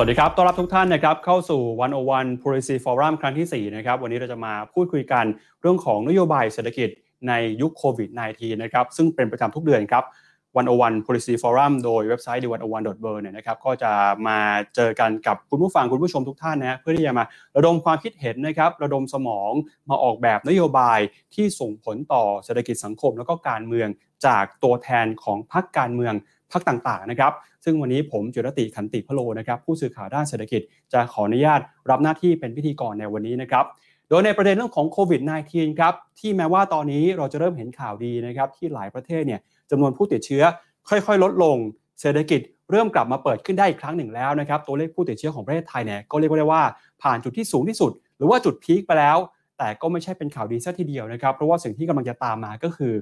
สวัสดีครับต้อนรับทุกท่านนะครับเข้าสู่101 Policy Forum ครั้งที่4นะครับวันนี้เราจะมาพูดคุยกันเรื่องของนโยบายเศรษฐกิจในยุคโควิด -19 นะครับซึ่งเป็นประจำทุกเดือนครับ101 Policy Forum โดยเว็บไซต์ 101.world เนี่ยนะครับก็จะมาเจอกันกับคุณผู้ฟังคุณผู้ชมทุกท่านนะเพื่อที่จะมาระดมความคิดเห็นนะครับระดมสมองมาออกแบบนโยบายที่ส่งผลต่อเศรษฐกิจสังคมแล้วก็การเมืองจากตัวแทนของพรรคการเมืองพรรคต่างๆนะครับซึ่งวันนี้ผมจุรติขันติพโลนะครับผู้สื่อข่าวด้านเศรษฐกิจจะขออนุญาตรับหน้าที่เป็นพิธีกรในวันนี้นะครับโดยในประเด็นเรื่องของโควิด -19 ครับที่แม้ว่าตอนนี้เราจะเริ่มเห็นข่าวดีนะครับที่หลายประเทศเนี่ยจำนวนผู้ติดเชื้อค่อยๆลดลงเศรษฐกิจเริ่มกลับมาเปิดขึ้นได้อีกครั้งหนึ่งแล้วนะครับตัวเลขผู้ติดเชื้อของประเทศไทยเนี่ยก็เรียกได้ว่าผ่านจุดที่สูงที่สุดหรือว่าจุดพีคไปแล้วแต่ก็ไม่ใช่เป็นข่าวดีซะทีเดียวนะครับเพราะว่าสิ่งที่กำลังจะตามมาก็คือ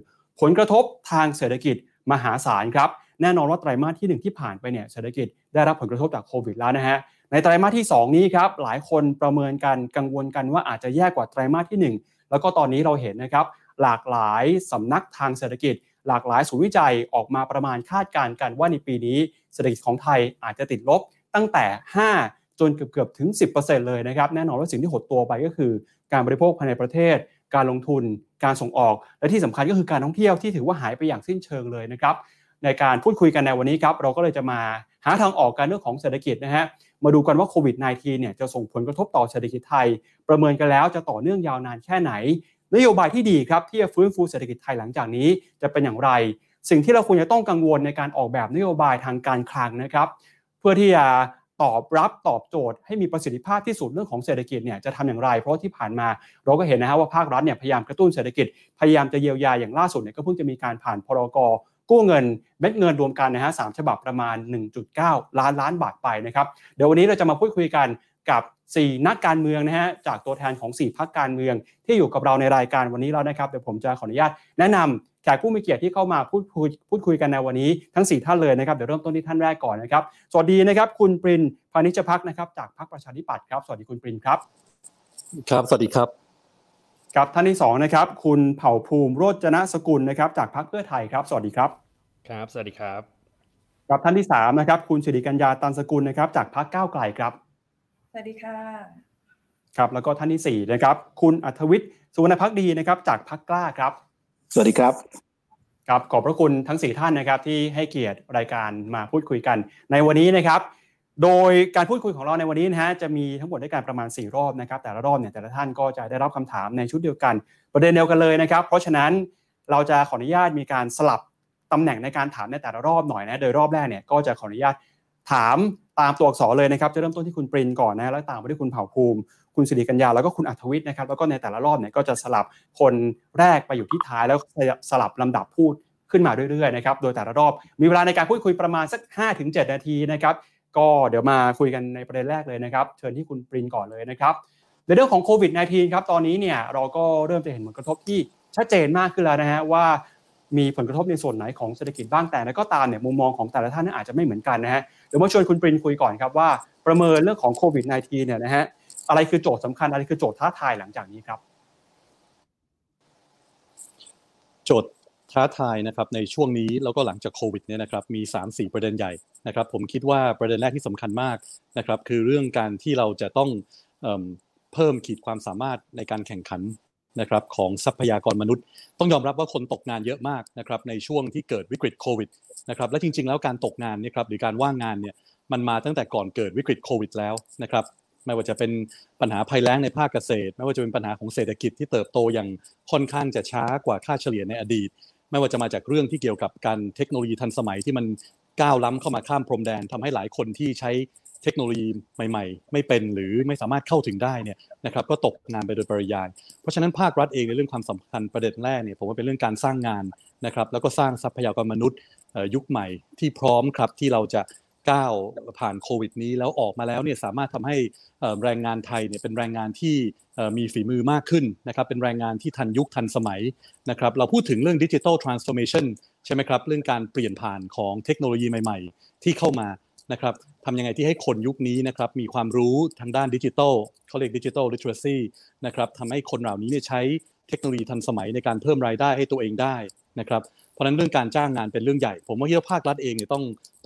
ผลกระทบทางเศรษฐกิจมหาศาลครับแน่นอนว่าไตรมาสที่1ที่ผ่านไปเนี่ยเศรษฐกิจได้รับผลกระทบจากโควิดแล้วนะฮะในไตรมาสที่2นี้ครับหลายคนประเมินกันกังวลกันว่าอาจจะแย่กว่าไตรมาสที่1แล้วก็ตอนนี้เราเห็นนะครับหลากหลายสำนักทางเศรษฐกิจหลากหลายศูนย์วิจัยออกมาประมาณคาดการณ์กันว่าในปีนี้เศรษฐกิจของไทยอาจจะติดลบตั้งแต่5จนเกือบถึง 10% เลยนะครับแน่นอนว่าสิ่งที่หดตัวไปก็คือการบริโภคภายในประเทศการลงทุนการส่งออกและที่สำคัญก็คือการท่องเที่ยวที่ถือว่าหายไปอย่างสิ้นเชิงเลยนะครับในการพูดคุยกันในวันนี้ครับเราก็เลยจะมาหาทางออกกันเรื่องของเศรษฐกิจนะฮะมาดูกันว่าโควิด -19 เนี่ยจะส่งผลกระทบต่อเศรษฐกิจไทยประเมินกันแล้วจะต่อเนื่องยาวนานแค่ไหนนโยบายที่ดีครับที่จะฟื้นฟูเศรษฐกิจไทยหลังจากนี้จะเป็นอย่างไรสิ่งที่เราควรจะต้องกังวลในการออกแบบนโยบายทางการคลังนะครับเพื่อที่จะตอบโจทย์ให้มีประสิทธิภาพที่สุดเรื่องของเศรษฐกิจเนี่ยจะทำอย่างไรเพราะที่ผ่านมาเราก็เห็นนะฮะว่าภาครัฐเนี่ยพยายามกระตุ้นเศรษฐกิจพยายามจะเยียวยาอย่างล่าสุดเนี่ยก็เพิ่งจะมีการผ่านพรก.กู้เงินเม็ดเงินรวมกันนะฮะ3ฉบับประมาณ 1.9 ล้านบาทไปนะครับเดี๋ยววันนี้เราจะมาพูดคุยกันกับ4นักการเมืองนะฮะจากตัวแทนของ4พรรคการเมืองที่อยู่กับเราในรายการวันนี้แล้วนะครับเดี๋ยวผมจะขออนุญาตแนะนำแขกผู้มีเกียรติที่เข้ามาพูดคุยกันในวันนี้ทั้ง4ท่านเลยนะครับเดี๋ยวเริ่มต้นที่ท่านแรกก่อนนะครับสวัสดีนะครับคุณปรินพานิชพักนะครับจากพรรคประชาธิปัตย์ครับสวัสดีคุณปรินครับครับสวัสดีครับครับท่านที่2นะครับคุณเผ่าภูมิโรจนสกุลนะครับจากพรรคเพื่อไทยครับสวัสดีครับครับสวัสดีครับครับท่านที่3นะครับคุณสิริกัญญาตันสกุลนะครับจากพรรคก้าวไกลครับสวัสดีค่ะครับแล้วก็ท่านที่4นะครับคุณอัธวิทย์สุวรรณภักดีนะครับจากพรรคกล้าครับสวัสดีครับครับขอบพระคุณทั้ง4ท่านนะครับที่ให้เกียรติรายการมาพูดคุยกันในวันนี้นะครับโดยการพูดคุยของเราในวันนี้นะฮะจะมีทั้งหมดด้วยกันประมาณ4รอบนะครับแต่ละรอบเนี่ยแต่ละท่านก็จะได้รับคำถามในชุดเดียวกันประเด็นเดียวกันเลยนะครับเพราะฉะนั้นเราจะขออนุญาตมีการสลับตำแหน่งในการถามในแต่ละรอบหน่อยนะโดยรอบแรกเนี่ยก็จะขออนุญาตถามตามตัวอักษรเลยนะครับจะเริ่มต้นที่คุณปรินก่อนนะแล้วตามไปด้วยคุณเผ่าภูมิคุณสิริกัญญาแล้วก็คุณอัธวิทย์นะครับแล้วก็ในแต่ละรอบเนี่ยก็จะสลับคนแรกไปอยู่ที่ท้ายแล้วสลับลำดับพูดขึ้นมาเรื่อยๆนะครับโดยแต่ละรอบมีเวลาในการพูดคุยประมาณสัก 5-7 นาทีนะครับก็เดี๋ยวมาคุยกันในประเด็นแรกเลยนะครับเชิญที่คุณปรินก่อนเลยนะครับในเรื่องของโควิด -19 ครับตอนนี้เนี่ยเราก็เริ่มจะเห็นผลกระทบที่ชัดเจนมากขึ้นแล้วนะฮะว่ามีผลกระทบในส่วนไหนของเศรษฐกิจบ้างแต่ก็ตามเนี่ยมุมมองของแต่ละท่านอาจจะไม่เหมือนกันนะฮะเดี๋ยวมาชวนคุณปรินคุยก่อนครับว่าประเมินเรื่องของโควิด -19 เนี่ยนะฮะอะไรคือโจทย์สำคัญอะไรคือโจทย์ท้าทายหลังจากนี้ครับโจทย์ท้าทายนะครับในช่วงนี้แล้วก็หลังจากโควิดเนี่ยนะครับมี 3-4 ประเด็นใหญ่นะครับผมคิดว่าประเด็นแรกที่สำคัญมากนะครับคือเรื่องการที่เราจะต้องเพิ่มขีดความสามารถในการแข่งขันนะครับของทรัพยากรมนุษย์ต้องยอมรับว่าคนตกงานเยอะมากนะครับในช่วงที่เกิดวิกฤตโควิดนะครับและจริงๆแล้วการตกงานเนี่ยครับหรือการว่างงานเนี่ยมันมาตั้งแต่ก่อนเกิดวิกฤตโควิดแล้วนะครับไม่ว่าจะเป็นปัญหาภัยแล้งในภาคเกษตรไม่ว่าจะเป็นปัญหาของเศรษฐกิจที่เติบโตอย่างค่อนข้างจะช้ากว่าค่าเฉลี่ยในอดีตไม่ว่าจะมาจากเรื่องที่เกี่ยวกับการเทคโนโลยีทันสมัยที่มันก้าวล้ำเข้ามาข้ามพรมแดนทำให้หลายคนที่ใช้เทคโนโลยีใหม่ๆไม่เป็นหรือไม่สามารถเข้าถึงได้เนี่ยนะครับก็ตกงานไปโดยปริยายเพราะฉะนั้นภาครัฐเองในเรื่องความสำคัญประเด็นแรกเนี่ยผมว่าเป็นเรื่องการสร้างงานนะครับแล้วก็สร้างทรัพยากรมนุษย์ยุคใหม่ที่พร้อมครับที่เราจะก้าวผ่านโควิดนี้แล้วออกมาแล้วเนี่ยสามารถทำให้แรงงานไทยเนี่ยเป็นแรงงานที่มีฝีมือมากขึ้นนะครับเป็นแรงงานที่ทันยุคทันสมัยนะครับเราพูดถึงเรื่อง Digital Transformation ใช่ไหมครับเรื่องการเปลี่ยนผ่านของเทคโนโลยีใหม่ๆที่เข้ามานะครับทำยังไงที่ให้คนยุคนี้นะครับมีความรู้ทางด้านดิจิทัลเขาเรียก Digital Literacy นะครับทำให้คนเหล่านี้เนี่ยใช้เทคโนโลยีทันสมัยในการเพิ่มรายได้ให้ตัวเองได้ นะครับเพราะฉะนั้นเรื่องการจ้างงานเป็นเรื่องใหญ่ผมว่าที่ภาครัฐเองเนี่ยต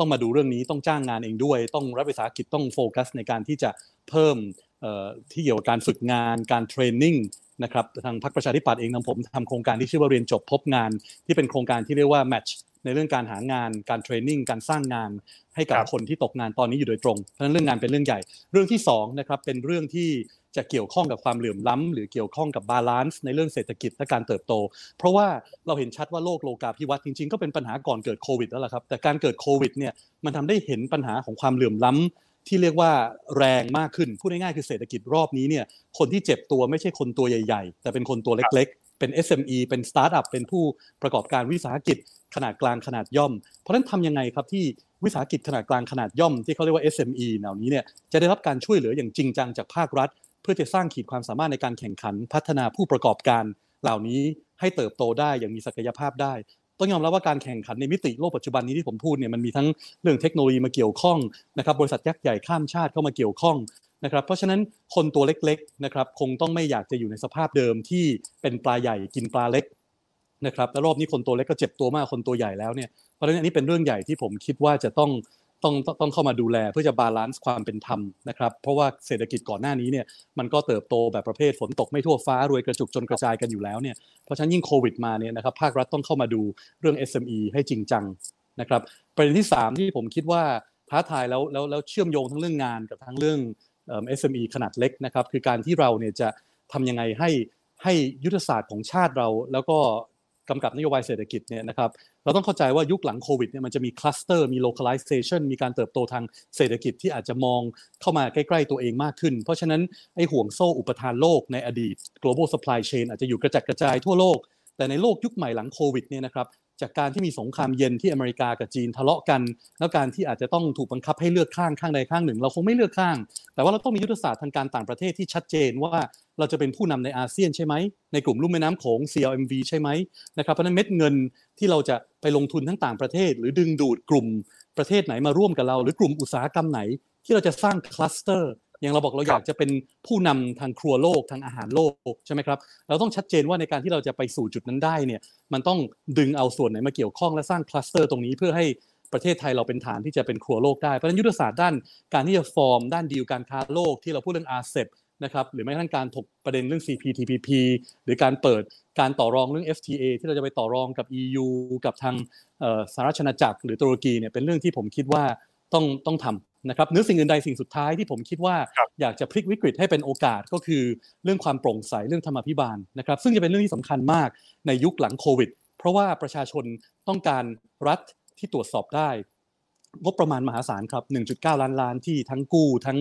้องมาดูเรื่องนี้ต้องจ้างงานเองด้วยต้องรัฐวิสาหกิจต้องโฟกัสในการที่จะเพิ่มที่เกี่ยวกับการฝึกงานการเทรนนิ่งนะครับทางพรรคประชาธิปัตย์เองผมทำโครงการที่ชื่อว่าเรียนจบพบงานที่เป็นโครงการที่เรียกว่าแมทช์ในเรื่องการหางานการเทรนนิ่งการสร้างงานให้กับคนที่ตกงานตอนนี้อยู่โดยตรงเพราะฉะนั้นเรื่องงานเป็นเรื่องใหญ่เรื่องที่2นะครับเป็นเรื่องที่จะเกี่ยวข้องกับความเหลื่อมล้ำหรือเกี่ยวข้องกับบาลานซ์ในเรื่องเศรษฐกิจและการเติบโตเพราะว่าเราเห็นชัดว่าโลกโลกาภิวัตน์จริงๆก็เป็นปัญหาก่อนเกิดโควิดแล้วล่ะครับแต่การเกิดโควิดเนี่ยมันทำได้เห็นปัญหาของความเหลื่อมล้ำที่เรียกว่าแรงมากขึ้นพูดง่ายๆคือเศรษฐกิจรอบนี้เนี่ยคนที่เจ็บตัวไม่ใช่คนตัวใหญ่ๆแต่เป็นคนตัวเล็กๆเป็น SME เป็นสตาร์ทอัพเป็นผู้ประกอบการวิสาหกิจขนาดกลางขนาดย่อมเพราะฉะนั้นทำยังไงครับที่วิสาหกิจขนาดกลางขนาดย่อมที่เขาเรียกว่า SME เหล่านี้เนี่ยจะได้รับการช่วยเหลืออย่างจริงจังจากภาครัฐเพื่อจะสร้างขีดความสามารถในการแข่งขันพัฒนาผู้ประกอบการเหล่านี้ให้เติบโตได้อย่างมีศักยภาพได้ต้องยอมรับว่าการแข่งขันในมิติโลกปัจจุบันนี้ที่ผมพูดเนี่ยมันมีทั้งเรื่องเทคโนโลยีมาเกี่ยวข้องนะครับบริษัทยักษ์ใหญ่ข้ามชาติเข้ามาเกี่ยวข้องนะครับเพราะฉะนั้นคนตัวเล็กๆนะครับคงต้องไม่อยากจะอยู่ในสภาพเดิมที่เป็นปลาใหญ่กินปลาเล็กนะครับและรอบนี้คนตัวเล็กก็เจ็บตัวมากคนตัวใหญ่แล้วเนี่ยเพราะฉะนั้นอันนี้เป็นเรื่องใหญ่ที่ผมคิดว่าจะต้องเข้ามาดูแลเพื่อจะบาลานซ์ความเป็นธรรมนะครับเพราะว่าเศรษฐกิจก่อนหน้านี้เนี่ยมันก็เติบโตแบบประเภทฝนตกไม่ทั่วฟ้ารวยกระจุกจนกระจายกันอยู่แล้วเนี่ยเพราะฉะนั้นยิ่งโควิดมาเนี่ยนะครับภาครัฐต้องเข้ามาดูเรื่อง SME ให้จริงจังนะครับประเด็นที่3ที่ผมคิดว่าท้าทายแล้วเชื่อมโยงทั้งเรื่องงานกับทั้งเรื่องSME ขนาดเล็กนะครับคือการที่เราเนี่ยจะทำยังไงให้ยุทธศาสตร์ของชาติเราแล้วก็กำกับนโยบายเศรษฐกิจเนี่ยนะครับเราต้องเข้าใจว่ายุคหลังโควิดเนี่ยมันจะมีคลัสเตอร์มี localization มีการเติบโตทางเศรษฐกิจที่อาจจะมองเข้ามาใกล้ๆตัวเองมากขึ้นเพราะฉะนั้นไอ้ห่วงโซ่อุปทานโลกในอดีต global supply chain อาจจะอยู่กระจัดกระจายทั่วโลกแต่ในโลกยุคใหม่หลังโควิดเนี่ยนะครับจากการที่มีสงครามเย็นที่อเมริกากับจีนทะเลาะกันแล้วการที่อาจจะต้องถูกบังคับให้เลือกข้างใดข้างหนึ่งเราคงไม่เลือกข้างแต่ว่าเราต้องมียุทธศาสตร์ทางการต่างประเทศที่ชัดเจนว่าเราจะเป็นผู้นำในอาเซียนใช่ไหมในกลุ่มลุ่มแม่น้ำโขง CLMV ใช่ไหมนะครับเพราะนั้นเม็ดเงินที่เราจะไปลงทุนทั้งต่างประเทศหรือดึงดูดกลุ่มประเทศไหนมาร่วมกับเราหรือกลุ่มอุตสาหกรรมไหนที่เราจะสร้างคลัสเตอร์อย่างเราบอกเราอยากจะเป็นผู้นำทางครัวโลกทางอาหารโลกใช่ไหมครับเราต้องชัดเจนว่าในการที่เราจะไปสู่จุดนั้นได้เนี่ยมันต้องดึงเอาส่วนไหนมาเกี่ยวข้องและสร้างคลัสเตอร์ตรงนี้เพื่อให้ประเทศไทยเราเป็นฐานที่จะเป็นครัวโลกได้เพราะฉะนั้นยุทธศาสตร์ด้านการที่จะฟอร์มด้านดีลการค้าโลกที่เราพูดเรื่อง RCEP นะครับหรือแม้กระทั่งการถกประเด็นเรื่อง CPTPP หรือการเปิดการต่อรองเรื่อง FTA ที่เราจะไปต่อรองกับ EU กับทางสหราชอาณาจักรหรือตุรกีเนี่ยเป็นเรื่องที่ผมคิดว่าต้องทำนะครับเนื้อสิ่งอื่นใดสิ่งสุดท้ายที่ผมคิดว่าอยากจะพลิกวิกฤตให้เป็นโอกาสก็คือเรื่องความโปร่งใสเรื่องธรรมาภิบาลนะครับซึ่งจะเป็นเรื่องที่สำคัญมากในยุคหลังโควิดเพราะว่าประชาชนต้องการรัฐที่ตรวจสอบได้งบประมาณมหาศาลครับ 1.9 ล้านล้านที่ทั้งกู้ทั้ง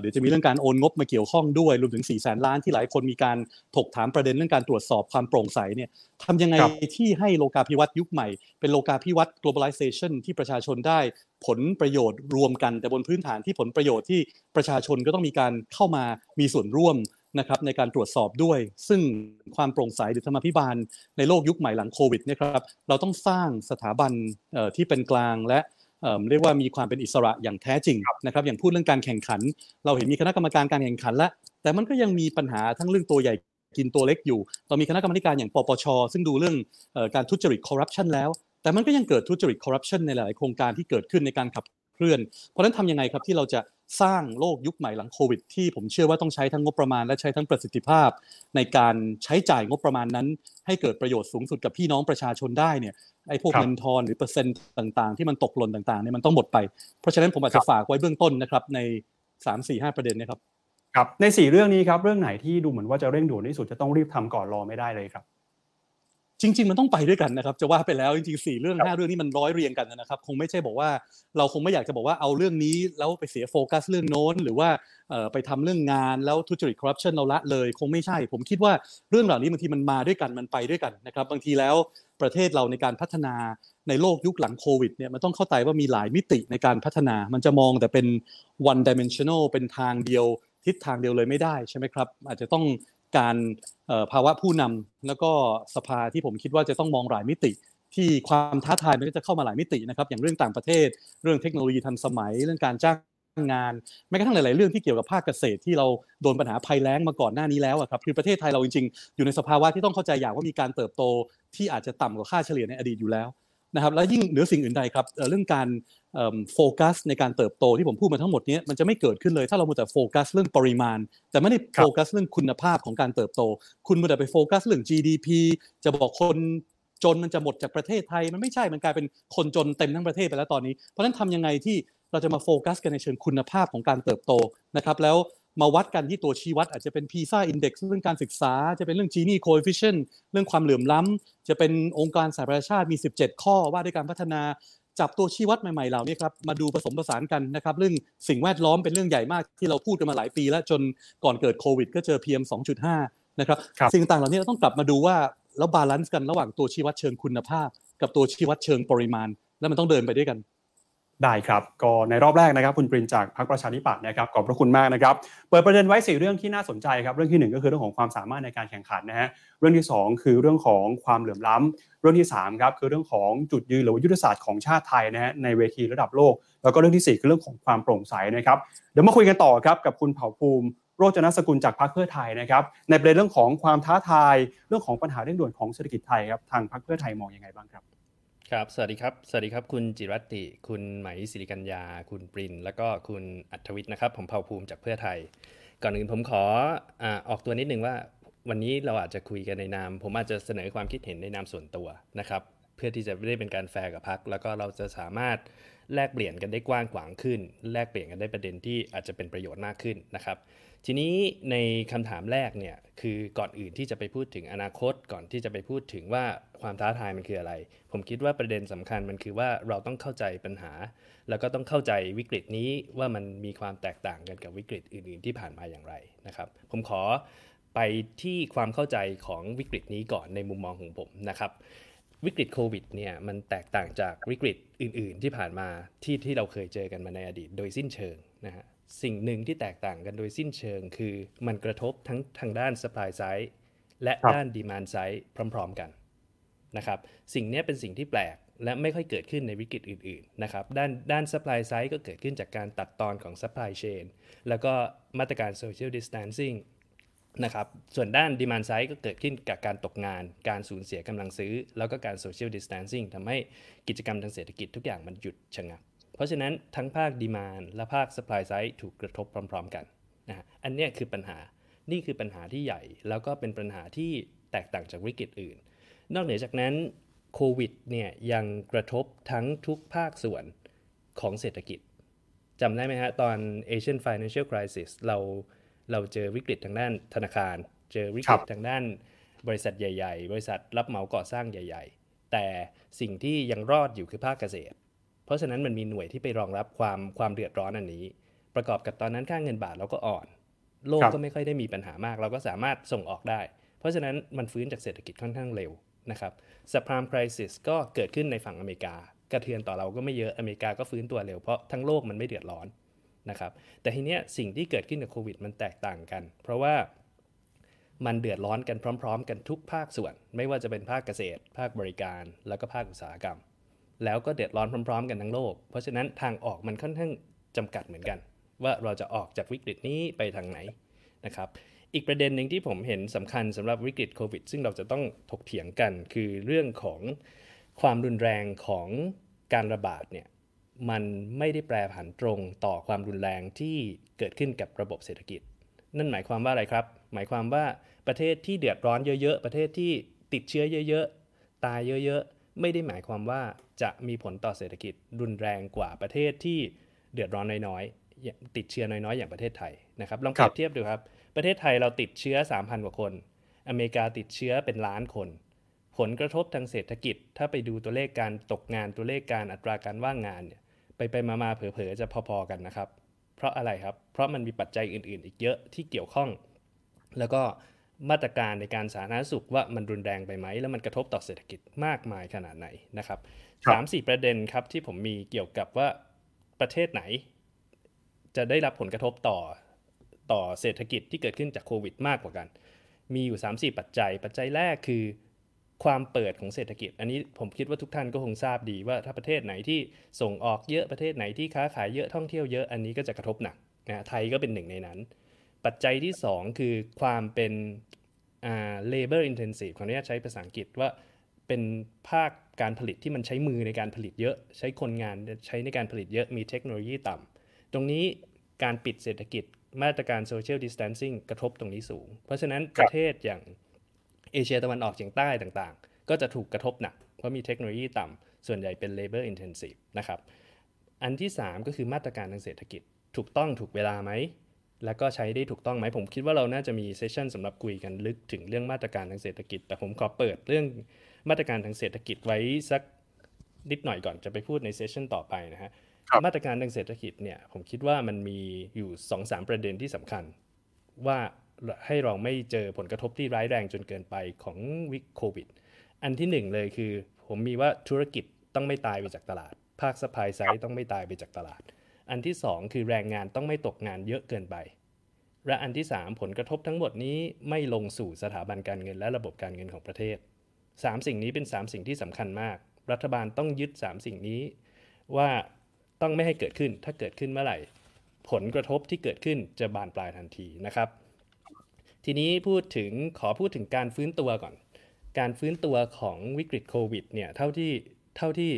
เดี๋ยวจะมีเรื่องการโอนงบมาเกี่ยวข้องด้วยรวมถึง 400,000 ล้านที่หลายคนมีการถกถามประเด็นเรื่องการตรวจสอบความโปร่งใสเนี่ยทำยังไงที่ให้โลกาภิวัตน์ยุคใหม่เป็นโลกาภิวัตน์ globalization ที่ประชาชนได้ผลประโยชน์รวมกันแต่บนพื้นฐานที่ผลประโยชน์ที่ประชาชนก็ต้องมีการเข้ามามีส่วนร่วมนะครับในการตรวจสอบด้วยซึ่งความโปร่งใสหรือธรรมาภิบาลในโลกยุคใหม่หลังโควิดนะครับเราต้องสร้างสถาบันที่เป็นกลางและเรียกว่ามีความเป็นอิสระอย่างแท้จริงนะครับอย่างพูดเรื่องการแข่งขันเราเห็นมีคณะกรรมการการแข่งขันแล้วแต่มันก็ยังมีปัญหาทั้งเรื่องตัวใหญ่กินตัวเล็กอยู่เรามีคณะกรรมการอย่างปปช.ซึ่งดูเรื่องการทุจริตคอร์รัปชันแล้วแต่มันก็ยังเกิดทุจริตคอร์รัปชันในหลายโครงการที่เกิดขึ้นในการขับเคลื่อนเพราะฉะนั้นทำยังไงครับที่เราจะสร้างโลกยุคใหม่หลังโควิดที่ผมเชื่อว่าต้องใช้ทั้งงบประมาณและใช้ทั้งประสิทธิภาพในการใช้จ่ายงบประมาณนั้นให้เกิดประโยชน์สูงสุดกับพี่น้องประชาชนได้เนี่ยไอ้พวกเงินทอนหรือเปอร์เซ็นต์ต่างๆที่มันตกหล่นต่างๆเนี่ยมันต้องหมดไปเพราะฉะนั้นผมอาจจะฝากไว้เบื้องต้นนะครับใน 3-4-5 ประเด็นนะครับครับใน4เรื่องนี้ครับเรื่องไหนที่ดูเหมือนว่าจะเร่งด่วนที่สุดจะต้องรีบทำก่อนรอไม่ได้เลยครับจริงๆมันต้องไปด้วยกันนะครับจะว่าไปแล้วจริงๆ4เรื่อง5เรื่องนี้มันร้อยเรียงกันนะครับคงไม่ใช่บอกว่าเราคงไม่อยากจะบอกว่าเอาเรื่องนี้แล้วไปเสียโฟกัสเรื่องโน้นหรือว่าไปทำเรื่องงานแล้วทุจริตคอร์รัปชันเราละเลยคงไม่ใช่ผมคิดว่าเรื่องเหล่านี้บางทีมันมาด้วยกันมันไปด้วยกันนะครับบางทีแล้วประเทศเราในการพัฒนาในโลกยุคหลังโควิดเนี่ยมันต้องเข้าใจว่ามีหลายมิติในการพัฒนามันจะมองแต่เป็น one dimensional เป็นทางเดียวทิศทางเดียวเลยไม่ได้ใช่ไหมครับอาจจะต้องการภาวะผู้นำแล้วก็สภาที่ผมคิดว่าจะต้องมองหลายมิติที่ความท้าทายมันก็จะเข้ามาหลายมิตินะครับอย่างเรื่องต่างประเทศเรื่องเทคโนโลยีทันสมัยเรื่องการจ้าง งานแม้กระทั่งหลายๆเรื่องที่เกี่ยวกับภาคเกษตรที่เราโดนปัญหาภัยแล้งมาก่อนหน้านี้แล้วครับคือประเทศไทยเราจริงๆอยู่ในสภาวะที่ต้องเข้าใจอย่างว่ามีการเติบโตที่อาจจะต่ำกว่าค่าเฉลี่ยในอดีตอยู่แล้วนะครับและยิ่งเหนือสิ่งอื่นใดครับเรื่องการโฟกัสในการเติบโตที่ผมพูดมาทั้งหมดนี้มันจะไม่เกิดขึ้นเลยถ้าเรามัวแต่โฟกัสเรื่องปริมาณแต่ไม่ได้โฟกัสเรื่องคุณภาพของการเติบโตคุณมัวแต่ไปโฟกัสเรื่อง GDP จะบอกคนจนมันจะหมดจากประเทศไทยมันไม่ใช่มันกลายเป็นคนจนเต็มทั้งประเทศไปแล้วตอนนี้เพราะฉะนั้นทำยังไงที่เราจะมาโฟกัสกันในเชิงคุณภาพของการเติบโตนะครับแล้วมาวัดกันที่ตัวชี้วัดอาจจะเป็น PISA Index เรื่องการศึกษาจะเป็นเรื่อง Gini Coefficient เรื่องความเหลื่อมล้ำจะเป็นองค์การสหประชาชาติมี17ข้อว่าด้วยการพัฒนาจับตัวชี้วัดใหม่ๆเหล่านี้ครับมาดูผสมผสานกันนะครับเรื่องสิ่งแวดล้อมเป็นเรื่องใหญ่มากที่เราพูดกันมาหลายปีแล้วจนก่อนเกิดโควิดก็เจอ PM 2.5 นะครับสิ่งต่างเหล่านี้เราต้องกลับมาดูว่าแล้วบาลานซ์กันระหว่างตัวชี้วัดเชิงคุณภาพกับตัวชี้วัดเชิงปริมาณแล้วมันต้องเดินไปด้วยกันได้ครับก็ในรอบแรกนะครับคุณปรินจากพรรคประชาธิปัตย์นะครับขอบพระคุณมากนะครับเปิดประเด็นไว้4เรื่องที่น่าสนใจครับเรื่องที่1ก็คือเรื่องของความสามารถในการแข่งขันนะฮะเรื่องที่2คือเรื่องของความเหลื่อมล้ำเรื่องที่3ครับคือเรื่องของจุดยืนหรือยุทธศาสตร์ของชาติไทยนะฮะในเวทีระดับโลกแล้วก็เรื่องที่4คือเรื่องของความโปร่งใสนะครับเดี๋ยวมาคุยกันต่อครับกับคุณเผ่าภูมิโรจนสกุลจากพรรคเพื่อไทยนะครับในประเด็นเรื่องของความท้าทายเรื่องของปัญหาเร่งด่วนของเศรษฐกิจไทยครับทางพรรคเพื่อไทยมองยังไงบ้างครับครับสวัสดีครับคุณจิรัตติคุณไหมศิริกัญญาคุณปรินแล้วก็คุณอัธวิชนะครับผมเผ่าภูมิจากเพื่อไทยก่อนอื่นผมขอออกตัวนิดนึงว่าวันนี้เราอาจจะคุยกันในนามผมอาจจะเสนอความคิดเห็นในนามส่วนตัวนะครับเพื่อที่จะได้เป็นการแฟร์กับพรรคแล้วก็เราจะสามารถแลกเปลี่ยนกันได้กว้างขวางขึ้นแลกเปลี่ยนกันได้ประเด็นที่อาจจะเป็นประโยชน์มากขึ้นนะครับทีนี้ในคำถามแรกเนี่ยคือก่อนอื่นที่จะไปพูดถึงอนาคตก่อนที่จะไปพูดถึงว่าความท้าทายมันคืออะไรผมคิดว่าประเด็นสำคัญมันคือว่าเราต้องเข้าใจปัญหาแล้วก็ต้องเข้าใจวิกฤตนี้ว่ามันมีความแตกต่างกันกับวิกฤตอื่นๆที่ผ่านมาอย่างไรนะครับผมขอไปที่ความเข้าใจของวิกฤตนี้ก่อนในมุมมองของผมนะครับวิกฤตโควิดเนี่ยมันแตกต่างจากวิกฤตอื่นๆที่ผ่านมาที่เราเคยเจอกันมาในอดีตโดยสิ้นเชิงนะฮะสิ่งหนึ่งที่แตกต่างกันโดยสิ้นเชิงคือมันกระทบทั้งทางด้าน supply side และด้าน demand side พร้อมๆกันนะครับสิ่งนี้เป็นสิ่งที่แปลกและไม่ค่อยเกิดขึ้นในวิกฤตอื่นๆนะครับด้าน supply side ก็เกิดขึ้นจากการตัดตอนของ supply chain แล้วก็มาตรการ social distancing นะครับส่วนด้าน demand side ก็เกิดขึ้นจากการตกงานการสูญเสียกำลังซื้อแล้วก็การ social distancing ทำให้กิจกรรมทางเศรษฐกิจทุกอย่างมันหยุดชะงักเพราะฉะนั้นทั้งภาค demand และภาค supply side ถูกกระทบพร้อมๆกันนะฮะอันนี้คือปัญหานี่คือปัญหาที่ใหญ่แล้วก็เป็นปัญหาที่แตกต่างจากวิกฤตอื่นนอกเหนือจากนั้นโควิดเนี่ยยังกระทบทั้งทุกภาคส่วนของเศรษฐกิจจำได้ไหมฮะตอน Asian Financial Crisis เราเจอวิกฤตทางด้านธนาคารเจอวิกฤตทางด้านบริษัทใหญ่ๆบริษัทรับเหมาก่อสร้างใหญ่ๆแต่สิ่งที่ยังรอดอยู่คือภาคเกษตรเพราะฉะนั้นมันมีหน่วยที่ไปรองรับความเดือดร้อนอันนี้ประกอบกับตอนนั้นค่าเงินบาทเราก็อ่อนโลกก็ไม่ค่อยได้มีปัญหามากเราก็สามารถส่งออกได้เพราะฉะนั้นมันฟื้นจากเศรษฐกิจค่อนข้างเร็วนะครับซับไพรม์ไครซิสก็เกิดขึ้นในฝั่งอเมริกากระเทือนต่อเราก็ไม่เยอะอเมริกาก็ฟื้นตัวเร็วเพราะทั้งโลกมันไม่เดือดร้อนนะครับแต่ทีเนี้ยสิ่งที่เกิดขึ้นกับโควิดมันแตกต่างกันเพราะว่ามันเดือดร้อนกันพร้อมๆกันทุกภาคส่วนไม่ว่าจะเป็นภาคเกษตรภาคบริการแล้วก็ภาคอุตสาหกรรมแล้วก็เดือดร้อนพร้อมๆกันทั้งโลกเพราะฉะนั้นทางออกมันค่อนข้างจำกัดเหมือนกันว่าเราจะออกจากวิกฤตนี้ไปทางไหนนะครับอีกประเด็นหนึ่งที่ผมเห็นสำคัญสำหรับวิกฤตโควิดซึ่งเราจะต้องถกเถียงกันคือเรื่องของความรุนแรงของการระบาดเนี่ยมันไม่ได้แปรผันตรงต่อความรุนแรงที่เกิดขึ้นกับระบบเศรษฐกิจนั่นหมายความว่าอะไรครับหมายความว่าประเทศที่เดือดร้อนเยอะๆประเทศที่ติดเชื้อเยอะๆตายเยอะๆไม่ได้หมายความว่าจะมีผลต่อเศรษฐกิจรุนแรงกว่าประเทศที่เดือดร้อนน้อยๆติดเชื้อน้อยๆอย่างประเทศไทยนะครับลองเปรียบเทียบดูครับประเทศไทยเราติดเชื้อ 3,000 กว่าคนอเมริกาติดเชื้อเป็นล้านคนผลกระทบทางเศรษฐกิจถ้าไปดูตัวเลขการตกงานตัวเลขการอัตราการว่างงานเนี่ยไปมาๆเผลอๆจะพอๆกันนะครับเพราะอะไรครับเพราะมันมีปัจจัยอื่นๆอีกเยอะที่เกี่ยวข้องแล้วก็มาตรการในการสาธารณสุขว่ามันรุนแรงไปไหมแล้วมันกระทบต่อเศรษฐกิจมากมายขนาดไหนนะครับ3-4 ประเด็นครับที่ผมมีเกี่ยวกับว่าประเทศไหนจะได้รับผลกระทบต่อเศรษฐกิจที่เกิดขึ้นจากโควิดมากกว่ากันมีอยู่ 3-4 ปัจจัยแรกคือ ความเปิดของเศรษฐกิจอันนี้ผมคิดว่าทุกท่านก็คงทราบดีว่าถ้าประเทศไหนที่ส่งออกเยอะประเทศไหนที่ค้าขายเยอะท่องเที่ยวเยอะอันนี้ก็จะกระทบหนักนะไทยก็เป็นหนึ่งในนั้นปัจจัยที่สองคือความเป็นlabor intensive ขออนุญาตใช้ภาษาอังกฤษว่าเป็นภาคการผลิตที่มันใช้มือในการผลิตเยอะใช้คนงานใช้ในการผลิตเยอะมีเทคโนโลยีต่ำตรงนี้การปิดเศรษฐกิจมาตรการ social distancing กระทบตรงนี้สูงเพราะฉะนั้นประเทศอย่างเอเชียตะวันออกเฉียงใต้ต่างๆก็จะถูกกระทบหนักเพราะมีเทคโนโลยีต่ำส่วนใหญ่เป็น labor intensive นะครับอันที่3ก็คือมาตรการทางเศรษฐกิจถูกต้องถูกเวลาไหมแล้วก็ใช้ได้ถูกต้องไหมผมคิดว่าเราน่าจะมีเซสชั่นสำหรับคุยกันลึกถึงเรื่องมาตรการทางเศรษฐกิจแต่ผมขอเปิดเรื่องมาตรการทางเศรษฐกิจไว้สักนิดหน่อยก่อนจะไปพูดในเซสชั่นต่อไปนะฮะมาตรการทางเศรษฐกิจเนี่ยผมคิดว่ามันมีอยู่ 2-3 ประเด็นที่สำคัญว่าให้เราไม่เจอผลกระทบที่ร้ายแรงจนเกินไปของวิกโควิดอันที่1เลยคือผมมีว่าธุรกิจต้องไม่ตายไปจากตลาดภาคซัพพลายไซด์ต้องไม่ตายไปจากตลาดอันที่2คือแรงงานต้องไม่ตกงานเยอะเกินไปและอันที่3ผลกระทบทั้งหมดนี้ไม่ลงสู่สถาบันการเงินและระบบการเงินของประเทศ3สิ่งนี้เป็น3สิ่งที่สำคัญมากรัฐบาลต้องยึด3สิ่งนี้ว่าต้องไม่ให้เกิดขึ้นถ้าเกิดขึ้นเมื่อไหร่ผลกระทบที่เกิดขึ้นจะบานปลายทันทีนะครับทีนี้ขอพูดถึงการฟื้นตัวก่อนการฟื้นตัวของวิกฤตโควิดเนี่ยเท่าที่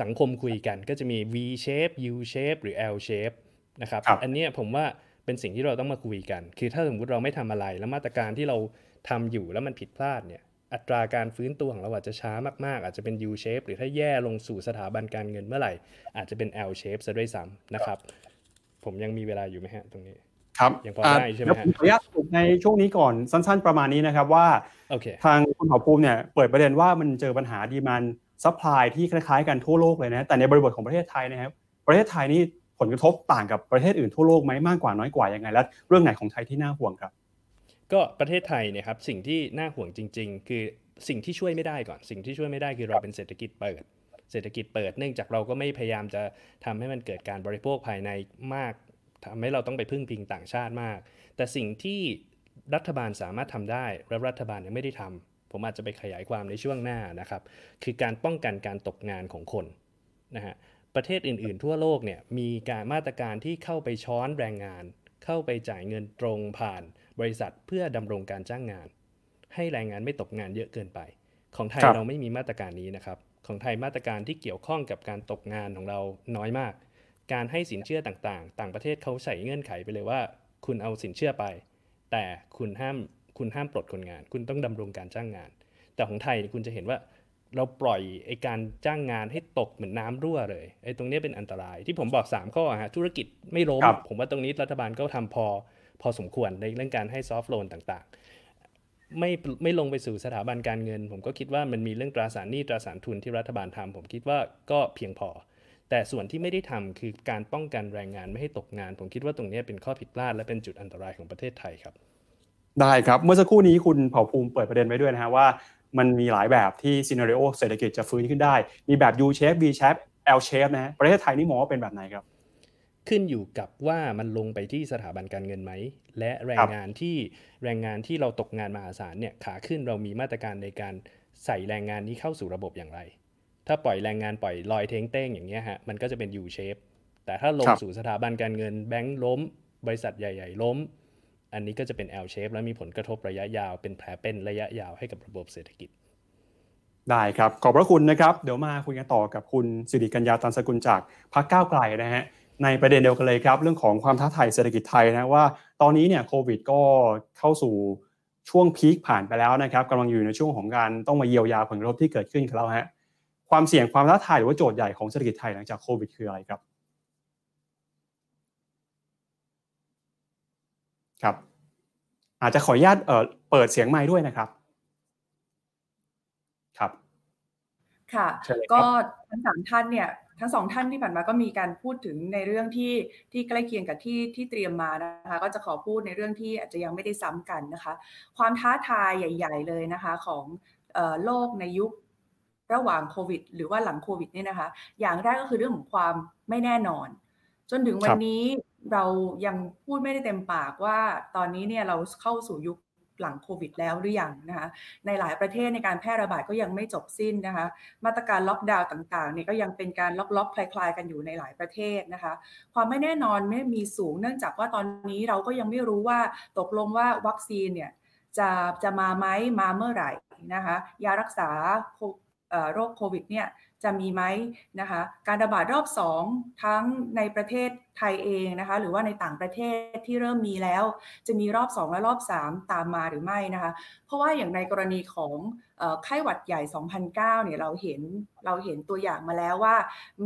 สังคมคุยกันก็จะมี V shape U shape หรือ L shape นะครับอันนี้ผมว่าเป็นสิ่งที่เราต้องมาคุยกันคือถ้าสมมุติเราไม่ทำอะไรแล้วมาตรการที่เราทำอยู่แล้วมันผิดพลาดเนี่ยอัตราการฟื้นตัวของเราอาจจะช้ามากๆอาจจะเป็น U shape หรือถ้าแย่ลงสู่สถาบันการเงินเมื่อไหร่อาจจะเป็น L shape ซะด้วยซ้ำนะครับผมยังมีเวลาอยู่ไหมฮะตรงนี้ครับยังพอได้ใช่ไหมฮะขออนุญาตสรุปในช่วงนี้ก่อนสั้นๆประมาณนี้นะครับว่า okay. ทางคุณหมอภูมิเนี่ยเปิดประเด็นว่ามันเจอปัญหาดีมานด์ซัพพลายที่คล้ายๆกันทั่วโลกเลยนะแต่ในบริบทของประเทศไทยนะครับประเทศไทยนี่ผลกระทบต่างกับประเทศอื่นทั่วโลกไหมมากกว่าน้อยกว่ายังไงและเรื่องไหนของไทยที่น่าห่วงครับก็ประเทศไทยเนี่ยครับสิ่งที่น่าห่วงจริงๆคือสิ่งที่ช่วยไม่ได้ก่อนสิ่งที่ช่วยไม่ได้คือเราเป็นเศรษฐกิจเปิดเนื่องจากเราก็ไม่พยายามจะทำให้มันเกิดการบริโภคภายในมากทำให้เราต้องไปพึ่งพิงต่างชาติมากแต่สิ่งที่รัฐบาลสามารถทำได้และรัฐบาลยังไม่ได้ทำผมอาจจะไปขยายความในช่วงหน้านะครับคือการป้องกันการตกงานของคนนะฮะประเทศอื่นๆทั่วโลกเนี่ยมีการมาตรการที่เข้าไปช้อนแรงงานเข้าไปจ่ายเงินตรงผ่านบริษัทเพื่อดำรงการจ้างงานให้แรงงานไม่ตกงานเยอะเกินไปของไทยเราไม่มีมาตรการนี้นะครับของไทยมาตรการที่เกี่ยวข้องกับการตกงานของเราน้อยมากการให้สินเชื่อต่างๆต่างประเทศเขาใส่เงื่อนไขไปเลยว่าคุณเอาสินเชื่อไปแต่คุณห้ามปลดคนงานคุณต้องดำรงการจ้างงานแต่ของไทยคุณจะเห็นว่าเราปล่อยไอ้การจ้างงานให้ตกเหมือนน้ำรั่วเลยไอ้ตรงนี้เป็นอันตรายที่ผมบอก3ข้อฮะธุรกิจไม่ล้มผมว่าตรงนี้รัฐบาลก็ทำพอสมควรในเรื่องการให้ซอฟท์โลนต่างๆไม่ลงไปสู่สถาบันการเงินผมก็คิดว่ามันมีเรื่องตราสารหนี้ตราสารทุนที่รัฐบาลทำผมคิดว่าก็เพียงพอแต่ส่วนที่ไม่ได้ทำคือการป้องกันแรงงานไม่ให้ตกงานผมคิดว่าตรงนี้เป็นข้อผิดพลาดและเป็นจุดอันตรายของประเทศไทยครับได้ครับเมื่อสักครู่นี้คุณเผ่าภูมิเปิดประเด็นไว้ด้วยนะฮะว่ามันมีหลายแบบที่ซีนาริโอเศรษฐกิจจะฟื้นขึ้นได้มีแบบ U shape V shape L shape นะฮะประเทศไทยนี่มองว่าเป็นแบบไหนครับขึ้นอยู่กับว่ามันลงไปที่สถาบันการเงินไหมและแรงงานที่เราตกงานมหาศาลเนี่ยขาขึ้นเรามีมาตรการในการใส่แรงงานนี้เข้าสู่ระบบอย่างไรถ้าปล่อยแรงงานปล่อยลอยเท้งเต้งอย่างเงี้ยฮะมันก็จะเป็น U shape แต่ถ้าลงสู่สถาบันการเงินแบงก์ล้มบริษัทใหญ่ๆล้มอันนี้ก็จะเป็น L shape และมีผลกระทบระยะยาวเป็นแผลเป็นระยะยาวให้กับระบบเศรษฐกิจได้ครับขอบพระคุณนะครับเดี๋ยวมาคุยกันต่อกับคุณสิริกัญญาตันสกุลจากพรรคก้าวไกลนะฮะในประเด็นเดียวกันเลยครับเรื่องของความท้าทายเศรษฐกิจไทยนะว่าตอนนี้เนี่ยโควิดก็เข้าสู่ช่วงพีคผ่านไปแล้วนะครับกำลังอยู่ในช่วงของการต้องมาเยียวยาผลกระทบที่เกิดขึ้นแล้วฮะความเสี่ยงความท้าทายหรือว่าโจทย์ใหญ่ของเศรษฐกิจไทยหลังจากโควิดคืออะไรครับครับอาจจะขออนุญาตเปิดเสียงไมค์ด้วยนะครับครับค่ะก็ทั้งสองท่านที่ผ่านมาก็มีการพูดถึงในเรื่องที่ใกล้เคียงกับที่เตรียมมานะคะก็จะขอพูดในเรื่องที่อาจจะยังไม่ได้ซ้ำกันนะคะความท้าทายใหญ่ๆเลยนะคะของโลกในยุคระหว่างโควิดหรือว่าหลังโควิดเนี่ยนะคะอย่างแรกก็คือเรื่องของความไม่แน่นอนจนถึงวันนี้เรายังพูดไม่ได้เต็มปากว่าตอนนี้เนี่ยเราเข้าสู่ยุค หลังโควิดแล้วหรือยังนะคะในหลายประเทศในการแพร่ระบาดก็ยังไม่จบสิ้นนะคะมาตรการล็อกดาวน์ต่างๆเนี่ยก็ยังเป็นการล็อกๆคลายๆกันอยู่ในหลายประเทศนะคะความไม่แน่นอนไม่มีสูงเนื่องจากว่าตอนนี้เราก็ยังไม่รู้ว่าตกลงว่าวัคซีนเนี่ยจะมาไหมมาเมื่อไหร่นะคะยารักษาโรคโควิดเนี่ยจะมีไหมนะคะการระบาดรอบ2ทั้งในประเทศไทยเองนะคะหรือว่าในต่างประเทศที่เริ่มมีแล้วจะมีรอบ2และรอบ3ตามมาหรือไม่นะคะเพราะว่าอย่างในกรณีของไข้หวัดใหญ่2009เนี่ยเราเห็นตัวอย่างมาแล้วว่า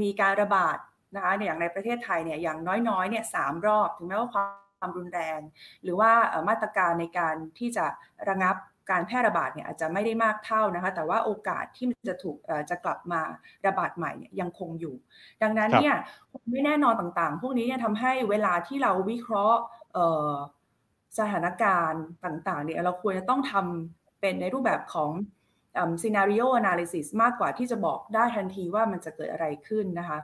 มีการระบาดนะคะอย่างในประเทศไทยเนี่ยอย่างน้อยๆเนี่ย3รอบถึงแม้ว่าความรุนแรงหรือว่ามาตรการในการที่จะระงับการแพร่ระบาดเนี่ยอาจจะไม่ได้มากเท่านะคะแต่ว่าโอกาสที่มันจะกลับมาระบาดใหม่เนี่ยยังคงอยู่ดังนั้นเนี่ยไม่แน่นอนต่างๆพวกนี้เนี่ยทำให้เวลาที่เราวิเคราะห์สถานการณ์ต่างๆเนี่ยเราควรจะต้องทำเป็นในรูปแบบของscenario analysis มากกว่าที่จะบอกได้ทันทีว่ามันจะเกิดอะไรขึ้นนะคะ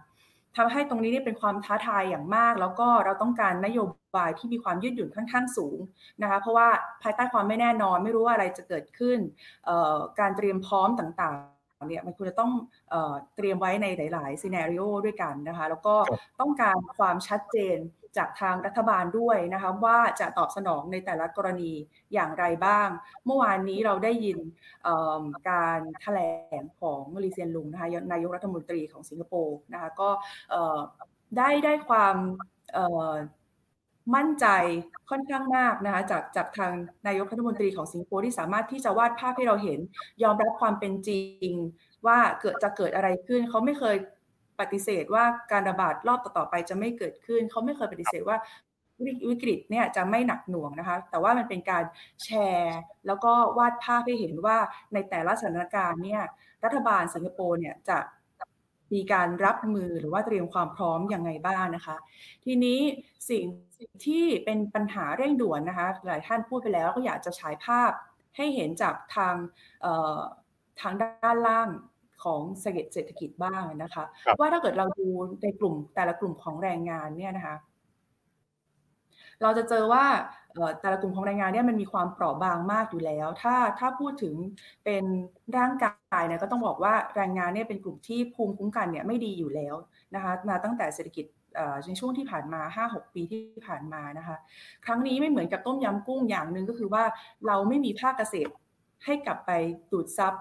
ทำให้ตรงนี้เนี่ยเป็นความท้าทายอย่างมากแล้วก็เราต้องการนโยบายที่มีความยืดหยุ่นค่อนข้างสูงนะคะเพราะว่าภายใต้ความไม่แน่นอนไม่รู้ว่าอะไรจะเกิดขึ้นการเตรียมพร้อมต่างๆเนี่ยมันควรจะต้องเตรียมไว้ในหลายๆซีนาริโอด้วยกันนะคะแล้วก็ต้องการความชัดเจนจากทางรัฐบาลด้วยนะคะว่าจะตอบสนองในแต่ละกรณีอย่างไรบ้างเมื่อวานนี้เราได้ยินการแถลงของลีเซียนลุงนะคะนายกรัฐมนตรีของสิงคโปร์นะคะก็ได้ความมั่นใจค่อนข้างมากนะคะจากทางนายกรัฐมนตรีของสิงคโปร์ที่สามารถที่จะวาดภาพให้เราเห็นยอมรับความเป็นจริงว่าจะเกิดอะไรขึ้นเขาไม่เคยปฏิเสธว่าการระบาดรอบต่อๆไปจะไม่เกิดขึ้นเขาไม่เคยปฏิเสธว่าวิกฤตเนี่ยจะไม่หนักหน่วงนะคะแต่ว่ามันเป็นการแชร์แล้วก็วาดภาพให้เห็นว่าในแต่ละสถานการณ์เนี่ยรัฐบาลสิงคโปร์เนี่ยจะมีการรับมือหรือว่าเตรียมความพร้อมยังไงบ้างนะคะทีนี้สิ่งที่เป็นปัญหาเร่งด่วนนะคะหลายท่านพูดไปแล้วก็อยากจะฉายภาพให้เห็นจากทางด้านล่างของเศรษฐกิจบ้างนะคะว่าถ้าเกิดเราดูในกลุ่มแต่ละกลุ่มของแรงงานเนี่ยนะคะเราจะเจอว่าแต่ละกลุ่มของแรงงานเนี่ยมันมีความเปราะบางมากอยู่แล้วถ้าพูดถึงเป็นร่างกายเนี่ยก็ต้องบอกว่าแรงงานเนี่ยเป็นกลุ่มที่ภูมิคุ้มกันเนี่ยไม่ดีอยู่แล้วนะคะมาตั้งแต่เศรษฐกิจในช่วงที่ผ่านมา 5-6 ปีที่ผ่านมานะคะครั้งนี้ไม่เหมือนกับต้มยำกุ้งอย่างนึงก็คือว่าเราไม่มีภาคเกษตรให้กลับไปดูดซับ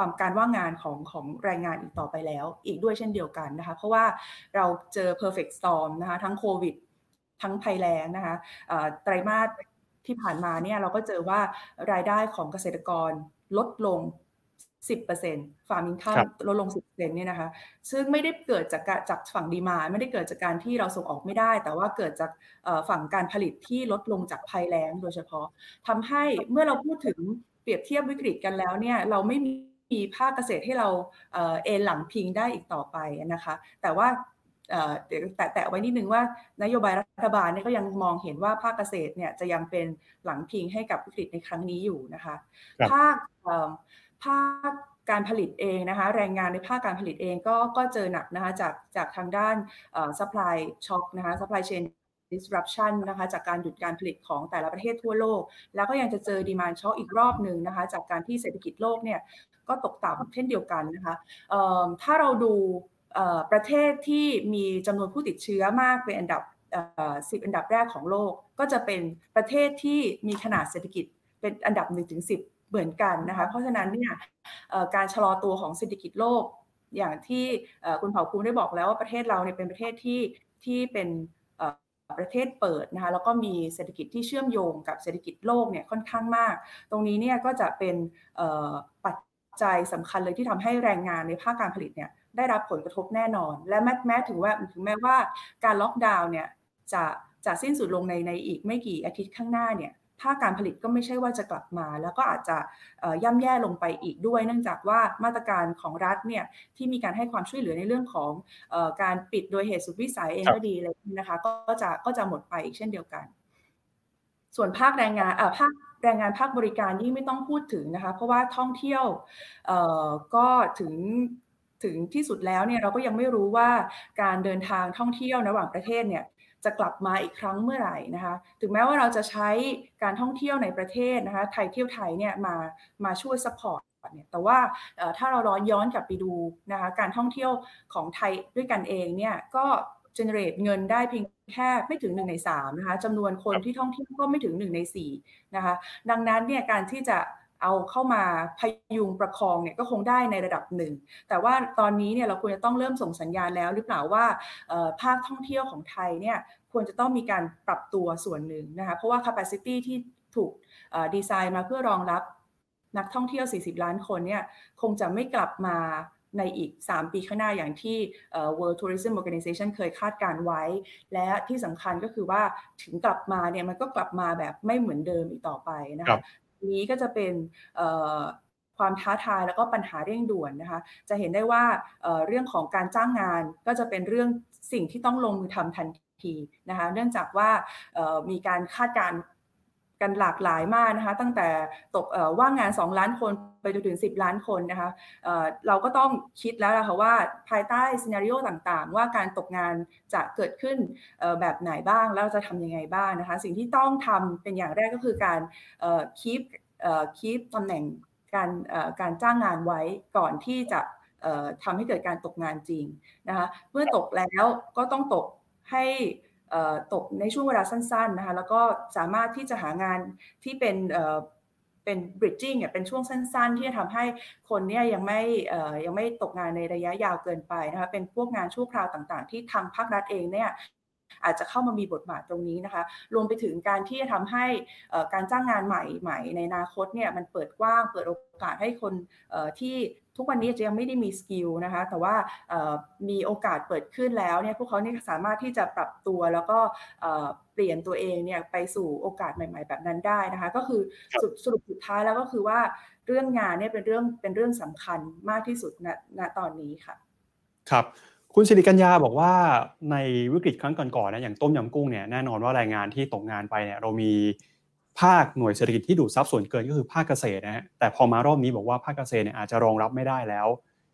ความการว่างงานของแรงงานอีกต่อไปแล้วอีกด้วยเช่นเดียวกันนะคะเพราะว่าเราเจอ perfect storm นะคะทั้งโควิดทั้งภัยแล้งนะคะไตรมาสที่ผ่านมาเนี่ยเราก็เจอว่ารายได้ของเกษตรกรลดลง 10% farm income ลดลง 10% เนี่ยนะคะซึ่งไม่ได้เกิดจากฝั่งดีมานด์ไม่ได้เกิดจากการที่เราส่งออกไม่ได้แต่ว่าเกิดจากฝั่งการผลิตที่ลดลงจากภัยแล้งโดยเฉพาะทำให้เมื่อเราพูดถึงเปรียบเทียบวิกฤตกันแล้วเนี่ยเราไม่มีภาคเกษตรให้เราเอนหลังพิงได้อีกต่อไปนะคะแต่ว่าเดี๋ยวแตะไว้นิดนึงว่านโยบายรัฐบาลเนี่ยก็ยังมองเห็นว่าภาคเกษตรเนี่ยจะยังเป็นหลังพิงให้กับวิกฤตในครั้งนี้อยู่นะคะภาคการผลิตเองนะคะแรงงานในภาคการผลิตเองก็เจอหนักนะคะจากทางด้าน supply shock นะคะ supply chain disruption นะคะจากการหยุดการผลิตของแต่ละประเทศทั่วโลกแล้วก็ยังจะเจอ demand shock อีกรอบนึงนะคะจากการที่เศรษฐกิจโลกเนี่ยก็ตกต่ำเช่นเดียวกันนะคะถ้าเราดูประเทศที่มีจำนวนผู้ติดเชื้อมากเป็นอันดับ10อันดับแรกของโลกก็จะเป็นประเทศที่มีขนาดเศรษฐกิจเป็นอันดับ 1-10 เหมือนกันนะคะเพราะฉะนั้นเนี่ยการชะลอตัวของเศรษฐกิจโลกอย่างที่คุณเผ่าภูมิได้บอกแล้วว่าประเทศเราเนี่ยเป็นประเทศที่เป็นประเทศเปิดนะคะแล้วก็มีเศรษฐกิจที่เชื่อมโยงกับเศรษฐกิจโลกเนี่ยค่อนข้างมากตรงนี้เนี่ยก็จะเป็นปัจใจสำคัญเลยที่ทำให้แรงงานในภาคการผลิตเนี่ยได้รับผลกระทบแน่นอนและแม้ถึงแม้ว่าการล็อกดาวน์เนี่ยจะสิ้นสุดลงในอีกไม่กี่อาทิตย์ข้างหน้าเนี่ยภาคการผลิตก็ไม่ใช่ว่าจะกลับมาแล้วก็อาจจะย่ำแย่ลงไปอีกด้วยเนื่องจากว่ามาตรการของรัฐเนี่ยที่มีการให้ความช่วยเหลือในเรื่องของการปิดโดยเหตุสุดวิสัยเองก็ดีเลยนะคะก็จะหมดไปอีกเช่นเดียวกันส่วนภาคแรงงานภาคบริการยิ่งไม่ต้องพูดถึงนะคะเพราะว่าท่องเที่ยวก็ถึงที่สุดแล้วเนี่ยเราก็ยังไม่รู้ว่าการเดินทางท่องเที่ยวระหว่างประเทศเนี่ย จะกลับมาอีกครั้งเมื่อไหร่นะคะถึงแม้ว่าเราจะใช้การท่องเที่ยวในประเทศนะคะไทยเที่ยวไทยเนี่ยมาช่วยซัพพอร์ตเนี่ยแต่ว่าถ้าเราย้อนกลับไปดูนะคะการท่องเที่ยวของไทยด้วยกันเองเนี่ยก็เจเนเรตเงินได้เพียงแค่ไม่ถึง1ใน3นะคะจำนวนคนที่ท่องเที่ยวก็ไม่ถึง1ใน4นะคะดังนั้นเนี่ยการที่จะเอาเข้ามาพยุงประคองเนี่ยก็คงได้ในระดับหนึ่งแต่ว่าตอนนี้เนี่ยเราควรจะต้องเริ่มส่งสัญญาณแล้วหรือเปล่าว่าภาคท่องเที่ยวของไทยเนี่ยควรจะต้องมีการปรับตัวส่วนหนึ่งนะคะเพราะว่า capacity ที่ถูกดีไซน์มาเพื่อรองรับนักท่องเที่ยว40ล้านคนเนี่ยคงจะไม่กลับมาในอีก3ปีข้างหน้าอย่างที่ World Tourism Organization เคยคาดการไว้และที่สำคัญก็คือว่าถึงกลับมาเนี่ยมันก็กลับมาแบบไม่เหมือนเดิมอีกต่อไปนะคะนี้ก็จะเป็นความท้าทายแล้วก็ปัญหาเร่งด่วนนะคะจะเห็นได้ว่าเรื่องของการจ้างงานก็จะเป็นเรื่องสิ่งที่ต้องลงมือทำทันทีนะคะเนื่องจากว่ามีการคาดการณ์กันหลากหลายมากนะคะตั้งแต่ตกว่างงาน2ล้านคนไปจนถึง10ล้านคนนะคะเราก็ต้องคิดแล้วล่ะค่ะว่าภายใต้ซีนาริโอต่างๆว่าการตกงานจะเกิดขึ้นแบบไหนบ้างแล้วจะทำยังไงบ้างนะคะสิ่งที่ต้องทำเป็นอย่างแรกก็คือการคีปตำแหน่งการจ้างงานไว้ก่อนที่จะทำให้เกิดการตกงานจริงนะคะเมื่อตกแล้วก็ต้องตกให้ตกในช่วงเวลาสั้นๆนะคะแล้วก็สามารถที่จะหางานที่เป็น bridging เป็นช่วงสั้นๆที่จะทำให้คนเนี่ยยังไม่ตกงานในระยะยาวเกินไปนะคะเป็นพวกงานชั่วคราวต่างๆที่ทางภาครัฐเองเนี่ยอาจจะเข้ามามีบทบาทตรงนี้นะคะรวมไปถึงการที่จะทำให้การจ้างงานใหม่ๆในอนาคตเนี่ยมันเปิดกว้างเปิดโอกาสให้คนที่ทุกวันนี้จะยังไม่ได้มีสกิลนะคะแต่ว่ามีโอกาสเปิดขึ้นแล้วเนี่ยพวกเขาเนี่ยสามารถที่จะปรับตัวแล้วก็เปลี่ยนตัวเองเนี่ยไปสู่โอกาสใหม่ๆแบบนั้นได้นะคะก็คือสรุปสุดท้ายแล้วก็คือว่าเรื่องงานเนี่ยเป็นเรื่องสำคัญมากที่สุดณตอนนี้ค่ะครับคุณสิริกัญญาบอกว่าในวิกฤตครั้งก่อนๆนะอย่างต้มยำกุ้งเนี่ยแน่นอนว่าแรงงานที่ตกงานไปเนี่ยเรามีภาคหน่วยเศรษฐกิจที่ดูดซับส่วนเกินก็คือภาคเกษตรนะฮะแต่พอมารอบนี้บอกว่าภาคเกษตรเนี่ยอาจจะรองรับไม่ได้แล้ว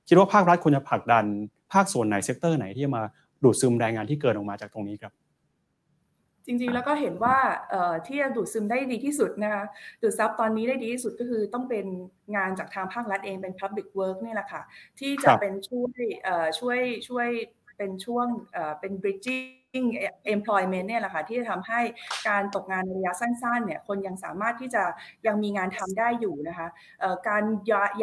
คิดว่าภาครัฐควรจะผลักดันภาคส่วนไหนเซกเตอร์ไหนที่จะมาดูดซึมแรงงานที่เกินออกมาจากตรงนี้ครับจริงๆแล้วก็เห็นว่าที่จะดูดซึมได้ดีที่สุดนะคะดูดซับตอนนี้ได้ดีที่สุดก็คือต้องเป็นงานจากทางภาครัฐเองเป็น Public Work นี่แหละค่ะที่จะเป็นช่วยเป็นช่วงเป็น bridging employment เนี่ยแหละค่ะที่จะทำให้การตกงานระยะสั้นๆเนี่ยคนยังสามารถที่จะยังมีงานทำได้อยู่นะคะการ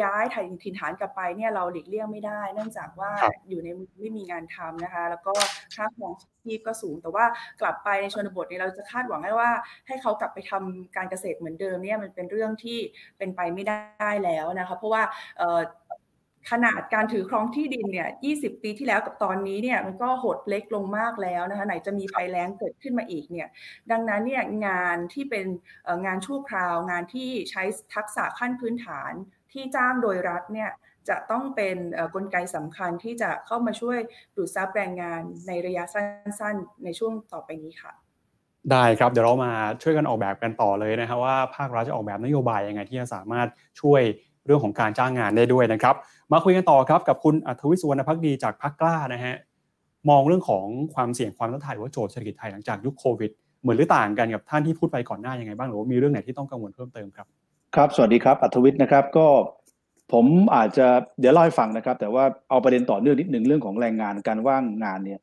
ย้ายถิ่นฐานกลับไปเนี่ยเราหลีกเลี่ยงไม่ได้เนื่องจากว่าอยู่ในไม่มีงานทำนะคะแล้วก็ค่าครองชีพก็สูงแต่ว่ากลับไปในชนบทเนี่ยเราจะคาดหวังได้ว่าให้เขากลับไปทำการเกษตรเหมือนเดิมเนี่ยมันเป็นเรื่องที่เป็นไปไม่ได้แล้วนะคะเพราะว่าขนาดการถือครองที่ดินเนี่ย20ปีที่แล้วกับตอนนี้เนี่ยมันก็หดเล็กลงมากแล้วนะคะไหนจะมีภัยแล้งเกิดขึ้นมาอีกเนี่ยดังนั้นเนี่ยงานที่เป็นงานชั่วคราวงานที่ใช้ทักษะขั้นพื้นฐานที่จ้างโดยรัฐเนี่ยจะต้องเป็นกลไกสำคัญที่จะเข้ามาช่วยดูดซับแรงงานในระยะสั้นๆในช่วงต่อไปนี้ค่ะได้ครับเดี๋ยวเรามาช่วยกันออกแบบกันต่อเลยนะครับว่าภาครัฐจะออกแบบนโยบายยังไงที่จะสามารถช่วยเรื่องของการจ้างงานได้ด้วยนะครับมาคุยกันต่อครับกับคุณอัธวิศวรรณภักดีจากพรรคกล้านะฮะมองเรื่องของความเสี่ยงความท้าทายว่าโจทย์เศรษฐกิจไทยหลังจากยุคโควิดเหมือนหรือต่างกันกับท่านที่พูดไปก่อนหน้ายังไงบ้างหรือว่ามีเรื่องไหนที่ต้องกังวลเพิ่มเติมครับครับสวัสดีครับอัธวิศนะครับก็ผมอาจจะเดี๋ยวเล่าให้ฟังนะครับแต่ว่าเอาประเด็นต่อเนื่องนิดนึงเรื่องของแรงงานการว่างงานเนี่ย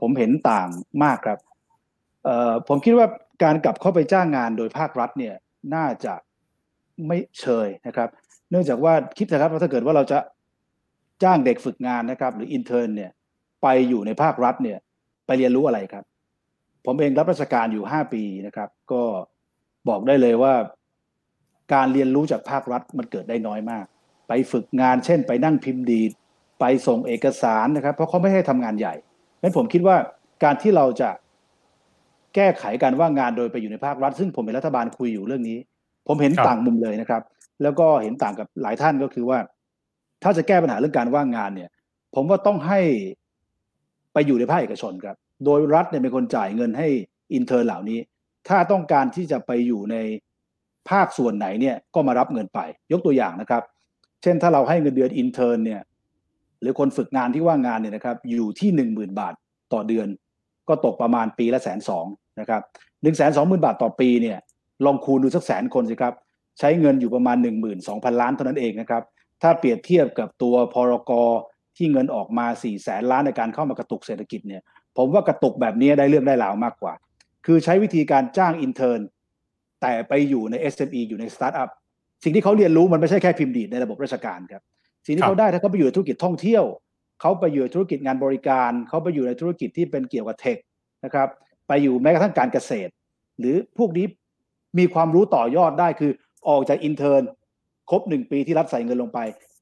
ผมเห็นต่างมากครับผมคิดว่าการกลับเข้าไปจ้างงานโดยภาครัฐเนี่ยน่าจะไม่เชยนะครับเนื่องจากว่าคิดนะครับถ้าเกิดว่าเราจะจ้างเด็กฝึกงานนะครับหรืออินเทอร์นเนี่ยไปอยู่ในภาครัฐเนี่ยไปเรียนรู้อะไรครับผมเองรับราชการอยู่5ปีนะครับก็บอกได้เลยว่าการเรียนรู้จากภาครัฐมันเกิดได้น้อยมากไปฝึกงานเช่นไปนั่งพิมพ์ดีดไปส่งเอกสารนะครับเพราะเขาไม่ให้ทำงานใหญ่งั้นผมคิดว่าการที่เราจะแก้ไขการว่างงานโดยไปอยู่ในภาครัฐซึ่งผมเป็นรัฐบาลคุยอยู่เรื่องนี้ผมเห็นต่างมุมเลยนะครับแล้วก็เห็นต่างกับหลายท่านก็คือว่าถ้าจะแก้ปัญหาเรื่องการว่างงานเนี่ยผมว่าต้องให้ไปอยู่ในภาคเอกชนครับโดยรัฐเนี่ยเป็นคนจ่ายเงินให้อินเทอร์เหล่านี้ถ้าต้องการที่จะไปอยู่ในภาคส่วนไหนเนี่ยก็มารับเงินไปยกตัวอย่างนะครับเช่นถ้าเราให้เงินเดือนอินเทอร์เนี่ยหรือคนฝึกงานที่ว่างงานเนี่ยนะครับอยู่ที่ 10,000 บาทต่อเดือน ก็ตกประมาณปีละ120,000นะครับ 120,000 บาทต่อปีเนี่ยลองคูณดูสัก100,000คนสิครับใช้เงินอยู่ประมาณ 12,000 ล้านเท่านั้นเองนะครับถ้าเปรียบเทียบกับตัวพรก.ที่เงินออกมา 400,000 ล้านในการเข้ามากระตุกเศรษฐกิจเนี่ยผมว่ากระตุกแบบนี้ได้เรื่องได้ราวมากกว่าคือใช้วิธีการจ้างอินเทอร์นแต่ไปอยู่ใน SME อยู่ในสตาร์ทอัพสิ่งที่เขาเรียนรู้มันไม่ใช่แค่พิมพ์ดีดในระบบราชการครับสิ่งที่เขาได้ถ้าเขาไปอยู่ในธุรกิจท่องเที่ยวเขาไปอยู่ในธุรกิจงานบริการเขาไปอยู่ในธุรกิจที่เป็นเกี่ยวกับเทคนะครับไปอยู่แม้กระทั่งการเกษตรหรือพวกนี้มีความรู้ต่อยอดได้คือออกจากอินเทอร์นครบ1ปีที่รับใส่เงินลงไป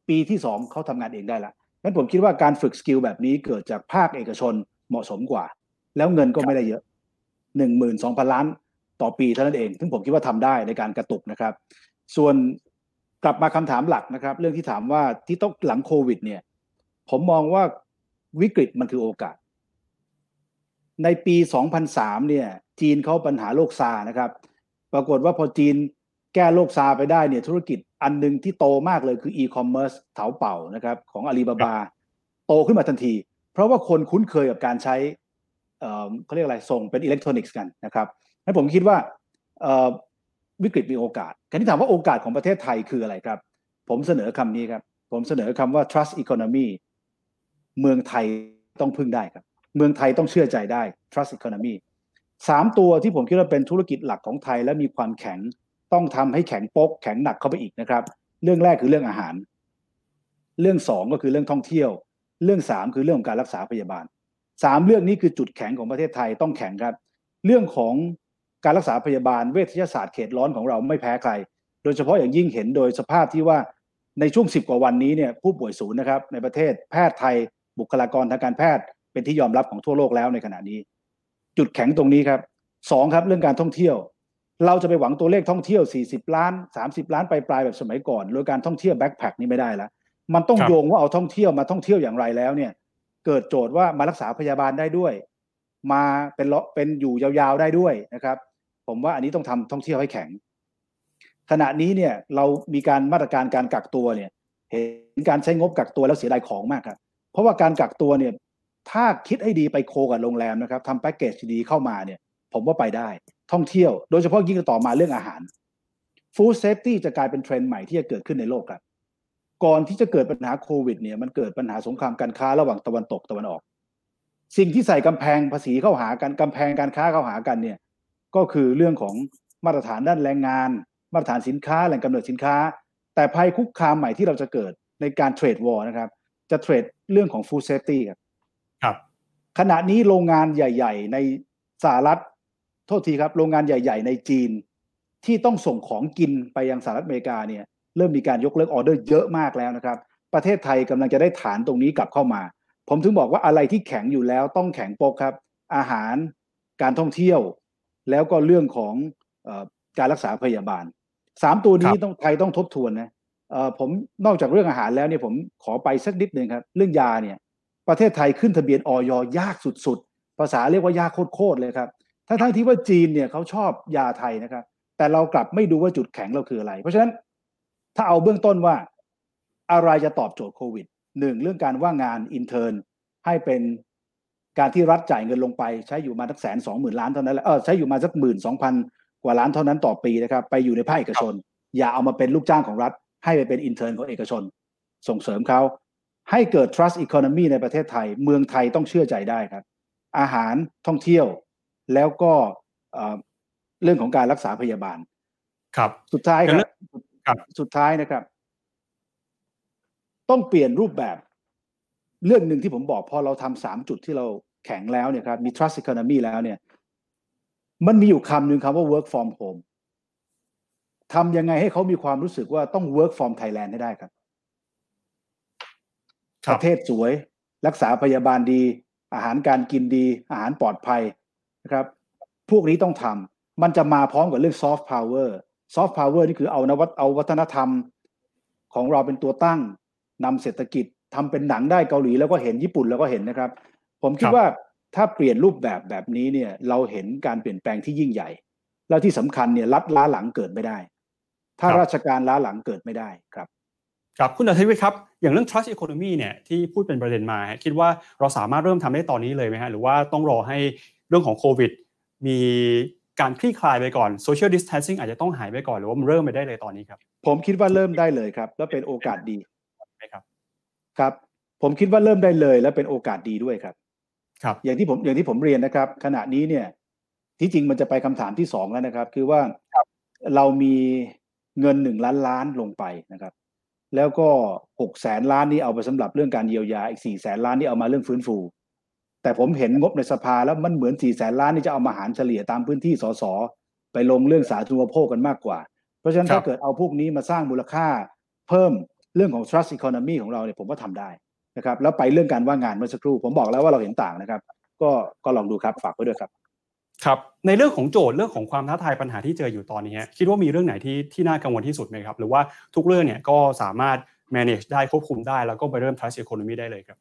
ปีที่2เขาทำงานเองได้ละงั้นผมคิดว่าการฝึกสกิลแบบนี้เกิดจากภาคเอกชนเหมาะสมกว่าแล้วเงินก็ไม่ได้เยอะ 12,000 ล้านต่อปีเท่านั้นเองซึ่งผมคิดว่าทำได้ในการกระตุกนะครับส่วนกลับมาคำถามหลักนะครับเรื่องที่ถามว่าที่ต้องหลังโควิดเนี่ยผมมองว่าวิกฤตมันคือโอกาสในปี2003เนี่ยจีนเข้าปัญหาโรคซานะครับปรากฏว่าพอจีนแก้โรคซาไปได้เนี่ยธุรกิจอันนึงที่โตมากเลยคืออีคอมเมิร์ซเถาเป่านะครับของอาลีบาบาโตขึ้นมาทันทีเพราะว่าคนคุ้นเคยกับการใช้เขาเรียกอะไรส่งเป็นอิเล็กทรอนิกส์กันนะครับงั้นผมคิดว่าวิกฤตมีโอกาสการที่ถามว่าโอกาสของประเทศไทยคืออะไรครับผมเสนอคำนี้ครับผมเสนอคำว่า trust economy เมืองไทยต้องพึ่งได้ครับเมืองไทยต้องเชื่อใจได้ trust economy 3ตัวที่ผมคิดว่าเป็นธุรกิจหลักของไทยและมีความแข็งต้องทำให้แข็งปกแข็งหนักเข้าไปอีกนะครับเรื่องแรกคือเรื่องอาหารเรื่อง2ก็คือเรื่องท่องเที่ยวเรื่อง3คือเรื่องของการรักษาพยาบาล3เรื่องนี้คือจุดแข็งของประเทศไทยต้องแข็งครับเรื่องของการรักษาพยาบาลเวชศาสตร์เขตร้อนของเราไม่แพ้ใครโดยเฉพาะอย่างยิ่งเห็นโดยสภาพที่ว่าในช่วง10กว่าวันนี้เนี่ยผู้ป่วยศูนย์นะครับในประเทศแพทย์ไทยบุคลากรทางการแพทย์เป็นที่ยอมรับของทั่วโลกแล้วในขณะนี้จุดแข็งตรงนี้ครับ2ครับเรื่องการท่องเที่ยวเราจะไปหวังตัวเลขท่องเที่ยว40ล้าน30ล้านไปปลายแบบสมัยก่อนโดยการท่องเที่ยวแบ็คแพ็คนี่ไม่ได้แล้วมันต้องโยงว่าเอาท่องเที่ยวมาท่องเที่ยวอย่างไรแล้วเนี่ยเกิดโจทย์ว่ามารักษาพยาบาลได้ด้วยมาเป็นอยู่ยาวๆได้ด้วยนะครับผมว่าอันนี้ต้องทำท่องเที่ยวให้แข็งขณะนี้เนี่ยเรามีการมาตรการการกักตัวเนี่ยเห็นการใช้งบกักตัวแล้วเสียดายของมากครับเพราะว่าการกักตัวเนี่ยถ้าคิดให้ดีไปโคกับโรงแรมนะครับทำแพ็กเกจดีเข้ามาเนี่ยผมว่าไปได้ท่องเที่ยวโดยเฉพาะยิ่งต่อมาเรื่องอาหารฟู้ดเซฟตี้จะกลายเป็นเทรนด์ใหม่ที่จะเกิดขึ้นในโลกครับก่อนที่จะเกิดปัญหาโควิดเนี่ยมันเกิดปัญหาสงครามการค้าระหว่างตะวันตกตะวันออกสิ่งที่ใส่กำแพงภาษีเข้าหากันกำแพงการค้าเข้าหากันเนี่ยก็คือเรื่องของมาตรฐานด้านแรงงานมาตรฐานสินค้าแหล่งกำเนิดสินค้าแต่ภัยคุกคามใหม่ที่เราจะเกิดในการเทรดวอร์นะครับจะเทรดเรื่องของฟู้ดเซฟตี้ครับขณะนี้โรงงานใหญ่ๆในสหรัฐโทษทีครับโรงงานใหญ่ๆในจีนที่ต้องส่งของกินไปยังสหรัฐอเมริกาเนี่ยเริ่มมีการยกเลิกออเดอร์เยอะมากแล้วนะครับประเทศไทยกำลังจะได้ฐานตรงนี้กลับเข้ามาผมถึงบอกว่าอะไรที่แข็งอยู่แล้วต้องแข็งปกครับอาหารการท่องเที่ยวแล้วก็เรื่องของการรักษาพยาบาล3ตัวนี้ต้องไทยต้องทบทวนนะผมนอกจากเรื่องอาหารแล้วเนี่ยผมขอไปสักนิดนึงครับเรื่องยาเนี่ยประเทศไทยขึ้นทะเบียนอย.ยากสุดๆภาษาเรียกว่ายากโคตรๆเลยครับทั้งที่ว่าจีนเนี่ยเขาชอบยาไทยนะครับแต่เรากลับไม่ดูว่าจุดแข็งเราคืออะไรเพราะฉะนั้นถ้าเอาเบื้องต้นว่าอะไรจะตอบโจทย์โควิด1เรื่องการว่างงานอินเทอร์นให้เป็นการที่รัฐจ่ายเงินลงไปใช้อยู่มาสัก 120,000 ล้านเท่านั้นแหละใช้อยู่มาสัก 12,000 กว่าล้านเท่านั้นต่อปีนะครับไปอยู่ในภาคเอกชนอย่าเอามาเป็นลูกจ้างของรัฐให้ไปเป็นอินเทอร์นของเอกชนส่งเสริมเขาให้เกิด trust economy ในประเทศไทยเมืองไทยต้องเชื่อใจได้ครับอาหารท่องเที่ยวแล้วก็เรื่องของการรักษาพยาบาลครับสุดท้ายครับสุดท้ายนะครับต้องเปลี่ยนรูปแบบเรื่องนึงที่ผมบอกพอเราทำ3จุดที่เราแข็งแล้วเนี่ยครับมี trust economy แล้วเนี่ยมันมีอยู่คำหนึ่งครับว่า work from home ทำยังไงให้เขามีความรู้สึกว่าต้อง work from Thailand ให้ได้ครับประเทศสวยรักษาพยาบาลดีอาหารการกินดีอาหารปลอดภัยนะครับพวกนี้ต้องทำมันจะมาพร้อมกับเรื่อง soft power soft power นี่คือเอาวัฒนธรรมของเราเป็นตัวตั้งนำเศรษฐกิจทำเป็นหนังได้เกาหลีแล้วก็เห็นญี่ปุ่นแล้วก็เห็นนะครับผมคิดว่าถ้าเปลี่ยนรูปแบบนี้เนี่ยเราเห็นการเปลี่ยนแปลงที่ยิ่งใหญ่แล้วที่สำคัญเนี่ยรัฐล้าหลังเกิดไม่ได้ถ้าราชการล้าหลังเกิดไม่ได้ครับครับคุณอาทิตย์ครับอย่างเรื่อง trust economy เนี่ยที่พูดเป็นประเด็นมาคิดว่าเราสามารถเริ่มทำได้ตอนนี้เลยไหมฮะหรือว่าต้องรอให้ เรื่องของโควิดมีการคลี่คลายไปก่อน social distancing อาจจะต้องหายไปก่อนหรือว่ามันเริ่มไปได้เลยตอนนี้ครับผมคิดว่าเริ่มได้เลยครับและเป็นโอกาสดีครับครับผมคิดว่าเริ่มได้เลยและเป็นโอกาสดีด้วยครับครับอย่างที่ผมเรียนนะครับขณะนี้เนี่ยที่จริงมันจะไปคำถามที่2แล้วนะครับคือว่าเรามีเงิน1ล้านล้านลงไปนะครับแล้วก็6แสนล้านนี้เอาไปสำหรับเรื่องการเยียวยาอีก4แสนล้านนี้เอามาเรื่องฟื้นฟูแต่ผมเห็นงบในสภาแล้วมันเหมือน4แสนล้านนี่จะเอามาหารเฉลี่ยตามพื้นที่สสไปลงเรื่องสาธารณูปโภคกันมากกว่าเพราะฉะนั้นถ้าเกิดเอาพวกนี้มาสร้างมูลค่าเพิ่มเรื่องของ trust economy ของเราเนี่ยผมว่าทำได้นะครับแล้วไปเรื่องการว่างงานเมื่อสักครู่ผมบอกแล้วว่าเราเห็นต่างนะครับก็ลองดูครับฝากไว้ด้วยครับครับในเรื่องของโจทย์เรื่องของความท้าทายปัญหาที่เจออยู่ตอนนี้คิดว่ามีเรื่องไหนที่น่ากังวลที่สุดไหมครับหรือว่าทุกเรื่องเนี่ยก็สามารถ manage ได้ควบคุมได้แล้วก็ไปเริ่ม trust economy ได้เลยครับ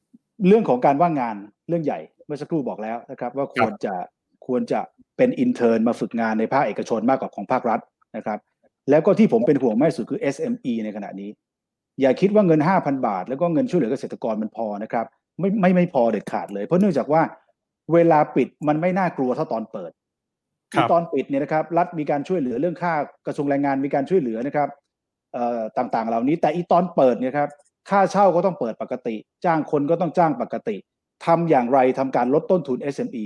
เรื่องของการว่างงานเรื่องใหญ่เมื่อสักครู่บอกแล้วนะครับว่าควรจะเป็น intern มาฝึกงานในภาคเอกชนมากกว่าของภาครัฐนะครับแล้วก็ที่ผมเป็นห่วงมากสุดคือ SME ในขณะนี้อย่าคิดว่าเงิน 5,000 บาทแล้วก็เงินช่วยเหลือเกษตรกรมันพอนะครับไม่พอเด็ดขาดเลยเพราะเนื่องจากว่าเวลาปิดมันไม่น่ากลัวเท่าตอนเปิดที่ตอนปิดเนี่ยนะครับรัฐมีการช่วยเหลือเรื่องค่ากระทรวงแรงงานมีการช่วยเหลือนะครับต่างๆเหล่านี้แต่อีตอนเปิดเนี่ยครับค่าเช่าก็ต้องเปิดปกติจ้างคนก็ต้องจ้างปกติทำอย่างไรทำการลดต้นทุน SME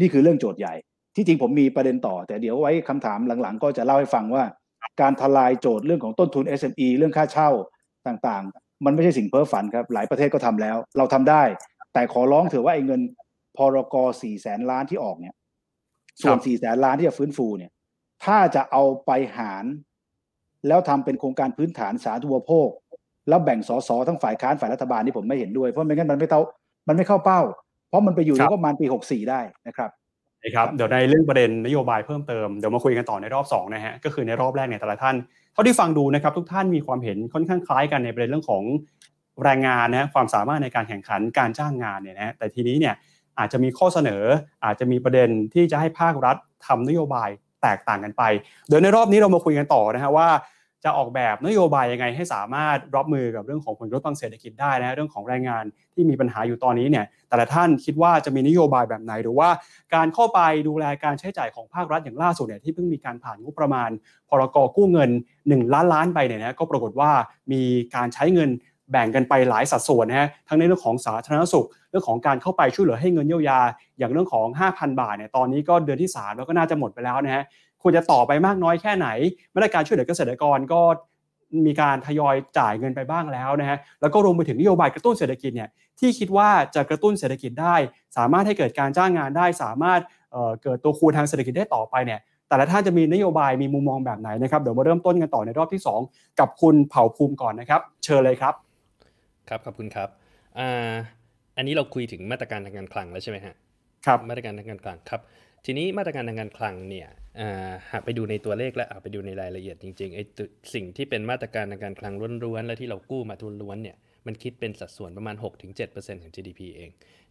นี่คือเรื่องโจทย์ใหญ่ที่จริงผมมีประเด็นต่อแต่เดี๋ยวไว้คำถามหลังๆก็จะเล่าให้ฟังว่าการทลายโจทย์เรื่องของต้นทุน SME เรื่องค่าเช่าต่างๆมันไม่ใช่สิ่งเพ้อฝันครับหลายประเทศก็ทำแล้วเราทำได้แต่ขอร้องเถอะว่าไอ้เงินพรก4แสนล้านที่ออกเนี่ยส่วน4แสนล้านที่จะฟื้นฟูเนี่ยถ้าจะเอาไปหารแล้วทำเป็นโครงการพื้นฐานสาธารณูปโภคแล้วแบ่งสสทั้งฝ่ายค้านฝ่ายรัฐบาลนี่ผมไม่เห็นด้วยเพราะไม่งั้นมันไม่เข้าเป้าเพราะมันไปอยู่ในประมาณปี64ได้นะครับครับเดี๋ยวในเรื่องประเด็นนโยบายเพิ่มเติมเดี๋ยวมาคุยกันต่อในรอบ2นะฮะก็คือในรอบแรกเนี่ยแต่ละท่านเท่าที่ฟังดูนะครับทุกท่านมีความเห็นค่อนข้างคล้ายกันในประเด็นเรื่องของแรงงานนะความสามารถในการแข่งขันการจ้างงานเนี่ยนะแต่ทีนี้เนี่ยอาจจะมีข้อเสนออาจจะมีประเด็นที่จะให้ภาครัฐทำนโยบายแตกต่างกันไปเดี๋ยวในรอบนี้เรามาคุยกันต่อนะฮะว่าจะออกแบบนโยบายยังไงให้สามารถรับมือกับเรื่องของผลกระทบทางเศรษฐกิจได้นะเรื่องของแรงงานที่มีปัญหาอยู่ตอนนี้เนี่ยแต่ละท่านคิดว่าจะมีนโยบายแบบไหนหรือว่าการเข้าไปดูแลการใช้จ่ายของภาครัฐอย่างล่าสุดเนี่ยที่เพิ่งมีการผ่านงบประมาณพรก.กู้เงิน1ล้านล้านไปเนี่ยนะก็ปรากฏว่ามีการใช้เงินแบ่งกันไปหลายสัดส่วนนะฮะทั้งในเรื่องของสาธารณสุขเรื่องของการเข้าไปช่วยเหลือให้เงินเยียวยาอย่างเรื่องของ 5,000 บาทเนี่ยตอนนี้ก็เดือนที่3แล้วก็น่าจะหมดไปแล้วนะฮะควรจะต่อไปมากน้อยแค่ไหนมาตรการช่วยเหลือเกษตรกรก็มีการทยอยจ่ายเงินไปบ้างแล้วนะฮะแล้วก็รวมไปถึงนโยบายกระตุ้นเศรษฐกิจเนี่ยที่คิดว่าจะกระตุ้นเศรษฐกิจได้สามารถให้เกิดการจ้างงานได้สามารถเกิดตัวคูณทางเศรษฐกิจได้ต่อไปเนี่ยแต่ละท่านจะมีนโยบายมีมุมมองแบบไหนนะครับเดี๋ยวมาเริ่มต้นกันต่อในรอบที่2กับคุณเผ่าภูมิก่อนนะครับเชิญเลยครับครับขอบคุณครับอันนี้เราคุยถึงมาตรการทางการคลังแล้วใช่ไหมฮะครับมาตรการทางการคลังครับทีนี้มาตรการทางการคลังเนี่ยหากไปดูในตัวเลขและไปดูในรายละเอียดจริงๆไอ้สิ่งที่เป็นมาตรการทางการคลังล้วนๆและที่เรากู้มาทุนล้วนเนี่ยมันคิดเป็นสัดส่วนประมาณ 6-7% ของ GDP เอง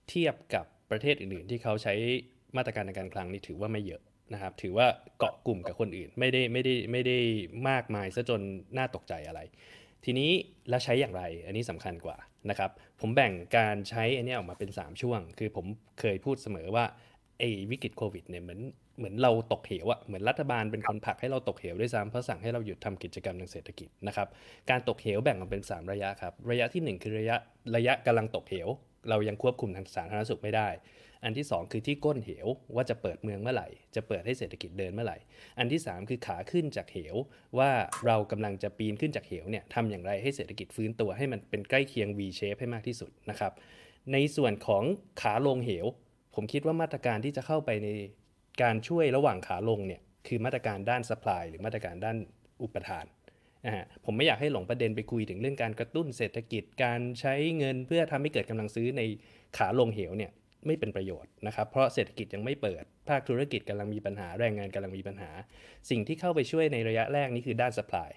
เทียบกับประเทศอื่นๆที่เขาใช้มาตรการทางการคลังนี่ถือว่าไม่เยอะนะครับถือว่าเกาะกลุ่มกับคนอื่นไม่ได้มากมายซะจนน่าตกใจอะไรทีนี้แล้วใช้อย่างไรอันนี้สำคัญกว่านะครับผมแบ่งการใช้อันนี้ออกมาเป็น3ช่วงคือผมเคยพูดเสมอว่าไอ้วิกฤตโควิดเนี่ยเหมือนเราตกเหวอะเหมือนรัฐบาลเป็นคนผลักให้เราตกเหวด้วยซ้ำเพราะสั่งให้เราหยุดทำกิจกรรมทางเศรษฐกิจนะครับการตกเหวแบ่งออกเป็น3ระยะครับระยะที่1คือระยะกำลังตกเหวเรายังควบคุมทางสาธารณสุขไม่ได้อันที่2คือที่ก้นเหวว่าจะเปิดเมืองเมื่อไหร่จะเปิดให้เศรษฐกิจเดินเมื่อไหร่อันที่3คือขาขึ้นจากเหวว่าเรากำลังจะปีนขึ้นจากเหวเนี่ยทำอย่างไรให้เศรษฐกิจฟื้นตัวให้มันเป็นใกล้เคียง V shape ให้มากที่สุดนะครับในส่วนของขาลงเหวผมคิดว่ามาตรการที่จะเข้าไปในการช่วยระหว่างขาลงเนี่ยคือมาตรการด้าน supply หรือมาตรการด้านอุปทานผมไม่อยากให้หลงประเด็นไปคุยถึงเรื่องการกระตุ้นเศรษฐกิจการใช้เงินเพื่อทำให้เกิดกำลังซื้อในขาลงเหวเนี่ยไม่เป็นประโยชน์นะครับเพราะเศรษฐกิจยังไม่เปิดภาคธุรกิจกำลังมีปัญหาแรงงานกำลังมีปัญหาสิ่งที่เข้าไปช่วยในระยะแรกนี้คือด้าน supply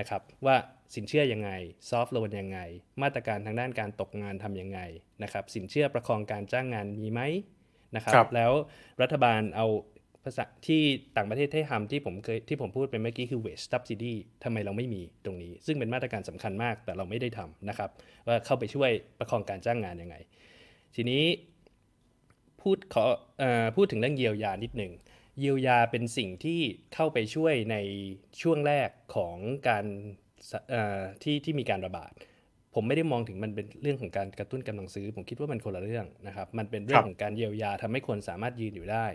นะครับว่าสินเชื่อยังไง soft loan ยังไงมาตรการทางด้านการตกงานทำยังไงนะครับสินเชื่อประคองการจ้างงานมีไหมนะครับแล้วรัฐบาลเอาภาษาที่ต่างประเทศให้ทำที่ผมพูดไปเมื่อกี้คือ wage subsidy ทำไมเราไม่มีตรงนี้ซึ่งเป็นมาตรการสำคัญมากแต่เราไม่ได้ทำนะครับว่าเข้าไปช่วยประคองการจ้างงานยังไงทีนี้ พูดถึงเรื่องเยียวยานิดหนึ่งเยียวยาเป็นสิ่งที่เข้าไปช่วยในช่วงแรกของการที่มีการระบาดผมไม่ได้มองถึงมันเป็นเรื่องของการกระตุ้นกำลังซื้อผมคิดว่ามันคนละเรื่องนะครับมันเป็นเรื่องของการเยียวยาทำให้คนสามารถยืนอยู่ได้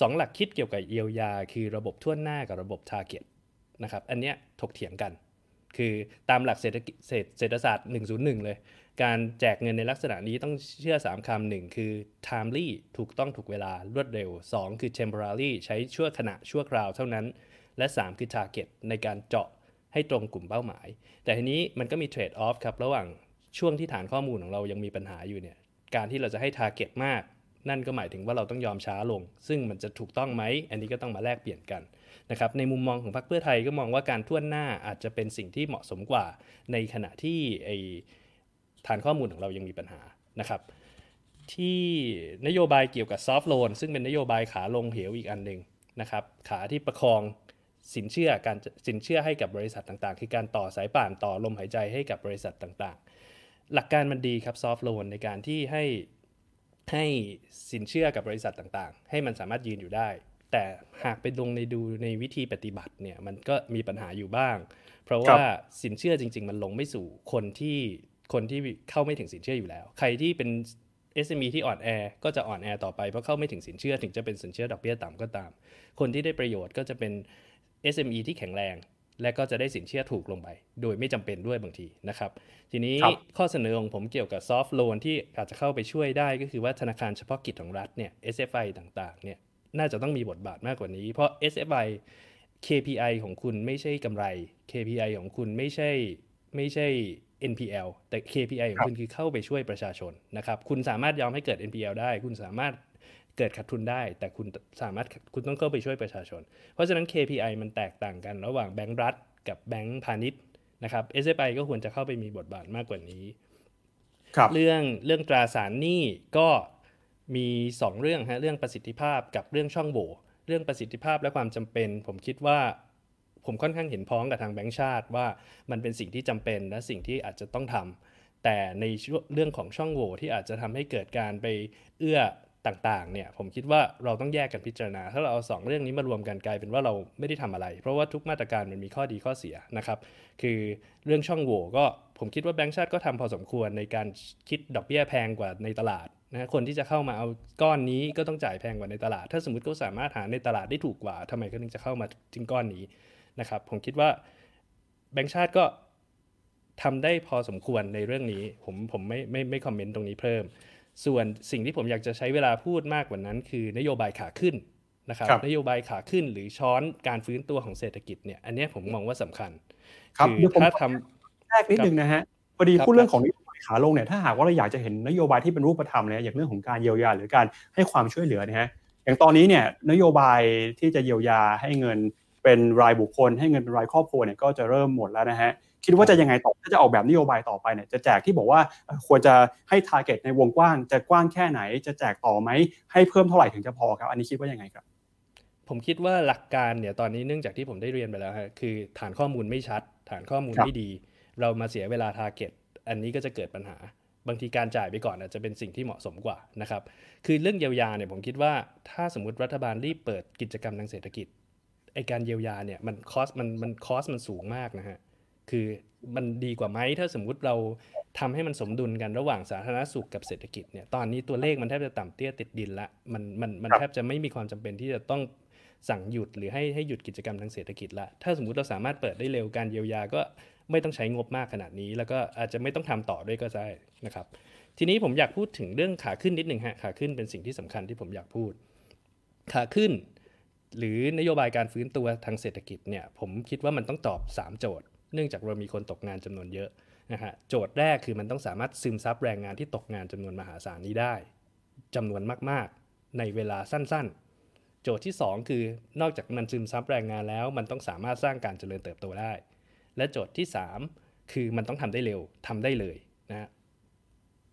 สองหลักคิดเกี่ยวกับเยียวยาคือระบบทั่วหน้ากับระบบ target นะครับอันเนี้ยถกเถียงกันคือตามหลักเศรษฐศาสตร์101เลยการแจกเงินในลักษณะนี้ต้องเชื่อ3คำ1คือ timely ถูกต้องถูกเวลารวดเร็ว2คือ temporary ใช้ชั่วขณะชั่วคราวเท่านั้นและ3คือ target ในการเจาะให้ตรงกลุ่มเป้าหมายแต่ทีนี้มันก็มี trade off ครับระหว่างช่วงที่ฐานข้อมูลของเรายังมีปัญหาอยู่เนี่ยการที่เราจะให้ target มากนั่นก็หมายถึงว่าเราต้องยอมช้าลงซึ่งมันจะถูกต้องไหมอันนี้ก็ต้องมาแลกเปลี่ยนกันนะครับในมุมมองของพรรคเพื่อไทยก็มองว่าการท่วนหน้าอาจจะเป็นสิ่งที่เหมาะสมกว่าในขณะที่ฐานข้อมูลของเรายังมีปัญหานะครับที่นโยบายเกี่ยวกับซอฟท์โลนซึ่งเป็นนโยบายขาลงเหวอีกอันนึงนะครับขาที่ประคองสินเชื่อให้กับบริษัทต่างๆคือการต่อสายป่านต่อลมหายใจให้กับบริษัทต่างๆหลักการมันดีครับซอฟท์โลนในการที่ให้สินเชื่อกับบริษัทต่างๆให้มันสามารถยืนอยู่ได้แต่หากไปลงในดูในวิธีปฏิบัติเนี่ยมันก็มีปัญหาอยู่บ้างเพราะว่าสินเชื่อจริงๆมันลงไม่สู่คนที่เข้าไม่ถึงสินเชื่ออยู่แล้วใครที่เป็น SME ที่อ่อนแอก็จะอ่อนแอต่อไปเพราะเข้าไม่ถึงสินเชื่อถึงจะเป็นสินเชื่อดอกเบี้ยต่ำก็ตามคนที่ได้ประโยชน์ก็จะเป็น SME ที่แข็งแรงและก็จะได้สินเชื่อถูกลงไปโดยไม่จำเป็นด้วยบางทีนะครับทีนี้ข้อเสนอของผมเกี่ยวกับซอฟท์โลนที่อาจจะเข้าไปช่วยได้ก็คือว่าธนาคารเฉพาะกิจของรัฐเนี่ย SFI ต่างๆเนี่ยน่าจะต้องมีบทบาทมากกว่านี้เพราะ SFI KPI ของคุณไม่ใช่กำไร KPI ของคุณไม่ใช่ NPL แต่ KPI ของคุณคือเข้าไปช่วยประชาชนนะครับคุณสามารถยอมให้เกิด NPL ได้คุณสามารถเกิดขาดทุนได้แต่คุณต้องเข้าไปช่วยประชาชนเพราะฉะนั้น KPI มันแตกต่างกันระหว่างแบงก์รัฐกับแบงก์พาณิชย์นะครับ SFI ก็ควรจะเข้าไปมีบทบาทมากกว่านี้เรื่องตราสารหนี้ก็มี2เรื่องฮะเรื่องประสิทธิภาพกับเรื่องช่องโหว่เรื่องประสิทธิภาพและความจำเป็นผมคิดว่าผมค่อนข้างเห็นพ้องกับทางแบงก์ชาติว่ามันเป็นสิ่งที่จำเป็นและสิ่งที่อาจจะต้องทำแต่ในเรื่องของช่องโหว่ที่อาจจะทำให้เกิดการไปเอื้อต่างๆเนี่ยผมคิดว่าเราต้องแยกกันพิจารณาถ้าเราเอา2เรื่องนี้มารวมกันกลายเป็นว่าเราไม่ได้ทำอะไรเพราะว่าทุกมาตรการมันมีข้อดีข้อเสียนะครับคือเรื่องช่องโหว่ก็ผมคิดว่าแบงก์ชาติก็ทำพอสมควรในการคิดดอกเบี้ยแพงกว่าในตลาดนะคนที่จะเข้ามาเอาก้อนนี้ก็ต้องจ่ายแพงกว่าในตลาดถ้าสมมุติเขาสามารถหาในตลาดได้ถูกกว่าทำไมเขาถึงจะเข้ามาถึงก้อนนี้นะครับผมคิดว่าแบงก์ชาติก็ทำได้พอสมควรในเรื่องนี้ผมไม่คอมเมนต์ตรงนี้เพิ่มส่วนสิ่งที่ผมอยากจะใช้เวลาพูดมากกว่านั้นคือนโยบายขาขึ้นนะครับนโยบายขาขึ้นหรือช้อนการฟื้นตัวของเศรษฐกิจเนี่ยอันนี้ผมมองว่าสำคัญครับถ้าทำแรกนิดนึงนะฮะพอดีพูดเรื่องของนโยบายขาลงเนี่ยถ้าหากว่าเราอยากจะเห็นนโยบายที่เป็นรูปธรรมเลยอย่างเรื่องของการเยียวยาหรือการให้ความช่วยเหลือนะฮะอย่างตอนนี้เนี่ยนโยบายที่จะเยียวยาให้เงินเป็นรายบุคคลให้เงินเป็นรายครอบครัวเนี่ยก็จะเริ่มหมดแล้วนะฮะคิดว่าจะยังไงต่อถ้าจะออกแบบนโยบายต่อไปเนี่ยจะแจกที่บอกว่าควรจะให้ target ในวงกว้างจะกว้างแค่ไหนจะแจกต่อไหมให้เพิ่มเท่าไหร่ถึงจะพอครับอันนี้คิดว่ายังไงครับผมคิดว่าหลักการเนี่ยตอนนี้เนื่องจากที่ผมได้เรียนไปแล้วฮะคือฐานข้อมูลไม่ชัดฐานข้อมูลไม่ดีเรามาเสียเวลา target อันนี้ก็จะเกิดปัญหาบางทีการจ่ายไปก่อนอาจจะเป็นสิ่งที่เหมาะสมกว่านะครับคือเรื่องเยียวยาเนี่ยผมคิดว่าถ้าสมมติรัฐบาลรีบเปิดกิจกรรมทางเศรษฐกิจไอการเยียวยาเนี่ยมันสูงมากนะฮะคือมันดีกว่าไหมถ้าสมมุติเราทำให้มันสมดุลกันระหว่างสาธารณสุขกับเศรษฐกิจเนี่ยตอนนี้ตัวเลขมันแทบจะต่ำเตี้ยติดดินละมันแทบจะไม่มีความจำเป็นที่จะต้องสั่งหยุดหรือให้หยุดกิจกรรมทางเศรษฐกิจละถ้าสมมุติเราสามารถเปิดได้เร็วการเยียวยาก็ไม่ต้องใช้งบมากขนาดนี้แล้วก็อาจจะไม่ต้องทำต่อด้วยก็ได้นะครับทีนี้ผมอยากพูดถึงเรื่องขาขึ้นนิดนึงฮะขาขึ้นเป็นสิ่งที่สำคัญที่ผมอยากพูดขาขึ้นหรือนโยบายการฟื้นตัวทางเศรษฐกิจเนี่ยผมคิดว่ามันต้องตอบ3โจทย์เนื่องจากเรามีคนตกงานจำนวนเยอะนะฮะโจทย์แรกคือมันต้องสามารถซึมซับแรงงานที่ตกงานจำนวนมหาศาลนี้ได้จำนวนมากๆในเวลาสั้นๆโจทย์ที่2คือนอกจากมันซึมซับแรงงานแล้วมันต้องสามารถสร้างการเจริญเติบโตได้และโจทย์ที่3คือมันต้องทำได้เร็วทำได้เลยนะฮะ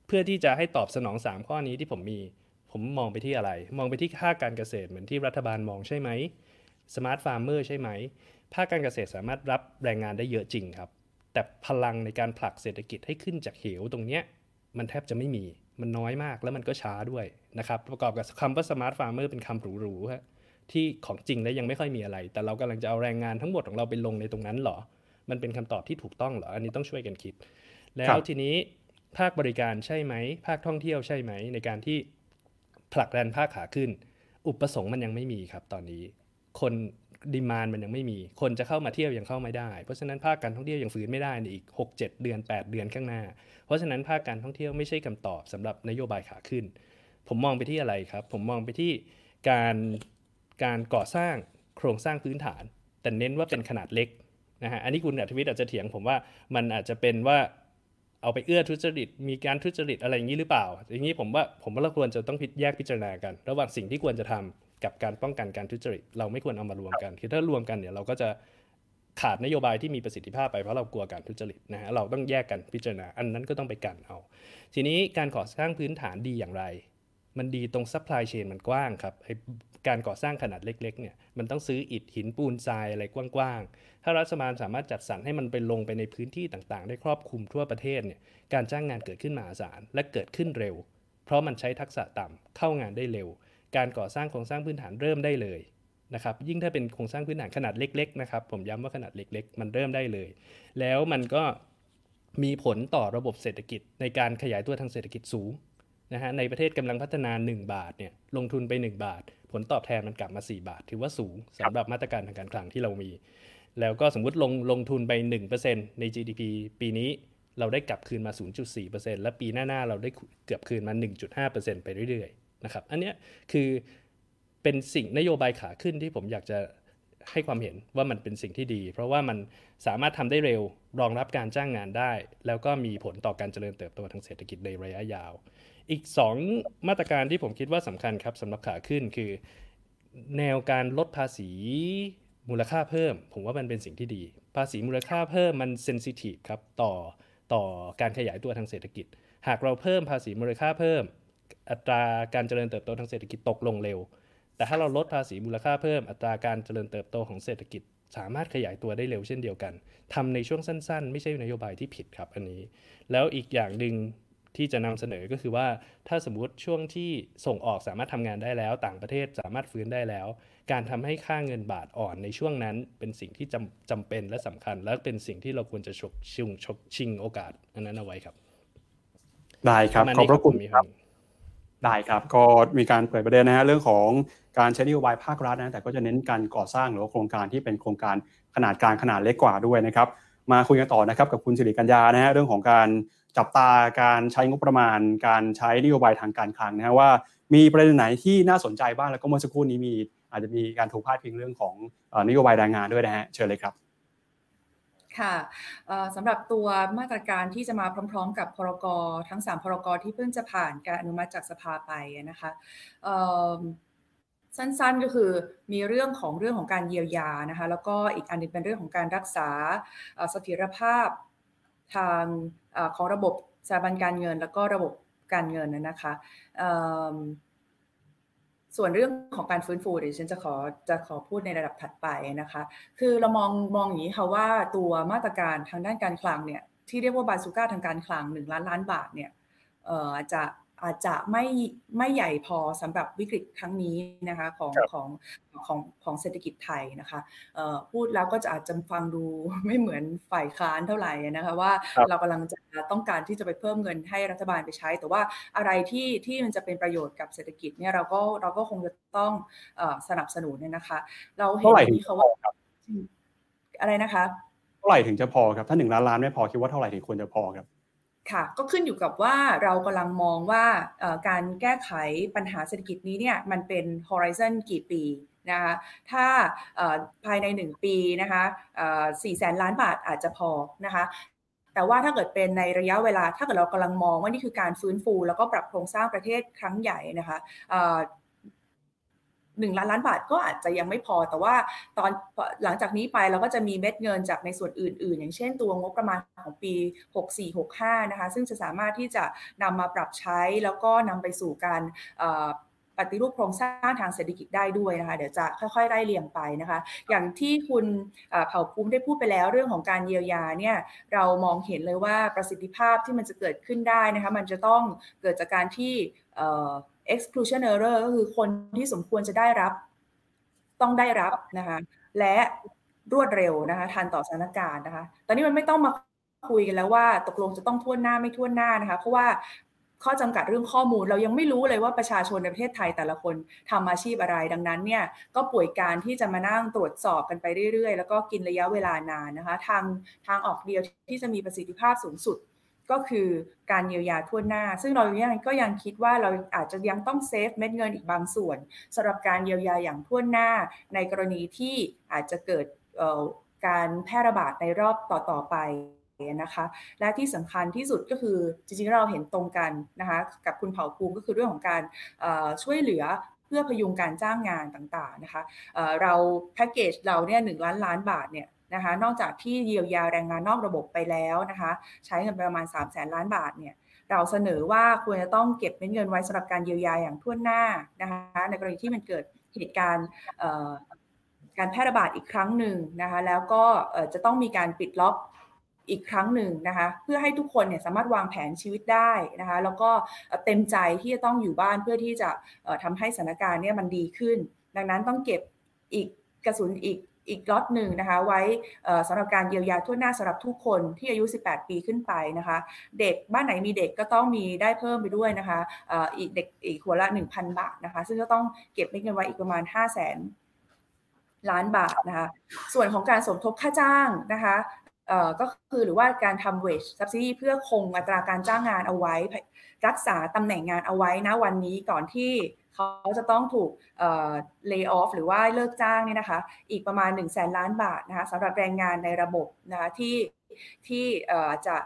เพื่อที่จะให้ตอบสนอง3ข้อนี้ที่ผมมองไปที่อะไรมองไปที่ภาคการเกษตรเหมือนที่รัฐบาลมองใช่ไหมสมาร์ทฟาร์มเมอร์ใช่ไหมภาคการเกษตรสามารถรับแรงงานได้เยอะจริงครับแต่พลังในการผลักเศรษฐกิจให้ขึ้นจากเหวตรงเนี้ยมันแทบจะไม่มี มันน้อยมากแล้วมันก็ช้าด้วยนะครับประกอบกับคำว่าสมาร์ทฟาร์มเมอร์เป็นคำหรูๆฮะที่ของจริงแล้วยังไม่ค่อยมีอะไรแต่เรากำลังจะเอาแรงงานทั้งหมดของเราไปลงในตรงนั้นหรอมันเป็นคำตอบที่ถูกต้องหรออันนี้ต้องช่วยกันคิดแล้วทีนี้ภาคบริการใช่ไหมภาคท่องเที่ยวใช่ไหมในการที่ผลักดันภาคขาขึ้นอุปสงค์มันยังไม่มีครับตอนนี้คนดีมานด์มันยังไม่มีคนจะเข้ามาเที่ยวยังเข้าไม่ได้เพราะฉะนั้นภาคการท่องเที่ยวยังฟื้นไม่ได้ในอีก 6-7 เดือน 8 เดือนข้างหน้าเพราะฉะนั้นภาคการท่องเที่ยวไม่ใช่คำตอบสำหรับนโยบายขาขึ้นผมมองไปที่อะไรครับผมมองไปที่การก่อสร้างโครงสร้างพื้นฐานแต่เน้นว่าเป็นขนาดเล็กนะฮะอันนี้คุณอัธวิชอาจจะเถียงผมว่ามันอาจจะเป็นว่าเอาไปเอื้อทุจริตมีการทุจริตอะไรอย่างนี้หรือเปล่าอย่างนี้ผมว่าเราควรจะต้องแยกพิจารณากันระหว่างสิ่งที่ควรจะทำกับการป้องกันการทุจริตเราไม่ควรเอามารวมกันคือถ้ารวมกันเนี่ยเราก็จะขาดนโยบายที่มีประสิทธิภาพไปเพราะเรากลัวการทุจริตนะฮะเราต้องแยกกันพิจารณาอันนั้นก็ต้องไปกันเอาทีนี้การก่อสร้างพื้นฐานดีอย่างไรมันดีตรงซัพพลายเชนมันกว้างครับการก่อสร้างขนาดเล็กๆเนี่ยมันต้องซื้ออิฐหินปูนทรายอะไรกว้างๆถ้ารัฐบาลสามารถจัดสรรให้มันไปลงไปในพื้นที่ต่างๆได้ครอบคลุมทั่วประเทศเนี่ยการจ้างงานเกิดขึ้นมหาศาลและเกิดขึ้นเร็วเพราะมันใช้ทักษะต่ำเข้างานได้เร็วการก่อสร้างโครงสร้างพื้นฐานเริ่มได้เลยนะครับยิ่งถ้าเป็นโครงสร้างพื้นฐานขนาดเล็กๆนะครับผมย้ำว่าขนาดเล็กๆมันเริ่มได้เลยแล้วมันก็มีผลต่อระบบเศรษฐกิจในการขยายตัวทางเศรษฐกิจสูงนะฮะในประเทศกำลังพัฒนา1บาทเนี่ยลงทุนไป1บาทผลตอบแทนมันกลับมา4บาทถือว่าสูงสำหรับมาตรการทางการคลังที่เรามีแล้วก็สมมุติลงทุนไป 1% ใน GDP ปีนี้เราได้กลับคืนมา 0.4% และปีหน้าๆเราได้เกือบคืนมา 1.5% ไปเรื่อยๆนะครับอันเนี้ยคือเป็นสิ่งนโยบายขาขึ้นที่ผมอยากจะให้ความเห็นว่ามันเป็นสิ่งที่ดีเพราะว่ามันสามารถทำได้เร็วรองรับการจ้างงานได้แล้วก็มีผลต่อการเจริญเติบโตทางเศรษฐกิจในระยะยาวอีก2มาตรการที่ผมคิดว่าสำคัญครับสำหรับขาขึ้นคือแนวการลดภาษีมูลค่าเพิ่มผมว่ามันเป็นสิ่งที่ดีภาษีมูลค่าเพิ่มมันเซนซิทีฟครับต่อการขยายตัวทางเศรษฐกิจหากเราเพิ่มภาษีมูลค่าเพิ่มอัตราการเจริญเติบโตทางเศรษฐกิจตกลงเร็วแต่ถ้าเราลดภาษีมูลค่าเพิ่มอัตราการเจริญเติบโตของเศรษฐกิจสามารถขยายตัวได้เร็วเช่นเดียวกันทำในช่วงสั้นๆไม่ใช่นโยบายที่ผิดครับอันนี้แล้วอีกอย่างนึงที่จะนำเสนอก็คือว่าถ้าสมมุติช่วงที่ส่งออกสามารถทำงานได้แล้วต่างประเทศสามารถฟื้นได้แล้วการทำให้ค่าเงินบาทอ่อนในช่วงนั้นเป็นสิ่งที่จำเป็นและสำคัญและเป็นสิ่งที่เราควรจะชิงโอกาสอันนั้นเอาไว้ครับได้ครับขอบพระคุณครับได้ครับก็มีการเปิดประเด็นนะฮะเรื่องของการใช้นโยบายภาครัฐนะแต่ก็จะเน้นการก่อสร้างหรือว่าโครงการที่เป็นโครงการขนาดกลางขนาดเล็กกว่าด้วยนะครับมาคุยกันต่อนะครับกับคุณสิริกัญญานะฮะเรื่องของการจับตาการใช้งบประมาณการใช้นโยบายทางการคลังนะฮะว่ามีประเด็นไหนที่น่าสนใจบ้างแล้วก็เมื่อสักครู่นี้มีอาจจะมีการถูกพาดพิงเรื่องของนโยบายแรงงานด้วยนะฮะเชิญเลยครับค่ะสำหรับตัวมาตรการที่จะมาพร้อมๆกับพรก.ทั้ง3พรก.ที่เพิ่งจะผ่านการอนุมัติจากสภาไปนะคะสั้นๆก็คือมีเรื่องของการเยียวยานะคะแล้วก็อีกอันนึงเป็นเรื่องของการรักษาเสถียรภาพทางของระบบสถาบันการเงินแล้วก็ระบบการเงินนะคะส่วนเรื่องของการฟื้นฟูเดี๋ยวฉันจะขอพูดในระดับถัดไปนะคะคือเรามองอย่างนี้ค่ะว่าตัวมาตรการทางด้านการคลังเนี่ยที่เรียกว่าบาซูก้าทางการคลัง1ล้านล้านบาทเนี่ยอาจจะไม่ใหญ่พอสำหรับวิกฤตครั้งนี้นะคะของเศรษฐกิจไทยนะคะพูดแล้วก็จะอาจจะฟังดูไม่เหมือนฝ่ายค้านเท่าไหร่นะคะว่าเรากำลังจะต้องการที่จะไปเพิ่มเงินให้รัฐบาลไปใช้แต่ว่าอะไรที่มันจะเป็นประโยชน์กับเศรษฐกิจเนี่ยเราก็คงจะต้องสนับสนุนนะคะเราเห็นที่เขาว่าอะไรนะคะเท่าไหร่ถึงจะพอครับถ้า1ล้านล้านไม่พอคิดว่าเท่าไหร่ถึงควรจะพอครับค่ะก็ขึ้นอยู่กับว่าเรากำลังมองว่าการแก้ไขปัญหาเศรษฐกิจนี้เนี่ยมันเป็น horizon กี่ปีนะคะถ้าภายใน1ปีนะคะ400,000 ล้านบาทอาจจะพอนะคะแต่ว่าถ้าเกิดเป็นในระยะเวลาถ้าเกิดเรากำลังมองว่านี่คือการฟื้นฟูแล้วก็ปรับโครงสร้างประเทศครั้งใหญ่นะคะ1ล้านล้านบาทก็อาจจะยังไม่พอแต่ว่าตอนหลังจากนี้ไปเราก็จะมีเม็ดเงินจากในส่วนอื่นๆอย่างเช่นตัวงบประมาณของปี64 65นะคะซึ่งจะสามารถที่จะนำมาปรับใช้แล้วก็นำไปสู่การ ปฏิรูปโครงสร้างทางเศรษฐกิจได้ด้วยนะคะเดี๋ยวจะค่อยๆไล่เรียงไปนะคะอย่างที่คุณเผ่าภูมิได้พูดไปแล้วเรื่องของการเยียวยาเนี่ยเรามองเห็นเลยว่าประสิทธิภาพที่มันจะเกิดขึ้นได้นะคะมันจะต้องเกิดจากการที่exclusion error ก็คือคนที่สมควรจะได้รับต้องได้รับนะคะและรวดเร็วนะคะทันต่อสถานการณ์นะคะตอนนี้มันไม่ต้องมาคุยกันแล้วว่าตกลงจะต้องทั่วหน้าไม่ทั่วหน้านะคะเพราะว่าข้อจำกัดเรื่องข้อมูลเรายังไม่รู้เลยว่าประชาชนในประเทศไทยแต่ละคนทำอาชีพอะไรดังนั้นเนี่ยก็ป่วยการที่จะมานั่งตรวจสอบกันไปเรื่อยๆแล้วก็กินระยะเวลานานนะคะทางออกเดียวที่จะมีประสิทธิภาพสูงสุดก็คือการเยียวยาทั่วหน้าซึ่งเราก็ยังคิดว่าเราอาจจะยังต้องเซฟเม็ดเงินอีกบางส่วนสำหรับการเยียวยาอย่างทั่วหน้าในกรณีที่อาจจะเกิดการแพร่ระบาดในรอบต่อๆไปนะคะและที่สำคัญที่สุดก็คือจริงๆเราเห็นตรงกันนะคะกับคุณเผ่าภูมิก็คือเรื่องของการช่วยเหลือเพื่อพยุงการจ้างงานต่างๆนะคะเราแพ็กเกจเราเนี่ย1ล้านล้านบาทเนี่ยนะคะนอกจากที่เยียวยาแรงงานนอกระบบไปแล้วนะคะใช้เงินประมาณ 300,000 ล้านบาทเนี่ยเราเสนอว่าควรจะต้องเก็บเงินไว้สำหรับการเยียวยาอย่างทั่วหน้านะคะในกรณีที่มันเกิดเหตุการณ์การแพร่ระบาดอีกครั้งหนึ่งนะคะแล้วก็จะต้องมีการปิดล็อกอีกครั้งหนึ่งนะคะเพื่อให้ทุกคนเนี่ยสามารถวางแผนชีวิตได้นะคะแล้วก็เต็มใจที่จะต้องอยู่บ้านเพื่อที่จะทำให้สถานการณ์เนี่ยมันดีขึ้นดังนั้นต้องเก็บอีกกระสุนอีกล็อตหนึ่งนะคะไว้สำหรับการเยียวยาทั่วหน้าสำหรับทุกคนที่อายุ18ปีขึ้นไปนะคะเด็กบ้านไหนมีเด็กก็ต้องมีได้เพิ่มไปด้วยนะคะอีกเด็กอีกหัวละ 1,000 บาทนะคะซึ่งก็ต้องเก็บเงินไว้อีกประมาณ 500,000 ล้านบาทนะคะส่วนของการสมทบค่าจ้างนะคะก็คือหรือว่าการทำ wage subsidy เพื่อคงอัตราการจ้างงานเอาไว้รักษาตำแหน่งงานเอาไว้นะวันนี้ก่อนที่เขาจะต้องถูกlay off หรือว่าเลิกจ้างเนี่ยนะคะอีกประมาณ 100,000 ล้านบาทนะคะสำหรับแรงงานในระบบนะคะที่จะ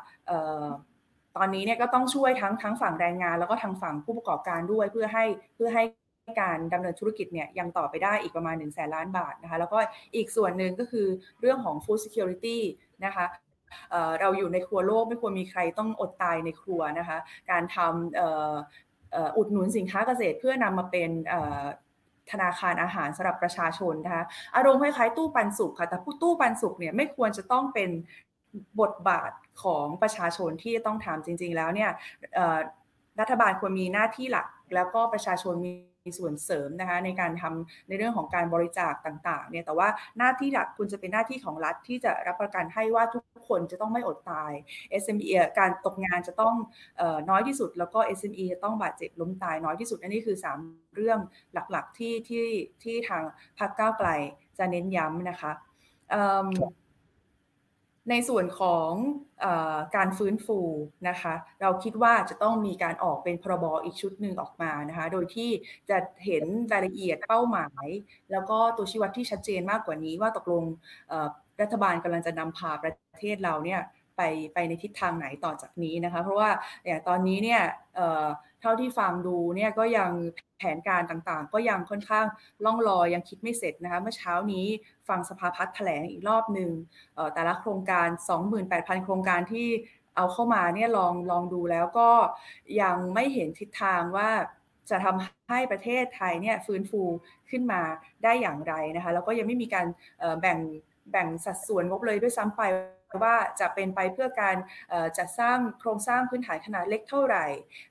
ตอนนี้เนี่ยก็ต้องช่วยทั้งฝั่งแรงงานแล้วก็ทางฝั่งผู้ประกอบการด้วยเพื่อให้การดำเนินธุรกิจเนี่ยยังต่อไปได้อีกประมาณ 100,000 ล้านบาทนะคะแล้วก็อีกส่วนหนึ่งก็คือเรื่องของ food security นะคะเราอยู่ในครัวโลกไม่ควรมีใครต้องอดตายในครัวนะคะการทำอุดหนุนสินค้าเกษตรเพื่อนำมาเป็นธนาคารอาหารสำหรับประชาชนนะคะอารมณ์คล้ายๆตู้ปันสุกค่ะแต่ผู้ตู้ปันสุกเนี่ยไม่ควรจะต้องเป็นบทบาทของประชาชนที่ต้องทำจริงๆแล้วเนี่ยรัฐบาลควรมีหน้าที่หลักแล้วก็ประชาชนมีส่วนเสริมนะคะในการทำในเรื่องของการบริจาคต่างๆเนี่ยแต่ว่าหน้าที่หลักคุณจะเป็นหน้าที่ของรัฐที่จะรับประกันให้ว่าทุกคนจะต้องไม่อดตาย SME การตกงานจะต้องน้อยที่สุดแล้วก็ SME จะต้องบาดเจ็บล้มตายน้อยที่สุดอันนี้คือ3เรื่องหลักๆที่ทางพรรคก้าวไกลจะเน้นย้ำนะคะในส่วนของการฟื้นฟูนะคะเราคิดว่าจะต้องมีการออกเป็นพรบอีกชุดหนึ่งออกมานะคะโดยที่จะเห็นรายละเอียดเป้าหมายแล้วก็ตัวชี้วัดที่ชัดเจนมากกว่านี้ว่าตกลงรัฐบาลกำลังจะนำพาประเทศเราเนี่ยไปในทิศทางไหนต่อจากนี้นะคะเพราะว่าตอนนี้เนี่ยเท่าที่ฟังดูเนี่ยก็ยังแผนการต่างๆก็ยังค่อนข้างล่องลอยยังคิดไม่เสร็จนะคะเมื่อเช้านี้ฟังสภาพัฒน์แถลงอีกรอบหนึ่งแต่ละโครงการ 28,000 โครงการที่เอาเข้ามาเนี่ยลองดูแล้วก็ยังไม่เห็นทิศทางว่าจะทำให้ประเทศไทยเนี่ยฟื้นฟูขึ้นมาได้อย่างไรนะคะแล้วก็ยังไม่มีการแบ่งสัดส่วนงบเลยด้วยซ้ำไปว่าจะเป็นไปเพื่อการจัดสร้างโครงสร้างพื้นฐานขนาดเล็กเท่าไหร่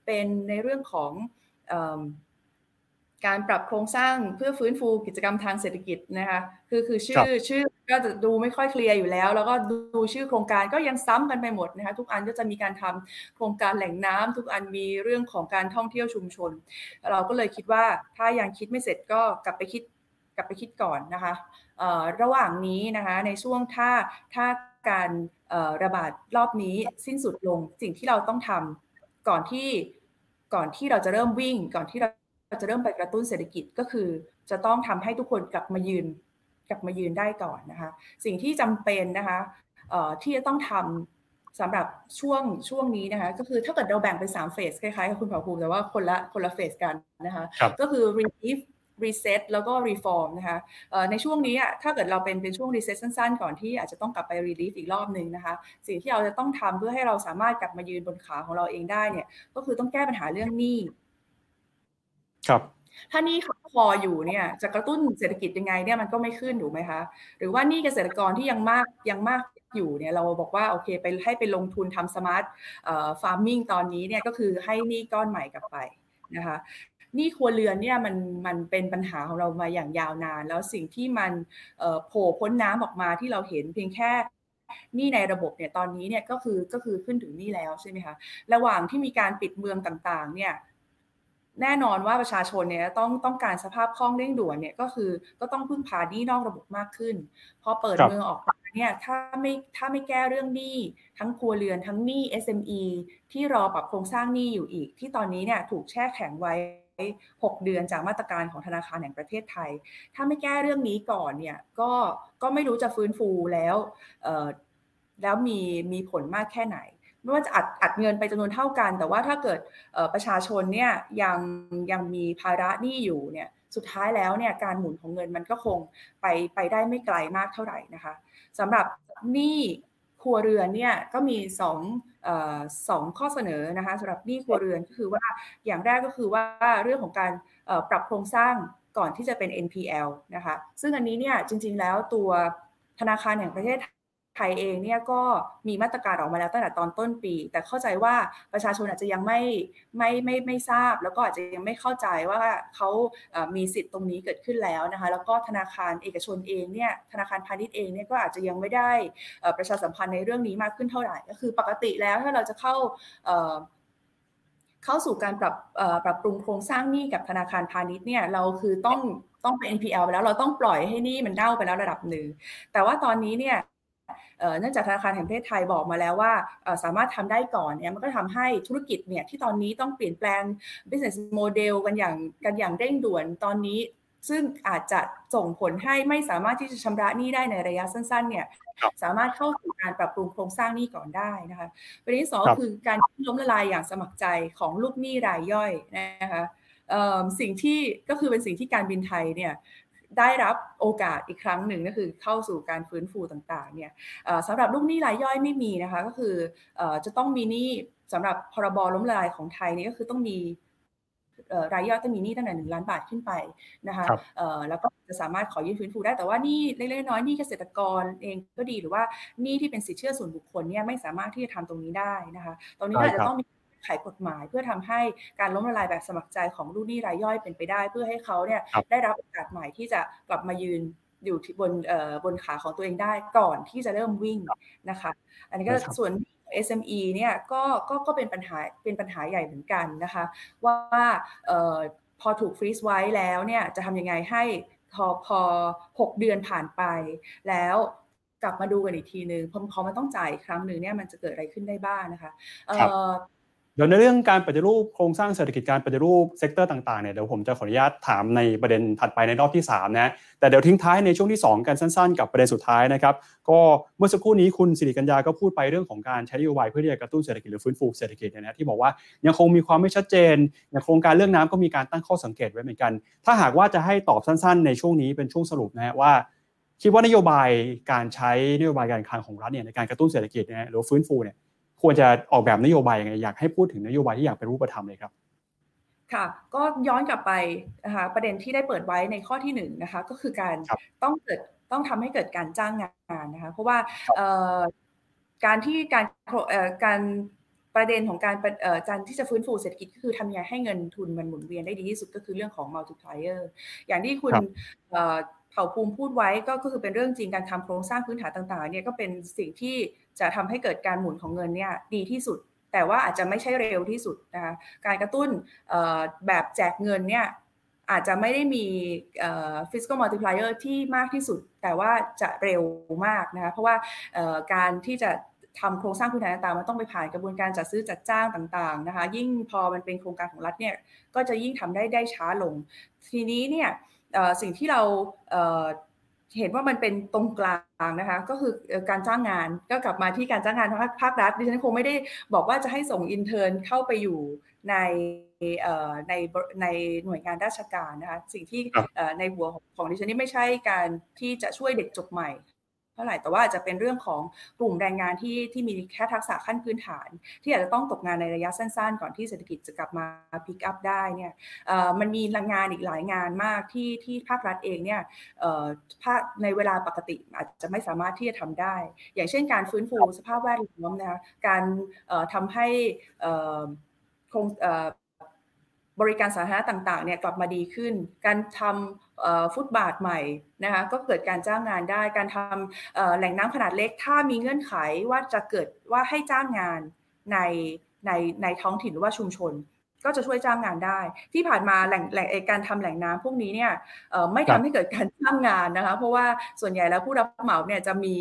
เป็นในเรื่องของการปรับโครงสร้างเพื่อฟื้นฟูกิจกรรมทางเศรษฐกิจนะคะคือชื่อก็จะดูไม่ค่อยเคลียร์อยู่แล้วก็ดูชื่อโครงการก็ยังซ้ำกันไปหมดนะคะทุกอันก็จะมีการทำโครงการแหล่งน้ำทุกอันมีเรื่องของการท่องเที่ยวชุมชนเราก็เลยคิดว่าถ้ายังคิดไม่เสร็จก็กลับไปคิดก่อนนะคะระหว่างนี้นะคะในช่วงถ้าการระบาดรอบนี้สิ้นสุดลงสิ่งที่เราต้องทำก่อนที่เราจะเริ่มวิ่งก่อนที่เราจะเริ่มไปกระตุ้นเศรษฐกิจก็คือจะต้องทำให้ทุกคนกลับมายืนได้ก่อนนะคะสิ่งที่จำเป็นนะคะที่จะต้องทำสำหรับช่วงนี้นะคะก็คือถ้าเกิดเราแบ่งเป็น3เฟสคล้ายๆกับคุณเผ่าภูมิแต่ว่าคนละเฟสกันนะคะก็คือ relief reset แล้วก็ reform นะคะในช่วงนี้ถ้าเกิดเราเป็นช่วง reset สั้นๆก่อนที่อาจจะต้องกลับไป relief อีกรอบนึงนะคะสิ่งที่เราจะต้องทำเพื่อให้เราสามารถกลับมายืนบนขาของเราเองได้เนี่ยก็คือต้องแก้ปัญหาเรื่องหนี้ครับ ถ้าหนี้เขาพออยู่เนี่ยจะกระตุ้นเศรษฐกิจยังไงเนี่ยมันก็ไม่ขึ้นถูกไหมคะหรือว่าหนี้เกษตรกรที่ยังมากอยู่เนี่ยเราบอกว่าโอเคไปให้ไปลงทุนทำสมาร์ทฟาร์มมิ่งตอนนี้เนี่ยก็คือให้หนี้ก้อนใหม่กลับไปนะคะหนี้ครัวเรือนเนี่ยมันเป็นปัญหาของเรามาอย่างยาวนานแล้วสิ่งที่มันโผล่พ้นน้ำออกมาที่เราเห็นเพียงแค่หนี้ในระบบเนี่ยตอนนี้เนี่ยก็คือขึ้นถึงหนี้แล้วใช่ไหมคะระหว่างที่มีการปิดเมืองต่างๆเนี่ยแน่นอนว่าประชาชนเนี่ยต้องการสภาพคล่องเร่งด่วนเนี่ยก็ต้องพึ่งพาหนี้นอกระบบมากขึ้นพอเปิดเมืองออกมาเนี่ยถ้าไม่แก้เรื่องหนี้ทั้งครัวเรือนทั้งหนี้ SME ที่รอปรับโครงสร้างหนี้อยู่อีกที่ตอนนี้เนี่ยถูกแช่แข็งไว้6 เดือนจากมาตรการของธนาคารแห่งประเทศไทยถ้าไม่แก้เรื่องนี้ก่อนเนี่ยก็ไม่รู้จะฟื้นฟูแล้วมีผลมากแค่ไหนไม่ว่าจะอัดเงินไปจำนวนเท่ากันแต่ว่าถ้าเกิดประชาชนเนี่ยยังมีภาระหนี้อยู่เนี่ยสุดท้ายแล้วเนี่ยการหมุนของเงินมันก็คงไปได้ไม่ไกลมากเท่าไหร่นะคะสำหรับหนี้ครัวเรือนเนี่ยก็มี2ข้อเสนอนะคะสำหรับหนี้ครัวเรือนก็คือว่าอย่างแรกก็คือว่าเรื่องของการปรับโครงสร้างก่อนที่จะเป็น NPL นะคะซึ่งอันนี้เนี่ยจริงๆแล้วตัวธนาคารแห่งประเทศไทยเองเนี่ยก็มีมาตรการออกมาแล้วตั้งแต่ตอนต้นปีแต่เข้าใจว่าประชาชนอาจจะยังไม่ทราบแล้วก็อาจจะยังไม่เข้าใจว่าเขามีสิทธิ์ตรงนี้เกิดขึ้นแล้วนะคะแล้วก็ธนาคารเอกชนเองเนี่ยธนาคารพาณิชย์เองเนี่ยก็อาจจะยังไม่ได้ประชาสัมพันธ์ในเรื่องนี้มากขึ้นเท่าไหร่ก็คือปกติแล้วถ้าเราจะเข้าสู่การปรับปรุงโครงสร้างหนี้กับธนาคารพาณิชย์เนี่ยเราคือต้องเป็น NPL ไปแล้วเราต้องปล่อยให้หนี้มันเน่าไปแล้วระดับหนึ่งแต่ว่าตอนนี้เนี่ยเนื่องจากธนาคารแห่งประเทศไทยบอกมาแล้วว่าสามารถทำได้ก่อนเนี่ยมันก็ทำให้ธุรกิจเนี่ยที่ตอนนี้ต้องเปลี่ยนแปลง business model กันอย่างเร่งด่วนตอนนี้ซึ่งอาจจะส่งผลให้ไม่สามารถที่จะชำระหนี้ได้ในระยะสั้นๆเนี่ยสามารถเข้าสู่การปรับปรุงโครงสร้างหนี้ก่อนได้นะคะประเด็นที่สองคือการล้มละลายอย่างสมัครใจของลูกหนี้รายย่อยนะคะสิ่งที่ก็คือเป็นสิ่งที่การบินไทยเนี่ยได้รับโอกาสอีกครั้งหนึ่งก็คือเข้าสู่การฟื้นฟูต่างๆเนี่ยสำหรับลูกหนี้รายย่อยไม่มีนะคะก็คือจะต้องมีหนี้สำหรับพรบล้มละลายของไทยนี่ก็คือต้องมีรายย่อยต้องมีหนี้ตั้งแต่1ล้านบาทขึ้นไปนะคะแล้วก็จะสามารถขอยื่นฟื้นฟูได้แต่ว่าหนี้เล็กๆน้อยๆหนี้เกษตรกรเองก็ดีหรือว่าหนี้ที่เป็นสินเชื่อส่วนบุคคลเนี่ยไม่สามารถที่จะทำตรงนี้ได้นะคะตรงนี้อาจจะต้องมีไขกฎหมายเพื่อทำให้การล้มละลายแบบสมัครใจของลูกหนี้รายย่อยเป็นไปได้เพื่อให้เขาเนี่ยได้รับโอกาสใหม่ที่จะกลับมายืนอยู่บนขาของตัวเองได้ก่อนที่จะเริ่มวิ่งนะคะอันนี้ก็ส่วน SME เนี่ยก็เป็นปัญหาใหญ่เหมือนกันนะคะว่าพอถูกฟรีซไว้แล้วเนี่ยจะทำยังไงให้พอ6 เดือนผ่านไปแล้วกลับมาดูกันอีกทีนึงพอมันต้องจ่ายครั้งนึงเนี่ยมันจะเกิดอะไรขึ้นได้บ้างนะคะเดี๋ยวในเรื่องการปฏิรูปโครงสร้างเศรษฐกิจการปฏิรูปเซกเตอร์ต่างๆเนี่ยเดี๋ยวผมจะขออนุญาตถามในประเด็นถัดไปในรอบที่3นะแต่เดี๋ยวทิ้งท้ายในช่วงที่2กันสั้นๆกับประเด็นสุดท้ายนะครับก็เมื่อสักครู่นี้คุณสิริกัญญาก็พูดไปเรื่องของการใช้นโยบายเพื่อที่จะกระตุ้นเศรษฐกิจหรือฟื้นฟูเศรษฐกิจนะที่บอกว่ายังคงมีความไม่ชัดเจนอย่างโครงการเรื่องน้ำก็มีการตั้งข้อสังเกตไว้เหมือนกันถ้าหากว่าจะให้ตอบสั้นๆในช่วงนี้เป็นช่วงสรุปนะว่าคิดว่านโยบายการใช้นโยบายการคลังของรัฐเนี่ยในการกระตุ้นเศรษฐกิจนะหรือฟื้นฟูเนี่ยควรจะออกแบบนโยบายยังไงอยากให้พูดถึงนโยบายที่อยากเป็นรูปธรรมเลยครับค่ะก็ย้อนกลับไปนะคะประเด็นที่ได้เปิดไว้ในข้อที่1 นะคะก็คือการต้องทำให้เกิดการจ้างงานนะคะเพราะว่าการประเด็นของการที่จะฟื้นฟูเศรษฐกิจก็คือทำยังไงให้เงินทุนมันหมุนเวียนได้ดีที่สุดก็คือเรื่องของ multiplier อย่างที่คุณเผ่าภูมิพูดไว้ก็คือเป็นเรื่องจริงการทำโครงสร้างพื้นฐานต่างๆเนี่ยก็เป็นสิ่งที่จะทำให้เกิดการหมุนของเงินเนี่ยดีที่สุดแต่ว่าอาจจะไม่ใช่เร็วที่สุดนะคะการกระตุ้นแบบแจกเงินเนี่ยอาจจะไม่ได้มี fiscal multiplier ที่มากที่สุดแต่ว่าจะเร็วมากนะคะเพราะว่าการที่จะทำโครงสร้างพื้นฐานต่างๆมันต้องไปผ่านกระบวนการจัดซื้อจัดจ้างต่างๆนะคะยิ่งพอมันเป็นโครงการของรัฐเนี่ยก็จะยิ่งทำได้ช้าลงทีนี้เนี่ยสิ่งที่เราเห็นว่ามันเป็นตรงกลางนะคะก็คือการจ้างงานก็กลับมาที่การจ้างงานภาครัฐดิฉันคงไม่ได้บอกว่าจะให้ส่งอินเทอร์นเข้าไปอยู่ในหน่วยงานราชการนะคะสิ่งที่ในหัวของดิฉันนี่ไม่ใช่การที่จะช่วยเด็กจบใหม่ เท่าไหร่แต่ว่าอาจจะเป็นเรื่องของกลุ่มแรงงานที่มีแค่ทักษะขั้นพื้นฐานที่อาจจะต้องตกงานในระยะสั้นๆก่อนที่เศรษฐกิจจะกลับมาพิกอัพได้เนี่ยมันมีแรงงานอีกหลายงานมากที่ภาครัฐเองเนี่ยในเวลาปกติอาจจะไม่สามารถที่จะทำได้อย่างเช่นการฟื้นฟูสภาพแวดล้อมนะคะการทำให้บริการสาธารณะต่างๆเนี่ยกลับมาดีขึ้นการทำฟุตบาทใหม่นะคะก็เกิดการจ้างงานได้การทำแหล่งน้ำขนาดเล็กถ้ามีเงื่อนไขว่าจะเกิดว่าให้จ้างงานในท้องถิ่นหรือว่าชุมชนก็จะช่วยจ้างงานได้ที่ผ่านมาแหล่งการทำแหล่งน้ำพวกนี้เนี่ยไม่ทำให้เกิดการจ้างงานนะคะเพราะว่าส่วนใหญ่แล้วผู้รับเหมาเนี่ยจะมี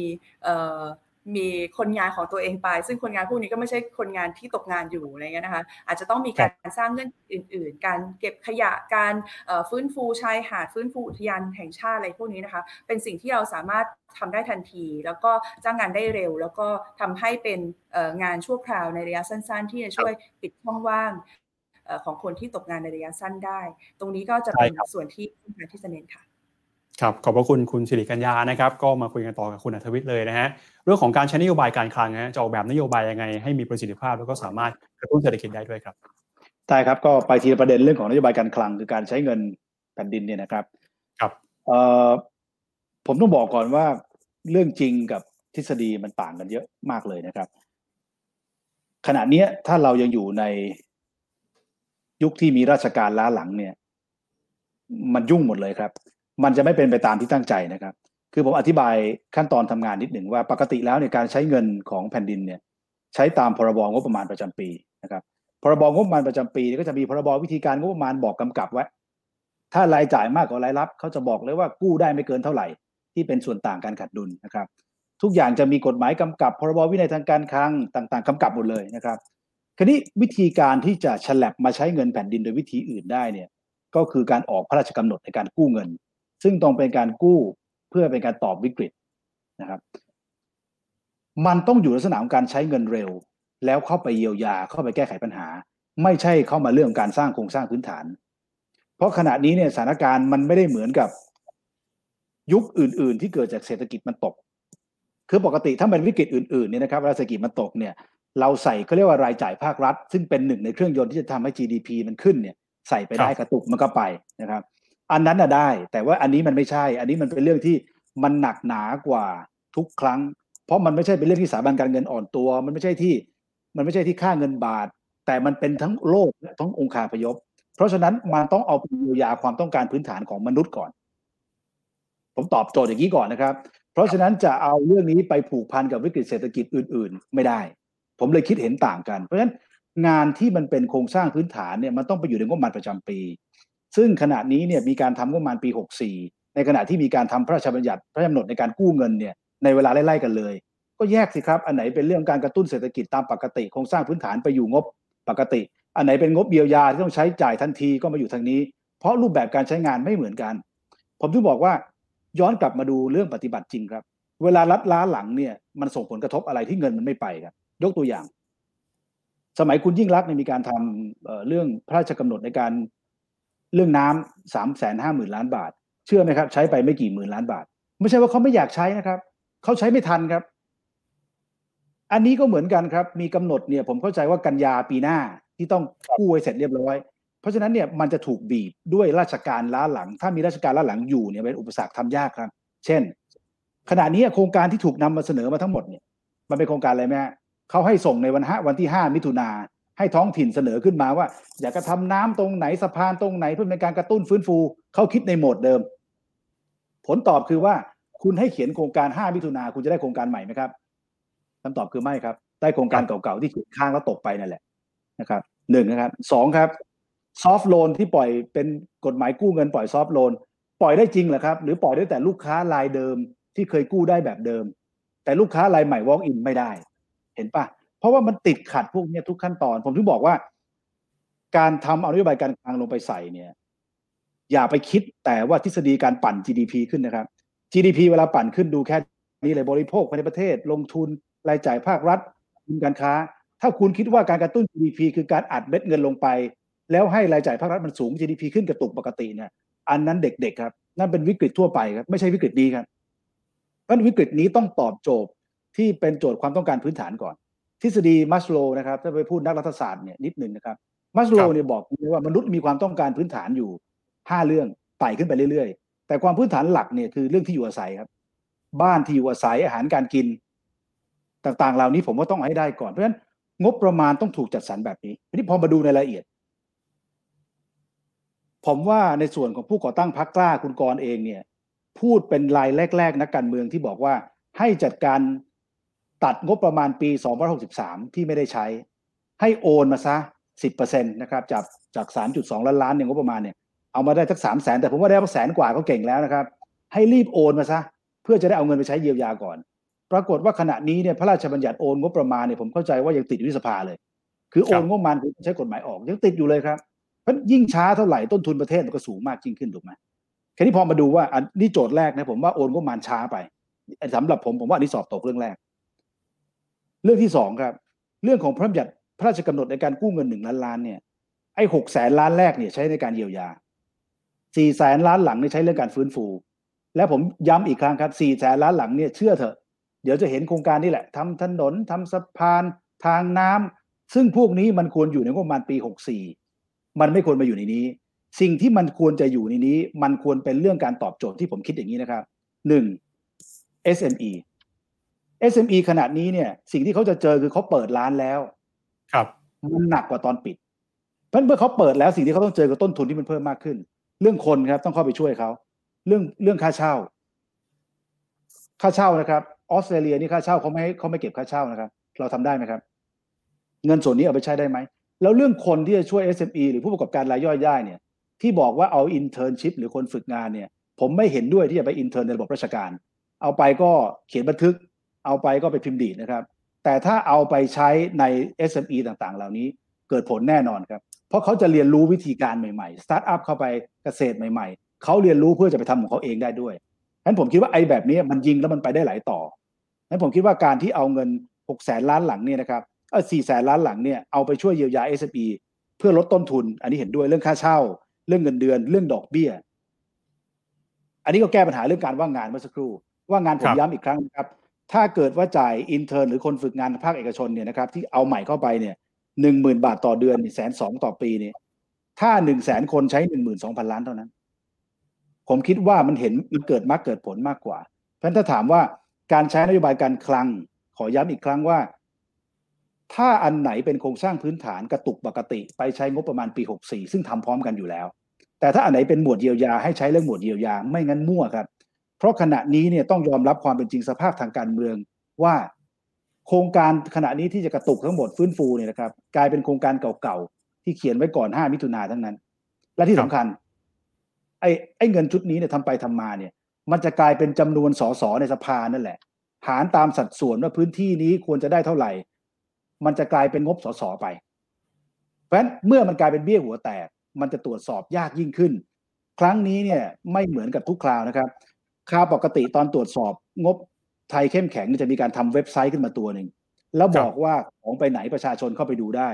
คนงานของตัวเองไปซึ่งคนงานพวกนี้ก็ไม่ใช่คนงานที่ตกงานอยู่อะไรเงี้ยนะคะอาจจะต้องมีการสร้างเงื่อนอื่นๆการเก็บขยะการฟื้นฟูชายหาดฟื้นฟูอุทยานแห่งชาติอะไรพวกนี้นะคะเป็นสิ่งที่เราสามารถทำได้ทันทีแล้วก็จ้างงานได้เร็วแล้วก็ทำให้เป็นงานชั่วคราวในระยะสั้นๆที่จะช่วยปิดช่องว่างของคนที่ตกงานในระยะสั้นได้ตรงนี้ก็จะเป็นส่วนที่ต้องการที่จะเน้นค่ะครับขอบพระคุณคุณสิริกัญญานะครับก็มาคุยกันต่อกับคุณอัธวิทย์เลยนะฮะเรื่องของการใช้นโยบายการคลังนะจะออกแบบนโยบายยังไงให้มีประสิทธิภาพแล้วก็สามารถกระตุ้นเศรษฐกิจได้ด้วยครับใช่ครับก็ไปทีละประเด็นเรื่องของนโยบายการคลังคือการใช้เงินแผ่นดินเนี่ยนะครับครับผมต้องบอกก่อนว่าเรื่องจริงกับทฤษฎีมันต่างกันเยอะมากเลยนะครับขณะนี้ถ้าเรายังอยู่ในยุคที่มีราชการล้าหลังเนี่ยมันยุ่งหมดเลยครับมันจะไม่เป็นไปตามที่ตั้งใจนะครับคือผมอธิบายขั้นตอนทำงานนิดหนึ่งว่าปกติแล้วเนี่ยการใช้เงินของแผ่นดินเนี่ยใช้ตามพรบงบประมาณประจำปีนะครับพรบงบประมาณประจำปีก็จะมีพรบวิธีการงบประมาณบอกกำกับไว้ถ้ารายจ่ายมากกว่ารายรับเขาจะบอกเลยว่ากู้ได้ไม่เกินเท่าไหร่ที่เป็นส่วนต่างการขาดดุลนะครับทุกอย่างจะมีกฎหมายกำกับพรบวินัยทางการคลังต่างๆกำกับหมดเลยนะครับคราวนี้วิธีการที่จะฉลับมาใช้เงินแผ่นดินโดยวิธีอื่นได้เนี่ยก็คือการออกพระราชกำหนดในการกู้เงินซึ่งต้องเป็นการกู้เพื่อเป็นการตอบวิกฤตนะครับมันต้องอยู่ในลักษณะของการใช้เงินเร็วแล้วเข้าไปเยียวยาเข้าไปแก้ไขปัญหาไม่ใช่เข้ามาเรื่องการสร้างโครงสร้างพื้นฐานเพราะขณะนี้เนี่ยสถานการณ์มันไม่ได้เหมือนกับยุคอื่นๆที่เกิดจากเศรษฐกิจมันตกคือปกติถ้าเป็นวิกฤตอื่นๆเนี่ยนะครับเวลาเศรษฐกิจมันตกเนี่ยเราใส่เขาเรียกว่ารายจ่ายภาครัฐซึ่งเป็นหนึ่งในเครื่องยนต์ที่จะทำให้ GDP มันขึ้นเนี่ยใส่ไปได้กระตุกมันก็ไปนะครับอันนั้นน่ะได้แต่ว่าอันนี้มันไม่ใช่อันนี้มันเป็นเรื่องที่มันหนักหนากว่าทุกครั้งเพราะมันไม่ใช่เป็นเรื่องที่สถาบันการเงินอ่อนตัวมันไม่ใช่ที่ค่าเงินบาทแต่มันเป็นทั้งโลกและทั้งองค์คาพยพเพราะฉะนั้นมันต้องเอาไปเยียวยาความต้องการพื้นฐานของมนุษย์ก่อนผมตอบโจทย์อย่างนี้ก่อนนะครับเพราะฉะนั้นจะเอาเรื่องนี้ไปผูกพันกับวิกฤตเศรษฐกิจอื่นๆไม่ได้ผมเลยคิดเห็นต่างกันเพราะฉะนั้นงานที่มันเป็นโครงสร้างพื้นฐานเนี่ยมันต้องไปอยู่ในงบประมาณประจำปีซึ่งขณะนี้เนี่ยมีการทำงบประมาณปี64ในขณะที่มีการทำพระราชบัญญัติพระราชกำหนดในการกู้เงินเนี่ยในเวลาไล่ๆกันเลยก็แยกสิครับอันไหนเป็นเรื่องการกระตุ้นเศรษฐกิจตามปกติโครงสร้างพื้นฐานไปอยู่งบปกติอันไหนเป็นงบเยียวยาที่ต้องใช้จ่ายทันทีก็มาอยู่ทางนี้เพราะรูปแบบการใช้งานไม่เหมือนกันผมถึงบอกว่าย้อนกลับมาดูเรื่องปฏิบัติจริงครับเวลารัฐล้าหลังเนี่ยมันส่งผลกระทบอะไรที่เงินมันไม่ไปครับยกตัวอย่างสมัยคุณยิ่งลักษณ์เนี่ยมีการทำเรื่องพระราชกำหนดในการเรื่องน้ำ 350,000 ล้านบาทเชื่อไหมครับใช้ไปไม่กี่หมื่นล้านบาทไม่ใช่ว่าเขาไม่อยากใช้นะครับเขาใช้ไม่ทันครับอันนี้ก็เหมือนกันครับมีกำหนดเนี่ยผมเข้าใจว่ากันยาปีหน้าที่ต้องกู้ไว้เสร็จเรียบร้อยเพราะฉะนั้นเนี่ยมันจะถูกบีบด้วยราชการล้าหลังถ้ามีราชการล้าหลังอยู่เนี่ยเป็นอุปสรรคทำยากครับเช่นขณะนี้โครงการที่ถูกนำมาเสนอมาทั้งหมดเนี่ยมันเป็นโครงการอะไรไหมฮะเขาให้ส่งในวันที่5มิถุนายนให้ท้องถิ่นเสนอขึ้นมาว่าอยากจะทำน้ำตรงไหนสะพานตรงไหนเพื่อเป็นการกระตุ้นฟื้นฟูเขาคิดในโหมดเดิมผลตอบคือว่าคุณให้เขียนโครงการ5มิถุนายนคุณจะได้โครงการใหม่ไหมครับคำตอบคือไม่ครับได้โครงการเก่าๆที่เขียนข้างแล้วตกไปนั่นแหละนะครับ1นะครับ2ครับซอฟท์โลนที่ปล่อยเป็นกฎหมายกู้เงินปล่อยซอฟท์โลนปล่อยได้จริงเหรอครับหรือปล่อยได้แต่ลูกค้ารายเดิมที่เคยกู้ได้แบบเดิมแต่ลูกค้ารายใหม่ walk in ไม่ได้เห็นป่ะเพราะว่ามันติดขัดพวกนี้ทุกขั้นตอนผมถึงบอกว่าการทำเอานโยบายการคลังลงไปใส่เนี่ยอย่าไปคิดแต่ว่าทฤษฎีการปั่น GDP ขึ้นนะครับ GDP เวลาปั่นขึ้นดูแค่นี้เลยบริโภคภายในประเทศลงทุนรายจ่ายภาครัฐการค้าถ้าคุณคิดว่าการกระตุ้น GDP คือการอัดเม็ดเงินลงไปแล้วให้รายจ่ายภาครัฐมันสูง GDP ขึ้นกระตุกปกติเนี่ยอันนั้นเด็กๆครับนั่นเป็นวิกฤตทั่วไปครับไม่ใช่วิกฤตดีครับ เพราะวิกฤตนี้ต้องตอบโจทย์ที่เป็นโจทย์ความต้องการพื้นฐานก่อนทฤษฎีมัสโลว์นะครับถ้าไปพูดนักรัฐศาสตร์เนี่ยนิดนึงนะครับมัสโลว์เนี่ยบอกว่ามนุษย์มีความต้องการพื้นฐานอยู่5เรื่องไต่ขึ้นไปเรื่อยๆแต่ความพื้นฐานหลักเนี่ยคือเรื่องที่อยู่อาศัยครับบ้านที่อยู่อาศัยอาหารการกินต่างๆเหล่านี้ผมว่าต้องให้ได้ก่อนเพราะฉะนั้นงบประมาณต้องถูกจัดสรรแบบนี้ทีนี้พอมาดูในรายละเอียดผมว่าในส่วนของผู้ก่อตั้งพรรคกล้าคุณกรเองเนี่ยพูดเป็นรายแรกๆนักการเมืองที่บอกว่าให้จัดการตัดงบประมาณปี2563ที่ไม่ได้ใช้ให้โอนมาซะ 10% นะครับจาก 3.2 ล้านล้านเนี่ยงบประมาณเนี่ยเอามาได้สัก 300,000 แต่ผมว่าได้มาแสนกว่าก็เก่งแล้วนะครับให้รีบโอนมาซะเพื่อจะได้เอาเงินไปใช้เยียวยาก่อนปรากฏว่าขณะนี้เนี่ยพระราชบัญญัติโอนงบประมาณเนี่ยผมเข้าใจว่ายังติดอยู่ที่สภาเลยคือโอนงบประมาณใช้กฎหมายออกยังติดอยู่เลยครับเพราะยิ่งช้าเท่าไหร่ต้นทุนประเทศมันก็สูงมากยิ่งขึ้นถูกไหมแค่นี้พอมาดูว่าอันนี้โจทย์แรกนะผมว่าโอนงบประมาณช้าไปสำหรับผมว่าอันนี้สอบตกเรื่องแรกเรื่องที่สองครับเรื่องของพระราชบัญญัติพระราชกำหนดในการกู้เงิน1ล้านล้านเนี่ยไอ้600,000 ล้านแรกเนี่ยใช้ในการเยียวยา400,000 ล้านหลังเนี่ยใช้เรื่องการฟื้นฟูและผมย้ำอีกครั้งครับ400,000 ล้านหลังเนี่ยเชื่อเถอะเดี๋ยวจะเห็นโครงการนี่แหละทำถนนทำสะพานทางน้ำซึ่งพวกนี้มันควรอยู่ในงบประมาณปี64มันไม่ควรมาอยู่ในนี้สิ่งที่มันควรจะอยู่ในนี้มันควรเป็นเรื่องการตอบโจทย์ที่ผมคิดอย่างนี้นะครับ1 SME ขณะนี้เนี่ยสิ่งที่เขาจะเจอคือเขาเปิดร้านแล้วครับมันหนักกว่าตอนปิดเพราะเมื่อเขาเปิดแล้วสิ่งที่เขาต้องเจอคือต้นทุนที่มันเพิ่มมากขึ้นเรื่องคนครับต้องเข้าไปช่วยเขาเรื่องค่าเช่านะครับออสเตรเลียนี่ค่าเช่าเขาไม่เก็บค่าเช่านะครับเราทำได้ไหมครับเงินส่วนนี้เอาไปใช้ได้ไหมแล้วเรื่องคนที่จะช่วย SME หรือผู้ประกอบการรายย่อยได้เนี่ยที่บอกว่าเอา internship หรือคนฝึกงานเนี่ยผมไม่เห็นด้วยที่จะไป intern ในระบบราชการเอาไปก็เขียนบันทึกเอาไปก็ไปพิมพ์ดีดนะครับแต่ถ้าเอาไปใช้ใน SME ต่างๆเหล่านี้เกิดผลแน่นอนครับเพราะเขาจะเรียนรู้วิธีการใหม่ๆสตาร์ทอัพเข้าไปเกษตรใหม่ๆเขาเรียนรู้เพื่อจะไปทำของเขาเองได้ด้วยงั้นผมคิดว่าไอ้แบบนี้มันยิงแล้วมันไปได้หลายต่องั้นผมคิดว่าการที่เอาเงิน600,000 ล้านหลังเนี่ยนะครับ400,000 ล้านหลังเนี่ยเอาไปช่วยเยียวยา SME เพื่อลดต้นทุนอันนี้เห็นด้วยเรื่องค่าเช่าเรื่องเงินเดือนเรื่องดอกเบี้ยอันนี้ก็แก้ปัญหาเรื่องการว่างงานเมื่อสักครู่ว่างงานผมย้ำอีกครั้งนะครับถ้าเกิดว่าจ่ายอินเทอร์หรือคนฝึกงานภาคเอกชนเนี่ยนะครับที่เอาใหม่เข้าไปเนี่ย 10,000 บาทต่อเดือน 120,000 ต่อปีเนี่ยถ้า 100,000 คนใช้ 12,000 ล้านเท่านั้นผมคิดว่ามันเห็นมันเกิดมากเกิดผลมากกว่าเพราะฉะนั้นถ้าถามว่าการใช้นโยบายการคลังขอย้ำอีกครั้งว่าถ้าอันไหนเป็นโครงสร้างพื้นฐานกระตุกปกติไปใช้งบประมาณปี64ซึ่งทำพร้อมกันอยู่แล้วแต่ถ้าอันไหนเป็นหมวดเยียวยาให้ใช้เรื่องหมวดเยียวยาไม่งั้นมั่วครับเพราะขณะนี้เนี่ยต้องยอมรับความเป็นจริงสภาพทางการเมืองว่าโครงการขณะนี้ที่จะกระตุกทั้งหมดฟื้นฟูเนี่ยนะครับกลายเป็นโครงการเก่าๆที่เขียนไว้ก่อน5มิถุนายนทั้งนั้นและที่สำคัญไอ้เงินชุดนี้เนี่ยทำไปทำมาเนี่ยมันจะกลายเป็นจำนวนส.ส.ในสภานั่นแหละหารตามสัดส่วนว่าพื้นที่นี้ควรจะได้เท่าไหร่มันจะกลายเป็นงบส.ส.ไปเพราะฉะนั้นเมื่อมันกลายเป็นเบี้ยหัวแตกมันจะตรวจสอบยากยิ่งขึ้นครั้งนี้เนี่ยไม่เหมือนกับทุกคราวนะครับคราวปกติตอนตรวจสอบงบไทยเข้มแข็งจะมีการทำเว็บไซต์ขึ้นมาตัวหนึ่งแล้วบอกว่าของไปไหนประชาชนเข้าไปดูได้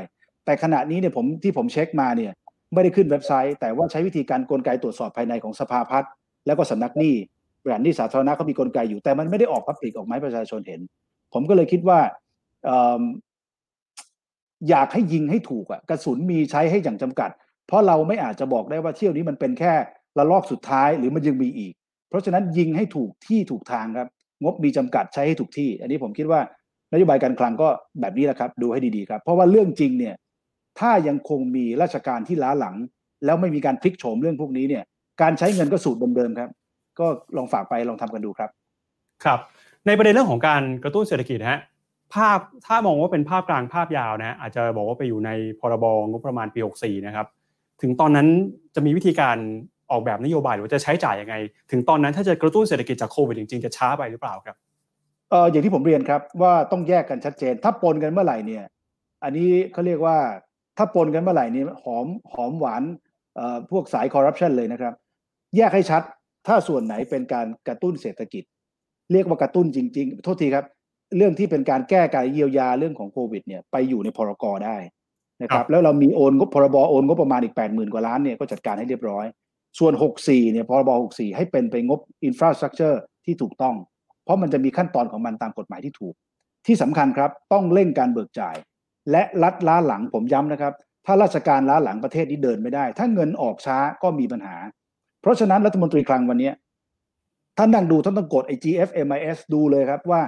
แต่ขณะนี้เนี่ยที่ผมเช็คมาเนี่ยไม่ได้ขึ้นเว็บไซต์แต่ว่าใช้วิธีการกลไกตรวจสอบภายในของสภาพัฒน์แล้วก็สำนักหนี้บริหารหนี้สาธารณะเขามีกลไกอยู่แต่มันไม่ได้ออกพับลิกออกมาให้ประชาชนเห็นผมก็เลยคิดว่าอยากให้ยิงให้ถูกอะกระสุนมีใช้ให้อย่างจำกัดเพราะเราไม่อาจจะบอกได้ว่าเที่ยวนี้มันเป็นแค่ระลอกสุดท้ายหรือมันยังมีอีกเพราะฉะนั้นยิงให้ถูกที่ถูกทางครับงบมีจำกัดใช้ให้ถูกที่อันนี้ผมคิดว่านโยบายการคลังก็แบบนี้แหละครับดูให้ดีๆครับเพราะว่าเรื่องจริงเนี่ยถ้ายังคงมีราชการที่ล้าหลังแล้วไม่มีการพลิกโฉมเรื่องพวกนี้เนี่ยการใช้เงินก็สูตรเดิมๆครับก็ลองฝากไปลองทำกันดูครับครับในประเด็นเรื่องของการกระตุ้นเศรษฐกิจฮะภาพถ้ามองว่าเป็นภาพกลางภาพยาวนะอาจจะบอกว่าไปอยู่ในพรบงบประมาณปี64นะครับถึงตอนนั้นจะมีวิธีการออกแบบนโยบายหรือจะใช้จ่ายยังไงถึงตอนนั้นถ้าจะกระตุ้นเศรษฐกิจจากโควิดจริงๆจะช้าไปหรือเปล่าครับอย่างที่ผมเรียนครับว่าต้องแยกกันชัดเจนถ้าปนกันเมื่อไหร่เนี่ยอันนี้เขาเรียกว่าถ้าปนกันเมื่อไหร่นี่หอมหวานพวกสายคอร์รัปชันเลยนะครับแยกให้ชัดถ้าส่วนไหนเป็นการกระตุ้นเศรษฐกิจเรียกว่ากระตุ้นจริงๆโทษทีครับเรื่องที่เป็นการแก้การเยียวยาเรื่องของโควิดเนี่ยไปอยู่ในพรก.ได้นะครับแล้วเรามีโอนงบพรบ.โอนงบประมาณอีก 80,000 กว่าล้านเนี่ยก็จัดการให้เรียบร้อยส่วน64เนี่ยพรบ.64ให้เป็นไปงบ infrastructure ที่ถูกต้องพ ราะมันจะมีขั้นตอนของมันตามกฎหมายที่ถูกที่สำคัญครับต้องเร่งการเบิกจ่ายและรัฐล้าหลังผมย้ำนะครับถ้าราชการล้าหลังประเทศนี้เดินไม่ได้ถ้าเงินออกช้าก็มีปัญหาเพราะฉะนั้นรัฐมนตรีคลังวันนี้ท่านนั่งดูท่านต้องกดไอ้ GFMIS ดูเลยครับว่า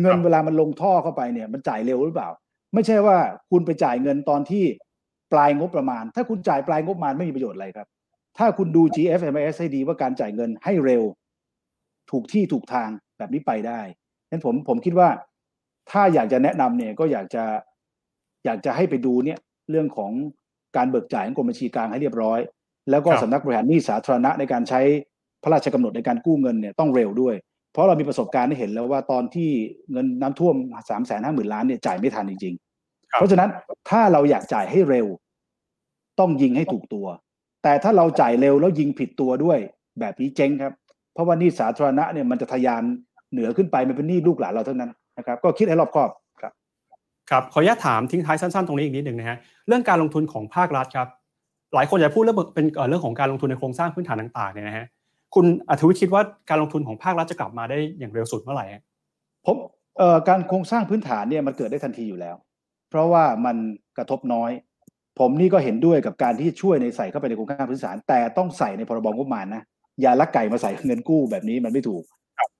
เงินเวลามันลงท่อเข้าไปเนี่ยมันจ่ายเร็วหรือเปล่าไม่ใช่ว่าคุณไปจ่ายเงินตอนที่ปลายงบประมาณถ้าคุณจ่ายปลายงบประมาณไม่มีประโยชน์อะไรครับถ้าคุณดู GFMIS ให้ดีว่าการจ่ายเงินให้เร็วถูกที่ถูกทางแบบนี้ไปได้งั้นผมคิดว่าถ้าอยากจะแนะนำเนี่ยก็อยากจะให้ไปดูเนี่ยเรื่องของการเบิกจ่ายของกรมบัญชีกลางให้เรียบร้อยแล้วก็สำนักบริหารหนี้สาธารณะในการใช้พระราชกำหนดในการกู้เงินเนี่ยต้องเร็วด้วยเพราะเรามีประสบการณ์ได้เห็นแล้วว่าตอนที่เงินน้ำท่วม 350,000 ล้านเนี่ยจ่ายไม่ทันจริงๆเพราะฉะนั้นถ้าเราอยากจ่ายให้เร็วต้องยิงให้ถูกตัวแต่ถ้าเราจ่ายเร็วแล้วยิงผิดตัวด้วยแบบนี้เจ๊งครับเพราะว่าหนี้สาธารณะเนี่ยมันจะทะยานเหนือขึ้นไปมันเป็นหนี้ลูกหลานเราทั้งนั้นนะครับก็คิดให้รอบคอบครับขออนุญาตถามทิ้งท้ายสั้นๆตรงนี้อีกนิดนึงนะฮะเรื่องการลงทุนของภาครัฐครับหลายคนจะพูดเรื่องเป็นเรื่องของการลงทุนในโครงสร้างพื้นฐานต่างๆเนี่ยนะฮะคุณอธิวิชคิดว่าการลงทุนของภาครัฐจะกลับมาได้อย่างเร็วสุดเมื่อไหร่ผมการโครงสร้างพื้นฐานเนี่ยมันเกิดได้ทันทีอยู่แล้วเพราะว่ามันกระทบน้อยผมนี่ก็เห็นด้วยกับการที่ช่วยในใส่เข้าไปในโครงสร้างพื้นฐานแต่ต้องใส่ในพรบงบประมาณนะอย่าลักไก่มาใส่เงินกู้แบบนี้มันไม่ถูก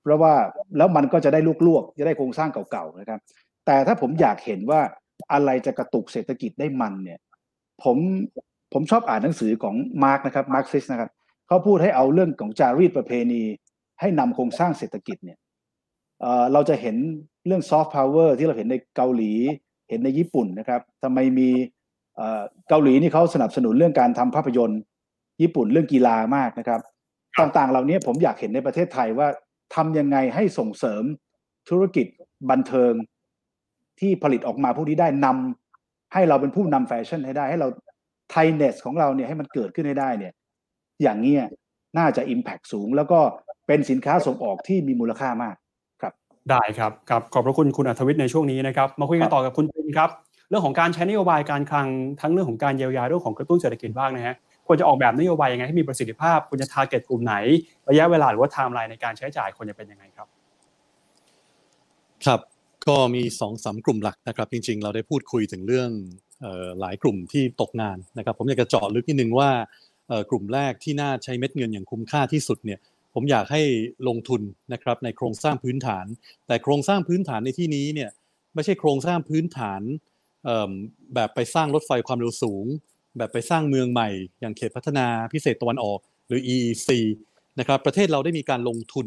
เพราะว่าแล้วมันก็จะได้ลวกๆจะได้โครงสร้างเก่าๆนะครับแต่ถ้าผมอยากเห็นว่าอะไรจะกระตุกเศรษฐกิจได้มันเนี่ยผมชอบอ่านหนังสือของมาร์กนะครับมาร์กซิสนะครับเขาพูดให้เอาเรื่องของจารีตประเพณีให้นำโครงสร้างเศรษฐกิจเนี่ยเราจะเห็นเรื่องซอฟต์พาวเวอร์ที่เราเห็นในเกาหลีเห็นในญี่ปุ่นนะครับทำไมมีเกาหลีนี่เขาสนับสนุนเรื่องการทำภาพยนตร์ญี่ปุ่นเรื่องกีฬามากนะครับต่างๆเหล่านี้ผมอยากเห็นในประเทศไทยว่าทำยังไงให้ส่งเสริมธุรกิจบันเทิงที่ผลิตออกมาพวกนี้ได้นำให้เราเป็นผู้นำแฟชั่นให้ได้ให้เราไทยเนสของเราเนี่ยให้มันเกิดขึ้นให้ได้เนี่ยอย่างเงี้ยน่าจะ impact สูงแล้วก็เป็นสินค้าส่งออกที่มีมูลค่ามากครับได้ครับครับขอบพระคุณคุณอัธวิชในช่วงนี้นะครับมาคุยกันต่อกับคุณปิ่นครับเรื่องของการใช้นโยบายการคลังทั้งเรื่องของการเยียวยาเรื่องของกระตุ้นเศรษฐกิจบ้างนะฮะควรจะออกแบบนโยบายยังไงให้มีประสิทธิภาพควรจะ target กลุ่มไหนระยะเวลาหรือว่า timeline ในการใช้จ่ายควรจะเป็นยังไงครับครับก็มี 2-3 กลุ่มหลักนะครับจริงๆเราได้พูดคุยถึงเรื่องหลายกลุ่มที่ตกงานนะครับผมอยากจะเจาะลึกนิดนึงว่ากลุ่มแรกที่น่าใช้เม็ดเงินอย่างคุ้มค่าที่สุดเนี่ยผมอยากให้ลงทุนนะครับในโครงสร้างพื้นฐานแต่โครงสร้างพื้นฐานในที่นี้เนี่ยไม่ใช่โครงสร้างพื้นฐานแบบไปสร้างรถไฟความเร็วสูงแบบไปสร้างเมืองใหม่อย่างเขตพัฒนาพิเศษตะวันออกหรือ EEC นะครับประเทศเราได้มีการลงทุน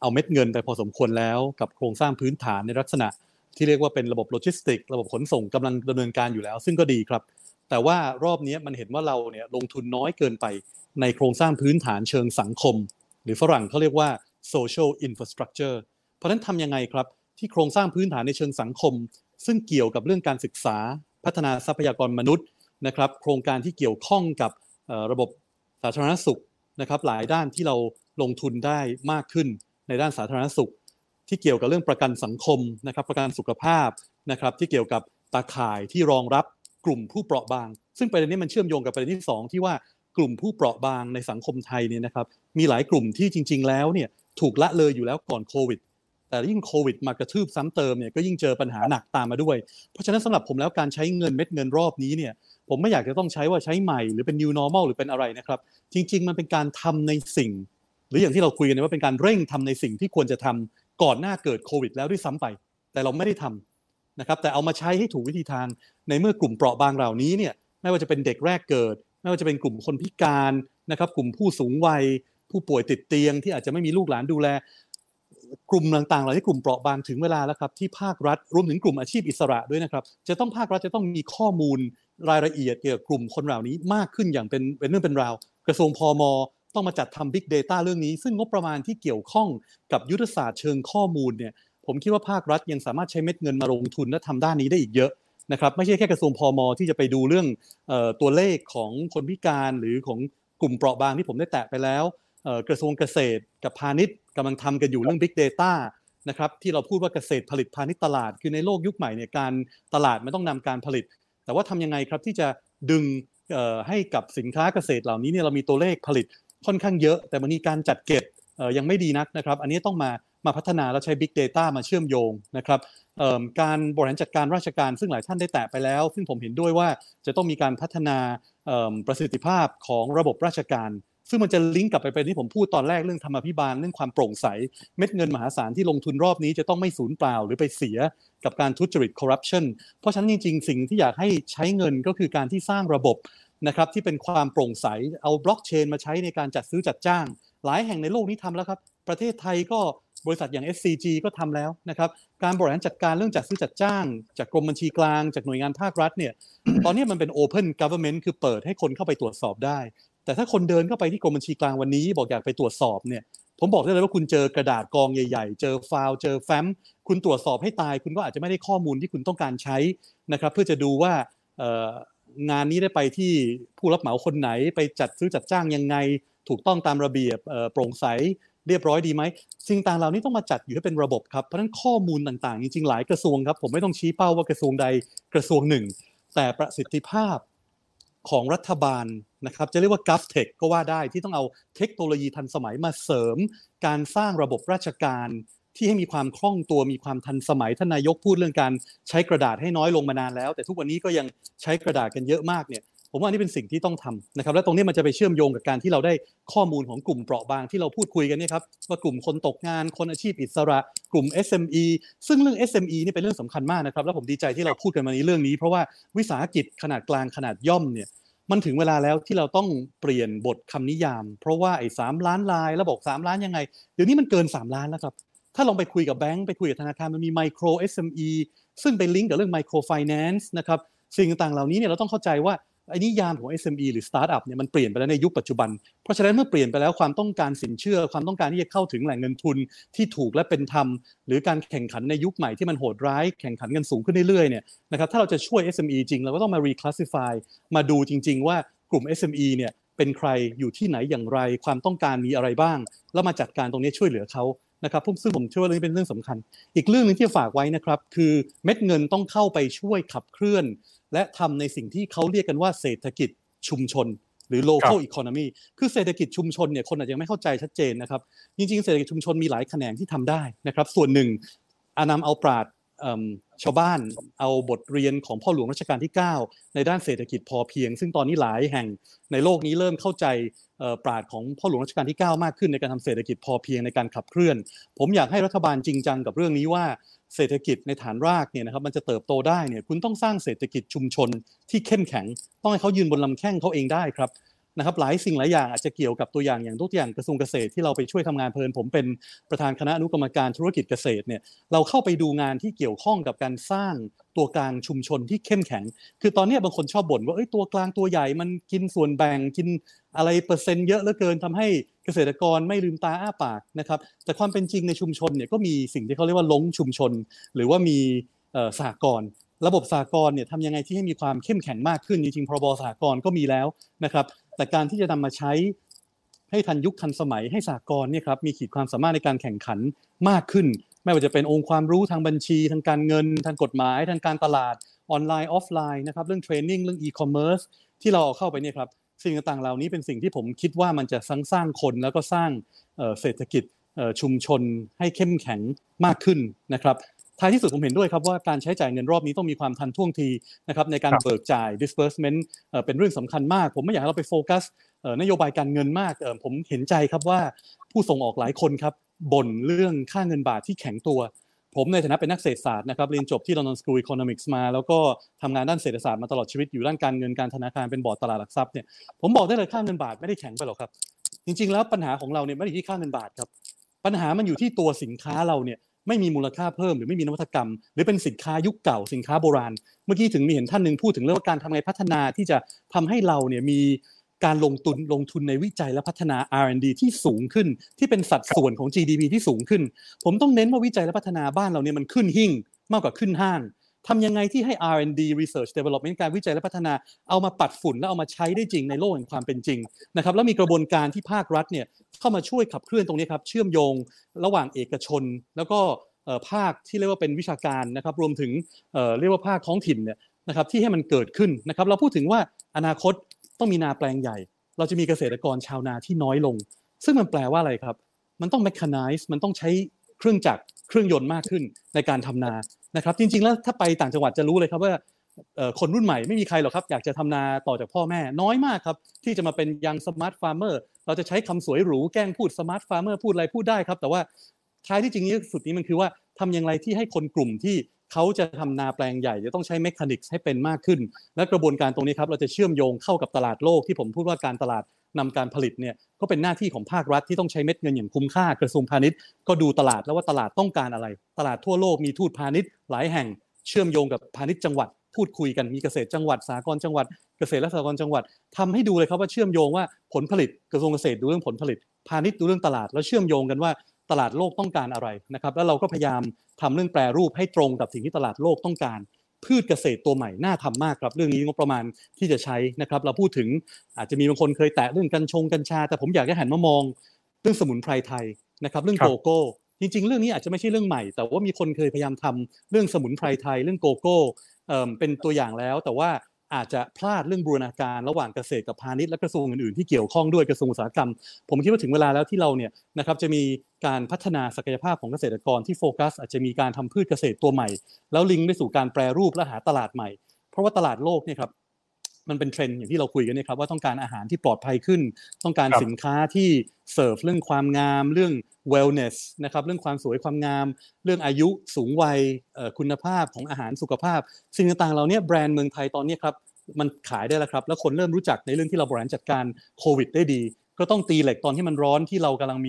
เอาเม็ดเงินไปพอสมควรแล้วกับโครงสร้างพื้นฐานในลักษณะที่เรียกว่าเป็นระบบโลจิสติกระบบขนส่งกำลังดำเนินการอยู่แล้วซึ่งก็ดีครับแต่ว่ารอบนี้มันเห็นว่าเราเนี่ยลงทุนน้อยเกินไปในโครงสร้างพื้นฐานเชิงสังคมหรือฝรั่งเขาเรียกว่า social infrastructure เพราะฉะนั้นทำยังไงครับที่โครงสร้างพื้นฐานในเชิงสังคมซึ่งเกี่ยวกับเรื่องการศึกษาพัฒนาทรัพยากรมนุษย์นะครับโครงการที่เกี่ยวข้องกับระบบสาธารณสุขนะครับหลายด้านที่เราลงทุนได้มากขึ้นในด้านสาธารณสุขที่เกี่ยวกับเรื่องประกันสังคมนะครับประกันสุขภาพนะครับที่เกี่ยวกับตาข่ายที่รองรับกลุ่มผู้เปราะบางซึ่งประเด็นนี้มันเชื่อมโยงกับประเด็นที่2ที่ว่ากลุ่มผู้เปราะบางในสังคมไทยเนี่ยนะครับมีหลายกลุ่มที่จริงๆแล้วเนี่ยถูกละเลยอยู่แล้วก่อนโควิดแต่ยิ่งโควิดมากระทืบซ้ำเติมเนี่ยก็ยิ่งเจอปัญหาหนักตามมาด้วยเพราะฉะนั้นสำหรับผมแล้วการใช้เงินเม็ดเงินรอบนี้เนี่ยผมไม่อยากจะต้องใช้ว่าใช้ใหม่หรือเป็น new normal หรือเป็นอะไรนะครับจริงๆมันเป็นการทำในสิ่งหรืออย่างที่เราคุยกันว่าเป็นการเร่งทำในสิ่งที่ควรจะทำก่อนหน้าเกิดโควิดแล้วด้วยซ้ำไปแต่เราไม่ได้ทำนะครับแต่เอามาใช้ให้ถูกวิธีทางในเมื่อกลุ่มเปราะบางเหล่านี้เนี่ยไม่ว่าจะเป็นเด็กแรกเกิดไม่ว่าจะเป็นกลุ่มคนพิการนะครับกลุ่มผู้สูงวัยผู้ป่วยติดเตียงที่อาจจะไม่มีลูกหลานดูแลกลุ่มต่างๆเหล่านี้กลุ่มเปราะบางถึงเวลาแล้วครับที่ภาครัฐรวมถึงกลุ่มอาชีพอิสระด้วยนะครับจะต้องภาครัฐจะต้องมีข้อมูลรายละเอียดเกี่ยวกับกลุ่มคนเหล่านี้มากขึ้นอย่างเป็นเรื่องเป็นราวกระทรวงพม.ต้องมาจัดทำ Big Data เรื่องนี้ซึ่งงบประมาณที่เกี่ยวข้องกับยุทธศาสตร์เชิงข้อมูลเนี่ยผมคิดว่าภาครัฐยังสามารถใช้เม็ดเงินมาลงทุนและทำด้านนี้ได้อีกเยอะนะครับไม่ใช่แค่กระทรวงพม.ที่จะไปดูเรื่องตัวเลขของคนพิการหรือของกลุ่มเปราะบางที่ผมได้แตะไปแล้วกระทรวงเกษตรกับพาณิชย์กำลังทำกันอยู่เรื่อง Big Data นะครับที่เราพูดว่าเกษตรผลิตพาณิชย์ตลาดคือในโลกยุคใหม่เนี่ยการตลาดมันต้องนำการผลิตแต่ว่าทำยังไงครับที่จะดึงให้กับสินค้าเกษตรเหล่านี้เนี่ยเรามีตัวเลขผลิตค่อนข้างเยอะแต่มันมีการจัดเก็บยังไม่ดีนักนะครับอันนี้ต้องมา มาพัฒนาแล้วใช้ Big Data มาเชื่อมโยงนะครับการบริหารจัดการราชการซึ่งหลายท่านได้แตะไปแล้วซึ่งผมเห็นด้วยว่าจะต้องมีการพัฒนาประสิทธิภาพของระบบราชการซึ่งมันจะลิงก์กลับไปเป็นที่ผมพูดตอนแรกเรื่องธรรมาภิบาลเรื่องความโปร่งใสเม็ดเงินมหาศาลที่ลงทุนรอบนี้จะต้องไม่สูญเปล่าหรือไปเสียกับการทุจริตคอร์รัปชันเพราะฉะนั้นจริงๆสิ่งที่อยากให้ใช้เงินก็คือการที่สร้างระบบนะครับที่เป็นความโปร่งใสเอาบล็อกเชนมาใช้ในการจัดซื้อจัดจ้างหลายแห่งในโลกนี้ทำแล้วครับประเทศไทยก็บริษัทอย่าง SCG ก็ทำแล้วนะครับการบริหารจัดการเรื่องจัดซื้อจัดจ้างจากกรมบัญชีกลางจากหน่วยงานภาครัฐเนี่ยตอนนี้มันเป็น Open Government คือเปิดให้คนเข้าไปตรวจสอบได้แต่ถ้าคนเดินเข้าไปที่กรมบัญชีกลางวันนี้บอกอยากไปตรวจสอบเนี่ยผมบอกได้เลยว่าคุณเจอกระดาษกองใหญ่ๆเจอไฟล์เจอแฟ้มคุณตรวจสอบให้ตายคุณก็อาจจะไม่ได้ข้อมูลที่คุณต้องการใช้นะครับเพื่อจะดูว่างานนี้ได้ไปที่ผู้รับเหมาคนไหนไปจัดซื้อจัดจ้างยังไงถูกต้องตามระเบียบโปร่งใสเรียบร้อยดีไหมสิ่งต่างเหล่านี้ต้องมาจัดอยู่ให้เป็นระบบครับเพราะฉะนั้นข้อมูลต่างๆจริงๆหลายกระทรวงครับผมไม่ต้องชี้เป้าว่ากระทรวงใดกระทรวงหนึ่งแต่ประสิทธิภาพของรัฐบาลนะครับจะเรียกว่า GovTech ก็ว่าได้ที่ต้องเอาเทคโนโลยีทันสมัยมาเสริมการสร้างระบบราชการที่ให้มีความคล่องตัวมีความทันสมัยท่านนายกพูดเรื่องการใช้กระดาษให้น้อยลงมานานแล้วแต่ทุกวันนี้ก็ยังใช้กระดาษกันเยอะมากเนี่ยผมว่านี่เป็นสิ่งที่ต้องทำนะครับและตรงนี้มันจะไปเชื่อมโยงกับการที่เราได้ข้อมูลของกลุ่มเปราะบางที่เราพูดคุยกันเนี่ยครับว่ากลุ่มคนตกงานคนอาชีพอิสระกลุ่ม SME ซึ่งเรื่อง SME นี่เป็นเรื่องสำคัญมากนะครับและผมดีใจที่เราพูดกันมาในเรื่องนี้เพราะว่าวิสาหกิจขนาดกลางขนาดย่อมเนี่ยมันถึงเวลาแล้วที่เราต้องเปลี่ยนบทคำนิยามเพราะว่าไอ้3ล้านรายแล้วบอก3ล้านยังไงเดี๋ยวนี้มันเกิน3ล้านแล้วครับถ้าลองไปคุยกับแบงค์ไปคุยกับธนาคารมันมีไมโคร SME ซึ่งไปลิงก์กับเรื่องไมโครไฟแนนซ์นะครับสิ่งต่างๆเหล่านี้เนี่ยเราต้องเข้าใจว่าไอ้นิยามของ SME หรือ Startup เนี่ยมันเปลี่ยนไปแล้วในยุคปัจจุบันเพราะฉะนั้นเมื่อเปลี่ยนไปแล้วความต้องการสินเชื่อความต้องการที่จะเข้าถึงแหล่งเงินทุนที่ถูกและเป็นธรรมหรือการแข่งขันในยุคใหม่ที่มันโหดร้ายแข่งขันกันสูงขึ้นเรื่อยๆเนี่ยนะครับถ้าเราจะช่วย SME จริงเราก็ต้องมา reclassify มาดูจริงๆว่ากลุ่ม SME เนี่ยเป็นใครอยู่ที่ไหนอย่างไรความต้องการมีอะไรบ้างแล้วมาจัดการตรงนี้ช่วยเหลือเขานะครับซึ่งผมเชื่อว่าเรื่องนี้เป็นเรื่องสำคัญอีกเรื่องนึงที่ฝากไว้นะครับคือเม็ดเงินต้องเข้าไปช่วยขับเคลื่อนและทำในสิ่งที่เขาเรียกกันว่าเศรษฐกิจชุมชนหรือ local economy คือเศรษฐกิจชุมชนเนี่ยคนอาจจะยังไม่เข้าใจชัดเจนนะครับจริงๆเศรษฐกิจชุมชนมีหลายแขนงที่ทำได้นะครับส่วนหนึ่งนำเอาปราชญ์ชาวบ้านเอาบทเรียนของพ่อหลวงรัชกาลที่9ในด้านเศรษฐกิจพอเพียงซึ่งตอนนี้หลายแห่งในโลกนี้เริ่มเข้าใจปราชญ์ของพ่อหลวงรัชกาลที่9มากขึ้นในการทำเศรษฐกิจพอเพียงในการขับเคลื่อนผมอยากให้รัฐบาลจริงจังกับเรื่องนี้ว่าเศรษฐกิจในฐานรากเนี่ยนะครับมันจะเติบโตได้เนี่ยคุณต้องสร้างเศรษฐกิจชุมชนที่เข้มแข็งต้องให้เขายืนบนลำแข้งเขาเองได้ครับนะครับหลายสิ่งหลายอย่างอาจจะเกี่ยวกับตัวอย่างทุกอย่างกระทรวงเกษตรที่เราไปช่วยทำงานเพลินผมเป็นประธานคณะอนุกรรมการธุรกิจเกษตรเนี่ยเราเข้าไปดูงานที่เกี่ยวข้องกับการสร้างตัวกลางชุมชนที่เข้มแข็งคือตอนนี้บางคนชอบบ่นว่าตัวกลางตัวใหญ่มันกินส่วนแบ่งกินอะไรเปอร์เซ็นต์เยอะเหลือเกินทำให้เกษตรกรไม่ลืมตาอ้าปากนะครับแต่ความเป็นจริงในชุมชนเนี่ยก็มีสิ่งที่เขาเรียกว่าล้งชุมชนหรือว่ามีสหกรณ์ระบบสหกรณ์เนี่ยทำยังไงที่ให้มีความเข้มแข็งมากขึ้นจริงๆพรบสหกรณ์ก็มีแล้วนะครับแต่การที่จะนำมาใช้ให้ทันยุคทันสมัยให้สหกรณ์เนี่ยครับมีขีดความสามารถในการแข่งขันมากขึ้นไม่ว่าจะเป็นองค์ความรู้ทางบัญชีทางการเงินทางกฎหมายทางการตลาดออนไลน์ออฟไลน์นะครับเรื่องเทรนนิ่งเรื่องอีคอมเมิร์ซที่เราเข้าไปเนี่ยครับสิ่งต่างๆเหล่านี้เป็นสิ่งที่ผมคิดว่ามันจะสร้างคนแล้วก็สร้างเศรษฐกิจชุมชนให้เข้มแข็งมากขึ้นนะครับท้ายที่สุดผมเห็นด้วยครับว่าการใช้จ่ายเงินรอบนี้ต้องมีความทันท่วงทีนะครับในการเบิกจ่าย disbursement เป็นเรื่องสำคัญมากผมไม่อยากให้เราไปโฟกัสนโยบายการเงินมากผมเห็นใจครับว่าผู้ส่งออกหลายคนครับบ่นเรื่องค่าเงินบาทที่แข็งตัวผมในฐานะเป็นนักเศรษฐศาสตร์นะครับเรียนจบที่ London School of Economics มาแล้วก็ทำงานด้านเศรษฐศาสตร์มาตลอดชีวิตอยู่ด้านการเงินการธนาคารเป็นบอร์ดตลาดหลักทรัพย์เนี่ยผมบอกได้เลยค่าเงินบาทไม่ได้แข็งไปหรอกครับจริงๆแล้วปัญหาของเราเนี่ยไม่ได้ที่ค่าเงินบาทครับปัญหามันอยู่ที่ตัวสินค้าเราเนี่ยไม่มีมูลค่าเพิ่มหรือไม่มีนวัตกรรมหรือเป็นสินค้ายุคเก่าสินค้าโบราณเมื่อกี้ถึงมีเห็นท่านนึงพูดถึงเรื่องการทำไงพัฒนาที่จะทำให้เราเนี่ยมีการลงทุนในวิจัยและพัฒนา R&D ที่สูงขึ้นที่เป็นสัดส่วนของ GDP ที่สูงขึ้นผมต้องเน้นว่าวิจัยและพัฒนาบ้านเราเนี่ยมันขึ้นหิ้งมากกว่าขึ้นห้างทำยังไงที่ให้ R&D Research Development การวิจัยและพัฒนาเอามาปัดฝุ่นแล้วเอามาใช้ได้จริงในโลกแห่งความเป็นจริงนะครับแล้วมีกระบวนการที่ภาครัฐเนี่ยเข้ามาช่วยขับเคลื่อนตรงนี้ครับเชื่อมโยงระหว่างเอกชนแล้วก็ภาคที่เรียกว่าเป็นวิชาการนะครับรวมถึงเรียกว่าภาคท้องถิ่นเนี่ยนะครับที่ให้มันเกิดขึ้นนะครับเราพูดถึงว่าอนาคตต้องมีนาแปลงใหญ่เราจะมีเกษตรกรชาวนาที่น้อยลงซึ่งมันแปลว่าอะไรครับมันต้อง mechanize มันต้องใช้ เครื่องจักรเครื่องยนต์มากขึ้นในการทำนานะครับจริงๆแล้วถ้าไปต่างจังหวัดจะรู้เลยครับว่าคนรุ่นใหม่ไม่มีใครหรอกครับอยากจะทำนาต่อจากพ่อแม่น้อยมากครับที่จะมาเป็นยังสมาร์ทฟาร์มเมอร์เราจะใช้คำสวยหรูแกล้งพูดสมาร์ทฟาร์มเมอร์พูดอะไรพูดได้ครับแต่ว่าท้ายที่จริงนี้สุดนี้มันคือว่าทำอย่างไรที่ให้คนกลุ่มที่เขาจะทำนาแปลงใหญ่จะต้องใช้เมคานิกส์ให้เป็นมากขึ้นและกระบวนการตรงนี้ครับเราจะเชื่อมโยงเข้ากับตลาดโลกที่ผมพูดว่าการตลาดนำการผลิตเนี่ยก็เป็นหน้าที่ของภาครัฐที่ต้องใช้เม็ดเงินอย่างคุ้มค่ากระทรวงพาณิชย์ก็ดูตลาดแล้วว่าตลาดต้องการอะไรตลาดทั่วโลกมีทูตพาณิชย์หลายแห่งเชื่อมโยงกับพาณิชย์จังหวัดพูดคุยกันมีเกษตรจังหวัดสหกรณ์จังหวัดเกษตรและสหกรณ์จังหวัดทำให้ดูเลยครับว่าเชื่อมโยงว่าผลผลิตกระทรวงเกษตรดูเรื่องผลผลิตพาณิชย์ดูเรื่องตลาดแล้วเชื่อมโยงกันว่าตลาดโลกต้องการอะไรนะครับแล้วเราก็พยายามทำเรื่องแปรรูปให้ตรงกับสิ่งที่ตลาดโลกต้องการพืชเกษตรตัวใหม่น่าทำมากครับเรื่องนี้งบประมาณที่จะใช้นะครับเราพูดถึงอาจจะมีบางคนเคยแตะเรื่องกัญชาแต่ผมอยากให้หันมามองเรื่องสมุนไพรไทยนะครับเรื่องโกโก้จริงๆเรื่องนี้อาจจะไม่ใช่เรื่องใหม่แต่ว่ามีคนเคยพยายามทำเรื่องสมุนไพรไทยเรื่องโกโก้เป็นตัวอย่างแล้วแต่ว่าอาจจะพลาดเรื่องบูรณาการระหว่างเกษตรกับพาณิชย์และกระทรวงอื่นๆที่เกี่ยวข้องด้วยกระทรวงอุตสาหกรรมผมคิดว่าถึงเวลาแล้วที่เราเนี่ยนะครับจะมีการพัฒนาศักยภาพของเกษตรกรที่โฟกัสอาจจะมีการทำพืชเกษตรตัวใหม่แล้วลิงก์ไปสู่การแปรรูปและหาตลาดใหม่เพราะว่าตลาดโลกเนี่ยครับมันเป็นเทรนด์อย่างที่เราคุยกันเนี่ยครับว่าต้องการอาหารที่ปลอดภัยขึ้นต้องการสินค้าที่เสิร์ฟเรื่องความงามเรื่อง wellness นะครับเรื่องความสวยความงามเรื่องอายุสูงวัยคุณภาพของอาหารสุขภาพสิ่งต่างๆเราเนี่ยแบรนด์เมืองไทยตอนนี้ครับมันขายได้แล้วครับแล้วคนเริ่มรู้จักในเรื่องที่เราบริหารจัดการโควิดได้ดีก็ต้องตีเหล็กตอนที่มันร้อนที่เรากำลัง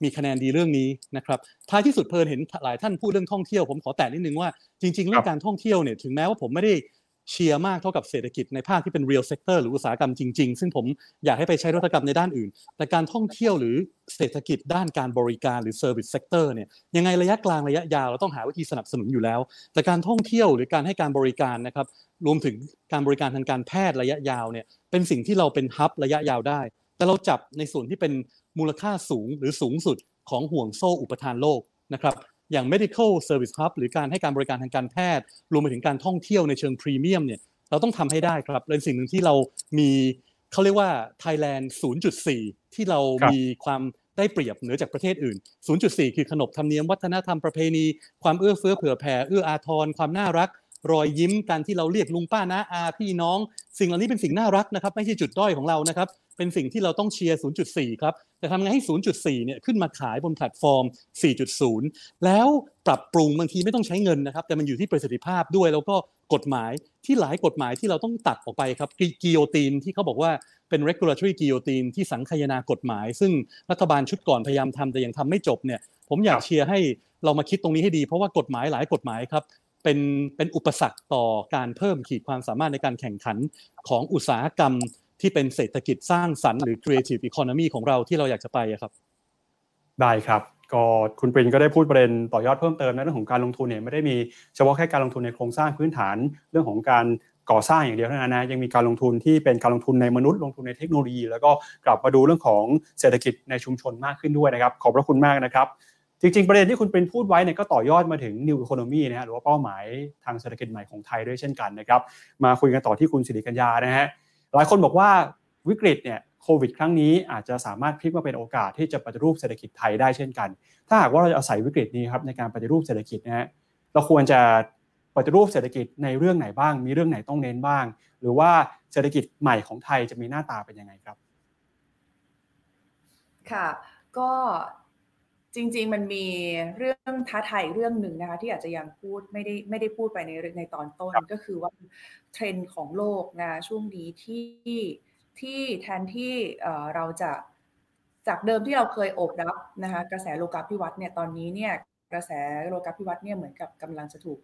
มีคะแนนดีเรื่องนี้นะครับท้ายที่สุดเพลินเห็นหลายท่านพูดเรื่องท่องเที่ยวผมขอแตะนิดนึงว่าจริงๆเรื่องการท่องเที่ยวเนี่ยถึงแม้ว่าผมไม่ได้เชียร์มากเท่ากับเศรษฐกิจในภาคที่เป็น real sector หรืออุตสาหกรรมจริงๆซึ่งผมอยากให้ไปใช้นวัตกรรมในด้านอื่นแต่การท่องเที่ยวหรือเศรษฐกิจด้านการบริการหรือ service sector เนี่ยยังไงระยะกลางระยะยาวเราต้องหาวิธีสนับสนุนอยู่แล้วแต่การท่องเที่ยวหรือการให้การบริการนะครับรวมถึงการบริการทางการแพทย์ระยะยาวเนี่ยเป็นสิ่งที่เราเป็นฮับระยะยาวได้แต่เราจับในส่วนที่เป็นมูลค่าสูงหรือสูงสุดของห่วงโซ่อุปทานโลกนะครับอย่าง medical service hub หรือการให้การบริการทางการแพทย์รวมไปถึงการท่องเที่ยวในเชิงพรีเมียมเนี่ยเราต้องทำให้ได้ครับเป็นสิ่งหนึ่งที่เรามีเขาเรียกว่า Thailand 0.4 ที่เรามีความได้เปรียบเหนือจากประเทศอื่น 0.4 คือขนบธรรมเนียมวัฒนธรรมประเพณีความเอื้อเฟื้อเผื่อแผ่เอื้ออาทรความน่ารักรอยยิ้มการที่เราเรียกลุงป้าน้าอาพี่น้องสิ่งเหล่านี้เป็นสิ่งน่ารักนะครับไม่ใช่จุดด้อยของเรานะครับเป็นสิ่งที่เราต้องเชียร์ 0.4 ครับแต่ทำไงให้ 0.4 เนี่ยขึ้นมาขายบนแพลตฟอร์ม 4.0 แล้วปรับปรุงบางทีไม่ต้องใช้เงินนะครับแต่มันอยู่ที่ประสิทธิภาพด้วยแล้วก็กฎหมายที่หลายกฎหมายที่เราต้องตัดออกไปครับกิโยตินที่เขาบอกว่าเป็น regulatory guillotine ที่สังคายนากฎหมายซึ่งรัฐบาลชุดก่อนพยายามทำแต่ยังทำไม่จบเนี่ยผมอยากเชียร์ให้เรามาคิดตรงนี้ให้ดีเพราะว่ากฎหมายหลายกฎหมายครับเป็นอุปสรรคต่อการเพิ่มขีดความสามารถในการแข่งขันของอุตสาหกรรมที่เป็นเศรษฐกิจสร้างสรรค์หรือ creative economy ของเราที่เราอยากจะไปครับได้ครับก็คุณปรินก็ได้พูดประเด็นต่อยอดเพิ่มเติมในเรื่องของการลงทุนเนี่ยไม่ได้มีเฉพาะแค่การลงทุนในโครงสร้างพื้นฐานเรื่องของการก่อสร้างอย่างเดียวเท่านั้นนะยังมีการลงทุนที่เป็นการลงทุนในมนุษย์ลงทุนในเทคโนโลยีแล้วก็กลับมาดูเรื่องของเศรษฐกิจในชุมชนมากขึ้นด้วยนะครับขอบพระคุณมากนะครับจริงๆประเด็นที่คุณปรินพูดไว้เนี่ยก็ต่อยอดมาถึง New Economy นะฮะหรือว่าเป้าหมายทางเศรษฐกิจใหม่ของไทยด้วยเช่นกันนะครับมาคุยกันต่อที่คุณศิริกัญญานะฮะหลายคนบอกว่าวิกฤตเนี่ยโควิดครั้งนี้อาจจะสามารถพลิกมาเป็นโอกาสที่จะปฏิรูปเศรษฐกิจไทยได้เช่นกันถ้าหากว่าเราจะอาศัยวิกฤตนี้ครับในการปฏิรูปเศรษฐกิจนะฮะเราควรจะปฏิรูปเศรษฐกิจในเรื่องไหนบ้างมีเรื่องไหนต้องเน้นบ้างหรือว่าเศรษฐกิจใหม่ของไทยจะมีหน้าตาเป็นยังไงครับค่ะก็จริงๆมันมีเรื่องท้าทายเรื่องหนึ่งนะคะที่อาจจะยังพูดไม่ได้พูดไปในตอนต้นก็คือว่าเทรนด์ของโลกนะช่วงนี้ที่แทนที่เราจะจากเดิมที่เราเคยโอบรับนะคะกระแสโลกาภิวัตน์เนี่ยตอนนี้เนี่ยกระแสโลกาภิวัตน์เนี่ยเหมือนกับกำลังจะถูก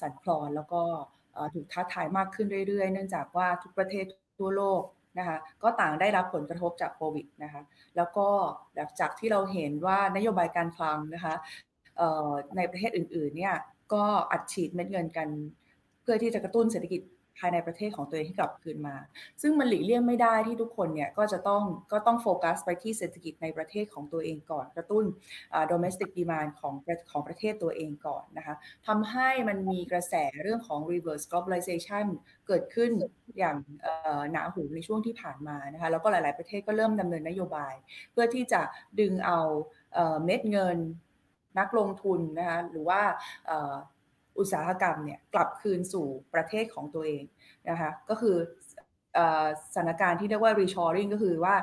สั่นคลอนแล้วก็ถูกท้าทายมากขึ้นเรื่อยๆเนื่องจากว่าทุกประเทศทั่วโลกนะคะก็ต่างได้รับผลกระทบจากโควิดนะคะแล้วก็จากที่เราเห็นว่านโยบายการคลังนะคะในประเทศอื่นๆเนี่ยก็อัดฉีดเม็ดเงินกันเพื่อที่จะกระตุ้นเศรษฐกิจภายในประเทศของตัวเองให้กลับคืนมาซึ่งมันหลีกเลี่ยงไม่ได้ที่ทุกคนเนี่ยก็ต้องโฟกัสไปที่เศรษฐกิจในประเทศของตัวเองก่อนกระตุ้นdomestic demand ของประเทศตัวเองก่อนนะคะทำให้มันมีกระแสเรื่องของ reverse globalization เกิดขึ้นอย่างหนาหูในช่วงที่ผ่านมานะคะแล้วก็หลายๆประเทศก็เริ่มดำเนินนโยบายเพื่อที่จะดึงเอาเม็ดเงิน นักลงทุนนะคะหรือว่าอุตสาหกรรมเนี่ยกลับคืนสู่ประเทศของตัวเองนะคะก็คือสถานการณ์ที่เรียกว่า reshoring ก็คือว่า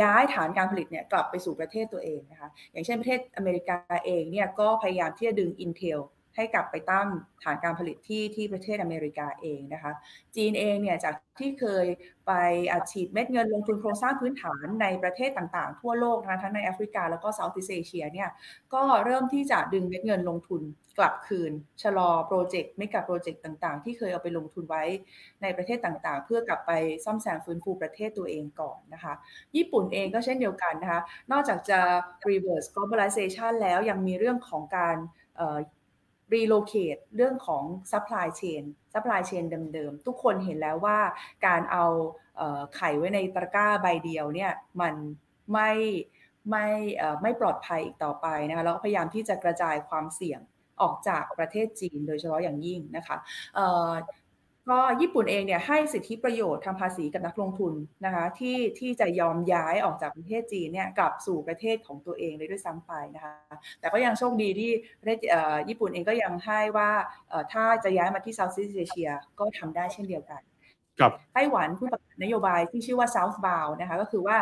ย้ายฐานการผลิตเนี่ยกลับไปสู่ประเทศตัวเองนะคะอย่างเช่นประเทศอเมริกาเองเนี่ยก็พยายามที่จะดึง Intel ให้กลับไปตั้งฐานการผลิตที่ประเทศอเมริกาเองนะคะจีนเองเนี่ยจากที่เคยไปอัดฉีดเม็ดเงินลงทุนโครงสร้างพื้นฐานในประเทศต่างๆทั่วโลกนะคะทั้งในแอฟริกาแล้วก็เซาท์อีสต์เอเชียเนี่ยก็เริ่มที่จะดึงเม็ดเงินลงทุนกลับคืนชะลอโปรเจกต์เมกะโปรเจกต์ต่างๆที่เคยเอาไปลงทุนไว้ในประเทศต่างๆเพื่อกลับไปซ่อมแซมฟื้นฟูประเทศตัวเองก่อนนะคะญี่ปุ่นเองก็เช่นเดียวกันนะคะนอกจากจะ reverse globalization แล้วยังมีเรื่องของการrelocate เรื่องของ supply chain เดิมๆทุกคนเห็นแล้วว่าการเอาไข่ไว้ในตะกร้าใบเดียวเนี่ยมันไม่ปลอดภัยอีกต่อไปนะคะแล้วก็พยายามที่จะกระจายความเสี่ยงออกจากประเทศจีนโดยเฉพาะอย่างยิ่งนะคะก็ญี่ปุ่นเองเนี่ยให้สิทธิประโยชน์ทางภาษีกับนักลงทุนนะคะที่จะยอมย้ายออกจากประเทศจีนเนี่ยกลับสู่ประเทศของตัวเองเลยด้วยซ้ำไปนะคะแต่ก็ยังโชคดีที่ประเทศญี่ปุ่นเองก็ยังให้ว่าถ้าจะย้ายมาที่เซาท์อีสต์เอเชียก็ทำได้เช่นเดียวกันไต้หวันเพิ่งประกาศนโยบายที่ชื่อว่า South Bound นะคะก็คือว่า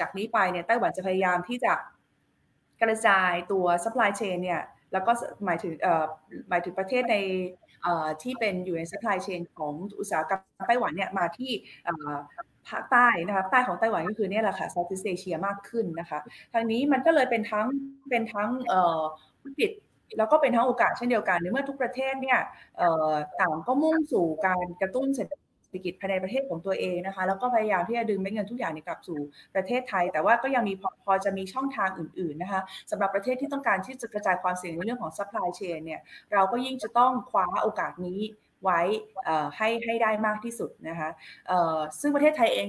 จากนี้ไปเนี่ยไต้หวันจะพยายามที่จะกระจายตัว supply chain เนี่ยแล้วก็หมายถึงประเทศในที่เป็นอยู่ในซัพพลายเชนของอุตสาหกรรมไต้หวันเนี่ยมาที่ภาคใต้นะคะใต้ของไต้หวันก็คือเนี่ยแหละค่ะเซาท์อีสต์เอเชียมากขึ้นนะคะทางนี้มันก็เลยเป็นทั้งวิกฤตแล้วก็เป็นทั้งโอกาสเช่นเดียวกันในเมื่อทุกประเทศเนี่ยต่างก็มุ่งสู่การกระตุ้นเศรษฐกิจภายในประเทศของตัวเองนะคะแล้วก็พยายามที่จะดึงเม็ดเงินทุกอย่างกลับสู่ประเทศไทยแต่ว่าก็ยังมีพอจะมีช่องทางอื่นๆนะคะสำหรับประเทศที่ต้องการที่จะกระจายความเสี่ยงในเรื่องของ supply chain เนี่ยเราก็ยิ่งจะต้องคว้าโอกาสนี้ไว้ให้ได้มากที่สุดนะคะซึ่งประเทศไทยเอง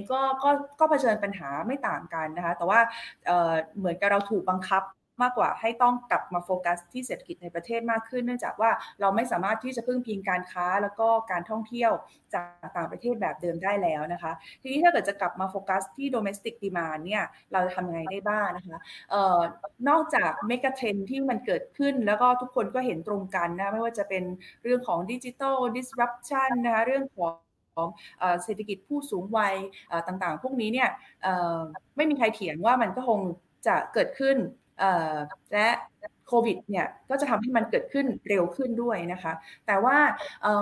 ก็เผชิญปัญหาไม่ต่างกันนะคะแต่ว่าเหมือนกับเราถูกบังคับมากกว่าให้ต้องกลับมาโฟกัสที่เศรษฐกิจในประเทศมากขึ้นเนื่องจากว่าเราไม่สามารถที่จะพึ่งพิงการค้าแล้วก็การท่องเที่ยวจากต่างประเทศแบบเดิมได้แล้วนะคะทีนี้ถ้าเกิดจะกลับมาโฟกัสที่ domestic demand เนี่ยเราจะทำยังไงได้บ้างนะคะนอกจาก mega trend ที่มันเกิดขึ้นแล้วก็ทุกคนก็เห็นตรงกันนะไม่ว่าจะเป็นเรื่องของ digital disruption นะคะเรื่องของเศรษฐกิจผู้สูงวัยต่างๆพวกนี้เนี่ยไม่มีใครเถียงว่ามันก็คงจะเกิดขึ้นและโควิดเนี่ยก็จะทำให้มันเกิดขึ้นเร็วขึ้นด้วยนะคะแต่ว่า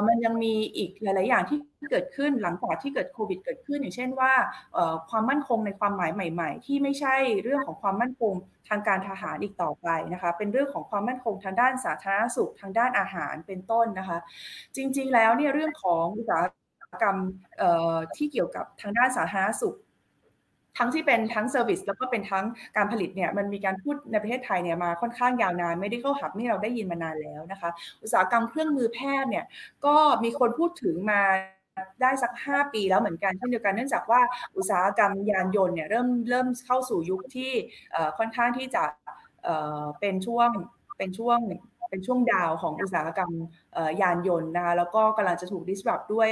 มันยังมีอีกหลายๆอย่างที่เกิดขึ้นหลังจากที่เกิดโควิดเกิดขึ้นอย่างเช่นว่าความมั่นคงในความหมายใหม่ๆที่ไม่ใช่เรื่องของความมั่นคงทางการทหารอีกต่อไปนะคะเป็นเรื่องของความมั่นคงทางด้านสาธารณสุขทางด้านอาหารเป็นต้นนะคะจริงๆแล้วเนี่ยเรื่องของอุตสาหกรรมที่เกี่ยวกับทางด้านสาธารณสุขทั้งที่เป็นทั้งเซอร์วิสแล้วก็เป็นทั้งการผลิตเนี่ยมันมีการพูดในประเทศไทยเนี่ยมาค่อนข้างยาวนานไม่ได้เข้าหับนี่เราได้ยินมานานแล้วนะคะอุตสาหกรรมเครื่องมือแพทย์เนี่ยก็มีคนพูดถึงมาได้สัก5ปีแล้วเหมือนกันเช่นเดียวกันเนื่องจากว่าอุตสาหกรรมยานยนต์เนี่ยเริ่มเข้าสู่ยุคที่ค่อนข้างที่จะเป็นช่วงดาวของอุตสาหกรรมยานยนต์นะคะแล้วก็กำลังจะถูก disrupt ด้วย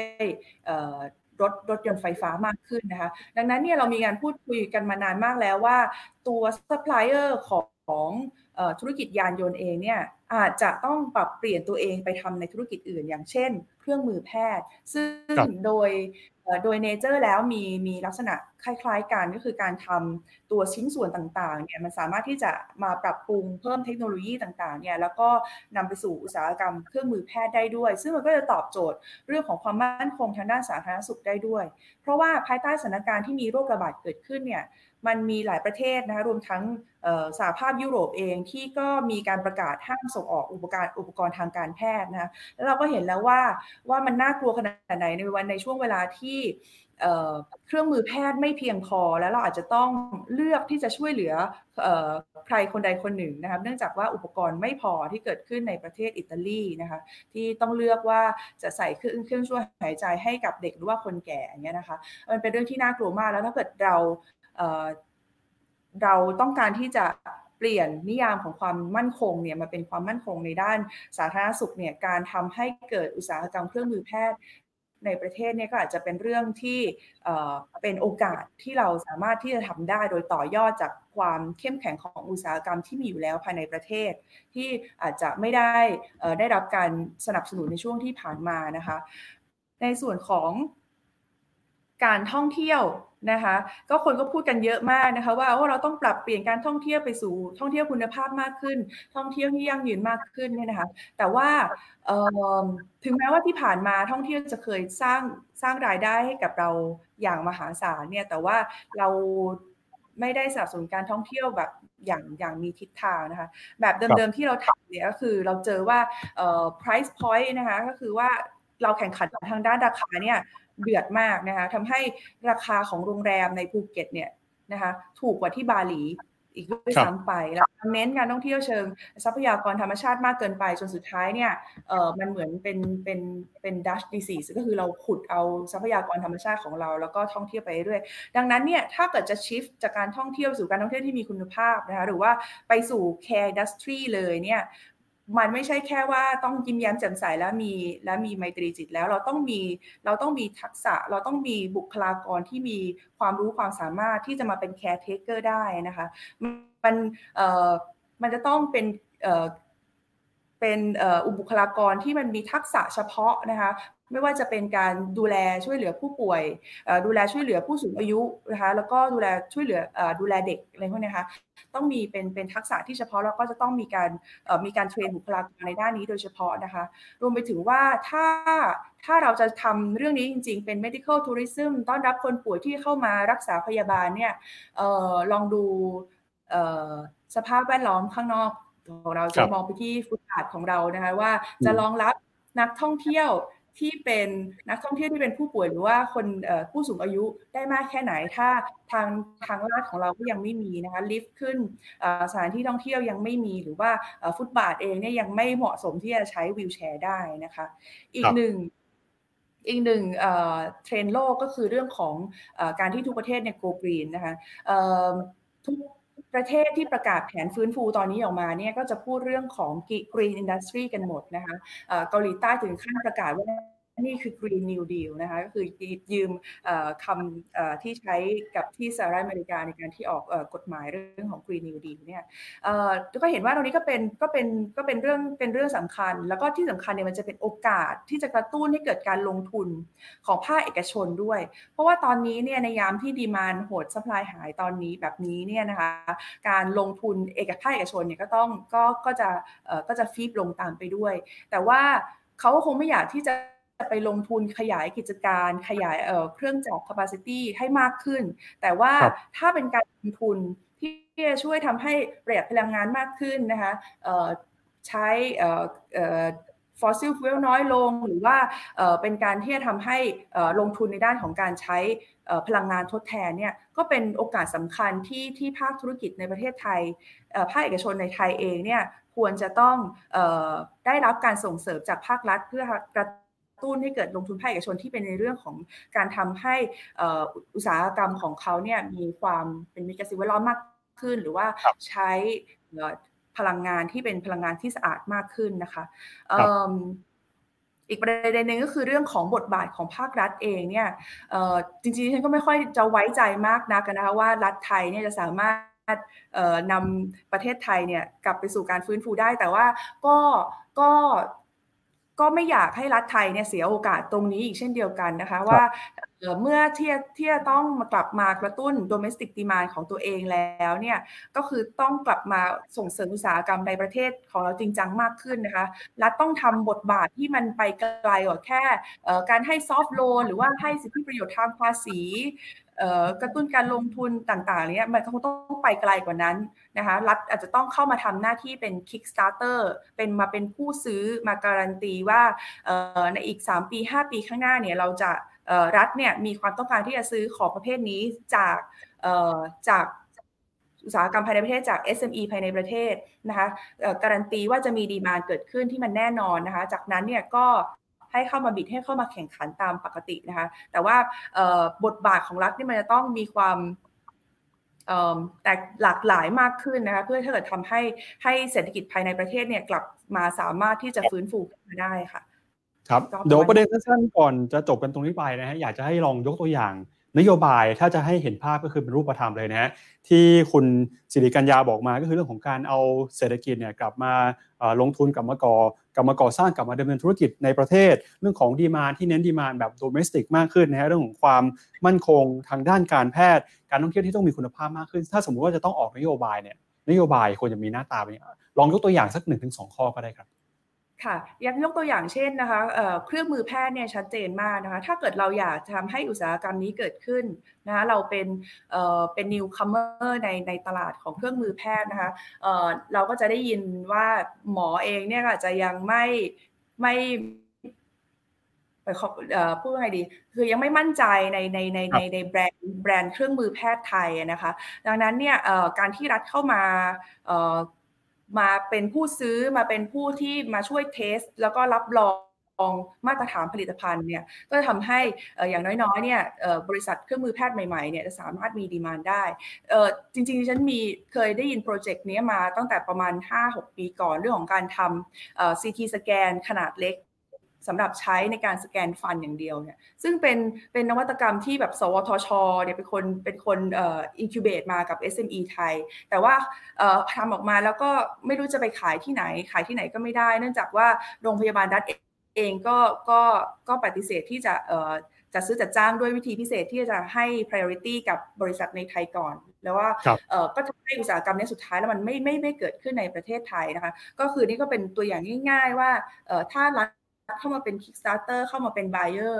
รถยนต์ไฟฟ้ามากขึ้นนะคะดังนั้นเนี่ยเรามีการพูดคุยกันมานานมากแล้วว่าตัวซัพพลายเออร์ของธุรกิจยานยนต์เองเนี่ยอาจจะต้องปรับเปลี่ยนตัวเองไปทำในธุรกิจอื่นอย่างเช่นเครื่องมือแพทย์ซึ่งโดยเนเจอร์แล้วมีลักษณะคล้ายๆกันก็คือการทำตัวชิ้นส่วนต่างๆเนี่ยมันสามารถที่จะมาปรับปรุงเพิ่มเทคโนโลยีต่างๆเนี่ยแล้วก็นำไปสู่อุตสาหกรรมเครื่องมือแพทย์ได้ด้วยซึ่งมันก็จะตอบโจทย์เรื่องของความมั่นคงทางด้านสาธารณสุขได้ด้วยเพราะว่าภายใต้สถานการณ์ที่มีโรคระบาดเกิดขึ้นเนี่ยมันมีหลายประเทศนะคะรวมทั้งสหภาพยุโรปเองที่ก็มีการประกาศห้ามส่งออกอุปกรณ์ทางการแพทย์นะคะแล้วเราก็เห็นแล้วว่ามันน่ากลัวขนาดไหนในช่วงเวลาที่เครื่องมือแพทย์ไม่เพียงพอแล้วเราอาจจะต้องเลือกที่จะช่วยเหลือใครคนใดคนหนึ่งนะคะเนื่องจากว่าอุปกรณ์ไม่พอที่เกิดขึ้นในประเทศอิตาลีนะคะที่ต้องเลือกว่าจะใส่เครื่องช่วยหายใจให้กับเด็กหรือว่าคนแก่อย่างเงี้ยนะคะมันเป็นเรื่องที่น่ากลัวมากแล้วถ้าเกิดเราต้องการที่จะเปลี่ยนนิยามของความมั่นคงเนี่ยมาเป็นความมั่นคงในด้านสาธารณสุขเนี่ยการทำให้เกิดอุตสาหกรรมเครื่องมือแพทย์ ในประเทศเนี่ยก็อาจจะเป็นเรื่องที่เป็นโอกาสที่เราสามารถที่จะทำได้โดยต่อยอดจากความเข้มแข็งของอุตสาหกรรมที่มีอยู่แล้วภายในประเทศที่อาจจะไม่ได้รับการสนับสนุนในช่วงที่ผ่านมานะคะในส่วนของการท่องเที่ยวนะคะก็คนก็พูดกันเยอะมากนะคะว่าเราต้องปรับเปลี่ยนการท่องเที่ยวไปสู่ท่องเที่ยวคุณภาพมากขึ้นท่องเที่ยวที่ยั่งยืนมากขึ้นเนี่ยนะคะแต่ว่าถึงแม้ว่าที่ผ่านมาท่องเที่ยวจะเคยสร้างรายได้ให้กับเราอย่างมหาศาลเนี่ยแต่ว่าเราไม่ได้สนับสนุนการท่องเที่ยวแบบอย่างมีทิศทางนะคะแบบเดิมๆที่เราทำเนี่ยก็คือเราเจอว่าprice point นะคะก็คือว่าเราแข่งขันทางด้านราคาเนี่ยเดือดมากนะคะทำให้ราคาของโรงแรมในภูเก็ตเนี่ยนะคะถูกกว่าที่บาหลีอีกด้วยซ้ำไปแล้วเน้นการท่องเที่ยวเชิงทรัพยากรธรรมชาติมากเกินไปจนสุดท้ายเนี่ยมันเหมือนเป็น Dutch disease ก็คือเราขุดเอาทรัพยากรธรรมชาติของเราแล้วก็ท่องเที่ยวไปเรื่อยดังนั้นเนี่ยถ้าเกิดจะ shift จากการท่องเที่ยวสู่การท่องเที่ยวที่มีคุณภาพนะคะหรือว่าไปสู่ care industry เลยเนี่ยมันไม่ใช่แค่ว่าต้องยิ้มแย้มแจ่มใสและมีไมตรีจิตแล้วเราต้องมีทักษะเราต้องมีบุคลากรที่มีความรู้ความสามารถที่จะมาเป็นแคร์เทคเกอร์ได้นะคะมันจะต้องเป็นบุคลากรที่มันมีทักษะเฉพาะนะคะไม่ว่าจะเป็นการดูแลช่วยเหลือผู้ป่วยดูแลช่วยเหลือผู้สูงอายุนะคะแล้วก็ดูแลเด็กอะไรพวกนี้นะคะต้องมีเป็นทักษะที่เฉพาะแล้วก็จะต้องมีการเทรนบุคลากรในด้านนี้โดยเฉพาะนะคะรวมไปถึงว่าถ้าเราจะทำเรื่องนี้จริงๆเป็น medical tourism ต้อนรับคนป่วยที่เข้ามารักษาพยาบาลเนี่ยลองดูสภาพแวดล้อมข้างนอกของเราจะมองไปที่ฟุตบาทของเรานะคะว่าจะรองรับนักท่องเที่ยวที่เป็นนักท่องเที่ยวที่เป็นผู้ป่วยหรือว่าคนผู้สูงอายุได้มากแค่ไหนถ้าทางลาดของเราก็ยังไม่มีนะคะลิฟต์ขึ้นสถานที่ท่องเที่ยวยังไม่มีหรือว่าฟุตบาทเองเนี่ยยังไม่เหมาะสมที่จะใช้วีลแชร์ได้นะคะอีกหนึ่งเทรนด์โลกก็คือเรื่องของการที่ทุกประเทศเนี่ยโกกรีนนะคะทุกประเทศที่ประกาศแผนฟื้นฟูตอนนี้ออกมาเนี่ยก็จะพูดเรื่องของ Green Industry กันหมดนะคะเกาหลีใต้ถึงขั้นประกาศว่านี่คือ Green New Deal นะคะก็คือยืมคำที่ใช้กับที่สหรัฐอเมริกาในการที่ออกกฎหมายเรื่องของ Green New Deal เนี่ยก็เห็นว่าตรงนี้ก็เป็นเรื่องสำคัญแล้วก็ที่สำคัญเนี่ยมันจะเป็นโอกาสที่จะกระตุ้นให้เกิดการลงทุนของภาคเอกชนด้วยเพราะว่าตอนนี้เนี่ยในยามที่ดีมานด์โหดซัพพลายหายตอนนี้แบบนี้เนี่ยนะคะการลงทุนภาคเอกชนเนี่ยก็ต้องก็จะฟีบลงตามไปด้วยแต่ว่าเขาคงไม่อยากที่จะไปลงทุนขยายกิจการขยายเครื่องจักร capacity ให้มากขึ้นแต่ว่าถ้าเป็นการลงทุนที่จะช่วยทำให้ประหยัดพลังงานมากขึ้นนะคะใช้fossil fuel น้อยลงหรือว่าเป็นการที่จะทำให้ลงทุนในด้านของการใช้พลังงานทดแทนเนี่ยก็เป็นโอกาสสำคัญที่ภาคธุรกิจในประเทศไทยภาคเอกชนในไทยเองเนี่ยควรจะต้องได้รับการส่งเสริมจากภาครัฐเพื่อกระตุ้นให้เกิดลงทุนภาคเอกชนที่เป็นในเรื่องของการทำให้อุตสาหกรรมของเขาเนี่ยมีความเป็นมิตรกับสิ่งแวดล้อมมากขึ้นหรือว่าใช้พลังงานที่เป็นพลังงานที่สะอาดมากขึ้นนะคะอีกประเด็นหนึ่งก็คือเรื่องของบทบาทของภาครัฐเองเนี่ยจริงๆฉันก็ไม่ค่อยจะไว้ใจมากนักนะคะว่ารัฐไทยเนี่ยจะสามารถนำประเทศไทยเนี่ยกลับไปสู่การฟื้นฟูได้แต่ว่าก็ไม่อยากให้รัฐไทยเนี่ยเสียโอกาสตรงนี้อีกเช่นเดียวกันนะคะว่าเมื่อที่จะต้องกลับมากระตุ้น domestic demand ของตัวเองแล้วเนี่ยก็คือต้องกลับมาส่งเสริมอุตสาหกรรมในประเทศของเราจริงจังมากขึ้นนะคะรัฐต้องทำบทบาทที่มันไปไกลกว่าแค่การให้ soft loan หรือว่าให้สิทธิประโยชน์ทางภาษีกระตุ้นการลงทุนต่างๆเนี่ยมันคงต้องไปไกลกว่านั้นนะคะรัฐอาจจะต้องเข้ามาทำหน้าที่เป็น Kickstarter เป็นผู้ซื้อมาการันตีว่าในอีก3ปี5ปีข้างหน้าเนี่ยเราจะรัฐเนี่ยมีความต้องการที่จะซื้อของประเภทนี้จากอุตสาหกรรมภายในประเทศจาก SME ภายในประเทศนะคะการันตีว่าจะมีดีมานด์เกิดขึ้นที่มันแน่นอนนะคะจากนั้นเนี่ยก็ให้เข้ามาบิดให้เข้ามาแข่งขันตามปกตินะคะแต่ว่าบทบาทของรัฐนี่มันจะต้องมีความแต่หลากหลายมากขึ้นนะคะเพื่อถ้าเกิดทำให้เศรษฐกิจภายในประเทศเนี่ยกลับมาสามารถที่จะฟื้นฟูขึ้นมาได้ค่ะ ครับเดี๋ยวประเด็นสั้นๆก่อนจะจบกันตรงนี้ไปนะฮะอยากจะให้ลองยกตัวอย่างนโยบายถ้าจะให้เห็นภาพก็คือเป็นรูปธรรมเลยนะฮะที่คุณศิริกัญญาบอกมาก็คือเรื่องของการเอาเศรษฐกิจเนี่ยกลับมาลงทุนกลับมาก่อสร้างกลับมาดำเนินธุรกิจในประเทศเรื่องของดีมานด์ที่เน้นดีมานด์แบบโดเมสติกมากขึ้นนะฮะเรื่องของความมั่นคงทางด้านการแพทย์การท่องเที่ยวที่ต้องมีคุณภาพมากขึ้นถ้าสมมติว่าจะต้องออกนโยบายเนี่ยนโยบายควรจะมีหน้าตาเป็นยังไงลองยกตัวอย่างสัก 1-2 ข้อก็ได้ครับค่ะอย่างยกตัวอย่างเช่นนะคะเครื่องมือแพทย์เนี่ยชัดเจนมากนะคะถ้าเกิดเราอยากทำให้อุตสาหกรรมนี้เกิดขึ้นนะคะเราเป็น newcomer ในตลาดของเครื่องมือแพทย์นะคะเราก็จะได้ยินว่าหมอเองเนี่ยอาจจะยังไม่พูดยังไงดีคือยังไม่มั่นใจในแบรนด์เครื่องมือแพทย์ไทยนะคะดังนั้นเนี่ยการที่รัฐเข้ามาเป็นผู้ซื้อมาเป็นผู้ที่มาช่วยเทสแล้วก็รับรองมาตรฐานผลิตภัณฑ์เนี่ยก็จะทำให้อย่างน้อยๆเนี่ยบริษัทเครื่องมือแพทย์ใหม่ๆเนี่ยจะสามารถมีดีมานด์ได้จริงๆฉันเคยได้ยินโปรเจกต์นี้มาตั้งแต่ประมาณ 5-6 ปีก่อนเรื่องของการทำCT สแกนขนาดเล็กสำหรับใช้ในการสแกนฟันอย่างเดียวเนี่ยซึ่งเป็นนวัตกรรมที่แบบสวทช.เนี่ยเป็นคนอินคิวเบตมากับ SME ไทยแต่ว่าทำออกมาแล้วก็ไม่รู้จะไปขายที่ไหนก็ไม่ได้เนื่องจากว่าโรงพยาบาลรัฐเองก็ปฏิเสธที่จะจัดซื้อจัดจ้างด้วยวิธีพิเศษที่จะให้ priority กับบริษัทในไทยก่อนแล้วว่าก็ทำให้อุตสาหกรรมนี้สุดท้ายแล้วมันไม่เกิดขึ้นในประเทศไทยนะคะก็คือนี่ก็เป็นตัวอย่างง่ายๆว่าถ้าเข้ามาเป็น Kickstarter เข้ามาเป็น buyer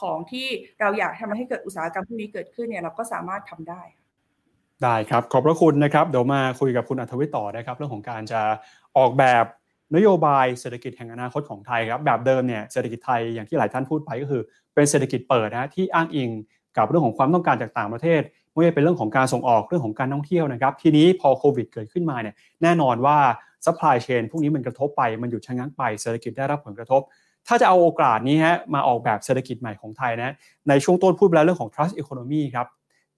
ของที่เราอยากทำให้เกิดอุตสาหกรรมพวกนี้เกิดขึ้นเนี่ยเราก็สามารถทำได้ครับขอบพระคุณนะครับเดี๋ยวมาคุยกับคุณอัธวิทย์ต่อนะครับเรื่องของการจะออกแบบนโยบายเศรษฐกิจแห่งอนาคตของไทยครับแบบเดิมเนี่ยเศรษฐกิจไทยอย่างที่หลายท่านพูดไปก็คือเป็นเศรษฐกิจเปิดนะที่อ้างอิงกับเรื่องของความต้องการจากต่างประเทศไม่ว่าจะเป็นเรื่องของการส่งออกเรื่องของการท่องเที่ยวนะครับทีนี้พอโควิดเกิดขึ้นมาเนี่ยแน่นอนว่าซัพพลายเชนพวกนี้มันกระทบไปมันหยุดชะงักไปเศรษฐกิจได้รับผลกระทบถ้าจะเอาโอกาสนี้ฮะมาออกแบบเศรษฐกิจใหม่ของไทยนะในช่วงต้นพูดไปแล้วเรื่องของ trust economy ครับ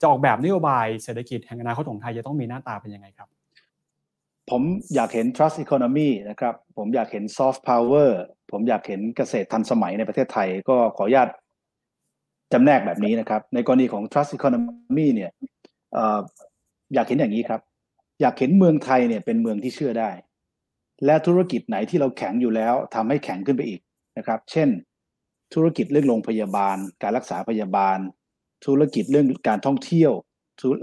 จะออกแบบนโยบายเศรษฐกิจแห่งอนาคตของไทยจะต้องมีหน้าตาเป็นยังไงครับผมอยากเห็น trust economy นะครับผมอยากเห็น soft power ผมอยากเห็นเกษตรทันสมัยในประเทศไทยก็ขออนุญาตจำแนกแบบนี้นะครับในกรณีของ trust economy เนี่ยอยากเห็นอย่างนี้ครับอยากเห็นเมืองไทยเนี่ยเป็นเมืองที่เชื่อได้และธุรกิจไหนที่เราแข็งอยู่แล้วทำให้แข็งขึ้นไปอีกนะครับเช่นธุรกิจเรื่องโรงพยาบาลการรักษาพยาบาลธุรกิจเรื่องการท่องเที่ยว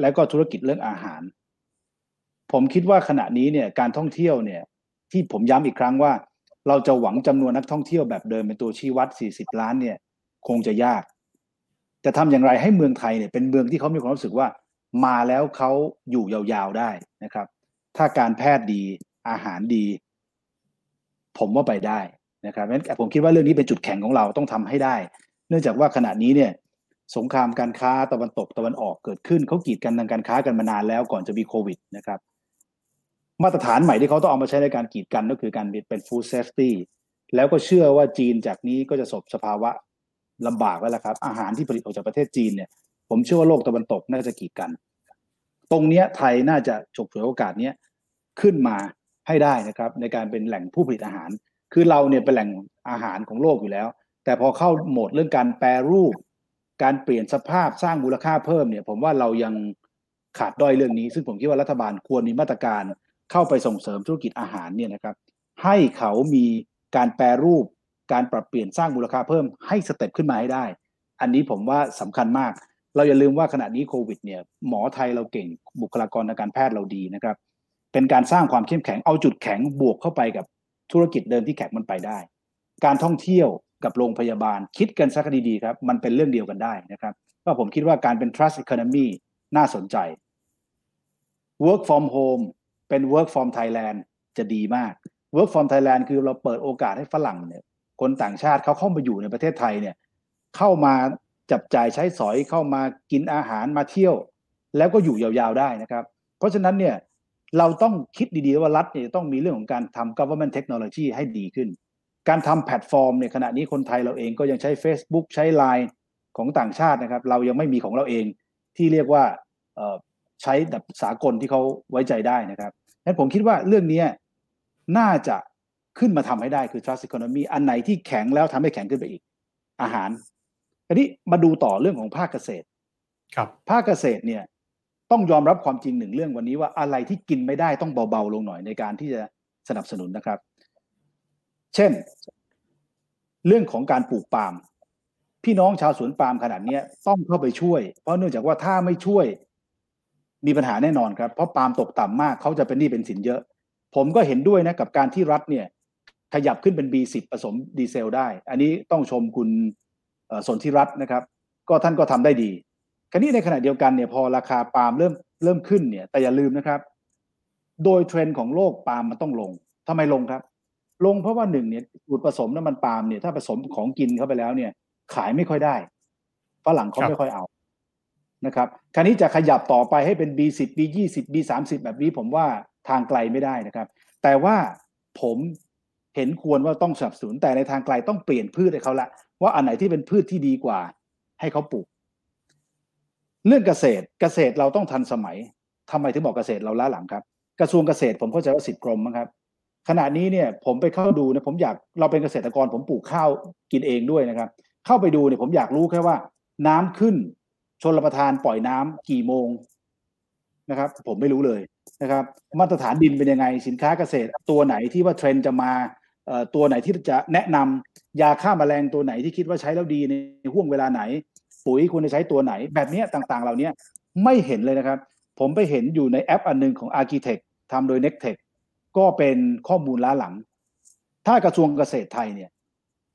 และก็ธุรกิจเรื่องอาหารผมคิดว่าขณะนี้เนี่ยการท่องเที่ยวเนี่ยที่ผมย้ำอีกครั้งว่าเราจะหวังจำนวนนักท่องเที่ยวแบบเดิมเป็นตัวชี้วัด40ล้านเนี่ยคงจะยากแต่ทำอย่างไรให้เมืองไทยเนี่ยเป็นเมืองที่เขามีความรู้สึกว่ามาแล้วเขาอยู่ยาวๆได้นะครับถ้าการแพทย์ดีอาหารดีผมว่าไปได้นะครับงั้นผมคิดว่าเรื่องนี้เป็นจุดแข็งของเราต้องทำให้ได้เนื่องจากว่าขณะนี้เนี่ยสงครามการค้าตะวันตกตะวันออกเกิดขึ้นเขากีดกันทางการค้ากันมานานแล้วก่อนจะมีโควิดนะครับมาตรฐานใหม่ที่เขาต้องเอามาใช้ในการกีดกันก็คือการเป็น food safety แล้วก็เชื่อว่าจีนจากนี้ก็จะประสบสภาวะลำบากแล้วล่ะครับอาหารที่ผลิตออกจากประเทศจีนเนี่ยผมเชื่อว่าโลกตะวันตกน่าจะกีดกันตรงนี้ไทยน่าจะฉกฉวยโอกาสนี้ขึ้นมาให้ได้นะครับในการเป็นแหล่งผู้ผลิตอาหารคือเราเนี่ยเป็นแหล่งอาหารของโลกอยู่แล้วแต่พอเข้าโหมดเรื่องการแปรรูปการเปลี่ยนสภาพสร้างมูลค่าเพิ่มเนี่ยผมว่าเรายังขาดด้อยเรื่องนี้ซึ่งผมคิดว่ารัฐบาลควรมีมาตรการเข้าไปส่งเสริมธุรกิจอาหารเนี่ยนะครับให้เขามีการแปรรูปการปรับเปลี่ยนสร้างมูลค่าเพิ่มให้สเต็ปขึ้นมาให้ได้อันนี้ผมว่าสำคัญมากเราอย่าลืมว่าขณะนี้โควิดเนี่ยหมอไทยเราเก่งบุคลากรทางการแพทย์เราดีนะครับเป็นการสร้างความเข้มแข็งเอาจุดแข็งบวกเข้าไปกับธุรกิจเดิมที่แข็งมันไปได้การท่องเที่ยวกับโรงพยาบาลคิดกันซะดีๆครับมันเป็นเรื่องเดียวกันได้นะครับก็ผมคิดว่าการเป็น trust economy น่าสนใจ work from home เป็น work from Thailand จะดีมาก work from Thailand คือเราเปิดโอกาสให้ฝรั่งเนี่ยคนต่างชาติเขาเข้ามาอยู่ในประเทศไทยเนี่ยเข้ามาจับจ่ายใช้สอยเข้ามากินอาหารมาเที่ยวแล้วก็อยู่ยาวๆได้นะครับเพราะฉะนั้นเนี่ยเราต้องคิดดีๆว่ารัฐเนี่ยต้องมีเรื่องของการทำ government technology ให้ดีขึ้นการทำแพลตฟอร์มเนี่ยขณะนี้คนไทยเราเองก็ยังใช้ Facebook ใช้ LINE ของต่างชาตินะครับเรายังไม่มีของเราเองที่เรียกว่าใช้แบบสากลที่เขาไว้ใจได้นะครับงั้นผมคิดว่าเรื่องนี้น่าจะ ขึ้นมาทำให้ได้คือ trust economy อันไหนที่แข็งแล้วทำให้แข็งขึ้นไปอีกอาหารทีนี้มาดูต่อเรื่องของภาคเกษตรครับภาคเกษตรเนี่ยต้องยอมรับความจริงหนึ่งเรื่องวันนี้ว่าอะไรที่กินไม่ได้ต้องเบาๆลงหน่อยในการที่จะสนับสนุนนะครับเช่นเรื่องของการปลูกปาล์มพี่น้องชาวสวนปาล์มขนาดนี้ต้องเข้าไปช่วยเพราะเนื่องจากว่าถ้าไม่ช่วยมีปัญหาแน่นอนครับเพราะปาล์มตกต่ำมากเขาจะเป็นหนี้เป็นสินเยอะผมก็เห็นด้วยนะกับการที่รัฐเนี่ยขยับขึ้นเป็น B10 ผสมดีเซลได้อันนี้ต้องชมคุณสนธิรัตน์นะครับก็ท่านก็ทำได้ดีคราวนี้ในขณะเดียวกันเนี่ยพอราคาปาล์มเริ่มขึ้นเนี่ยแต่อย่าลืมนะครับโดยเทรนด์ของโลกปาล์มมันต้องลงทำไมลงครับลงเพราะว่า1เนี่ยสูตรผสมน้ำมันปาล์มเนี่ยถ้าผสมของกินเข้าไปแล้วเนี่ยขายไม่ค่อยได้ฝรั่งเขาไม่ค่อยเอานะครับคราวนี้จะขยับต่อไปให้เป็น B10 B20 B30 แบบนี้ผมว่าทางไกลไม่ได้นะครับแต่ว่าผมเห็นควรว่าต้องสนับสนุนแต่ในทางไกลต้องเปลี่ยนพืชให้เขาละว่าอันไหนที่เป็นพืชที่ดีกว่าให้เขาปลูกเรื่องเกษตรเราต้องทันสมัยทำไมถึงบอกเกษตรเราล้าหลังครับกระทรวงเกษตรผมเข้าใจว่า10กรมนะครับขณะนี้เนี่ยผมไปเข้าดูนะผมอยากเราเป็นเกษตรกรผมปลูกข้าวกินเองด้วยนะครับเข้าไปดูเนี่ยผมอยากรู้แค่ว่าน้ำขึ้นชลประทานปล่อยน้ำกี่โมงนะครับผมไม่รู้เลยนะครับมาตรฐานดินเป็นยังไงสินค้าเกษตรตัวไหนที่ว่าเทรนด์จะมาตัวไหนที่จะแนะนำยาฆ่าแมลงตัวไหนที่คิดว่าใช้แล้วดีในห่วงเวลาไหนปุ๋ยควรจะใช้ตัวไหนแบบนี้ต่างๆเหล่านี้ไม่เห็นเลยนะครับผมไปเห็นอยู่ในแอปอันนึงของ Architech ทำโดย Nexttech ก็เป็นข้อมูลล้าหลังถ้ากระทรวงเกษตรไทยเนี่ย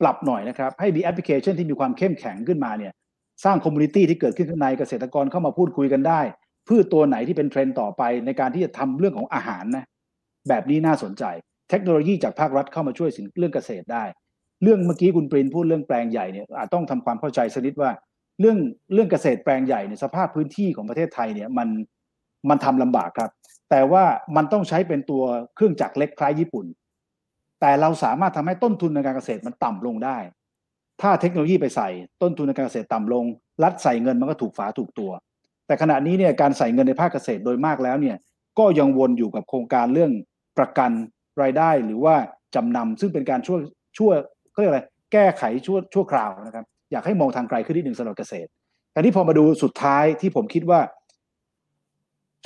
ปรับหน่อยนะครับให้มีแอปพลิเคชันที่มีความเข้มแข็งขึ้นมาเนี่ยสร้างคอมมูนิตี้ที่เกิดขึ้นข้างในเกษตรกรเข้ามาพูดคุยกันได้พืชตัวไหนที่เป็นเทรนด์ต่อไปในการที่จะทำเรื่องของอาหารนะแบบนี้น่าสนใจเทคโนโลยีจากภาครัฐเข้ามาช่วยเรื่องเกษตรได้เรื่องเมื่อกี้คุณปรินพูดเรื่องแปลงใหญ่เนี่ยอาจต้องทำความเข้าใจสักนิดว่าเรื่องเกษตรแปลงใหญ่เนี่ยสภาพพื้นที่ของประเทศไทยเนี่ยมันทำลำบากครับแต่ว่ามันต้องใช้เป็นตัวเครื่องจักรเล็กคล้ายญี่ปุ่นแต่เราสามารถทำให้ต้นทุนในการเกษตรมันต่ำลงได้ถ้าเทคโนโลยีไปใส่ต้นทุนในการเกษตรต่ำลงรัฐใส่เงินมันก็ถูกฝาถูกตัวแต่ขณะนี้เนี่ยการใส่เงินในภาคเกษตรโดยมากแล้วเนี่ยก็ยังวนอยู่กับโครงการเรื่องประกันรายได้หรือว่าจำนำซึ่งเป็นการช่วยเค้าเรียกอะไรแก้ไขชั่วคราวนะครับอยากให้มองทางไกลขึ้นนิดนึงสำหรับเกษตรแต่ที่พอมาดูสุดท้ายที่ผมคิดว่า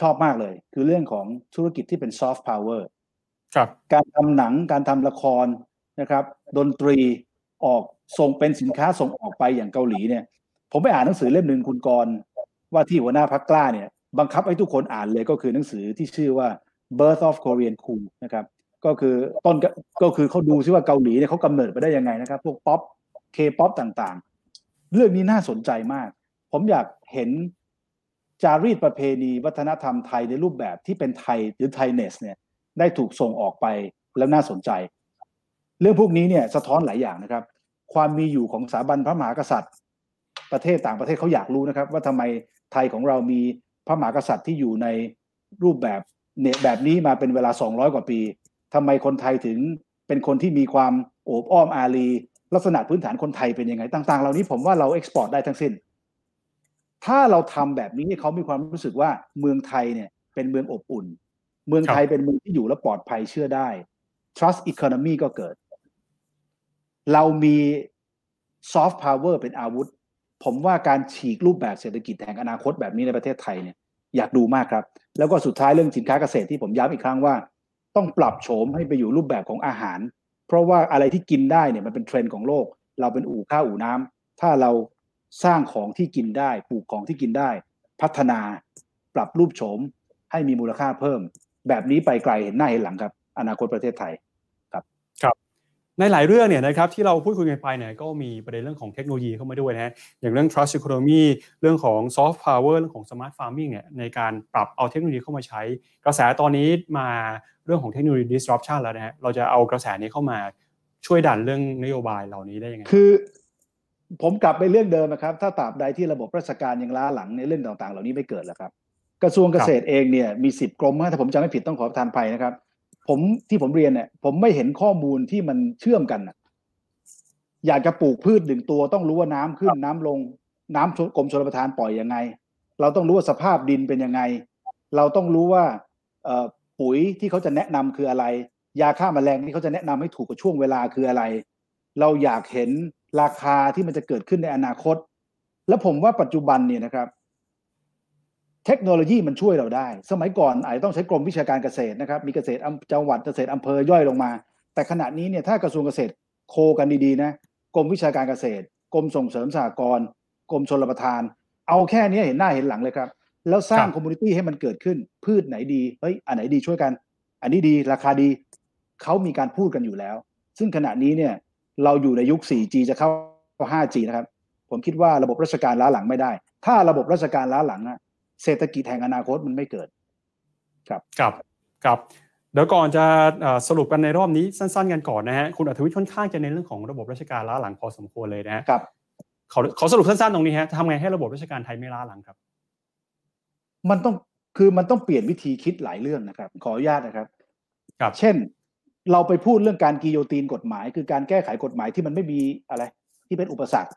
ชอบมากเลยคือเรื่องของธุรกิจที่เป็นซอฟต์พาวเวอร์ครับการทำหนังการทำละครนะครับดนตรีออกส่งเป็นสินค้าส่งออกไปอย่างเกาหลีเนี่ยผมไปอ่านหนังสือเล่มนึงคุณกรว่าที่หัวหน้าพรรคกล้าเนี่ยบังคับให้ทุกคนอ่านเลยก็คือหนังสือที่ชื่อว่า Birth of Korean Cool นะครับก็คือเขาดูซิว่าเกาหลีเนี่ยเขากำเนิดไปได้ยังไงนะครับพวกป๊อป K-pop ต่างๆเรื่องนี้น่าสนใจมากผมอยากเห็นจารีตประเพณีวัฒนธรรมไทยในรูปแบบที่เป็นไทยหรือ Thainess เนี่ยได้ถูกส่งออกไปแล้วน่าสนใจเรื่องพวกนี้เนี่ยสะท้อนหลายอย่างนะครับความมีอยู่ของสถาบันพระมหากษัตริย์ประเทศต่างประเทศเขาอยากรู้นะครับว่าทำไมไทยของเรามีพระมหากษัตริย์ที่อยู่ในรูปแบบเนี่ยแบบนี้มาเป็นเวลา200กว่าปีทำไมคนไทยถึงเป็นคนที่มีความโอบอ้อมอารีลักษณะพื้นฐานคนไทยเป็นยังไงต่างๆเหล่านี้ผมว่าเราเอ็กซ์พอร์ตได้ทั้งสิ้นถ้าเราทำแบบนี้เขามีความรู้สึกว่าเมืองไทยเนี่ยเป็นเมืองอบอุ่นเมืองไทยเป็นเมืองที่อยู่และปลอดภัยเชื่อได้ trust economy ก็เกิดเรามี soft power เป็นอาวุธผมว่าการฉีกรูปแบบเศรษฐกิจแห่งอนาคตแบบนี้ในประเทศไทยเนี่ยอยากดูมากครับแล้วก็สุดท้ายเรื่องสินค้าเกษตรที่ผมย้ำอีกครั้งว่าต้องปรับโฉมให้ไปอยู่รูปแบบของอาหารเพราะว่าอะไรที่กินได้เนี่ยมันเป็นเทรนด์ของโลกเราเป็นอู่ข้าวอู่น้ำถ้าเราสร้างของที่กินได้ปลูกของที่กินได้พัฒนาปรับรูปโฉมให้มีมูลค่าเพิ่มแบบนี้ไปไกลเห็นหน้าเห็นหลังครับอนาคตประเทศไทยครับในหลายเรื่องเนี่ยนะครับที่เราพูดคุยกันไปเนี่ยก็มีประเด็นเรื่องของเทคโนโลยีเข้ามาด้วยนะอย่างเรื่อง trust economy เรื่องของ soft power เรื่องของ smart farming เนี่ยในการปรับเอาเทคโนโลยีเข้ามาใช้กระแสตอนนี้มาเรื่องของเทคโนโลยี disruption แล้วนะฮะเราจะเอากระแสนี้เข้ามาช่วยดันเรื่องนโยบายเหล่านี้ได้ยังไงคือผมกลับไปเรื่องเดิมนะครับถ้าตราบใดที่ระบบราชการยังล้าหลังในเรื่องต่างๆเหล่านี้ไม่เกิดแล้วครับกระทรวงเกษตรเองเนี่ยมี10กรมถ้าผมจำไม่ผิดต้องขอประทานอภัยนะครับผมที่ผมเรียนเนี่ยผมไม่เห็นข้อมูลที่มันเชื่อมกันนะอยากจะปลูกพืชหนึ่งตัวต้องรู้ว่าน้ำขึ้นน้ำลงน้ำกรมชลประทานปล่อยยังไงเราต้องรู้ว่าสภาพดินเป็นยังไงเราต้องรู้ว่าปุ๋ยที่เขาจะแนะนำคืออะไร ยาฆ่าแมลงนี่เขาจะแนะนำให้ถูกกับช่วงเวลาคืออะไรเราอยากเห็นราคาที่มันจะเกิดขึ้นในอนาคตและผมว่าปัจจุบันเนี่ยนะครับเทคโนโลยีมันช่วยเราได้สมัยก่อนอาจจะต้องใช้กรมวิชาการเกษตรนะครับมีเกษตรจังหวัดเกษตรอำเภอย่อยลงมาแต่ขณะนี้เนี่ยถ้ากระทรวงเกษตรโคกันดีๆนะกรมวิชาการเกษตรกรมส่งเสริมสหกรณ์กรมชลประทานเอาแค่นี้เห็นหน้าเห็นหลังเลยครับแล้วสร้างคอมมูนิตี้ให้มันเกิดขึ้นพืชไหนดีเฮ้ยอันไหนดีช่วยกันอันนี้ดีราคาดีเขามีการพูดกันอยู่แล้วซึ่งขณะนี้เนี่ยเราอยู่ในยุค 4G จะเข้า 5G นะครับผมคิดว่าระบบราชการล้าหลังไม่ได้ถ้าระบบราชการล้าหลังอะเศรษฐกิจแห่งอนาคตมันไม่เกิดครับครับเดี๋ยวก่อนจะสรุปกันในรอบนี้สั้นๆกันก่อนนะฮะคุณอัธวิชค่อนข้างจะเน้นเรื่องของระบบราชการล้าหลังพอสมควรเลยนะฮะครับขอสรุปสั้นๆตรงนี้ฮะทำไงให้ระบบราชการไทยไม่ล้าหลังครับมันต้องเปลี่ยนวิธีคิดหลายเรื่องนะครับขออนุญาตนะครับครับเช่นเราไปพูดเรื่องการกิโยตินกฎหมายคือการแก้ไขกฎหมายที่มันไม่มีอะไรที่เป็นอุปสรรค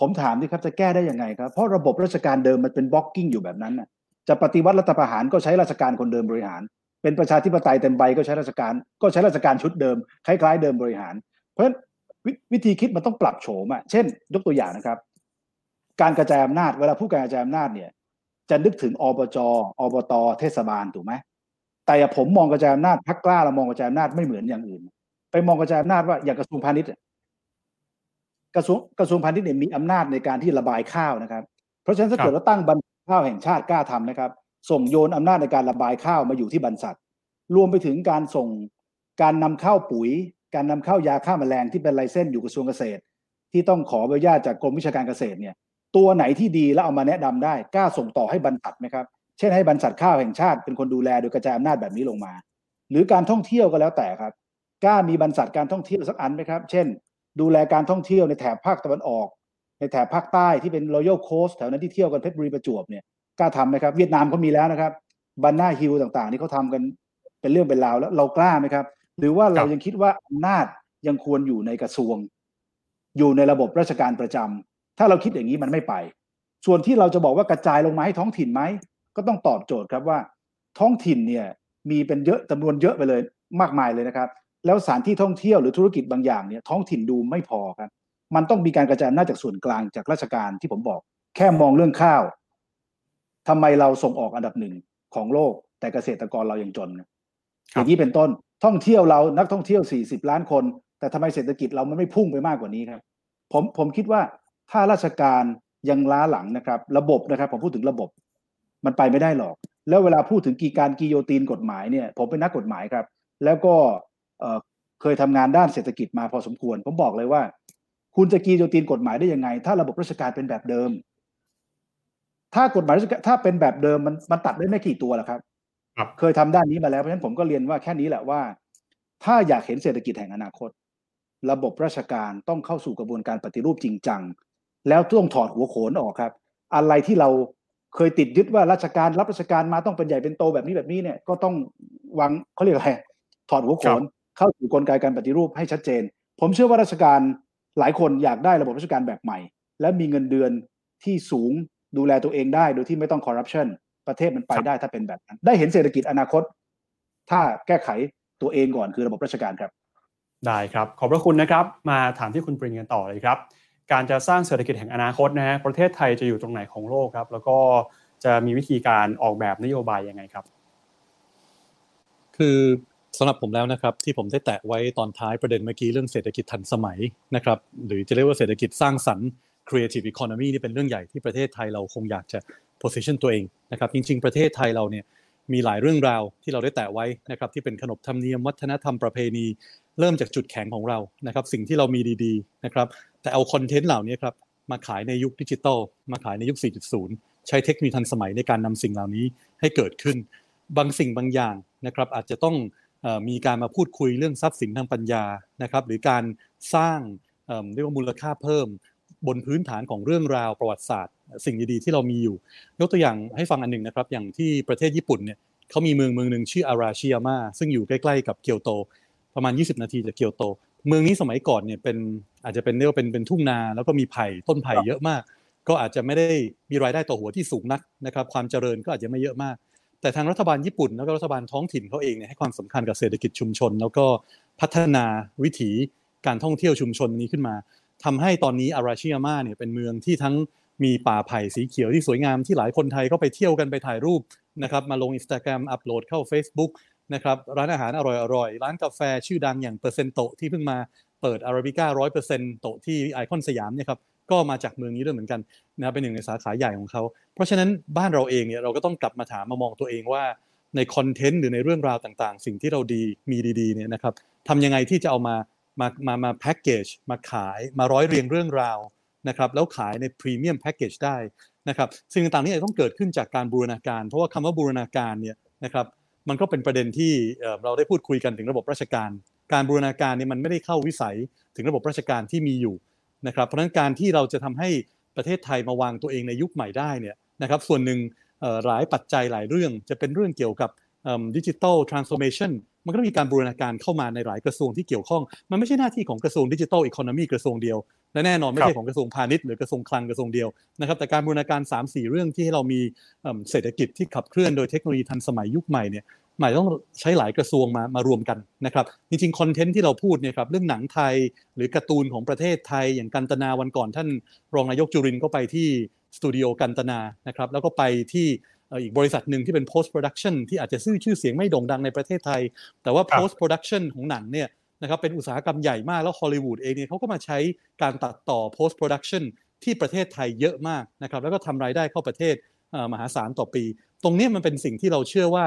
ผมถามดิครับจะแก้ได้ยังไงครับเพราะระบบราชการเดิมมันเป็นบล็อกกิ้งอยู่แบบนั้นน่ะจะปฏิวัติรัฐประหารก็ใช้ราชการคนเดิมบริหารเป็นประชาธิปไตยเต็มใบก็ใช้ราชการชุดเดิมคล้ายๆเดิมบริหารเพราะฉะนั้นวิธีคิดมันต้องปรับโฉมอ่ะเช่นยกตัวอย่างนะครับการกระจายอำนาจเวลาพูดการกระจายอำนาจเนี่ยจะนึกถึงอบจอบตเทศบาลถูกมั้ยแต่ผมมองกระจายอำนาจพรรคกล้าเรามองกระจายอำนาจไม่เหมือนอย่างอื่นไปมองกระจายอำนาจว่าอย่างกระทรวงพาณิชย์กระทรวงพาณิชย์เนี่ยมีอำนาจในการที่ระบายข้าวนะครับเพราะฉะนั้นถ้าเกิดเราตั้งบรรษัทข้าวแห่งชาติกล้าทำนะครับส่งโยนอำนาจในการระบายข้าวมาอยู่ที่บรรษัทรวมไปถึงการส่งการนำเข้าปุ๋ยการนำเข้ายาฆ่าแมลงที่เป็นไลเซนส์อยู่กระทรวงเกษตรที่ต้องขอใบอนุญาตจากกรมวิชาการเกษตรเนี่ยตัวไหนที่ดีแล้วเอามาแนะนำได้กล้าส่งต่อให้บรรษัทไหมครับเช่นให้บรรษัทข้าวแห่งชาติเป็นคนดูแลโดยกระจายอำนาจแบบนี้ลงมาหรือการท่องเที่ยวก็แล้วแต่ครับกล้ามีบรรษัทการท่องเที่ยวสักอันไหมครับเช่นดูแลการท่องเที่ยวในแถบภาคตะวันออกในแถบภาคใต้ที่เป็น Royal Coast แถวนั้นที่เที่ยวกันเพชรบุรีประจวบเนี่ยกล้าทำไหมครับเวียดนามเขามีแล้วนะครับบันนาฮิลต่างๆนี่เขาทำกันเป็นเรื่องเป็นราวแล้วเรากล้าไหมครับหรือว่าเรายังคิดว่าอำนาจยังควรอยู่ในกระทรวงอยู่ในระบบราชการประจำถ้าเราคิดอย่างนี้มันไม่ไปส่วนที่เราจะบอกว่ากระจายลงมาให้ท้องถิ่นไหมก็ต้องตอบโจทย์ครับว่าท้องถิ่นเนี่ยมีเป็นเยอะจำนวนเยอะไปเลยมากมายเลยนะครับแล้วสถานที่ท่องเที่ยวหรือธุรกิจบางอย่างเนี่ยท้องถิ่นดูไม่พอครับมันต้องมีการกระจายอำนาจจากส่วนกลางจากราชการที่ผมบอกแค่มองเรื่องข้าวทำไมเราส่งออกอันดับหนึ่งของโลกแต่เกษตรกรเรายังจนอย่างนี้เป็นต้นท่องเที่ยวเรานักท่องเที่ยว40ล้านคนแต่ทำไมเศรษฐกิจเรามันไม่พุ่งไปมากกว่านี้ครับผมคิดว่าถ้าราชการยังล้าหลังนะครับระบบนะครับผมพูดถึงระบบมันไปไม่ได้หรอกแล้วเวลาพูดถึงการกิโยตินกฎหมายเนี่ยผมเป็นนักกฎหมายครับแล้วก็เคยทำงานด้านเศรษฐกิจมาพอสมควรผมบอกเลยว่าคุณจะกิโยตินกฎหมายได้ยังไงถ้าระบบราชการเป็นแบบเดิมถ้ากฎหมายถ้าเป็นแบบเดิมมันตัดได้ไม่กี่ตัวหรอกครับเคยทำด้านนี้มาแล้วเพราะฉะนั้นผมก็เรียนว่าแค่นี้แหละว่าถ้าอยากเห็นเศรษฐกิจแห่งอนาคตระบบราชการต้องเข้าสู่กระบวนการปฏิรูปจริงจังแล้วต้องถอดหัวโขนออกครับอะไรที่เราเคยติดยึดว่าราชการรับราชการมาต้องเป็นใหญ่เป็นโตแบบนี้แบบนี้เนี่ยก็ต้องวางเขาเรียกอะไรถอดหัวโขนเข้าสู่กลไกการปฏิรูปให้ชัดเจนผมเชื่อว่าราชการหลายคนอยากได้ระบบราชการแบบใหม่และมีเงินเดือนที่สูงดูแลตัวเองได้โดยที่ไม่ต้องคอร์รัปชันประเทศมันไปได้ถ้าเป็นแบบนั้นได้เห็นเศรษฐกิจอนาคตถ้าแก้ไขตัวเองก่อนคือระบบราชการครับได้ครับขอบพระคุณนะครับมาถามที่คุณปริญญากันต่อเลยครับการจะสร้างเศรษฐกิจแห่งอนาคตนะฮะประเทศไทยจะอยู่ตรงไหนของโลกครับแล้วก็จะมีวิธีการออกแบบนโยบายยังไงครับคือสำหรับผมแล้วนะครับที่ผมได้แตะไว้ตอนท้ายประเด็นเมื่อกี้เรื่องเศรษฐกิจทันสมัยนะครับหรือจะเรียกว่าเศรษฐกิจสร้างสรรค์ creative economy นี่เป็นเรื่องใหญ่ที่ประเทศไทยเราคงอยากจะ position ตัวเองนะครับจริงๆประเทศไทยเราเนี่ยมีหลายเรื่องราวที่เราได้แตะไว้นะครับที่เป็นขนบธรรมเนียมวัฒนธรรมประเพณีเริ่มจากจุดแข็งของเรานะครับสิ่งที่เรามีดีๆนะครับแต่เอาคอนเทนต์เหล่านี้ครับมาขายในยุคดิจิทัลมาขายในยุค 4.0 ใช้เทคโนโลยีทันสมัยในการนำสิ่งเหล่านี้ให้เกิดขึ้นบางสิ่งบางอย่างนะครับอาจจะต้องมีการมาพูดคุยเรื่องทรัพย์สินทางปัญญานะครับหรือการสร้างเรียกว่ามูลค่าเพิ่มบนพื้นฐานของเรื่องราวประวัติศาสตร์สิ่งดีๆที่เรามีอยู่ยกตัวอย่างให้ฟังอันนึงนะครับอย่างที่ประเทศญี่ปุ่นเนี่ยเขามีเมืองนึงชื่ออาราชิยาม่าซึ่งอยู่ใกล้ๆกับเกียวโตประมาณ20นาทีจากเกียวโตเมืองนี้สมัยก่อนเนี่ยเป็นอาจจะเป็นเรียกว่าเป็นทุ่งนาแล้วก็มีไผ่ต้นไผ่เยอะมากก็อาจจะไม่ได้มีรายได้ต่อหัวที่สูงนักนะครับความเจริญก็อาจจะไม่เยอะมาก แต่ทางรัฐบาลญี่ปุ่นแล้วก็รัฐบาลท้องถิ่นเขาเองเนี่ยให้ความสำคัญกับเศรษฐกิจชุมชนแล้วก็พัฒนาวิถีการท่องเที่ยวชุมชนนี้ขึ้นมาทำให้ตอนนี้อาราชิยาม่าเนี่ยเป็นเมืองที่ทั้งมีป่าไผ่สีเขียวที่สวยงามที่หลายคนไทยก็ไปเที่ยวกันไปถ่ายรูปนะครับมาลง Instagram อัปโหลดเข้า Facebook นะครับร้านอาหารอร่อยๆร้านกาแฟชื่อดังอย่างเปอร์เซ็นโตที่เพิ่งมาเปิดอาราบิก้า 100% โตที่ไอคอนสยามเนี่ยครับก็มาจากเมืองนี้ด้วยเหมือนกันนะเป็นหนึ่งในสาขาใหญ่ของเขาเพราะฉะนั้นบ้านเราเองเนี่ยเราก็ต้องกลับมาถามมามองตัวเองว่าในคอนเทนต์หรือในเรื่องราวต่างๆสิ่งที่เราดีมีดีๆเนี่ยนะครับทำยังไงที่จะเอามาแพ็คเกจมาขายมาร้อยเรียงเรื่องราวนะครับแล้วขายในพรีเมียมแพ็คเกจได้นะครับสิ่งต่างๆนี่ต้องเกิดขึ้นจากการบูรณาการเพราะว่าคำว่าบูรณาการเนี่ยนะครับมันก็เป็นประเด็นที่เราได้พูดคุยกันถึงระบบราชการการบูรณาการเนี่ยมันไม่ได้เข้าวิสัยถึงระบบราชการที่มีอยู่นะครับเพราะฉะนั้นการที่เราจะทำให้ประเทศไทยมาวางตัวเองในยุคใหม่ได้เนี่ยนะครับส่วนหนึ่งหลายปัจจัยหลายเรื่องจะเป็นเรื่องเกี่ยวกับดิจิทัลทรานส์ฟอร์เมชันมันก็มีการบูรณาการเข้ามาในหลายกระทรวงที่เกี่ยวข้องมันไม่ใช่หน้าที่ของกระทรวงดิจิทัลอีโคโนมีกระทรวงเดียวและแน่นอนไม่ใช่ของกระทรวงพาณิชย์หรือกระทรวงคลังกระทรวงเดียวนะครับแต่การบูรณาการ 3-4 เรื่องที่ให้เรามีเศรษฐกิจที่ขับเคลื่อนโดยเทคโนโลยีทันสมัยยุคใหม่เนี่ยหมายต้องใช้หลายกระทรวงมารวมกันนะครับจริงๆคอนเทนต์ที่เราพูดเนี่ยครับเรื่องหนังไทยหรือการ์ตูนของประเทศไทยอย่างกันตนาวันก่อนท่านรองนายกจุรินทร์ก็ไปที่สตูดิโอกันตนานะครับแล้วก็ไปที่อีกบริษัทหนึ่งที่เป็น post production ที่อาจจะชื่อเสียงไม่โด่งดังในประเทศไทยแต่ว่า post production ของหนังเนี่ยนะครับเป็นอุตสาหกรรมใหญ่มากแล้วฮอลลีวูดเองเนี่ยเขาก็มาใช้การตัดต่อ post production ที่ประเทศไทยเยอะมากนะครับแล้วก็ทำรายได้เข้าประเทศมหาศาลต่อปีตรงนี้มันเป็นสิ่งที่เราเชื่อว่า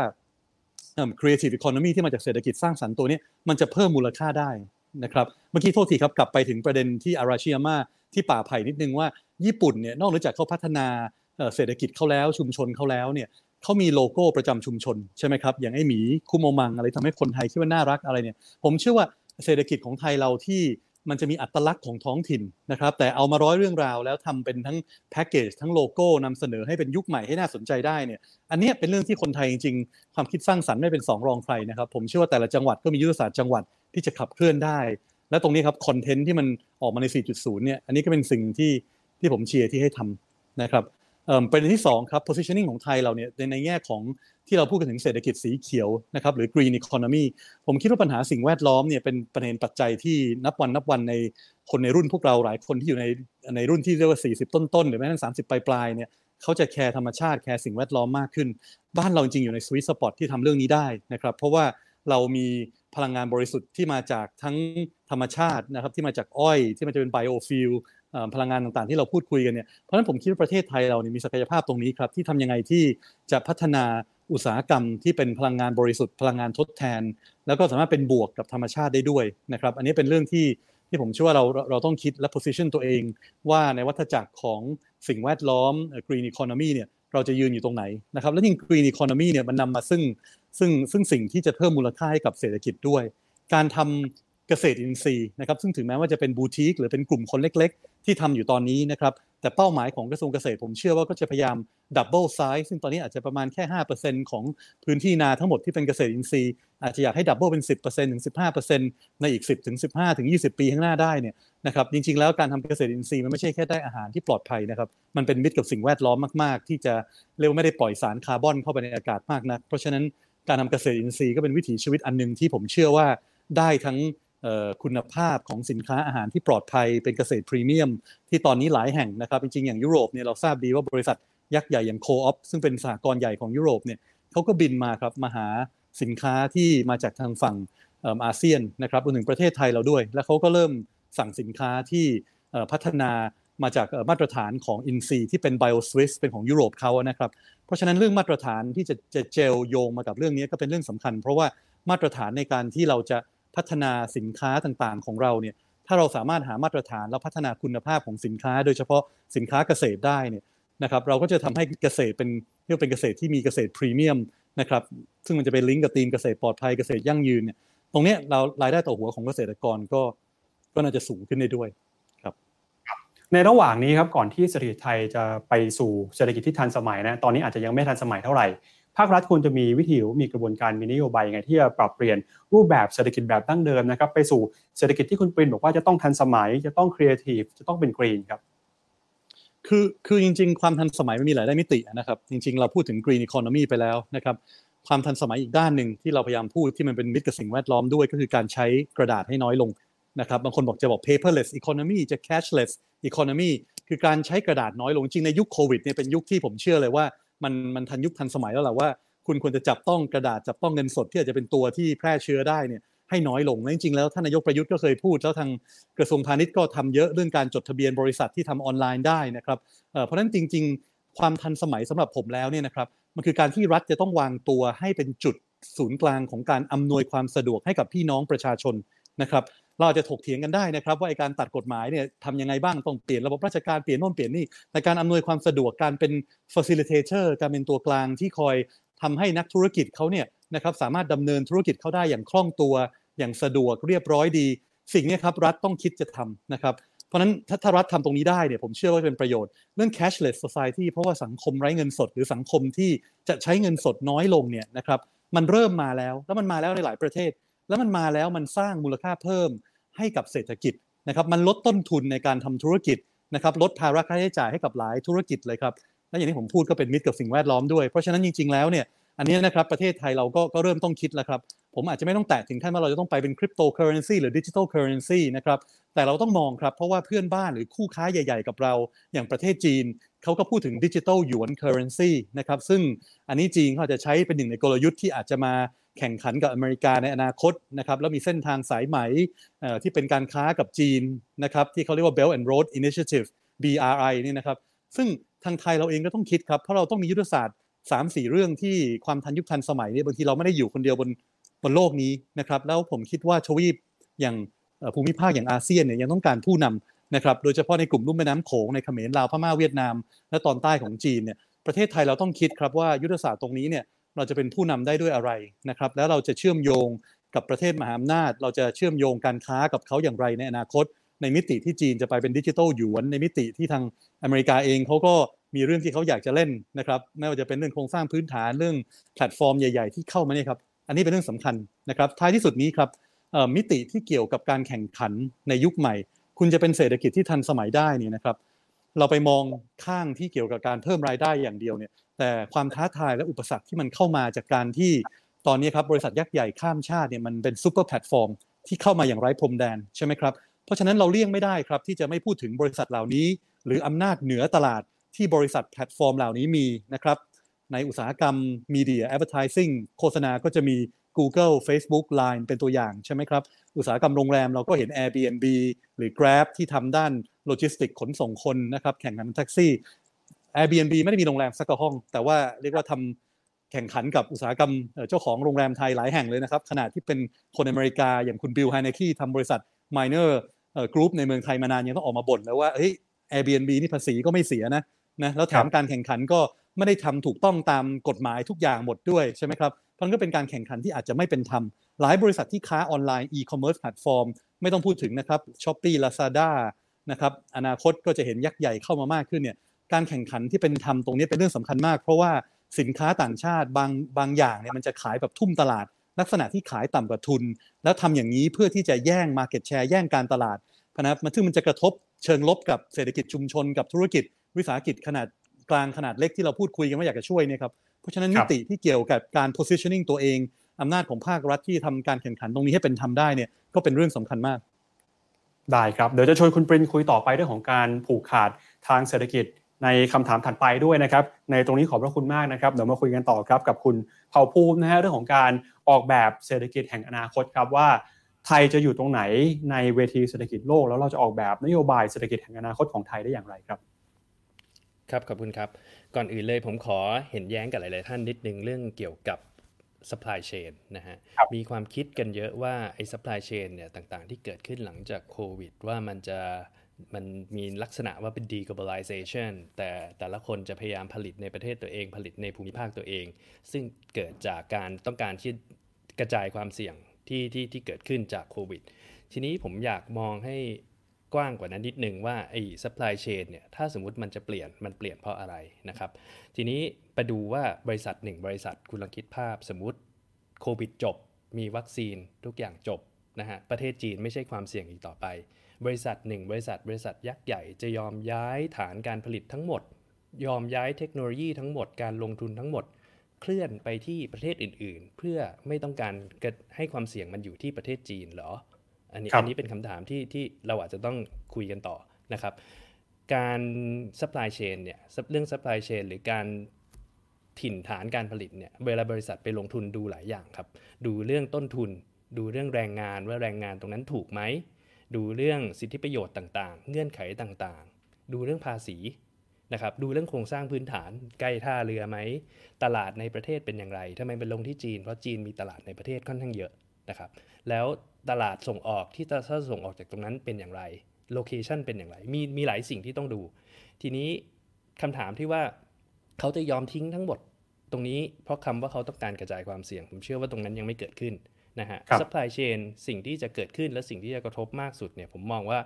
creative economy ที่มาจากเศรษฐกิจสร้างสรรค์ตัวนี้มันจะเพิ่มมูลค่าได้นะครับเมื่อกี้โทษทีครับกลับไปถึงประเด็นที่อาราชิยาม่าที่ป่าไผ่นิดนึงว่าญี่ปุ่นเนี่ยนอกจากเขาพัฒนาเศรษฐกิจเขาแล้วชุมชนเขาแล้วเนี่ยเขามีโลโก้ประจำชุมชนใช่ไหมครับอย่างไอ้หมีคุโมมังอะไรทำให้คนไทยคิดว่าน่ารักอะไรเนี่ยผมเชื่อว่าเศรษฐกิจของไทยเราที่มันจะมีอัตลักษณ์ของท้องถิ่นนะครับแต่เอามาร้อยเรื่องราวแล้วทำเป็นทั้งแพ็กเกจทั้งโลโก้นำเสนอให้เป็นยุคใหม่ให้น่าสนใจได้เนี่ยอันนี้เป็นเรื่องที่คนไทยจริงๆความคิดสร้างสรรค์ไม่เป็นสองรองใครนะครับผมเชื่อว่าแต่ละจังหวัดก็มียุทธศาสตร์จังหวัดที่จะขับเคลื่อนได้และตรงนี้ครับคอนเทนต์ที่มันออกมาใน 4.0 เนี่ยอันนี้ก็เป็นสิ่งที่ผมเชียร์ที่ให้ทำนะครับประเด็นที่2ครับ positioning ของไทยเราเนี่ยในแง่ของที่เราพูดกันถึงเศรษฐกิจสีเขียวนะครับหรือ green economy ผมคิดว่าปัญหาสิ่งแวดล้อมเนี่ยเป็นประเด็นปัจจัยที่นับวันในคนในรุ่นพวกเราหลายคนที่อยู่ในรุ่นที่เรียกว่า40ต้นๆหรือแม้แต่30ปลายๆเนี่ยเขาจะแคร์ธรรมชาติแคร์สิ่งแวดล้อมมากขึ้นบ้านเราจริงอยู่ใน sweet spot ที่ทำเรื่องนี้ได้นะครับเพราะว่าเรามีพลังงานบริสุทธิ์ที่มาจากทั้งธรรมชาตินะครับที่มาจากอ้อยที่มันจะเป็น biofuelพลังงานต่างๆที่เราพูดคุยกันเนี่ยเพราะฉะนั้นผมคิดว่าประเทศไทยเราเนี่ยมีศักยภาพตรงนี้ครับที่ทำยังไงที่จะพัฒนาอุตสาหกรรมที่เป็นพลังงานบริสุทธิ์พลังงานทดแทนแล้วก็สามารถเป็นบวกกับธรรมชาติได้ด้วยนะครับอันนี้เป็นเรื่องที่ผมเชื่อว่าเราต้องคิดและ position ตัวเองว่าในวัฏจักรของสิ่งแวดล้อม green economy เนี่ยเราจะยืนอยู่ตรงไหนนะครับและยิ่ง green economy เนี่ยมันนำมาซึ่งสิ่งที่จะเพิ่มมูลค่าให้กับเศรษฐกิจด้วยการทำเกษตรอินทรีย์นะครับซึ่งถึงแม้ว่าจะเป็นบูติกหรือเป็นกลุ่มคนเล็กที่ทำอยู่ตอนนี้นะครับแต่เป้าหมายของกระทรวงเกษตรผมเชื่อว่าก็จะพยายาม double size ซึ่งตอนนี้อาจจะประมาณแค่ 5% ของพื้นที่นาทั้งหมดที่เป็นเกษตรอินทรีย์อาจจะอยากให้ double เป็น 10% ถึง 15% ในอีก 10 ถึง 15 ถึง 20 ปีข้างหน้าได้เนี่ยนะครับจริงๆแล้วการทำเกษตรอินทรีย์มันไม่ใช่แค่ได้อาหารที่ปลอดภัยนะครับมันเป็นมิตรกับสิ่งแวดล้อมมากๆที่จะเรียกว่าไม่ได้ปล่อยสารคาร์บอนเข้าไปในอากาศมากนักเพราะฉะนั้นการทำเกษตรอินทรีย์ก็เป็นวิถีชีวิตอันนึงที่ผมเชื่อว่าได้ทั้งคุณภาพของสินค้าอาหารที่ปลอดภัยเป็นเกษตรพรีเมียมที่ตอนนี้หลายแห่งนะครับจริงๆอย่างยุโรปเนี่ยเราทราบดีว่าบริษัทยักษ์ใหญ่อย่าง Co-op ซึ่งเป็นสหกรณ์ใหญ่ของยุโรปเนี่ยเขาก็บินมาครับมาหาสินค้าที่มาจากทางฝั่งอาเซียนนะครับรวมถึงประเทศไทยเราด้วยแล้วเขาก็เริ่มสั่งสินค้าที่พัฒนามาจากมาตรฐานของ INSEE ที่เป็น BioSwiss เป็นของยุโรปเขานะครับเพราะฉะนั้นเรื่องมาตรฐานที่จะเจลโยงมากับเรื่องนี้ก็เป็นเรื่องสำคัญเพราะว่ามาตรฐานในการที่เราจะพัฒนาสินค้าต่างๆของเราเนี่ยถ้าเราสามารถหามาตรฐานแล้วพัฒนาคุณภาพของสินค้าโดยเฉพาะสินค้าเกษตรได้เนี่ยนะครับเราก็จะทำให้เกษตรเป็นเกษตรที่มีเกษตรพรีเมียมนะครับซึ่งมันจะเป็นลิงก์กับธีมเกษตรปลอดภัยเกษตรยั่งยืนเนี่ยตรงนี้เรารายได้ต่อหัวของเกษตรกรก็น่าจะสูงขึ้นได้ด้วยครับในระหว่างนี้ครับก่อนที่เศรษฐกิจไทยจะไปสู่เศรษฐกิจที่ทันสมัยนะตอนนี้อาจจะยังไม่ทันสมัยเท่าไหร่ภาครัฐควรจะมีวิธีมีกระบวนการมีนโยบายยังไงที่จะปรับเปลี่ยนรูปแบบเศรษฐกิจแบบดั้งเดิมนะครับไปสู่เศรษฐกิจที่คุณปรินบอกว่าจะต้องทันสมัยจะต้องครีเอทีฟจะต้องเป็นกรีนครับ คือจริงๆความทันสมัยมันมีหลายด้านมิตินะครับจริงๆเราพูดถึง Green Economy ไปแล้วนะครับความทันสมัยอีกด้านหนึ่งที่เราพยายามพูดที่มันเป็นมิตรกับสิ่งแวดล้อมด้วยก็คือการใช้กระดาษให้น้อยลงนะครับบางคนบอกจะบอก paperless economy จะ cashless economy คือการใช้กระดาษน้อยลงจริงในยุคโควิดเนี่ยเป็นยุคที่ผมเชื่อเลยว่ามันทันยุคทันสมัยแล้วแหละว่าคุณควรจะจับต้องกระดาษจับต้องเงินสดที่อาจจะเป็นตัวที่แพร่เชื้อได้เนี่ยให้น้อยลงและจริงๆแล้วท่านนายกประยุทธ์ก็เคยพูดแล้วทางกระทรวงพาณิชย์ก็ทำเยอะเรื่องการจดทะเบียนบริษัทที่ทำออนไลน์ได้นะครับเพราะฉะนั้นจริงๆความทันสมัยสำหรับผมแล้วเนี่ยนะครับมันคือการที่รัฐจะต้องวางตัวให้เป็นจุดศูนย์กลางของการอำนวยความสะดวกให้กับพี่น้องประชาชนนะครับเราจะถกเถียงกันได้นะครับว่าการตัดกฎหมายเนี่ยทำยังไงบ้างต้องเปลี่ยนระบบราชการเปลี่ยนโน่นเปลี่ยนนี่ในการอำนวยความสะดวกการเป็น facilitator การเป็นตัวกลางที่คอยทำให้นักธุรกิจเขาเนี่ยนะครับสามารถดำเนินธุรกิจเขาได้อย่างคล่องตัวอย่างสะดวกเรียบร้อยดีสิ่งนี้ครับรัฐต้องคิดจะทำนะครับเพราะฉะนั้นถ้ารัฐทำตรงนี้ได้เนี่ยผมเชื่อว่าเป็นประโยชน์เรื่อง cashless society เพราะว่าสังคมไร้เงินสดหรือสังคมที่จะใช้เงินสดน้อยลงเนี่ยนะครับมันเริ่มมาแล้วแล้วมันมาแล้วในหลายประเทศแล้วมันมาแล้วมันสร้างมูลค่าเพิ่มให้กับเศรษฐกิจนะครับมันลดต้นทุนในการทำธุรกิจนะครับลดภาระค่าใช้จ่ายให้กับหลายธุรกิจเลยครับและอย่างที่ผมพูดก็เป็นมิตรกับสิ่งแวดล้อมด้วยเพราะฉะนั้นจริงๆแล้วเนี่ยอันนี้นะครับประเทศไทยเราก็เริ่มต้องคิดแล้วครับผมอาจจะไม่ต้องแตะถึงขั้นว่าเราจะต้องไปเป็นคริปโตเคอเรนซีหรือดิจิทัลเคอเรนซีนะครับแต่เราต้องมองครับเพราะว่าเพื่อนบ้านหรือคู่ค้าใหญ่ๆกับเราอย่างประเทศจีนเขาก็พูดถึงดิจิทัลหยวนเคอเรนซีนะครับซึ่งอันนี้จีนเขาจะใช้เป็นหนึ่งในกลยุทธ์ที่อาจจะมาแข่งขันกับอเมริกาในอนาคตนะครับแล้วมีเส้นทางสายไหมที่เป็นการค้ากับจีนนะครับที่เขาเรียกว่า Belt and Road Initiative BRI นี่นะครับซึ่งทางไทยเราเองก็ต้องคิดครับเพราะเราต้องมียุทธศาสตร์ 3-4 เรื่องที่ความทันยุคทันสมัยเนี่ยบางทีเราไม่ได้อยู่คนเดียวบนโลกนี้นะครับแล้วผมคิดว่าชวีปอย่างภูมิภาคอย่างอาเซียนเนี่ยยังต้องการผู้นำนะครับโดยเฉพาะในกลุ่มลุ่มแม่น้ำโขงในเขมรลาวพม่าเวียดนามและตอนใต้ของจีนเนี่ยประเทศไทยเราต้องคิดครับว่ายุทธศาสตร์ตรงนี้เนี่ยเราจะเป็นผู้นำได้ด้วยอะไรนะครับแล้วเราจะเชื่อมโยงกับประเทศมหาอำนาจเราจะเชื่อมโยงการค้ากับเขาอย่างไรในอนาคตในมิติที่จีนจะไปเป็นดิจิทัลหยวนในมิติที่ทางอเมริกาเองเขาก็มีเรื่องที่เขาอยากจะเล่นนะครับไม่ว่าจะเป็นเรื่องโครงสร้างพื้นฐานเรื่องแพลตฟอร์มใหญ่ๆที่เข้ามาเนี่ยครับอันนี้เป็นเรื่องสำคัญนะครับท้ายที่สุดนี้ครับมิติที่เกี่ยวกับการแข่งขันในยุคใหม่คุณจะเป็นเศรษฐกิจที่ทันสมัยได้นี่นะครับเราไปมองข้างที่เกี่ยวกับการเพิ่มรายได้อย่างเดียวเนี่ยแต่ความท้าทายและอุปสรรคที่มันเข้ามาจากการที่ตอนนี้ครับบริษัทยักษ์ใหญ่ข้ามชาติเนี่ยมันเป็นซูเปอร์แพลตฟอร์มที่เข้ามาอย่างไร้พรมแดนใช่ไหมครับเพราะฉะนั้นเราเลี่ยงไม่ได้ครับที่จะไม่พูดถึงบริษัทเหล่านี้หรืออำนาจเหนือตลาดที่บริษัทแพลตฟอร์มเหล่านี้มีนะครับในอุตสาหกรรมมีเดียแอดเวอร์ไทซิ่งโฆษณาก็จะมี Google Facebook LINE เป็นตัวอย่างใช่ไหมครับอุตสาหกรรมโรงแรมเราก็เห็น Airbnb หรือ Grab ที่ทำด้านโลจิสติกขนส่งคนนะครับแข่งขันแท็กซี่ Airbnb ไม่ได้มีโรงแรมสักห้องแต่ว่าเรียกว่าทำแข่งขันกับอุตสาหกรรมเจ้าของโรงแรมไทยหลายแห่งเลยนะครับขณะที่เป็นคนอเมริกาอย่างคุณบิลไฮเนคีทำบริษัท Minor Group ในเมืองไทยมานานยังต้องออกมาบ่นแล้วว่าเฮ้ย Airbnb นี่ภาษีก็ไม่เสียนะแล้วถามการแข่งขันก็ไม่ได้ทำถูกต้องตามกฎหมายทุกอย่างหมดด้วยใช่ไหมครับเพราะนั้นก็เป็นการแข่งขันที่อาจจะไม่เป็นธรรมหลายบริษัทที่ค้าออนไลน์ e-commerce platform ไม่ต้องพูดถึงนะครับ Shopee Lazada นะครับอนาคตก็จะเห็นยักษ์ใหญ่เข้ามามากขึ้นเนี่ยการแข่งขันที่เป็นธรรมตรงนี้เป็นเรื่องสำคัญมากเพราะว่าสินค้าต่างชาติบางอย่างเนี่ยมันจะขายแบบทุ่มตลาดลักษณะที่ขายต่ำกว่าทุนแล้วทำอย่างนี้เพื่อที่จะแย่ง market share แย่งการตลาดนะครับมันจะกระทบเชิงลบกับเศรษฐกิจชุมชนกับธุรกิจวิสาหกิจขนาดกลางขนาดเล็กที่เราพูดคุยกันว่าอยากจะช่วยเนี่ยครับเพราะฉะนั้นมิติที่เกี่ยวกับการ positioning ตัวเองอำนาจของภาครัฐที่ทำการแข่งขันตรงนี้ให้เป็นทำได้เนี่ยก็เป็นเรื่องสำคัญมากได้ครับเดี๋ยวจะชวนคุณปรินคุยต่อไปเรื่องของการผูกขาดทางเศรษฐกิจในคำถามถัดไปด้วยนะครับในตรงนี้ขอบพระคุณมากนะครับเดี๋ยวมาคุยกันต่อครับกับคุณเผ่าภูมินะฮะเรื่องของการออกแบบเศรษฐกิจแห่งอนาคตครับว่าไทยจะอยู่ตรงไหนในเวทีเศรษฐกิจโลกแล้วเราจะออกแบบนโยบายเศรษฐกิจแห่งอนาคตของไทยได้อย่างไรครับครับขอบคุณครับก่อนอื่นเลยผมขอเห็นแย้งกับหลายๆท่านนิดนึงเรื่องเกี่ยวกับ supply chain นะฮะมีความคิดกันเยอะว่าไอ้ supply chain เนี่ยต่างๆที่เกิดขึ้นหลังจากโควิดว่ามันมีลักษณะว่าเป็น deglobalization แต่ละคนจะพยายามผลิตในประเทศตัวเองผลิตในภูมิภาคตัวเองซึ่งเกิดจากการต้องการที่กระจายความเสี่ยงที่เกิดขึ้นจากโควิดทีนี้ผมอยากมองให้กว้างกว่านั้นนิดนึงว่าไอ้ supply chain เนี่ยถ้าสมมุติมันจะเปลี่ยนเพราะอะไรนะครับทีนี้ไปดูว่าบริษัทหนึ่งบริษัทคุณลองคิดภาพสมมุติโควิดจบมีวัคซีนทุกอย่างจบนะฮะประเทศจีนไม่ใช่ความเสี่ยงอีกต่อไป บริษัทหนึ่งบริษัทยักษ์ใหญ่จะยอมย้ายฐานการผลิตทั้งหมดยอมย้ายเทคโนโลยีทั้งหมดการลงทุนทั้งหมดเคลื่อนไปที่ประเทศอื่นๆเพื่อไม่ต้องการให้ความเสี่ยงมันอยู่ที่ประเทศจีนเหรออันนี้เป็นคำถามที่เราอาจจะต้องคุยกันต่อนะครับการซัพพลายเชนเนี่ยเรื่องซัพพลายเชนหรือการถิ่นฐานการผลิตเนี่ยเวลาบริษัทไปลงทุนดูหลายอย่างครับดูเรื่องต้นทุนดูเรื่องแรงงานว่าแรงงานตรงนั้นถูกไหมดูเรื่องสิทธิประโยชน์ต่างๆเงื่อนไขต่างๆดูเรื่องภาษีนะครับดูเรื่องโครงสร้างพื้นฐานใกล้ท่าเรือไหมตลาดในประเทศเป็นอย่างไรทำไมเป็นลงที่จีนเพราะจีนมีตลาดในประเทศค่อนข้างเยอะนะครับแล้วตลาดส่งออกที่จะส่งออกจากตรงนั้นเป็นอย่างไรโลเคชั่นเป็นอย่างไรมีหลายสิ่งที่ต้องดูทีนี้คำถามที่ว่าเขาจะยอมทิ้งทั้งหมดตรงนี้เพราะคำว่าเขาต้องการกระจายความเสี่ยงผมเชื่อว่าตรงนั้นยังไม่เกิดขึ้นนะฮะ supply chain สิ่งที่จะเกิดขึ้นและสิ่งที่จะกระทบมากสุดเนี่ยผมมองว่า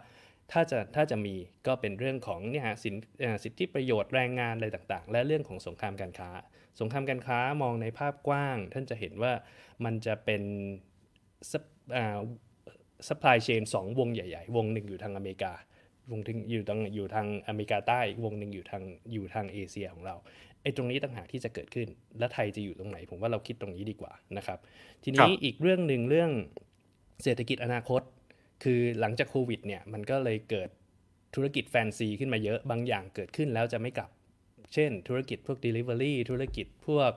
ถ้าจะมีก็เป็นเรื่องของเนี่ยฮะสิทธิประโยชน์แรงงานอะไรต่างๆและเรื่องของสงครามการค้าสงครามการค้ามองในภาพกว้างท่านจะเห็นว่ามันจะเป็นsupply chain 2 วงใหญ่ๆวงหนึ่งอยู่ทางอเมริกาวงนึงอยู่ทางอเมริกาใต้อีกวงนึงอยู่ทางเอเชียของเราไอ้ตรงนี้ต่างหากที่จะเกิดขึ้นและไทยจะอยู่ตรงไหนผมว่าเราคิดตรงนี้ดีกว่านะครับทีนี้อีกเรื่องนึงเรื่องเศรษฐกิจอนาคตคือหลังจากโควิดเนี่ยมันก็เลยเกิดธุรกิจแฟนซีขึ้นมาเยอะบางอย่างเกิดขึ้นแล้วจะไม่กลับเช่นธุรกิจพวก delivery ธุรกิจพวก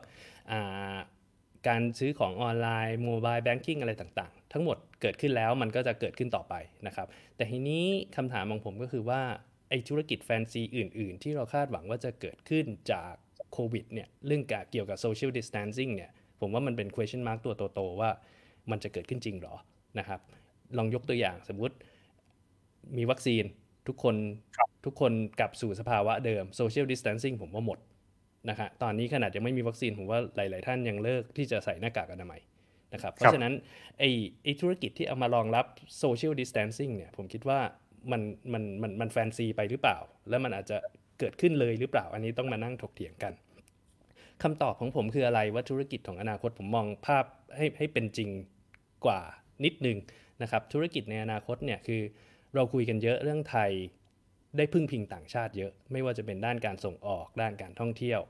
การซื้อของออนไลน์ mobile banking อะไรต่างๆทั้งหมดเกิดขึ้นแล้วมันก็จะเกิดขึ้นต่อไปนะครับแต่ทีนี้คำถามของผมก็คือว่าไอ้ธุรกิจแฟนซีอื่นๆที่เราคาดหวังว่าจะเกิดขึ้นจากโควิดเนี่ยเรื่องเกี่ยวกับ social distancing เนี่ยผมว่ามันเป็น question mark ตัวโตๆว่ามันจะเกิดขึ้นจริงหรอนะครับลองยกตัวอย่างสมมุติมีวัคซีนทุกคนกลับสู่สภาวะเดิม social distancing ผมว่าหมดนะฮะตอนนี้ขนาดยังไม่มีวัคซีนผมว่าหลายๆท่านยังเลิกที่จะใส่หน้ากากอนามัยนะครับเพราะฉะนั้นไอ้ธุรกิจที่เอามารองรับ social distancing เนี่ยผมคิดว่ามันแฟนซีไปหรือเปล่าแล้วมันอาจจะเกิดขึ้นเลยหรือเปล่าอันนี้ต้องมานั่งถกเถียงกันคำตอบของผมคืออะไรว่าธุรกิจของอนาคตผมมองภาพให้เป็นจริงกว่านิดนึงนะครับธุรกิจในอนาคตเนี่ยคือเราคุยกันเยอะเรื่องไทยได้พึ่งพิงต่างชาติเยอะไม่ว่าจะเป็นด้านการส่งออกด้านการท่องเที่ยว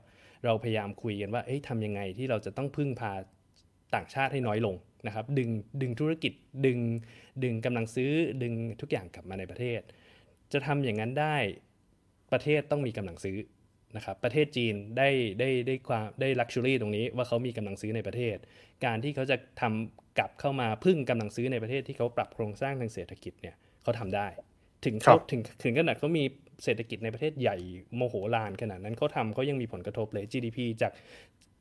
เราพยายามคุยกันว่าทำยังไงที่เราจะต้องพึ่งพาต่างชาติให้น้อยลงนะครับดึงธุรกิจดึงกำลังซื้อดึงทุกอย่างกลับมาในประเทศจะทำอย่างนั้นได้ประเทศต้องมีกำลังซื้อนะครับประเทศจีนได้ความได้ลักชัวรี่ตรงนี้ว่าเขามีกำลังซื้อในประเทศการที่เขาจะทำกลับเข้ามาพึ่งกำลังซื้อในประเทศที่เขาปรับโครงสร้างทางเศรษฐกิจเนี่ยเขาทำได้ถึงขนาดเขามีเศรษฐกิจในประเทศใหญ่โมโหฬารขนาดนั้นเขาทำเขายังมีผลกระทบเลย GDP จาก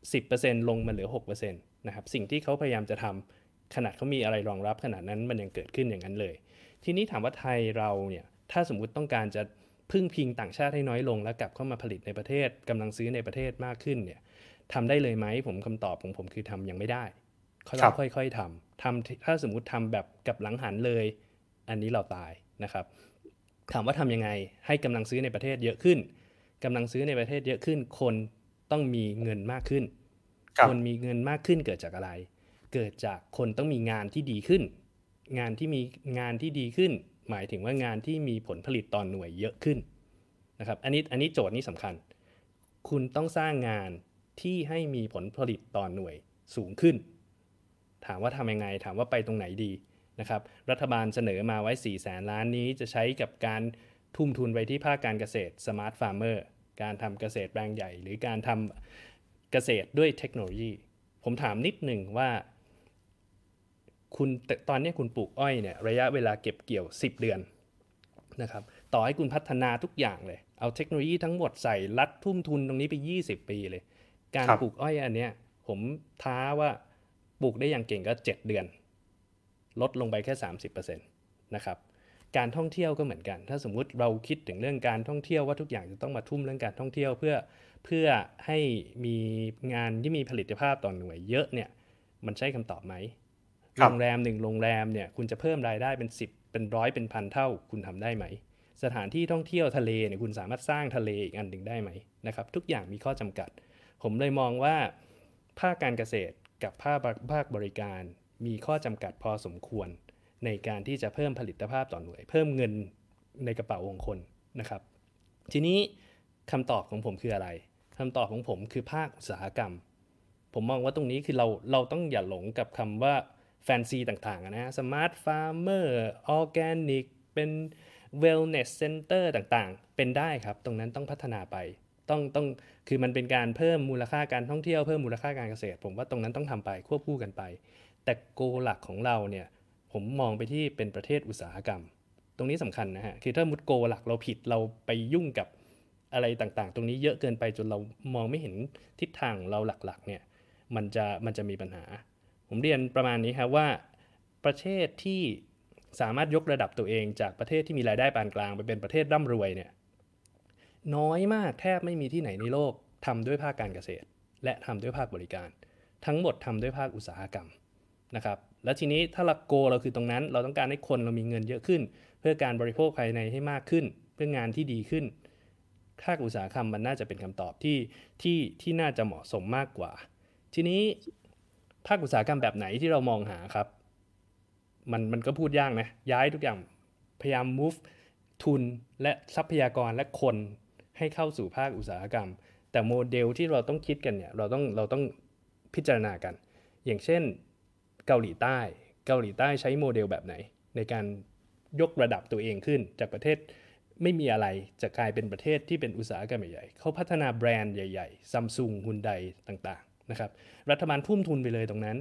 10% ลงมาเหลือ 6% นะครับสิ่งที่เขาพยายามจะทำขนาดเขามีอะไรรองรับขนาดนั้นมันยังเกิดขึ้นอย่างนั้นเลยทีนี้ถามว่าไทยเราเนี่ยถ้าสมมุติต้องการจะพึ่งพิงต่างชาติให้น้อยลงแล้วกลับเข้ามาผลิตในประเทศกำลังซื้อในประเทศมากขึ้นเนี่ยทำได้เลยไหมคำตอบของผมคือทำยังไม่ได้ค่อยๆทำถ้าสมมุติทำแบบกับหลังหันเลยอันนี้เราตายนะครับถามว่าทำยังไงให้กำลังซื้อในประเทศเยอะขึ้นกำลังซื้อในประเทศเยอะขึ้นคนต้องมีเงินมากขึ้นคนมีเงินมากขึ้นเกิดจากอะไรเกิดจากคนต้องมีงานที่ดีขึ้นงานที่ดีขึ้นหมายถึงว่างานที่มีผลผลิตต่อหน่วยเยอะขึ้นนะครับอันนี้โจทย์นี้สำคัญคุณต้องสร้างงานที่ให้มีผลผลิตต่อหน่วยสูงขึ้นถามว่าทำยังไงถามว่าไปตรงไหนดีนะครับรัฐบาลเสนอมาไว้ 400,000 ล้านนี้จะใช้กับการทุ่มทุนไปที่ภาคการเกษตรสมาร์ทฟาร์มเมอร์การทำเกษตรแปลงใหญ่หรือการทำเกษตรด้วยเทคโนโลยีผมถามนิดหนึ่งว่าคุณตอนนี้คุณปลูกอ้อยเนี่ยระยะเวลาเก็บเกี่ยว10เดือนนะครับต่อให้คุณพัฒนาทุกอย่างเลยเอาเทคโนโลยีทั้งหมดใส่ลัดทุ่มทุนตรงนี้ไป20ปีเลยการปลูกอ้อยอันเนี้ยผมท้าว่าปลูกได้อย่างเก่งก็7เดือนลดลงไปแค่ 30% นะครับการท่องเที่ยวก็เหมือนกันถ้าสมมุติเราคิดถึงเรื่องการท่องเที่ยวว่าทุกอย่างจะต้องมาทุ่มเรื่องการท่องเที่ยวเพื่อให้มีงานที่มีผลิตภาพต่อหน่วยเยอะเนี่ยมันใช่คำตอบไหมโรงแรม1โรงแรมเนี่ยคุณจะเพิ่มรายได้เป็น10เป็น100เป็น1,000เท่าคุณทำได้ไหมสถานที่ท่องเที่ยวทะเลเนี่ยคุณสามารถสร้างทะเลอีกอันนึงได้ไหมนะครับทุกอย่างมีข้อจำกัดผมเลยมองว่าภาคการเกษตรกับภาคบริการมีข้อจำกัดพอสมควร ในการที่จะเพิ่มผลิตภาพต่อหน่วยเพิ่มเงินในกระเป๋าของคนนะครับทีนี้คำตอบของผมคืออะไรคำตอบของผมคือภาคอุตสาหกรรมผมมองว่าตรงนี้คือเราต้องอย่าหลงกับคำว่าแฟนซีต่างๆนะสมาร์ทฟาร์มเมอร์ออร์แกนิกเป็นเวลเนสเซ็นเตอร์ต่างๆเป็นได้ครับตรงนั้นต้องพัฒนาไปต้องคือมันเป็นการเพิ่มมูลค่าการท่องเที่ยวเพิ่มมูลค่าการเกษตรผมว่าตรงนั้นต้องทำไปควบคู่กันไปแต่โกหลักของเราเนี่ยผมมองไปที่เป็นประเทศอุตสาหกรรมตรงนี้สำคัญนะฮะคือถ้ามุดโกหลักเราผิดเราไปยุ่งกับอะไรต่างๆตรงนี้เยอะเกินไปจนเรามองไม่เห็นทิศทางเราหลักๆเนี่ยมันจะมีปัญหาผมเรียนประมาณนี้ครับว่าประเทศที่สามารถยกระดับตัวเองจากประเทศที่มีรายได้ปานกลางไปเป็นประเทศร่ำรวยเนี่ยน้อยมากแทบไม่มีที่ไหนในโลกทำด้วยภาคการเกษตรและทำด้วยภาคบริการทั้งหมดทำด้วยภาคอุตสาหกรรมนะครับแล้วทีนี้ถ้าโกเราคือตรงนั้นเราต้องการให้คนเรามีเงินเยอะขึ้นเพื่อการบริโภคภายในให้มากขึ้นเพื่องานที่ดีขึ้นภาคอุตสาหกรรมมันน่าจะเป็นคำตอบที่น่าจะเหมาะสมมากกว่าทีนี้ภาคอุตสาหกรรมแบบไหนที่เรามองหาครับมันก็พูดยากนะย้ายทุกอย่างพยายาม move ทุนและทรัพยากรและคนให้เข้าสู่ภาคอุตสาหกรรมแต่โมเดลที่เราต้องคิดกันเนี่ยเราต้องพิจารณากันอย่างเช่นเกาหลีใต้ใช้โมเดลแบบไหนในการยกระดับตัวเองขึ้นจากประเทศไม่มีอะไรจะกลายเป็นประเทศที่เป็นอุตสาหกรรมใหญ่ๆเขาพัฒนาแบรนด์ใหญ่ๆ Samsung Hyundai ต่างๆนะครับรัฐบาลทุ่มทุนไปเลยตรงนั้น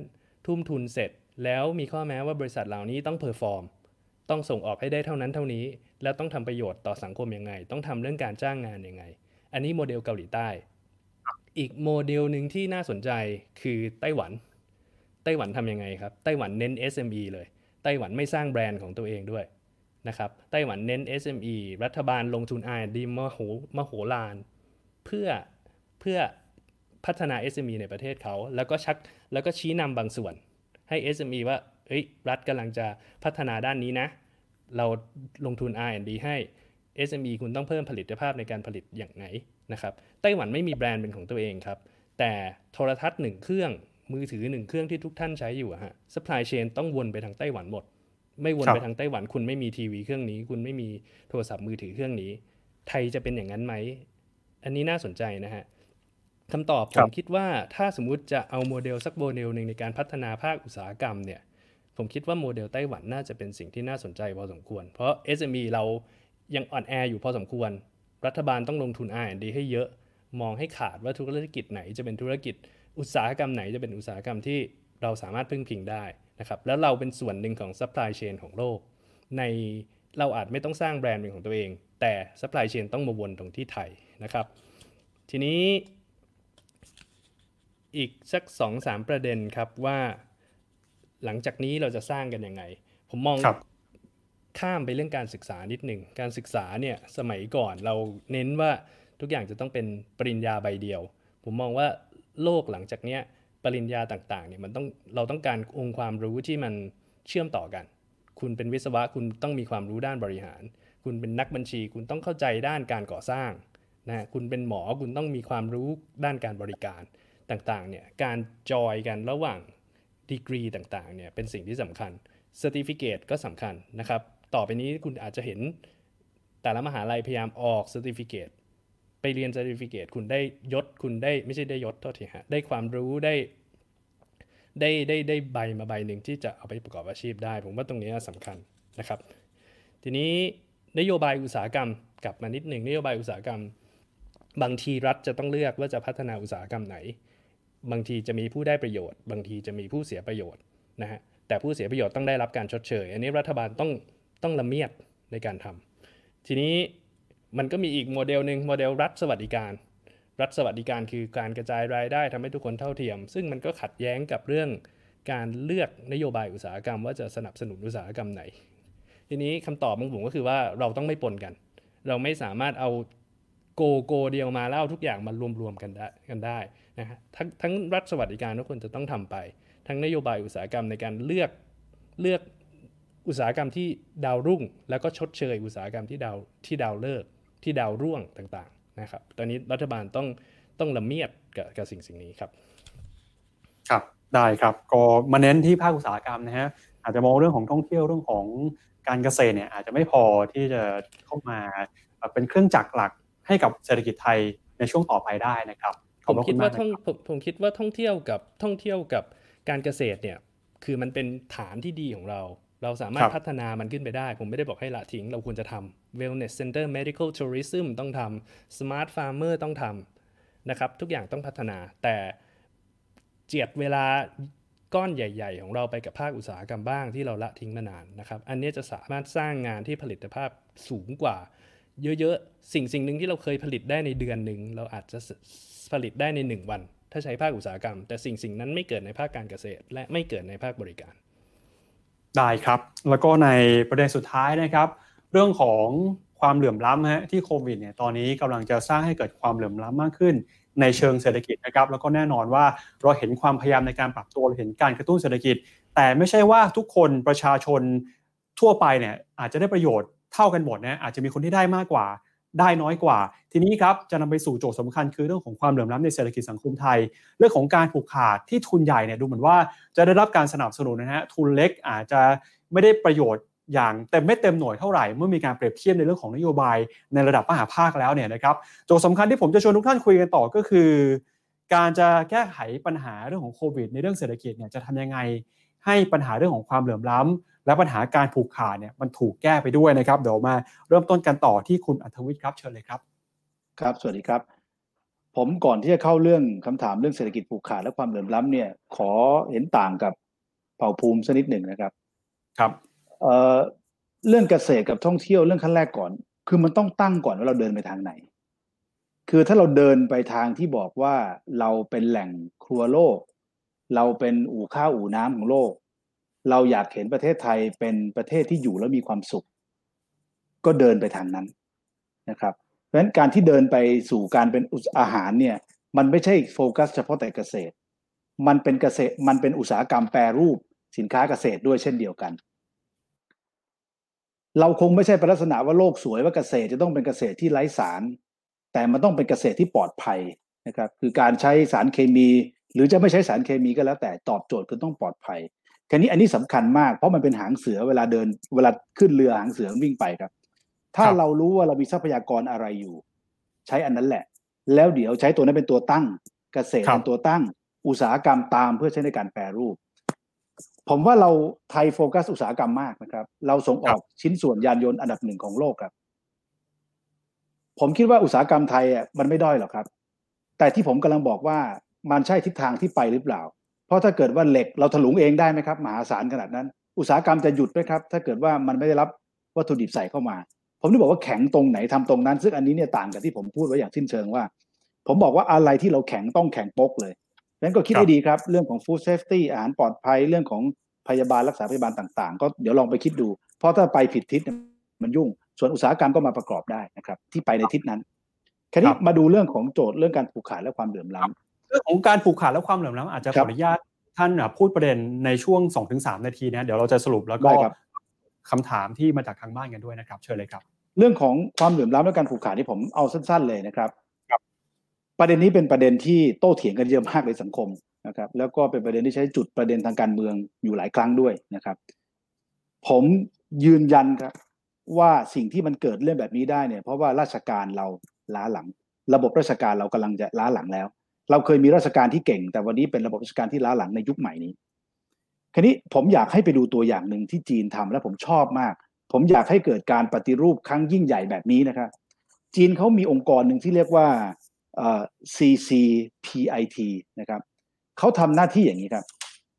ทุ่มทุนเสร็จแล้วมีข้อแม้ว่าบริษัทเหล่านี้ต้องเพอร์ฟอร์มต้องส่งออกให้ได้เท่านั้นเท่านี้แล้วต้องทำประโยชน์ต่อสังคมยังไงต้องทำเรื่องการจ้างงานยังไงอันนี้โมเดลเกาหลีใต้อีกโมเดลนึงที่น่าสนใจคือไต้หวันทำยังไงครับไต้หวันเน้น SME เลยไต้หวันไม่สร้างแบรนด์ของตัวเองด้วยนะครับไต้หวันเน้น SME รัฐบาลลงทุน R&D มโหฬารเพื่อพัฒนา SME ในประเทศเขาแล้วก็ชี้นำบางส่วนให้ SME ว่าเอ้ยรัฐกำลังจะพัฒนาด้านนี้นะเราลงทุน R&D ให้ SME คุณต้องเพิ่มผลิตภาพในการผลิตอย่างไหนนะครับไต้หวันไม่มีแบรนด์เป็นของตัวเองครับแต่โทรทัศน์1เครื่องมือถือ1เครื่องที่ทุกท่านใช้อยู่ฮะ supply chain ต้องวนไปทางไต้หวันหมดไม่วนไปทางไต้หวันคุณไม่มีทีวีเครื่องนี้คุณไม่มีโทรศัพท์มือถือเครื่องนี้ไทยจะเป็นอย่างนั้นไหมอันนี้น่าสนใจนะฮะคำตอบผมคิดว่าถ้าสมมุติจะเอาโมเดลสักโมเดลนึงในการพัฒนาภาคอุตสาหกรรมเนี่ยผมคิดว่าโมเดลไต้หวันน่าจะเป็นสิ่งที่น่าสนใจพอสมควรเพราะ SME เรายังอ่อนแออยู่พอสมควรรัฐบาลต้องลงทุน R&D ให้เยอะมองให้ขาดว่าธุรกิจไหนจะเป็นธุรกิจอุตสาหกรรมไหนจะเป็นอุตสาหกรรมที่เราสามารถพึ่งพิงได้นะครับแล้วเราเป็นส่วนหนึ่งของ supply chain ของโลกในเราอาจไม่ต้องสร้างแบรนด์เป็นของตัวเองแต่ supply chain ต้องมาวนตรงที่ไทยนะครับทีนี้อีกสัก 2-3 ประเด็นครับว่าหลังจากนี้เราจะสร้างกันยังไงผมมองข้ามไปเรื่องการศึกษานิดหนึ่งการศึกษาเนี่ยสมัยก่อนเราเน้นว่าทุกอย่างจะต้องเป็นปริญญาใบเดียวผมมองว่าโลกหลังจากเนี้ยปริญญาต่างๆเนี่ยมันต้องเราต้องการองค์ความรู้ที่มันเชื่อมต่อกันคุณเป็นวิศวะคุณต้องมีความรู้ด้านบริหารคุณเป็นนักบัญชีคุณต้องเข้าใจด้านการก่อสร้างนะคุณเป็นหมอคุณต้องมีความรู้ด้านการบริการต่างๆเนี่ยการจอยกันระหว่างดีกรีต่างๆเนี่ยเป็นสิ่งที่สำคัญเซอร์ติฟิเคตก็สำคัญนะครับต่อไปนี้คุณอาจจะเห็นแต่ละมหาลัยพยายามออกเซอร์ติฟิเคตไปเรียนเซอร์ติฟิเคตคุณได้ยศคุณได้ไม่ใช่ได้ยศเท่าที่ฮะได้ความรู้ได้ใบมาใบหนึ่งที่จะเอาไปประกอบอาชีพได้ผมว่าตรงนี้สำคัญนะครับทีนี้นโยบายอุตสาหกรรมกลับมานิดหนึ่งนโยบายอุตสาหกรรมบางทีรัฐจะต้องเลือกว่าจะพัฒนาอุตสาหกรรมไหนบางทีจะมีผู้ได้ประโยชน์บางทีจะมีผู้เสียประโยชน์นะฮะแต่ผู้เสียประโยชน์ต้องได้รับการชดเชยอันนี้รัฐบาลต้องละเมียดในการทำทีนี้มันก็มีอีกโมเดลนึงโมเดลรัฐสวัสดิการรัฐสวัสดิการคือการกระจายรายได้ทำให้ทุกคนเท่าเทียมซึ่งมันก็ขัดแย้งกับเรื่องการเลือกนโยบายอุตสาหกรรมว่าจะสนับสนุนอุตสาหกรรมไหนทีนี้คำตอบของผมก็คือว่าเราต้องไม่ปนกันเราไม่สามารถเอาโกเดียวมาแล้วทุกอย่างมารวมๆกันได้นะฮะทั้งรัฐสวัสดิการทุกคนจะต้องทำไปทั้งนโยบายอุตสาหกรรมในการเลือกอุตสาหกรรมที่ดาวรุ่งแล้วก็ชดเชยอุตสาหกรรมที่ดาวเลิกที่ดาวร่วงต่างๆนะครับตอนนี้รัฐบาลต้องละเมียดกับสิ่งนี้ครับครับได้ครับก็มาเน้นที่ภาคอุตสาหกรรมนะฮะ อาจจะมองเรื่องของท่องเที่ยวเรื่องของการเกษตรเนี่ยอาจจะไม่พอที่จะเข้ามาเป็นเครื่องจักรหลักให้กับเศรษฐกิจไทยในช่วงต่อไปได้นะครับผมคิดว่าท่องเที่ยวกับการเกษตรเนี่ยคือมันเป็นฐานที่ดีของเราสามารถพัฒนามันขึ้นไปได้ผมไม่ได้บอกให้ละทิ้งเราควรจะทำ wellness center medical tourism ต้องทำ smart farmer ต้องทำนะครับทุกอย่างต้องพัฒนาแต่เจียดเวลาก้อนใหญ่ๆของเราไปกับภาคอุตสาหกรรมบ้างที่เราละทิ้งมานานนะครับอันนี้จะสามารถสร้างงานที่ผลิตภาพสูงกว่าเยอะๆสิ่งนึงที่เราเคยผลิตได้ในเดือนนึงเราอาจจะผลิตได้ใน1วันถ้าใช้ภาคอุตสาหกรรมแต่สิ่งนั้นไม่เกิดในภาคการเกษตรและไม่เกิดในภาคบริการได้ครับแล้วก็ในประเด็นสุดท้ายนะครับเรื่องของความเหลื่อมล้ำฮะที่โควิดเนี่ยตอนนี้กำลังจะสร้างให้เกิดความเหลื่อมล้ำมากขึ้นในเชิงเศรษฐกิจนะครับแล้วก็แน่นอนว่าเราเห็นความพยายามในการปรับตัวเห็นการกระตุ้นเศรษฐกิจแต่ไม่ใช่ว่าทุกคนประชาชนทั่วไปเนี่ยอาจจะได้ประโยชน์เท่ากันหมดนะอาจจะมีคนที่ได้มากกว่าได้น้อยกว่าทีนี้ครับจะนำไปสู่โจทย์สำคัญคือเรื่องของความเหลื่อมล้ำในเศรษฐกิจสังคมไทยเรื่องของการผูกขาดที่ทุนใหญ่เนี่ยดูเหมือนว่าจะได้รับการสนับสนุนนะฮะทุนเล็กอาจจะไม่ได้ประโยชน์อย่างเต็มเม็ดเต็มหน่วยเท่าไหร่เมื่อมีการเปรียบเทียบในเรื่องของนโยบายในระดับมหาภาคแล้วเนี่ยนะครับโจทย์สำคัญที่ผมจะชวนทุกท่านคุยกันต่อก็คือการจะแก้ไขปัญหาเรื่องของโควิดในเรื่องเศรษฐกิจเนี่ยจะทำยังไงให้ปัญหาเรื่องของความเหลื่อมล้ำและปัญหาการผูกขาดเนี่ยมันถูกแก้ไปด้วยนะครับเดี๋ยวมาเริ่มต้นกันต่อที่คุณอัธวิชครับเชิญเลยครับครับสวัสดีครับผมก่อนที่จะเข้าเรื่องคำถามเรื่องเศรษฐกิจผูกขาดและความเหลื่อมล้ำเนี่ยขอเห็นต่างกับเผ่าภูมิสักนิดหนึ่งนะครับครับเรื่องเกษตรกับท่องเที่ยวเรื่องขั้นแรกก่อนคือมันต้องตั้งก่อนว่าเราเดินไปทางไหนคือถ้าเราเดินไปทางที่บอกว่าเราเป็นแหล่งครัวโลกเราเป็นอู่ข้าวอู่น้ำของโลกเราอยากเห็นประเทศไทยเป็นประเทศที่อยู่แล้วมีความสุขก็เดินไปทางนั้นนะครับเพราะฉะนั้นการที่เดินไปสู่การเป็นอาหารเนี่ยมันไม่ใช่โฟกัสเฉพาะแต่เกษตรมันเป็นเกษตรมันเป็นอุตสาหกรรมแปรรูปสินค้าเกษตรด้วยเช่นเดียวกันเราคงไม่ใช่เป็นลักษณะว่าโลกสวยว่าเกษตรจะต้องเป็นเกษตรที่ไร้สารแต่มันต้องเป็นเกษตรที่ปลอดภัยนะครับคือการใช้สารเคมีหรือจะไม่ใช้สารเคมีก็แล้วแต่ตอบโจทย์คือต้องปลอดภัยแค่นี้อันนี้สำคัญมากเพราะมันเป็นหางเสือเวลาขึ้นเรือหางเสือวิ่งไปครับถ้าเรารู้ว่าเรามีทรัพยากรอะไรอยู่ใช้อันนั้นแหละแล้วเดี๋ยวใช้ตัวนั้นเป็นตัวตั้งเกษตรเป็นตัวตั้งอุตสาหกรรมตามเพื่อใช้ในการแปรรูปผมว่าเราไทยโฟกัสอุตสาหกรรมมากนะครับเราส่งออกชิ้นส่วนยานยนต์อันดับหนึ่งของโลกครับผมคิดว่าอุตสาหกรรมไทยอ่ะมันไม่ด้อยหรอกครับแต่ที่ผมกำลังบอกว่ามันใช่ทิศทางที่ไปหรือเปล่าเพราะถ้าเกิดว่าเหล็กเราถลุงเองได้ไหมครับมหาศาลขนาดนั้นอุตสาหกรรมจะหยุดไหมครับถ้าเกิดว่ามันไม่ได้รับวัตถุดิบใส่เข้ามาผมที่บอกว่าแข็งตรงไหนทำตรงนั้นซึ่งอันนี้เนี่ยต่างกับที่ผมพูดไว้อย่างสิ้นเชิงว่าผมบอกว่าอะไรที่เราแข็งต้องแข็งปกเลยงั้นก็คิดให้ดีครับเรื่องของ food safety อาหารปลอดภัยเรื่องของพยาบาลรักษาพยาบาลต่างๆก็เดี๋ยวลองไปคิดดูเพราะถ้าไปผิดทิศมันยุ่งส่วนอุตสาหกรรมก็มาประกอบได้นะครับที่ไปในทิศนั้นคราวนี้มาดูเรื่องของโจทย์เรื่องการผูกขาดและความเหลื่อมล้ำเรื่องของการผูกขาดและความเหลื่อมล้ำอาจจะขออนุญาตท่านพูดประเด็นในช่วง 2-3 นาทีนะเดี๋ยวเราจะสรุปแล้วก็คำถามที่มาจากทางบ้านกันด้วยนะครับเชิญเลยครับเรื่องของความเหลื่อมล้ำและการผูกขาดที่ผมเอาสั้นๆเลยนะครับประเด็นนี้เป็นประเด็นที่โต้เถียงกันเยอะมากในสังคมนะครับแล้วก็เป็นประเด็นที่ใช้จุดประเด็นทางการเมืองอยู่หลายครั้งด้วยนะครับผมยืนยันครับว่าสิ่งที่มันเกิดเรื่องแบบนี้ได้เนี่ยเพราะว่าราชการเราล้าหลังระบบราชการเรากำลังจะล้าหลังแล้วเราเคยมีราชการที่เก่งแต่วันนี้เป็นระบบราชการที่ล้าหลังในยุคใหม่นี้คราวนี้ผมอยากให้ไปดูตัวอย่างนึงที่จีนทำและผมชอบมากผมอยากให้เกิดการปฏิรูปครั้งยิ่งใหญ่แบบนี้นะครับจีนเขามีองค์กรหนึ่งที่เรียกว่า CCPIT นะครับเขาทำหน้าที่อย่างนี้ครับ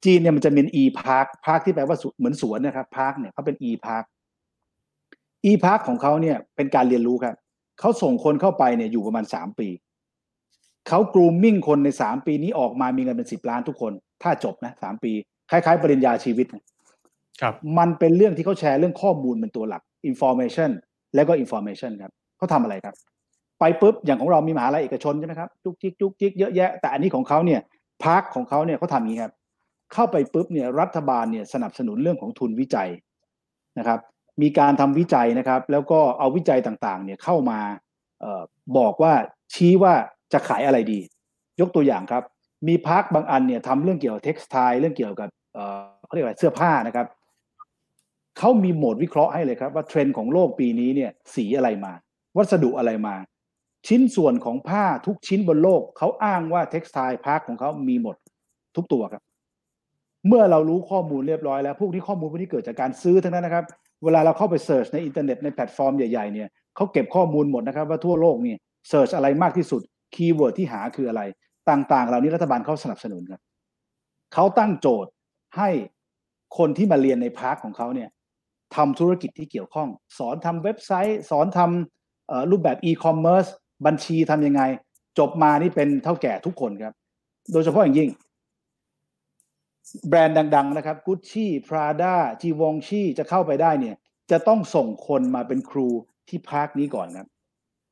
จีนเนี่ยมันจะเป็น E-Park ที่แปลว่าเหมือนสวนนะครับ Park เนี่ยเขาเป็น E-Park ของเขาเนี่ยเป็นการเรียนรู้ครับเขาส่งคนเข้าไปเนี่ยอยู่ประมาณ3ปีเขากรูมมิ่งคนใน3ปีนี้ออกมามีเงินเป็น10ล้านทุกคนถ้าจบนะ3ปีคล้ายๆปริญญาชีวิตนะครับมันเป็นเรื่องที่เขาแชร์เรื่องข้อมูลเป็นตัวหลัก information แล้วก็ information ครับเขาทำอะไรครับไปปุ๊บอย่างของเรามีมหาลัยเอกชนใช่ไหมครับจุกจิกจุกจิกเยอะแยะแต่อันนี้ของเขาเนี่ยพาร์คของเขาเนี่ยเขาทำอย่างนี้ครับเข้าไปปุ๊บเนี่ยรัฐบาลเนี่ยสนับสนุนเรื่องของทุนวิจัยนะครับมีการทำวิจัยนะครับแล้วก็เอาวิจัยต่างๆเนี่ยเข้ามาบอกว่าชี้ว่าจะขายอะไรดียกตัวอย่างครับมีพาร์คบางอันเนี่ยทำเรื่องเกี่ยวกับเท็กซ์ไทล์เรื่องเกี่ยวกับเขาเรียกอะไรเสื้อผ้านะครับ เขามีโหมดวิเคราะห์ให้เลยครับว่าเทรนด์ของโลกปีนี้เนี่ยสีอะไรมาวัสดุอะไรมาชิ้นส่วนของผ้าทุกชิ้นบนโลกเขาอ้างว่าเท็กซ์ไทล์พาร์คของเขามีหมดทุกตัวครับเมื่อเรารู้ข้อมูลเรียบร้อยแล้วพวกที่ข้อมูลพวกนี้เกิดจากการซื้อทั้งนั้นนะครับเวลาเราเข้าไปเสิร์ชในอินเทอร์เน็ตในแพลตฟอร์มใหญ่ๆเนี่ยเขาเก็บข้อมูลหมดนะครับว่าทั่วโลกเนี่ยเสิร์ชอะไรมากที่สุดคีย์เวิร์ดที่หาคืออะไรต่างๆเหล่านี้รัฐบาลเขาสนับสนุนครับเขาตั้งโจทย์ให้คนที่มาเรียนในพาร์คของเขาเนี่ยทำธุรกิจที่เกี่ยวข้องสอนทำเว็บไซต์สอนทำรูปแบบอีคอมเมิร์ซบัญชีทำยังไงจบมานี่เป็นเท่าแก่ทุกคนครับโดยเฉพาะอย่างยิ่งแบรนด์ดังๆนะครับ Gucci Prada Givenchy จะเข้าไปได้เนี่ยจะต้องส่งคนมาเป็นครูที่พาร์คนี้ก่อนครับ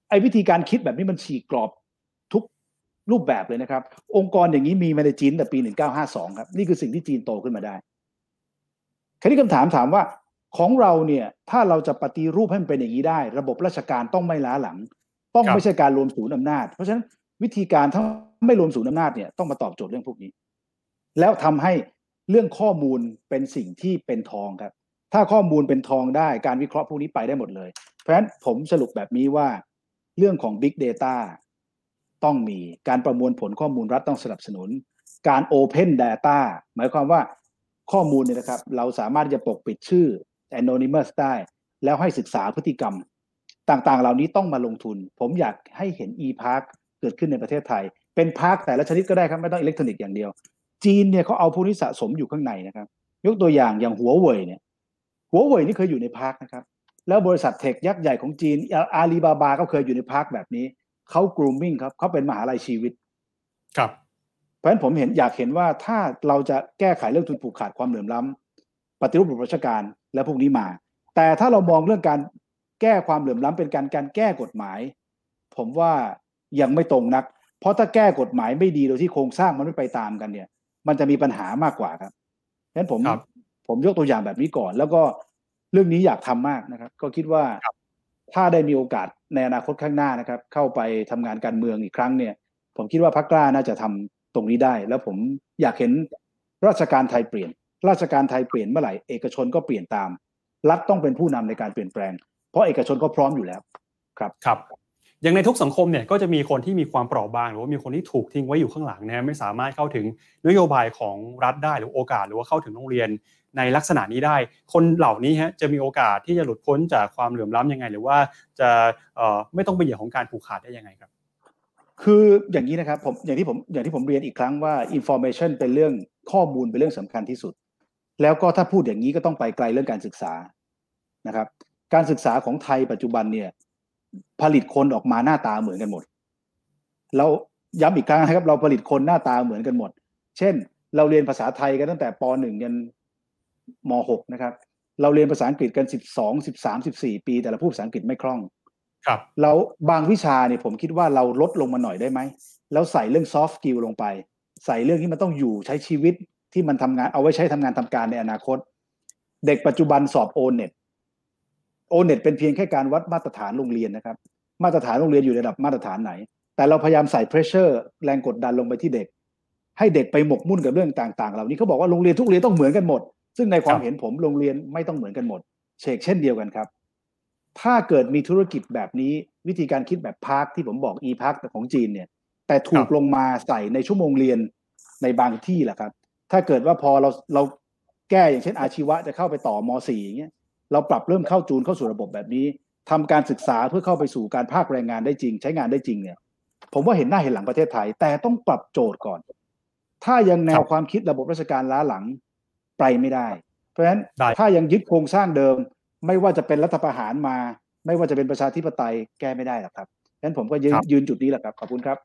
ไอ้วิธีการคิดแบบนี้มันฉีกกรอบทุกรูปแบบเลยนะครับองค์กรอย่างนี้มีมาในจีนแต่ปี1952ครับนี่คือสิ่งที่จีนโตขึ้นมาได้คราวนี้คำถามถามว่าของเราเนี่ยถ้าเราจะปฏิรูปให้มันเป็นอย่างนี้ได้ระบบราชการต้องไม่ล้าหลังต้องไม่ใช่การรวมศูนย์อำนาจเพราะฉะนั้นวิธีการถ้าไม่รวมศูนย์อำนาจเนี่ยต้องมาตอบโจทย์เรื่องพวกนี้แล้วทำให้เรื่องข้อมูลเป็นสิ่งที่เป็นทองครับถ้าข้อมูลเป็นทองได้การวิเคราะห์พวกนี้ไปได้หมดเลยเพราะฉะนั้นผมสรุปแบบนี้ว่าเรื่องของ Big Data ต้องมีการประมวลผลข้อมูลรัฐต้องสนับสนุนการ Open Data หมายความว่าข้อมูลเนี่ยนะครับเราสามารถจะปกปิดชื่อ Anonymous ได้แล้วให้ศึกษาพฤติกรรมต่างๆเหล่านี้ต้องมาลงทุนผมอยากให้เห็น e-park เกิดขึ้นในประเทศไทยเป็นพาร์คแต่ละชนิดก็ได้ครับไม่ต้องอิเล็กทรอนิกส์อย่างเดียวจีนเนี่ยเขาเอาพวกนี้สะสมอยู่ข้างในนะครับยกตัวอย่างหัวเว่ยเนี่ยหัวเว่ยนี่เคยอยู่ในพาร์คนะครับแล้วบริษัทเทคยักษ์ใหญ่ของจีนอาลีบาบาก็เคยอยู่ในพาร์คแบบนี้เขา grooming ครับเขาเป็นมหาลัยชีวิตครับเพราะฉะนั้นผมอยากเห็นว่าถ้าเราจะแก้ไขเรื่องทุนผูกขาดความเหลื่อมล้ำปฏิรูประบบราชการและพวกนี้มาแต่ถ้าเรามองเรื่องการแก้ความเหลื่อมล้ำเป็นการแก้กฎหมายผมว่ายังไม่ตรงนักเพราะถ้าแก้กฎหมายไม่ดีโดยที่โครงสร้างมันไม่ไปตามกันเนี่ยมันจะมีปัญหามากกว่าครับฉะนั้นผมยกตัวอย่างแบบนี้ก่อนแล้วก็เรื่องนี้อยากทำมากนะครับก็คิดว่าถ้าได้มีโอกาสในอนาคตข้างหน้านะครับเข้าไปทำงานการเมืองอีกครั้งเนี่ยผมคิดว่าพรรคกล้าน่าจะทำตรงนี้ได้แล้วผมอยากเห็นราชการไทยเปลี่ยนราชการไทยเปลี่ยนเมื่อไหร่เอกชนก็เปลี่ยนตามรัฐต้องเป็นผู้นำในการเปลี่ยนแปลงเพราะเอกชนก็พร้อมอยู่แล้วครับครับอย่างในทุกสังคมเนี่ยก็จะมีคนที่มีความเปราะบางหรือว่ามีคนที่ถูกทิ้งไว้อยู่ข้างหลังนะไม่สามารถเข้าถึงนโยบายของรัฐได้หรือโอกาสหรือว่าเข้าถึงโรงเรียนในลักษณะนี้ได้คนเหล่านี้ฮะจะมีโอกาสที่จะหลุดพ้นจากความเหลื่อมล้ำยังไงหรือว่าจะไม่ต้องเป็นเหยื่อของการผูกขาดได้ยังไงครับคืออย่างนี้นะครับอย่างที่ผมเรียนอีกครั้งว่า information เป็นเรื่องข้อมูลเป็นเรื่องสำคัญที่สุดแล้วก็ถ้าพูดอย่างนี้ก็ต้องไปไกลเรื่องการศึกษานะครับการศึกษาของไทยปัจจุบันเนี่ยผลิตคนออกมาหน้าตาเหมือนกันหมดเราย้ำอีกครั้งนะครับเราผลิตคนหน้าตาเหมือนกันหมดเช่นเราเรียนภาษาไทยกันตั้งแต่ป.1 ยันม.6 นะครับเราเรียนภาษาอังกฤษกัน12 13 14ปีแต่เราพูดภาษาอังกฤษไม่คล่องครับเราบางวิชาเนี่ยผมคิดว่าเราลดลงมาหน่อยได้ไหมแล้วใส่เรื่อง soft skill ลงไปใส่เรื่องที่มันต้องอยู่ใช้ชีวิตที่มันทำงานเอาไว้ใช้ทำงานทำการในอนาคตเด็กปัจจุบันสอบ O-Net O-Net เป็นเพียงแค่การวัดมาตรฐานโรงเรียนนะครับมาตรฐานโรงเรียนอยู่ในระดับมาตรฐานไหนแต่เราพยายามใส่ pressure แรงกดดันลงไปที่เด็กให้เด็กไปหมกมุ่นกับเรื่องต่างๆเหล่านี้เขาบอกว่าโรงเรียนทุกเรียนต้องเหมือนกันหมดซึ่งในความเห็นผมโรงเรียนไม่ต้องเหมือนกันหมดเช่นเดียวกันครับถ้าเกิดมีธุรกิจแบบนี้วิธีการคิดแบบพาร์คที่ผมบอก e-park ของจีนเนี่ยแต่ถูกลงมาใส่ในชั่วโมงเรียนในบางที่แหละครับถ้าเกิดว่าพอเราแก้อย่างเช่นอาชีวะจะเข้าไปต่อม.4 อย่างเงี้ยเราปรับเริ่มเข้าจูนเข้าสู่ระบบแบบนี้ทำการศึกษาเพื่อเข้าไปสู่การภาคแรงงานได้จริงใช้งานได้จริงเนี่ยผมว่าเห็นหน้าเห็นหลังประเทศไทยแต่ต้องปรับโจทย์ก่อนถ้ายังแนวความคิดระบบราชการล้าหลังไปไม่ได้เพราะฉะนั้นถ้ายังยึดโครงสร้างเดิมไม่ว่าจะเป็นรัฐประหารมาไม่ว่าจะเป็นประชาธิปไตยแก้ไม่ได้หรอกครับฉะนั้นผมก็ยืนจุดนี้แหละครับขอบคุณครับ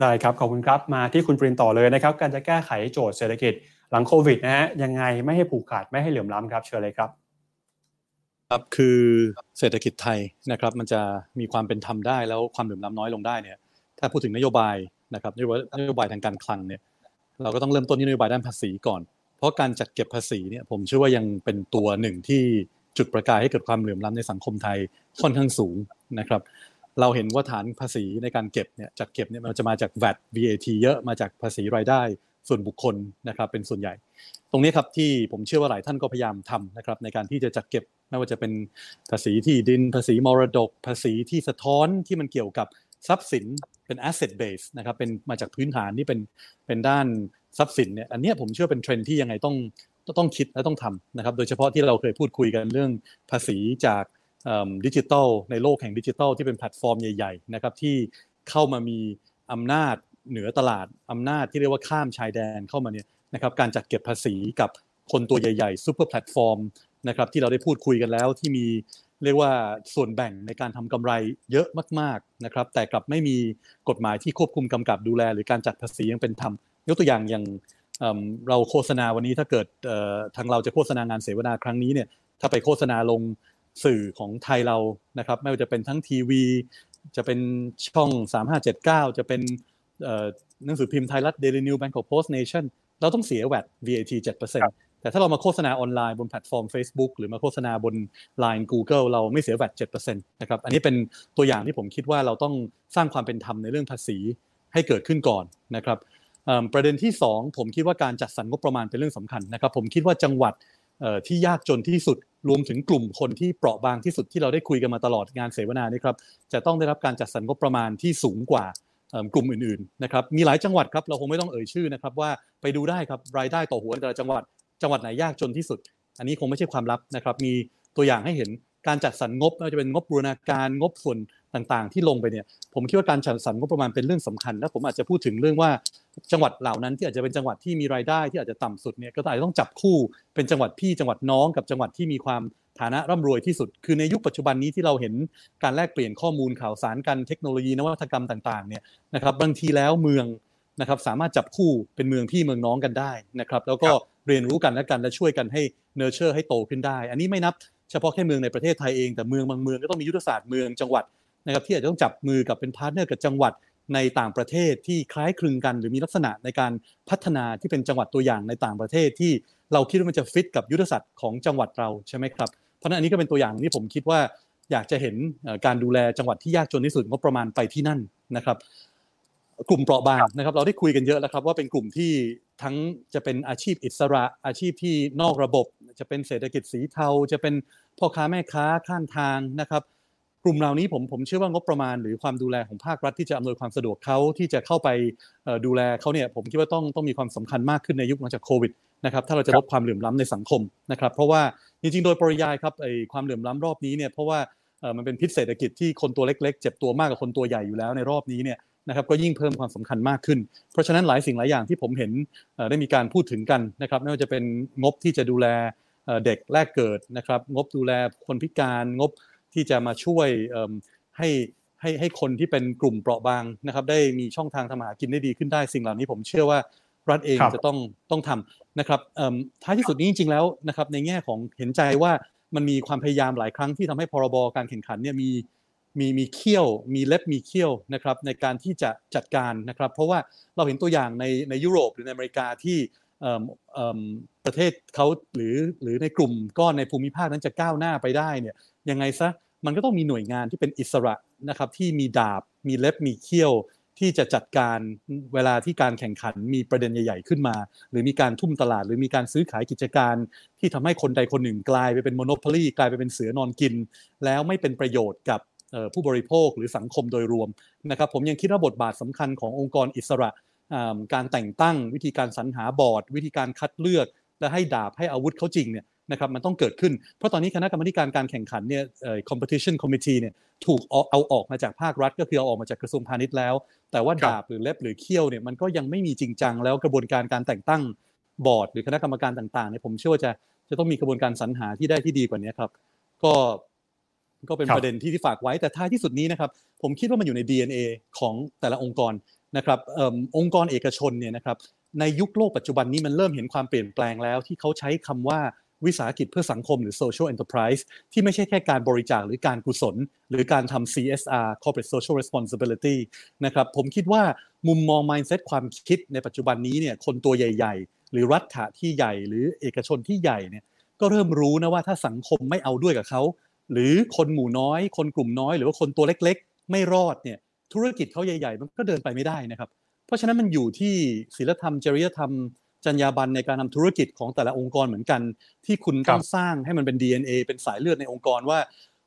ได้ครับขอบคุณครับมาที่คุณปรินต่อเลยนะครับการจะแก้ไขโจทย์เศรษฐกิจหลังโควิดนะฮะยังไงไม่ให้ผูกขาดไม่ให้เหลื่อมล้ำครับเชิญเลยครับครับคือเศรษฐกิจไทยนะครับมันจะมีความเป็นธรรมได้แล้วความเหลื่อมล้ำน้อยลงได้เนี่ยถ้าพูดถึงนโยบายนะครับนโยบายทางการคลังเนี่ยเราก็ต้องเริ่มต้นที่นโยบายด้านภาษีก่อนเพราะการจัดเก็บภาษีเนี่ยผมเชื่อว่ายังเป็นตัวหนึ่งที่จุดประกายให้เกิดความเหลื่อมล้ำในสังคมไทยค่อนข้างสูงนะครับเราเห็นว่าฐานภาษีในการเก็บเนี่ยจัดเก็บเนี่ยมันจะมาจาก VAT เยอะมาจากภาษีรายได้ ส่วนบุคคลนะครับเป็นส่วนใหญ่ตรงนี้ครับที่ผมเชื่อว่าหลายท่านก็พยายามทำนะครับในการที่จะจัดเก็บไม่ว่าจะเป็นภาษีที่ดินภาษีมรดกภาษีที่สะท้อนที่มันเกี่ยวกับทรัพย์สินเป็น asset base นะครับเป็นมาจากพื้นฐานที่เป็นด้านทรัพย์สินเนี่ยอันนี้ผมเชื่อเป็นเทรนด์ที่ยังไงต้องคิดและต้องทำนะครับโดยเฉพาะที่เราเคยพูดคุยกันเรื่องภาษีจากดิจิทัลในโลกแห่งดิจิทัลที่เป็นแพลตฟอร์มใหญ่ๆนะครับที่เข้ามามีอำนาจเหนือตลาดอำนาจที่เรียกว่าข้ามชายแดนเข้ามาเนี่ยนะครับการจัดเก็บภาษีกับคนตัวใหญ่ๆซุปเปอร์แพลตฟอร์มนะครับที่เราได้พูดคุยกันแล้วที่มีเรียกว่าส่วนแบ่งในการทำกำไรเยอะมากๆนะครับแต่กลับไม่มีกฎหมายที่ควบคุมกำกับดูแลหรือการจัดภาษียังเป็นธรรมยกตัวอย่างอย่างเราโฆษณาวันนี้ถ้าเกิดทางเราจะโฆษณางานเสวนาครั้งนี้เนี่ยถ้าไปโฆษณาลงสื่อของไทยเรานะครับไม่ว่าจะเป็นทั้งทีวีจะเป็นช่อง3579จะเป็นหนังสือพิมพ์ไทยรัฐ Daily News Bangkok Post Nation เราต้องเสีย VAT 7% แต่ถ้าเรามาโฆษณาออนไลน์บนแพลตฟอร์ม Facebook หรือมาโฆษณาบน LINE Google เราไม่เสีย VAT 7% นะครับอันนี้เป็นตัวอย่างที่ผมคิดว่าเราต้องสร้างความเป็นธรรมในเรื่องภาษีให้เกิดขึ้นก่อนนะครับประเด็นที่2ผมคิดว่าการจัดสรรงบประมาณเป็นเรื่องสำคัญนะครับผมคิดว่าจังหวัดที่ยากจนที่สุดรวมถึงกลุ่มคนที่เปราะบางที่สุดที่เราได้คุยกันมาตลอดงานเสวนานี้ครับจะต้องได้รับการจัดสรรงบประมาณที่สูงกว่ากลุ่มอื่นๆนะครับมีหลายจังหวัดครับเราคงไม่ต้องเอ่ยชื่อนะครับว่าไปดูได้ครับรายได้ต่อหัวแต่ละจังหวัดไหนยากจนที่สุดอันนี้คงไม่ใช่ความลับนะครับมีตัวอย่างให้เห็นการจัดสรรงบไม่ว่าจะเป็นงบบูรณาการงบส่วนต่างๆที่ลงไปเนี่ยผมคิดว่าการจัดสรรงบประมาณเป็นเรื่องสำคัญและผมอาจจะพูดถึงเรื่องว่าจังหวัดเหล่านั้นที่อาจจะเป็นจังหวัดที่มีรายได้ที่อาจจะต่ำสุดเนี่ยก็อาจจะต้องจับคู่เป็นจังหวัดพี่จังหวัดน้องกับจังหวัดที่มีความฐานะร่ำรวยที่สุดคือในยุคปัจจุบันนี้ที่เราเห็นการแลกเปลี่ยนข้อมูลข่าวสารกันเทคโนโลยีนวัตกรรมต่างๆเนี่ยนะครับบางทีแล้วเมืองนะครับสามารถจับคู่เป็นเมืองพี่เมืองน้องกันได้นะครับแล้วก็เรียนรู้กันและกันและช่วยกันให้เนอร์เชอร์ให้โตขึ้นได้อันนี้ไม่นับเฉพาะแค่เมืองในประเทศไทยเองแต่เมืองบางเมืองก็ต้องมียุทธศาสตร์เมืองจังหวัดนะครับที่อาจจะต้องจับมือกับเป็นพาร์ทเนอร์กับจังหวัดในต่างประเทศที่คล้ายคลึงกันหรือมีลักษณะในการพัฒนาที่เป็นจังหวัดตัวอย่างในต่างประเทศที่เราคิดว่ามันจะฟิตกับยุทธศาสตร์ของจังหวัดเราใช่ไหมครับเพราะนั้นอันนี้ก็เป็นตัวอย่างที่ผมคิดว่าอยากจะเห็นการดูแลจังหวัดที่ยากจนที่สุดงบประมาณไปที่นั่นนะครับกลุ่มเปราะบางนะครับเราได้คุยกันเยอะแล้วครับว่าเป็นกลุ่มที่ทั้งจะเป็นอาชีพอิสระอาชีพที่นอกระบบจะเป็นเศรษฐกิจสีเทาจะเป็นพ่อค้าแม่ค้าข้างทางนะครับกลุ่มเหล่านี้ผมเชื่อว่างบประมาณหรือความดูแลของภาครัฐที่จะอำนวยความสะดวกเขาที่จะเข้าไปดูแลเขาเนี่ยผมคิดว่าต้องมีความสำคัญมากขึ้นในยุคหลังจากโควิดนะครับถ้าเราจะลดความเหลื่อมล้ำในสังคมนะครับเพราะว่าจริงๆโดยปริยายครับไอ้ความเหลื่อมล้ำรอบนี้เนี่ยเพราะว่ามันเป็นพิษเศรษฐกิจที่คนตัวเล็กๆเจ็บตัวมากกว่าคนตัวใหญ่อยู่แล้วในรอบนี้เนี่ยนะครับก็ยิ่งเพิ่มความสำคัญมากขึ้นเพราะฉะนั้นหลายสิ่งหลายอย่างที่ผมเห็นได้มีการพูดถึงกันนะครับไม่ว่าจะเป็นงบที่จะดูแลเด็กแรกเกิดนะครับงบดูแลคนพิการงบที่จะมาช่วยให้คนที่เป็นกลุ่มเปราะบางนะครับได้มีช่องทางทำมาหากินได้ดีขึ้นได้สิ่งเหล่านี้ผมเชื่อว่ารัฐเองจะต้องทำนะครับท้ายที่สุดนี้จริงๆแล้วนะครับในแง่ของเห็นใจว่ามันมีความพยายามหลายครั้งที่ทำให้พรบการแข่งขันเนี่ยมีเขี้ยวมีเล็บมีเขี้ยวนะครับในการที่จะจัดการนะครับเพราะว่าเราเห็นตัวอย่างในยุโรปหรือในอเมริกาที่ประเทศเขาหรือในกลุ่มก้อนในภูมิภาคนั้นจะก้าวหน้าไปได้เนี่ยยังไงซะมันก็ต้องมีหน่วยงานที่เป็นอิสระนะครับที่มีดาบมีเล็บมีเขี้ยวที่จะจัดการเวลาที่การแข่งขันมีประเด็นใหญ่ๆขึ้นมาหรือมีการทุ่มตลาดหรือมีการซื้อขายกิจการที่ทำให้คนใดคนหนึ่งกลายไปเป็นโมโนโพลีกลายไปเป็นเสือนอนกินแล้วไม่เป็นประโยชน์กับผู้บริโภคหรือสังคมโดยรวมนะครับผมยังคิดว่าบทบาทสำคัญขององค์กรอิสระการแต่งตั้งวิธีการสรรหาบอร์ดวิธีการคัดเลือกและให้ดาบให้อาวุธเขาจริงเนี่ยนะครับมันต้องเกิดขึ้นเพราะตอนนี้คณะกรรมการการแข่งขันเนี่ย competition committee เนี่ยถูกเอาออกมาจากภาครัฐก็คือเอาออกมาจากกระทรวงพาณิชย์แล้วแต่ว่าดาบหรือเล็บหรือเขี้ยวเนี่ยมันก็ยังไม่มีจริงจังแล้วกระบวนการการแต่งตั้งบอร์ดหรือคณะกรรมการต่างๆเนี่ยผมเชื่อว่าจะต้องมีกระบวนการสรรหาที่ได้ที่ดีกว่านี้ครับก็เป็นประเด็นที่ฝากไว้แต่ท้ายที่สุดนี้นะครับผมคิดว่ามันอยู่ใน DNA ของแต่ละองค์กรนะครับองค์กรเอกชนเนี่ยนะครับในยุคโลกปัจจุบันนี้มันเริ่มเห็นความเปลี่ยนแปลงแล้วที่เขาใช้คำว่าวิสาหกิจเพื่อสังคมหรือ social enterprise ที่ไม่ใช่แค่การบริจาคหรือการกุศลหรือการทำ CSR corporate social responsibility นะครับผมคิดว่ามุมมอง mindset ความคิดในปัจจุบันนี้เนี่ยคนตัวใหญ่ๆหรือรัฐที่ใหญ่หรือเอกชนที่ใหญ่เนี่ยก็เริ่มรู้นะว่าถ้าสังคมไม่เอาด้วยกับเขาหรือคนหมู่น้อยคนกลุ่มน้อยหรือว่าคนตัวเล็กๆไม่รอดเนี่ยธุรกิจเขาใหญ่ๆมันก็เดินไปไม่ได้นะครับ เพราะฉะนั้นมันอยู่ที่ศีลธรรมจริยธรรมจรรยาบรรณในการทำธุรกิจของแต่ละองค์กรเหมือนกันที่คุณต้องสร้างให้มันเป็น DNA เป็นสายเลือดในองค์กรว่า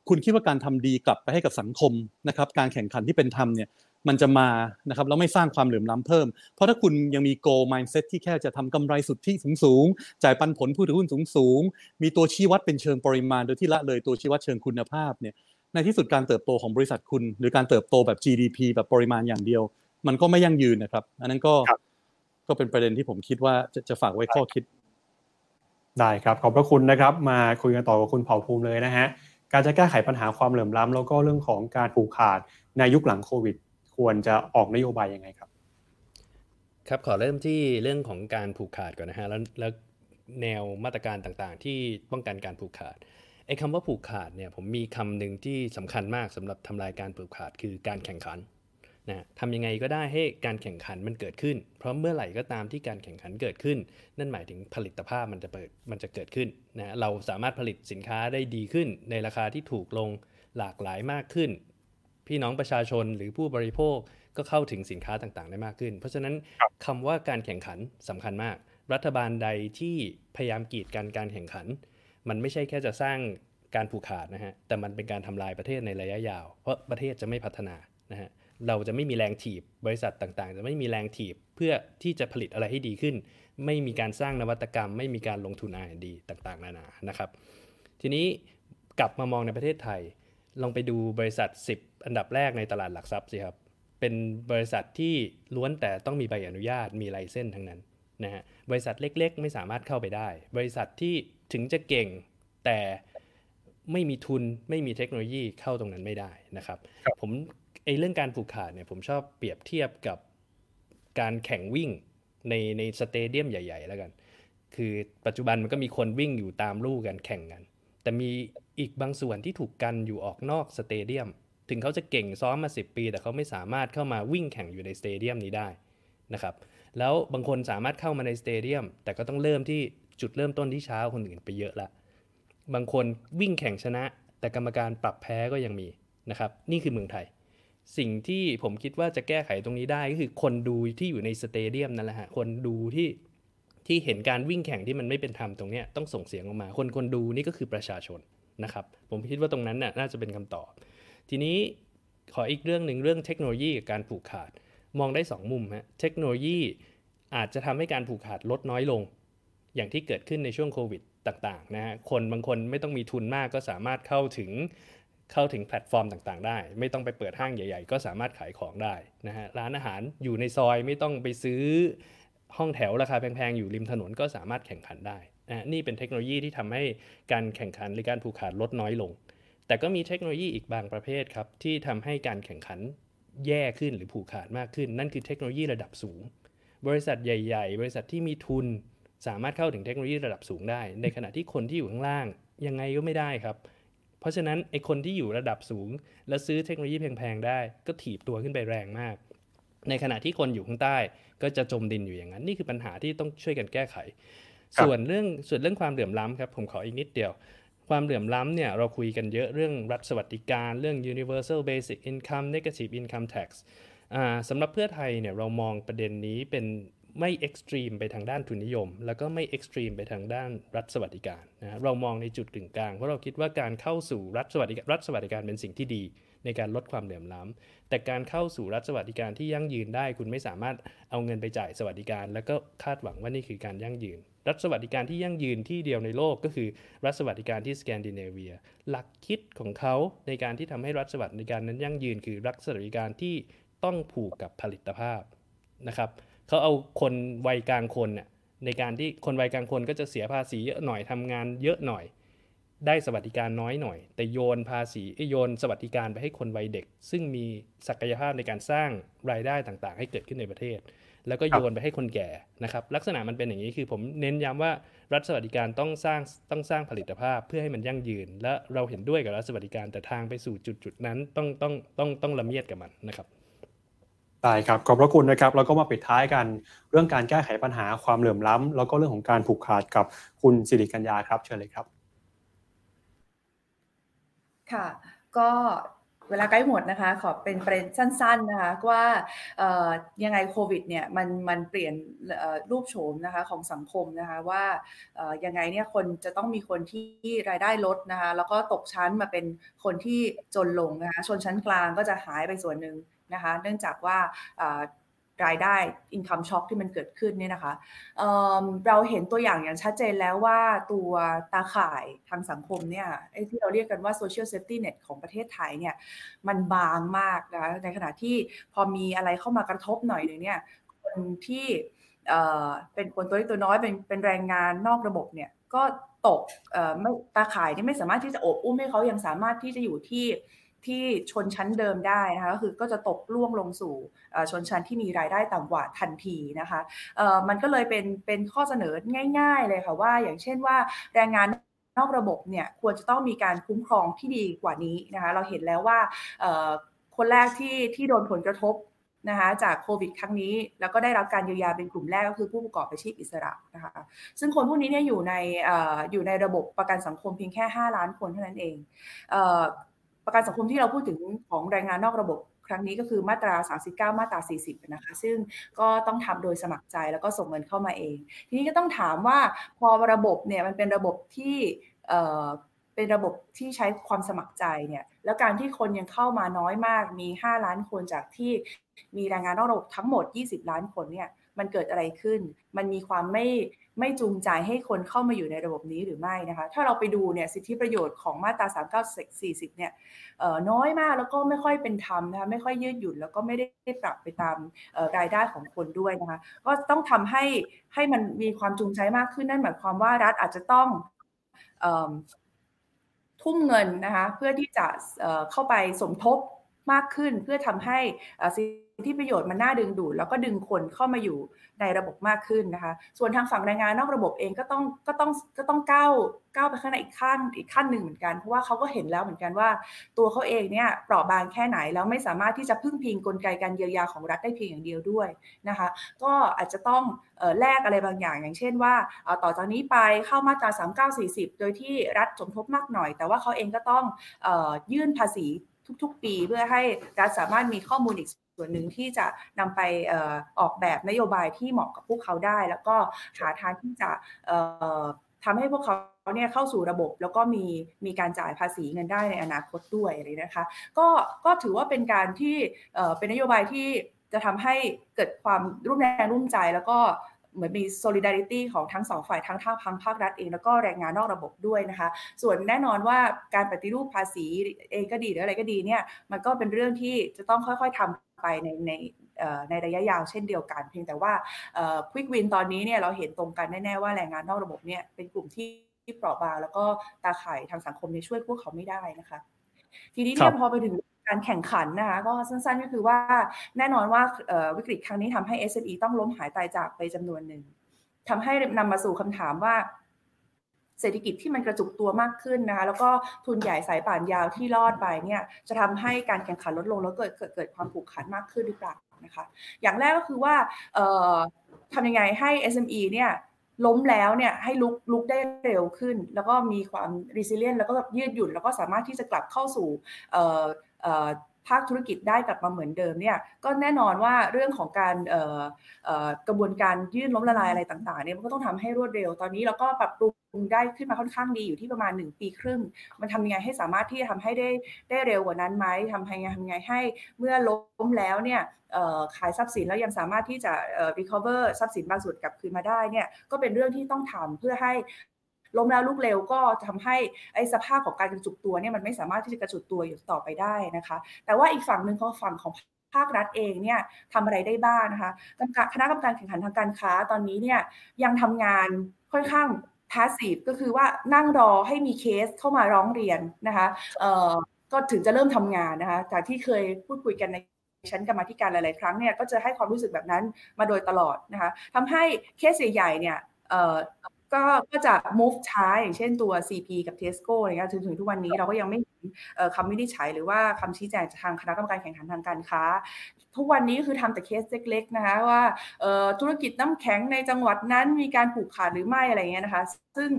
คุณคิดว่าการทำดีกลับไปให้กับสังคมนะครับการแข่งขันที่เป็นธรรมเนี่ยมันจะมานะครับแล้วไม่สร้างความเหลื่อมล้ำเพิ่มเพราะถ้าคุณยังมี goal mindset ที่แค่จะทำกำไรสุทธิสูงๆจ่ายปันผลผู้ถือหุ้นสูงๆมีตัวชี้วัดเป็นเชิงปริมาณโดยที่ละเลยตัวชี้วัดเชิงคุณภาพเนี่ยในที่สุดการเติบโตของบริษัทคุณหรือการเติบโตแบบ GDP แบบปริมาณอย่างเดียวมันก็ไม่ยั่งยืนนะครับอันนั้นก็เป็นประเด็นที่ผมคิดว่าจะฝากไว้ข้อคิดได้ครับขอบพระคุณนะครับมาคุยกันต่อกับคุณเผ่าภูมิเลยนะฮะการจะแก้ไขปัญหาความเหลื่อมล้ำแล้วก็เรื่องของการผูกขาดในยุคหลังโควิดควรจะออกนโยบายยังไงครับครับขอเริ่มที่เรื่องของการผูกขาดก่อนนะฮะแล้วแนวมาตรการต่างๆที่ป้องกันการผูกขาดไอ้คำว่าผูกขาดเนี่ยผมมีคำหนึ่งที่สำคัญมากสำหรับทำลายการผูกขาดคือการแข่งขันนะทำยังไงก็ได้ให้การแข่งขันมันเกิดขึ้นเพราะเมื่อไหร่ก็ตามที่การแข่งขันเกิดขึ้นนั่นหมายถึงผลิตภาพมันจะเกิดขึ้นนะเราสามารถผลิตสินค้าได้ดีขึ้นในราคาที่ถูกลงหลากหลายมากขึ้นพี่น้องประชาชนหรือผู้บริโภคก็เข้าถึงสินค้าต่างๆได้มากขึ้นเพราะฉะนั้นคำว่าการแข่งขันสำคัญมากรัฐบาลใดที่พยายามกีดกันการแข่งขันมันไม่ใช่แค่จะสร้างการผูกขาดนะฮะแต่มันเป็นการทำลายประเทศในระยะยาวเพราะประเทศจะไม่พัฒนานะฮะเราจะไม่มีแรงถีบบริษัทต่างๆจะไม่มีแรงถีบเพื่อที่จะผลิตอะไรให้ดีขึ้นไม่มีการสร้างนวัตกรรมไม่มีการลงทุน R&D ต่างๆนานานะครับทีนี้กลับมามองในประเทศไทยลองไปดูบริษัท10อันดับแรกในตลาดหลักทรัพย์สิครับเป็นบริษัทที่ล้วนแต่ต้องมีใบอนุญาตมีไลเซนส์ทั้งนั้นนะฮะบริษัทเล็กๆไม่สามารถเข้าไปได้บริษัทที่ถึงจะเก่งแต่ไม่มีทุนไม่มีเทคโนโลยีเข้าตรงนั้นไม่ได้นะครับผมเรื่องการผูกขาดเนี่ยผมชอบเปรียบเทียบกับการแข่งวิ่งในสเตเดียมใหญ่ๆแล้วกันคือปัจจุบันมันก็มีคนวิ่งอยู่ตามลู่กันแข่งกันแต่มีอีกบางส่วนที่ถูกกันอยู่ออกนอกสเตเดียมถึงเขาจะเก่งซ้อมมา10ปีแต่เขาไม่สามารถเข้ามาวิ่งแข่งอยู่ในสเตเดียมนี้ได้นะครับแล้วบางคนสามารถเข้ามาในสเตเดียมแต่ก็ต้องเริ่มที่จุดเริ่มต้นที่ช้าคนอื่นไปเยอะละบางคนวิ่งแข่งชนะแต่กรรมการปรับแพ้ก็ยังมีนะครับนี่คือเมืองไทยสิ่งที่ผมคิดว่าจะแก้ไขตรงนี้ได้ก็คือคนดูที่อยู่ในสเตเดียมนั่นแหละฮะคนดูที่เห็นการวิ่งแข่งที่มันไม่เป็นธรรมตรงเนี้ยต้องส่งเสียงออกมาคนดูนี่ก็คือประชาชนนะครับผมคิดว่าตรงนั้นน่ะน่าจะเป็นคำตอบทีนี้ขออีกเรื่องนึงเรื่องเทคโนโลยีกับการผูกขาดมองได้สองมุมฮะเทคโนโลยีอาจจะทำให้การผูกขาดลดน้อยลงอย่างที่เกิดขึ้นในช่วงโควิดต่างๆนะฮะคนบางคนไม่ต้องมีทุนมากก็สามารถเข้าถึงแพลตฟอร์มต่างๆได้ไม่ต้องไปเปิดห้างใหญ่ๆก็สามารถขายของได้นะฮะร้านอาหารอยู่ในซอยไม่ต้องไปซื้อห้องแถวราคาแพงๆอยู่ริมถนนก็สามารถแข่งขันได้นะนี่เป็นเทคโนโลยีที่ทำให้การแข่งขันหรือการผูกขาดลดน้อยลงแต่ก็มีเทคโนโลยีอีกบางประเภทครับที่ทำให้การแข่งขันแย่ขึ้นหรือผูกขาดมากขึ้นนั่นคือเทคโนโลยีระดับสูงบริษัทใหญ่ๆบริษัทที่มีทุนสามารถเข้าถึงเทคโนโลยีระดับสูงได้ในขณะที่คนที่อยู่ข้างล่างยังไงก็ไม่ได้ครับเพราะฉะนั้นไอ้คนที่อยู่ระดับสูงและซื้อเทคโนโลยีแพงๆได้ก็ถีบตัวขึ้นไปแรงมากในขณะที่คนอยู่ข้างใต้ก็จะจมดินอยู่อย่างนั้นนี่คือปัญหาที่ต้องช่วยกันแก้ไขส่วนเรื่องความเหลื่อมล้ำครับผมขออีกนิดเดียวความเหลื่อมล้ำเนี่ยเราคุยกันเยอะเรื่องรัฐสวัสดิการเรื่อง universal basic income negative income tax สำหรับเพื่อไทยเนี่ยเรามองประเด็นนี้เป็นไม่เอ็กซ์ตรีมไปทางด้านทุนนิยมแล้วก็ไม่เอ็กซ์ตรีมไปทางด้านรัฐสวัสดิการนะเรามองในจุดกึ่งกลางเพราะเราคิดว่าการเข้าสู่รัฐสวัสดิการเป็นสิ่งที่ดีในการลดความเหลื่อมล้ำแต่การเข้าสู่รัฐสวัสดิการที่ยั่งยืนได้คุณไม่สามารถเอาเงินไปจ่ายสวัสดิการแล้วก็คาดหวังว่านี่คือการยั่งยืนรัฐสวัสดิการที่ยั่งยืนที่เดียวในโลกก็คือรัฐสวัสดิการที่สแกนดิเนเวียหลักคิดของเขาในการที่ทำให้รัฐสวัสดิการนั้นยั่งยืนคือรัฐสวัสดิการที่ต้องผูกกับผลิตภาพนะครับเขาเอาคนวัยกลางคนน่ะในการที่คนวัยกลางคนก็จะเสียภาษีเยอะหน่อยทำงานเยอะหน่อยได้สวัสดิการน้อยหน่อยแต่โยนสวัสดิการไปให้คนวัยเด็กซึ่งมีศักยภาพในการสร้างรายได้ต่างๆให้เกิดขึ้นในประเทศแล้วก็โยนไปให้คนแก่นะครับลักษณะมันเป็นอย่างนี้คือผมเน้นย้ำว่ารัฐสวัสดิการต้องสร้างผลิตภาพเพื่อให้มันยั่งยืนและเราเห็นด้วยกับรัฐสวัสดิการแต่ทางไปสู่จุดนั้นต้องละเมียดกับมันนะครับได้ครับขอบพระคุณนะครับแล้วก็มาปิดท้ายกันเรื่องการแก้ไขปัญหาความเหลื่อมล้ำแล้วก็เรื่องของการผูกขาดกับคุณสิริกัญญาครับเชิญเลยครับค่ะก็ เวลาใกล้หมดนะคะขอเป็นประเด็นสั้นๆนะคะว่ายังไงโควิดเนี่ยมันเปลี่ยนรูปโฉมนะคะของสังคมนะคะว่ายังไงเนี่ยคนจะต้องมีคนที่รายได้ลดนะคะแล้วก็ตกชั้นมาเป็นคนที่จนลงนะคะชนชั้นกลางก็จะหายไปส่วนหนึ่งนะคะเนื่องจากว่ารายได้ income shock ที่มันเกิดขึ้นเนี่ยนะคะเราเห็นตัวอย่างชัดเจนแล้วว่าตัวตาข่ายทางสังคมเนี่ยที่เราเรียกกันว่า social safety net ของประเทศไทยเนี่ยมันบางมากนะในขณะที่พอมีอะไรเข้ามากระทบหน่อยนึงเนี่ยคนที่เป็นคนตัวเล็กตัวน้อยเป็นแรงงานนอกระบบเนี่ยก็ตกตาข่ายนี่ไม่สามารถที่จะอบอุ้มให้เขายังสามารถที่จะอยู่ที่ชนชั้นเดิมได้นะคะก็คือก็จะตกล่วงลงสู่ชนชั้นที่มีรายได้ต่ำกว่าทันทีนะคะมันก็เลยเป็นข้อเสนอง่ายๆเลยค่ะว่าอย่างเช่นว่าแรงงานนอกระบบเนี่ยควรจะต้องมีการคุ้มครองที่ดีกว่านี้นะคะเราเห็นแล้วว่าคนแรกที่โดนผลกระทบนะคะจากโควิดครั้งนี้แล้วก็ได้รับการเยียวยาเป็นกลุ่มแรกก็คือผู้ประกอบอาชีพอิสระนะคะซึ่งคนพวกนี้เนี่ยอยู่ในระบบประกันสังคมเพียงแค่5ล้านคนเท่านั้นเองประกันสังคมที่เราพูดถึงของแรงงานนอกระบบครั้งนี้ก็คือมาตรา39มาตรา40นะคะซึ่งก็ต้องทำโดยสมัครใจแล้วก็ส่งเงินเข้ามาเองทีนี้ก็ต้องถามว่าพอระบบเนี่ยมันเป็นระบบที่เป็นระบบที่ใช้ความสมัครใจเนี่ยแล้วการที่คนยังเข้ามาน้อยมากมี5ล้านคนจากที่มีแรงงานนอกระบบทั้งหมด20ล้านคนเนี่ยมันเกิดอะไรขึ้นมันมีความไม่จูงใจให้คนเข้ามาอยู่ในระบบนี้หรือไม่นะคะถ้าเราไปดูเนี่ยสิทธิประโยชน์ของมาตรา39 40เนี่ยน้อยมากแล้วก็ไม่ค่อยเป็นธรรมนะคะไม่ค่อยยืดหยุ่นแล้วก็ไม่ได้ปรับไปตามรายได้ของคนด้วยนะคะก็ต้องทำให้มันมีความจูงใจมากขึ้นนั่นหมายความว่ารัฐอาจจะต้องทุ่มเงินนะคะเพื่อที่จะเข้าไปสมทบมากขึ้นเพื่อทำให้ที่ประโยชน์มันน่าดึงดูดแล้วก็ดึงคนเข้ามาอยู่ในระบบมากขึ้นนะคะส่วนทางฝั่งแรงงานนอกระบบเองก็ต้องก้าวไปข้างหน้าอีกขั้นหนึ่งเหมือนกันเพราะว่าเขาก็เห็นแล้วเหมือนกันว่าตัวเขาเองเนี่ยเปราะบางแค่ไหนแล้วไม่สามารถที่จะพึ่งพิงกลไกการเยียวยาของรัฐได้เพียงอย่างเดียวด้วยนะคะก็อาจจะต้องแลกอะไรบางอย่างอย่างเช่นว่าต่อจากนี้ไปเข้ามาตรา39 40โดยที่รัฐสมทบมากหน่อยแต่ว่าเขาเองก็ต้องยื่นภาษีทุกๆปีเพื่อให้รัฐสามารถมีข้อมูลอีกส่วนหนึ่งที่จะนำไปออกแบบนโยบายที่เหมาะกับพวกเขาได้แล้วก็หาทางที่จะทำให้พวกเขาเนี่ยเข้าสู่ระบบแล้วก็มีการจ่ายภาษีเงินได้ในอนาคตด้วยอะไรนะคะก็ถือว่าเป็นการที่เป็นนโยบายที่จะทำให้เกิดความร่วมแรงร่วมใจแล้วก็เหมือนมี solidarity ของทั้งสองฝ่ายทั้งภาครัฐเองแล้วก็แรงงานนอกระบบด้วยนะคะส่วนแน่นอนว่าการปฏิรูปภาษีเองก็ดีหรืออะไรก็ดีเนี่ยมันก็เป็นเรื่องที่จะต้องค่อยๆทำไปในระยะยาวเช่นเดียวกันเพียงแต่ว่าquick win ตอนนี้เนี่ยเราเห็นตรงกันแน่ๆว่าแรงงานนอกระบบเนี่ยเป็นกลุ่มที่เปราะบางแล้วก็ตาข่ายทางสังคมเนี่ยช่วยพวกเขาไม่ได้นะคะทีนี้เนี่ยพอไปถึงการแข่งขันนะคะก็สั้นๆก็คือว่าแน่นอนว่าวิกฤตครั้งนี้ทำให้ SME ต้องล้มหายตายจากไปจำนวนหนึ่งทำให้นำมาสู่คำถามว่าเศรษฐกิจที่มันกระจุกตัวมากขึ้นนะคะแล้วก็ทุนใหญ่สายป่านยาวที่รอดไปเนี่ยจะทำให้การแข่งขันลดลงแล้วเกิดความผูกขาดมากขึ้นหรือเปล่านะคะอย่างแรกก็คือว่าทำยังไงให้ SME เนี่ยล้มแล้วเนี่ยให้ลุกได้เร็วขึ้นแล้วก็มีความ resilient แล้วก็ยืดหยุ่นแล้วก็สามารถที่จะกลับเข้าสู่ภาคธุรกิจได้กลับมาเหมือนเดิมเนี่ยก็แน่นอนว่าเรื่องของการกระบวนการยื่นล้มละลายอะไรต่างๆเนี่ยมันก็ต้องทำให้รวดเร็วตอนนี้เราก็ปรับปรุงได้ขึ้นมาค่อนข้างดีอยู่ที่ประมาณ1ปีครึ่งมันทำยังไงให้สามารถที่จะทำให้ได้เร็วกว่านั้นไหมทำยังไงให้เมื่อล้มแล้วเนี่ยขายทรัพย์สินแล้วยังสามารถที่จะ recover ทรัพย์สินบางส่วนกลับคืนมาได้เนี่ยก็เป็นเรื่องที่ต้องทำเพื่อให้ล้มแล้วลุกเร็วก็ทำให้ไอ้สภาพของการกระจุกตัวเนี่ยมันไม่สามารถที่จะกระจุกตัวอยู่ต่อไปได้นะคะแต่ว่าอีกฝั่งหนึ่งของฝั่งของภาครัฐเองเนี่ยทำอะไรได้บ้างนะคะคณะกรรมการแข่งขันทางการค้าตอนนี้เนี่ยยังทำงานค่อนข้างพาสซีฟก็คือว่านั่งรอให้มีเคสเข้ามาร้องเรียนนะคะก็ถึงจะเริ่มทำงานนะคะจากที่เคยพูดคุยกันในชั้นกรรมาธิการหลายๆครั้งเนี่ยก็จะให้ความรู้สึกแบบนั้นมาโดยตลอดนะคะทำให้เคสใหญ่ๆเนี่ย ก็จะ move ช้าอย่างเช่นตัว CP กับ Tesco อะไรเงี้ยถึงทุกวันนี้เราก็ยังไม่เห็นคำวินิจฉัยหรือว่าคำชี้แจงจากทางคณะกรรมการแข่งขันทางการค้าทุกวันนี้คือทำแต่เคสเล็กๆนะคะว่าธุรกิจน้ำแข็งในจังหวัดนั้นมีการผูกขาดหรือไม่อะไรเงี้ยนะคะซึ่ง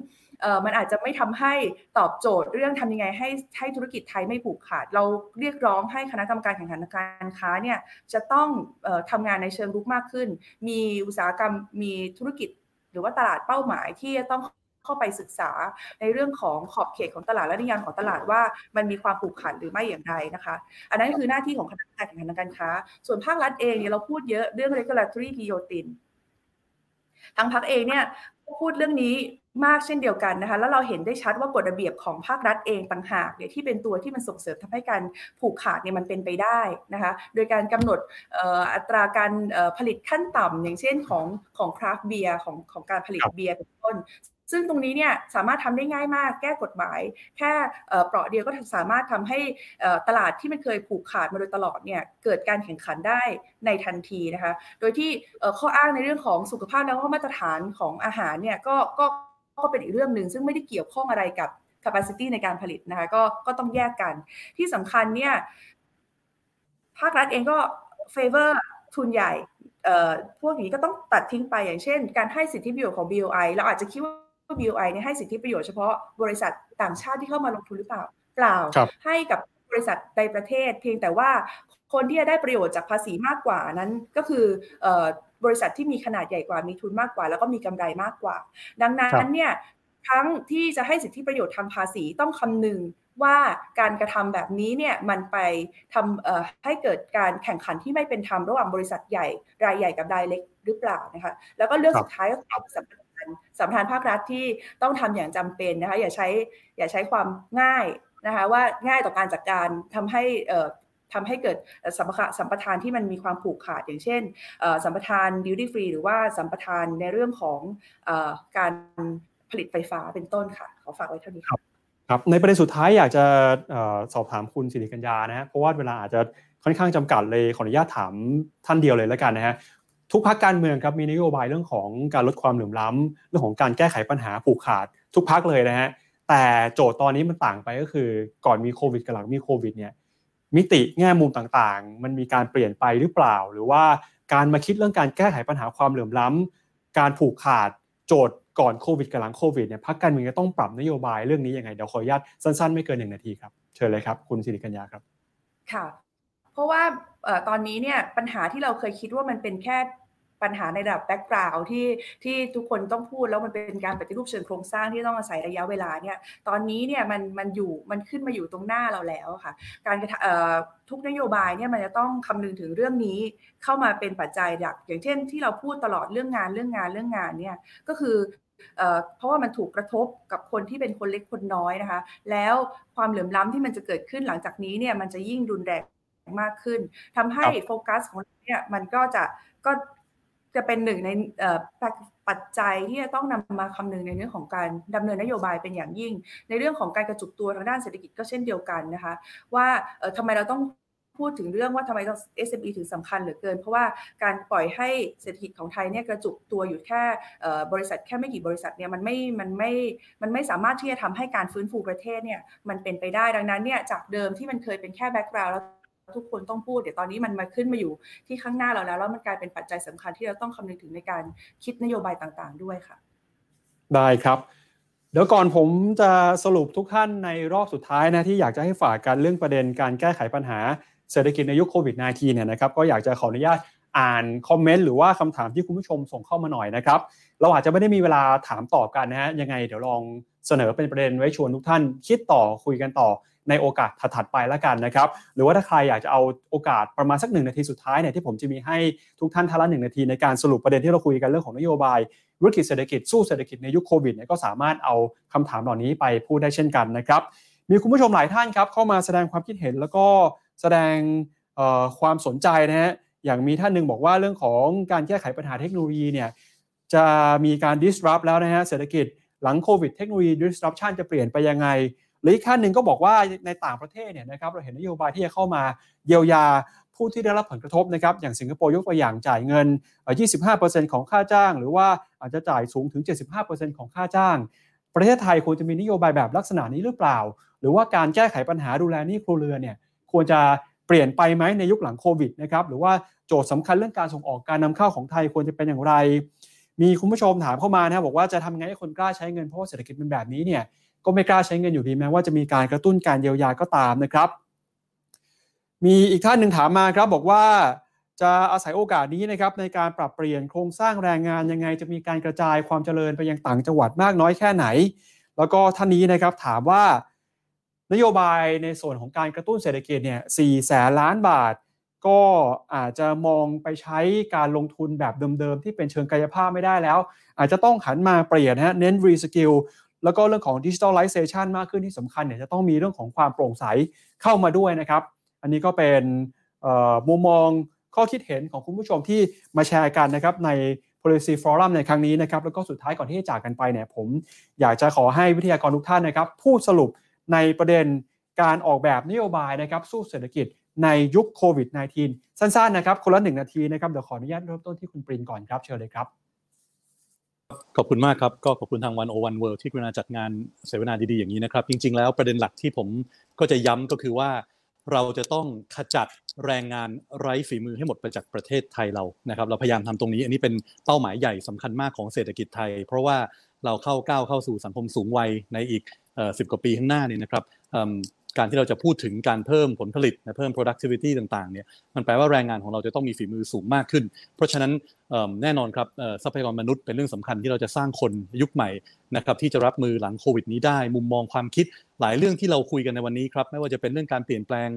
มันอาจจะไม่ทำให้ตอบโจทย์เรื่องทำยังไงให้ธุรกิจไทยไม่ผูกขาดเราเรียกร้องให้คณะกรรมการแข่งขันการค้าเนี่ยจะต้องทำงานในเชิงรุกมากขึ้นมีอุตสาหกรรมมีธุรกิจหรือว่าตลาดเป้าหมายที่จะต้องเข้าไปศึกษาในเรื่องของขอบเขตของตลาดและนิยามของตลาดว่ามันมีความผูกขาดหรือไม่อย่างไรนะคะอันนั้นคือหน้าที่ของคณะกรรมการแข่งขันการค้าส่วนภาครัฐเองเนี่ยเราพูดเยอะเรื่อง regulatory guillotine ทางพรรคเองเนี่ยพูดเรื่องนี้มากเช่นเดียวกันนะคะแล้วเราเห็นได้ชัดว่ากฎระเบียบของภาครัฐเองต่างหากเนี่ยที่เป็นตัวที่มันส่งเสริมทำให้การผูกขาดเนี่ยมันเป็นไปได้นะคะโดยการกำหนดอัตราการผลิตขั้นต่ำอย่างเช่นของคราฟต์เบียร์ของการผลิตเบียร์เป็นต้นซึ่งตรงนี้เนี่ยสามารถทำได้ง่ายมากแก้กฎหมายแค่เปราะเดียวก็สามารถทำให้ตลาดที่มันเคยผูกขาดมาโดยตลอดเนี่ยเกิดการแข่งขันได้ในทันทีนะคะโดยที่ข้ออ้างในเรื่องของสุขภาพแล้วก็มาตรฐานของอาหารเนี่ยก็เป็นอีกเรื่องนึงซึ่งไม่ได้เกี่ยวข้องอะไรกับ capacity ในการผลิตนะคะก็ต้องแยกกันที่สำคัญเนี่ยภาครัฐเองก็ favor ทุนใหญ่พวกนี้ก็ต้องตัดทิ้งไปอย่างเช่นการให้สิทธิประโยชน์ของ BOI เราอาจจะคิดว่า BOI เนี่ยให้สิทธิประโยชน์เฉพาะบริษัทต่างชาติที่เข้ามาลงทุนหรือเปล่าเปล่าให้กับบริษัทในประเทศเพียงแต่ว่าคนที่จะได้ประโยชน์จากภาษีมากกว่านั้นก็คือบริษัทที่มีขนาดใหญ่กว่ามีทุนมากกว่าแล้วก็มีกำไรมากกว่าดังนั้นเนี่ยทั้งที่จะให้สิทธิประโยชน์ทางภาษีต้องคำนึงว่าการกระทำแบบนี้เนี่ยมันไปทำให้เกิดการแข่งขันที่ไม่เป็นธรรมระหว่างบริษัทใหญ่รายใหญ่กับรายเล็กหรือเปล่านะคะแล้วก็เรื่องสุดท้ายก็คือสำนักงานภาครัฐที่ต้องทำอย่างจำเป็นนะคะอย่าใช้ความง่ายนะคะว่าง่ายต่อการจัดการทำให้เกิดสัมปทานที่มันมีความผูกขาดอย่างเช่นสัมปทาน duty free หรือว่าสัมปทานในเรื่องของการผลิตไฟฟ้าเป็นต้นค่ะขอฝากไว้เท่านี้ครับครับในประเด็นสุดท้ายอยากจะสอบถามคุณสิริกัญญานะฮะเพราะว่าเวลาอาจจะค่อนข้างจำกัดเลยขออนุญาตถามท่านเดียวเลยแล้วกันนะฮะทุกพรรคการเมืองครับมีนโยบายเรื่องของการลดความเหลื่อมล้ำเรื่องของการแก้ไขปัญหาผูกขาดทุกพรรคเลยนะฮะแต่โจทย์ตอนนี้มันต่างไปก็คือก่อนมีโควิดกับหลังมีโควิดเนี่ยมิติแง่มุมต่างๆมันมีการเปลี่ยนไปหรือเปล่าหรือว่าการมาคิดเรื่องการแก้ไขปัญหาความเหลื่อมล้ำการผูกขาดโจทย์ก่อนโควิดกับหลังโควิดเนี่ยพรรคการเมืองจะต้องปรับนโยบายเรื่องนี้ยังไงเดี๋ยวขออนุญาตสั้นๆไม่เกิน1นาทีครับเชิญเลยครับคุณศิริกัญญาครับค่ะเพราะว่าตอนนี้เนี่ยปัญหาที่เราเคยคิดว่ามันเป็นแค่ปัญหาในระดับแบ็คกราวด์ที่ทุกคนต้องพูดแล้วมันเป็นการปฏิรูปเชิงโครงสร้างที่ต้องอาศัยระยะเวลาเนี่ยตอนนี้เนี่ยมันขึ้นมาอยู่ตรงหน้าเราแล้วค่ะการทุกนโยบายเนี่ยมันจะต้องคำนึงถึงเรื่องนี้เข้ามาเป็นปัจจัยหลักอย่างเช่นที่เราพูดตลอดเรื่องงานเนี่ยก็คือเพราะว่ามันถูกกระทบกับคนที่เป็นคนเล็กคนน้อยนะคะแล้วความเหลื่อมล้ำที่มันจะเกิดขึ้นหลังจากนี้เนี่ยมันจะยิ่งรุนแรงมากขึ้นทำให้โฟกัสของเราเนี่ยมันก็จะเป็นหนึ่งในปัจจัยที่จะต้องนำมาคำนึงในเรื่องของการดำเนินนโยบายเป็นอย่างยิ่งในเรื่องของการกระจุกตัวทางด้านเศรษฐกิจก็เช่นเดียวกันนะคะว่าทำไมเราต้องพูดถึงเรื่องว่าทำไม SME ถึงสำคัญเหลือเกินเพราะว่าการปล่อยให้เศรษฐกิจของไทยเนี่ยกระจุกตัวอยู่แค่บริษัทแค่ไม่กี่บริษัทเนี่ยมันไม่สามารถที่จะทำให้การฟื้นฟูประเทศเนี่ยมันเป็นไปได้ดังนั้นเนี่ยจากเดิมที่มันเคยเป็นแค่แบ็คกราวด์แล้วทุกคนต้องพูดเดี๋ยวตอนนี้มันมาขึ้นมาอยู่ที่ข้างหน้าเราแล้วมันกลายเป็นปัจจัยสำคัญที่เราต้องคำนึงถึงในการคิดนโยบายต่างๆด้วยค่ะได้ครับเดี๋ยวก่อนผมจะสรุปทุกท่านในรอบสุดท้ายนะที่อยากจะให้ฝากกันเรื่องประเด็นการแก้ไขปัญหาเศรษฐกิจในยุคโควิด -19 เนี่ยนะครับก็อยากจะขออนุญาตอ่านคอมเมนต์หรือว่าคำถามที่คุณผู้ชมส่งเข้ามาหน่อยนะครับเราอาจจะไม่ได้มีเวลาถามตอบกันนะฮะยังไงเดี๋ยวลองเสนอเป็นประเด็นไว้ชวนทุกท่านคิดต่อคุยกันต่อในโอกาสถัดไปละกันนะครับหรือว่าถ้าใครอยากจะเอาโอกาสประมาณสัก1นาทีสุดท้ายเนี่ยที่ผมจะมีให้ทุกท่านท่านละ1นาทีในการสรุปประเด็นที่เราคุยกันเรื่องของนโยบายธุรกิจเศรษฐกิจสู้เศรษฐกิจในยุคโควิดเนี่ยก็สามารถเอาคำถามเหล่านี้ไปพูดได้เช่นกันนะครับมีคุณผู้ชมหลายท่านครับเข้ามาแสดงความคิดเห็นแล้วก็แสดงความสนใจนะฮะอย่างมีท่านนึงบอกว่าเรื่องของการแก้ไขปัญหาเทคโนโลยีเนี่ยจะมีการ disrupt แล้วนะฮะเศรษฐกิจหลังโควิดเทคโนโลยี disruption จะเปลี่ยนไปยังไงหรืออีกขั้นหนึ่งก็บอกว่าในต่างประเทศเนี่ยนะครับเราเห็นนโยบายที่จะเข้ามาเยียวยาผ ผู้ที่ได้รับผลกระทบนะครับอย่างสิงคโปร์ยกตัวอย่างจ่ายเงิน 25% ของค่าจ้างหรือว่าอาจจะจ่ายสูงถึง 75% ของค่าจ้างประเทศไทยควรจะมีนโยบายแบบลักษณะนี้หรือเปล่าหรือว่าการแก้ไขปัญหาดูแลหนี้ครัวเรือนเนี่ยควรจะเปลี่ยนไปไหมในยุคหลังโควิดนะครับหรือว่าโจทย์สำคัญเรื่องการส่งออกการนำเข้าของไทยควรจะเป็นอย่างไรมีคุณผู้ชมถามเข้ามานะครับบอกว่าจะทำไงให้คนกล้าใช้เงินเพราะว่าเศรษฐกิจเป็นแบบนี้เนี่ยก็ไม่กล้าใช้เงินอยู่ดีแม้ว่าจะมีการกระตุ้นการเยียวยาก็ตามนะครับมีอีกท่านหนึ่งถามมาครับบอกว่าจะอาศัยโอกาสนี้นะครับในการปรับเปลี่ยนโครงสร้างแรงงานยังไงจะมีการกระจายความเจริญไปยังต่างจังหวัดมากน้อยแค่ไหนแล้วก็ท่านนี้นะครับถามว่านโยบายในส่วนของการกระตุ้นเศรษฐกิจเนี่ย400,000 ล้านบาทก็อาจจะมองไปใช้การลงทุนแบบเดิมๆที่เป็นเชิงกายภาพไม่ได้แล้วอาจจะต้องหันมาเปลี่ยนเน้นรีสกิลแล้วก็เรื่องของ Digitalization มากขึ้นที่สำคัญเนี่ยจะต้องมีเรื่องของความโปร่งใสเข้ามาด้วยนะครับอันนี้ก็เป็นมุมมองข้อคิดเห็นของคุณผู้ชมที่มาแชร์กันนะครับใน Policy Forum ในครั้งนี้นะครับแล้วก็สุดท้ายก่อนที่จะจากกันไปเนี่ยผมอยากจะขอให้วิทยากรทุกท่านนะครับพูดสรุปในประเด็นการออกแบบนโยบายนะครับสู้เศรษฐกิจในยุคโควิด -19 สั้นๆนะครับคนละ1นาทีนะครับเดี๋ยวขออนุญาตเริ่มต้นที่คุณปรินก่อนครับเชิญเลยครับขอบคุณมากครับก็ขอบคุณทาง101 World ที่กรุณาจัดงานเสวนาดีๆอย่างนี้นะครับจริงๆแล้วประเด็นหลักที่ผมก็จะย้ำก็คือว่าเราจะต้องขจัดแรงงานไร้ฝีมือให้หมดไปจากประเทศไทยเรานะครับเราพยายามทำตรงนี้อันนี้เป็นเป้าหมายใหญ่สำคัญมากของเศรษฐกิจไทยเพราะว่าเราก้าวเข้าสู่สังคมสูงวัยในอีก10 กว่าปีข้างหน้านี่นะครับการที่เราจะพูดถึงการเพิ่มผลผลิตนะเพิ่ม productivity ต่างๆเนี่ยมันแปลว่าแรงงานของเราจะต้องมีฝีมือสูงมากขึ้นเพราะฉะนั้นแน่นอนครับทรัพยากรมนุษย์เป็นเรื่องสำคัญที่เราจะสร้างคนยุคใหม่นะครับที่จะรับมือหลังโควิดนี้ได้มุมมองความคิดหลายเรื่องที่เราคุยกันในวันนี้ครับไม่ว่าจะเป็นเรื่องการเปลี่ยนแปลง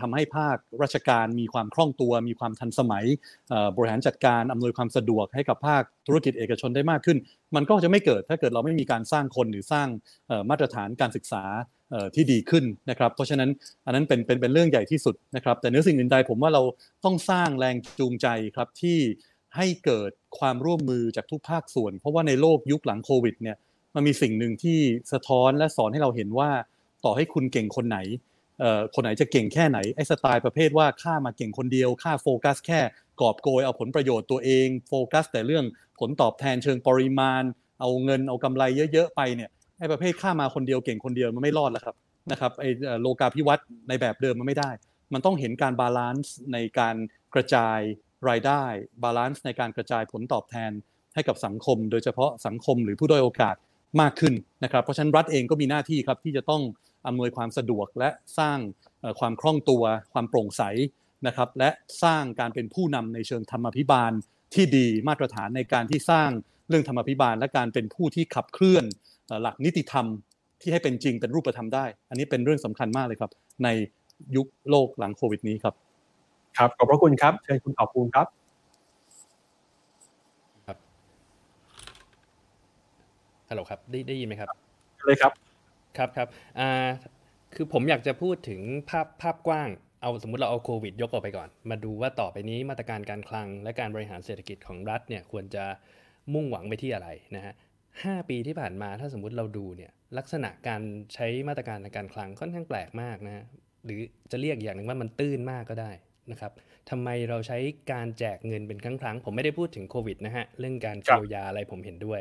ทำให้ภาคราชการมีความคล่องตัวมีความทันสมัยบริหารจัดการอำนวยความสะดวกให้กับภาคธุรกิจเอกชนได้มากขึ้นมันก็จะไม่เกิดถ้าเกิดเราไม่มีการสร้างคนหรือสร้างมาตรฐานการศึกษาที่ดีขึ้นนะครับเพราะฉะนั้นอันนั้นเป็นเรื่องใหญ่ที่สุดนะครับแต่เนื้อสิ่งอื่นใดผมว่าเราต้องสร้างแรงจูงใจครับที่ให้เกิดความร่วมมือจากทุกภาคส่วนเพราะว่าในโลกยุคหลังโควิดเนี่ยมันมีสิ่งหนึ่งที่สะท้อนและสอนให้เราเห็นว่าต่อให้คุณเก่งคนไหนจะเก่งแค่ไหนไอ้สไตล์ประเภทว่าข้ามาเก่งคนเดียวข้าโฟกัสแค่กอบโกยเอาผลประโยชน์ตัวเองโฟกัสแต่เรื่องผลตอบแทนเชิงปริมาณเอาเงินเอากำไรเยอะๆไปเนี่ยไอ้ประเภทข้ามาคนเดียวเก่งคนเดียวมันไม่รอดแล้วครับนะครับไอ้โลกาภิวัตน์ในแบบเดิมมันไม่ได้มันต้องเห็นการบาลานซ์ในการกระจายรายได้บาลานซ์ในการกระจายผลตอบแทนให้กับสังคมโดยเฉพาะสังคมหรือผู้ด้อยโอกาสมากขึ้นนะครับเพราะฉะนั้นรัฐเองก็มีหน้าที่ครับที่จะต้องอำนวยความสะดวกและสร้างความคล่องตัวความโปร่งใสนะครับและสร้างการเป็นผู้นำในเชิงธรรมาภิบาลที่ดีมาตรฐานในการที่สร้างเรื่องธรรมาภิบาลและการเป็นผู้ที่ขับเคลื่อนหลักนิติธรรมที่ให้เป็นจริงเป็นรูปธรรมได้อันนี้เป็นเรื่องสำคัญมากเลยครับในยุคโลกหลังโควิดนี้ครับครับขอบพระคุณครับเชิญคุณขอบคุณครับครับฮัลโหลครับได้ยินไหมครับเลยครับครับคือผมอยากจะพูดถึงภาพกว้างเอาสมมุติเราเอาโควิดยกออกไปก่อนมาดูว่าต่อไปนี้มาตรการการคลังและการบริหารเศรษฐกิจของรัฐเนี่ยควรจะมุ่งหวังไปที่อะไรนะฮะ5ปีที่ผ่านมาถ้าสมมุติเราดูเนี่ยลักษณะการใช้มาตรการในการคลังค่อนข้างแปลกมากนะฮะหรือจะเรียกอย่างนึงว่ามันตื้นมากก็ได้นะครับทำไมเราใช้การแจกเงินเป็นครั้งๆผมไม่ได้พูดถึงโควิดนะฮะเรื่องการเยียวยาอะไรผมเห็นด้วย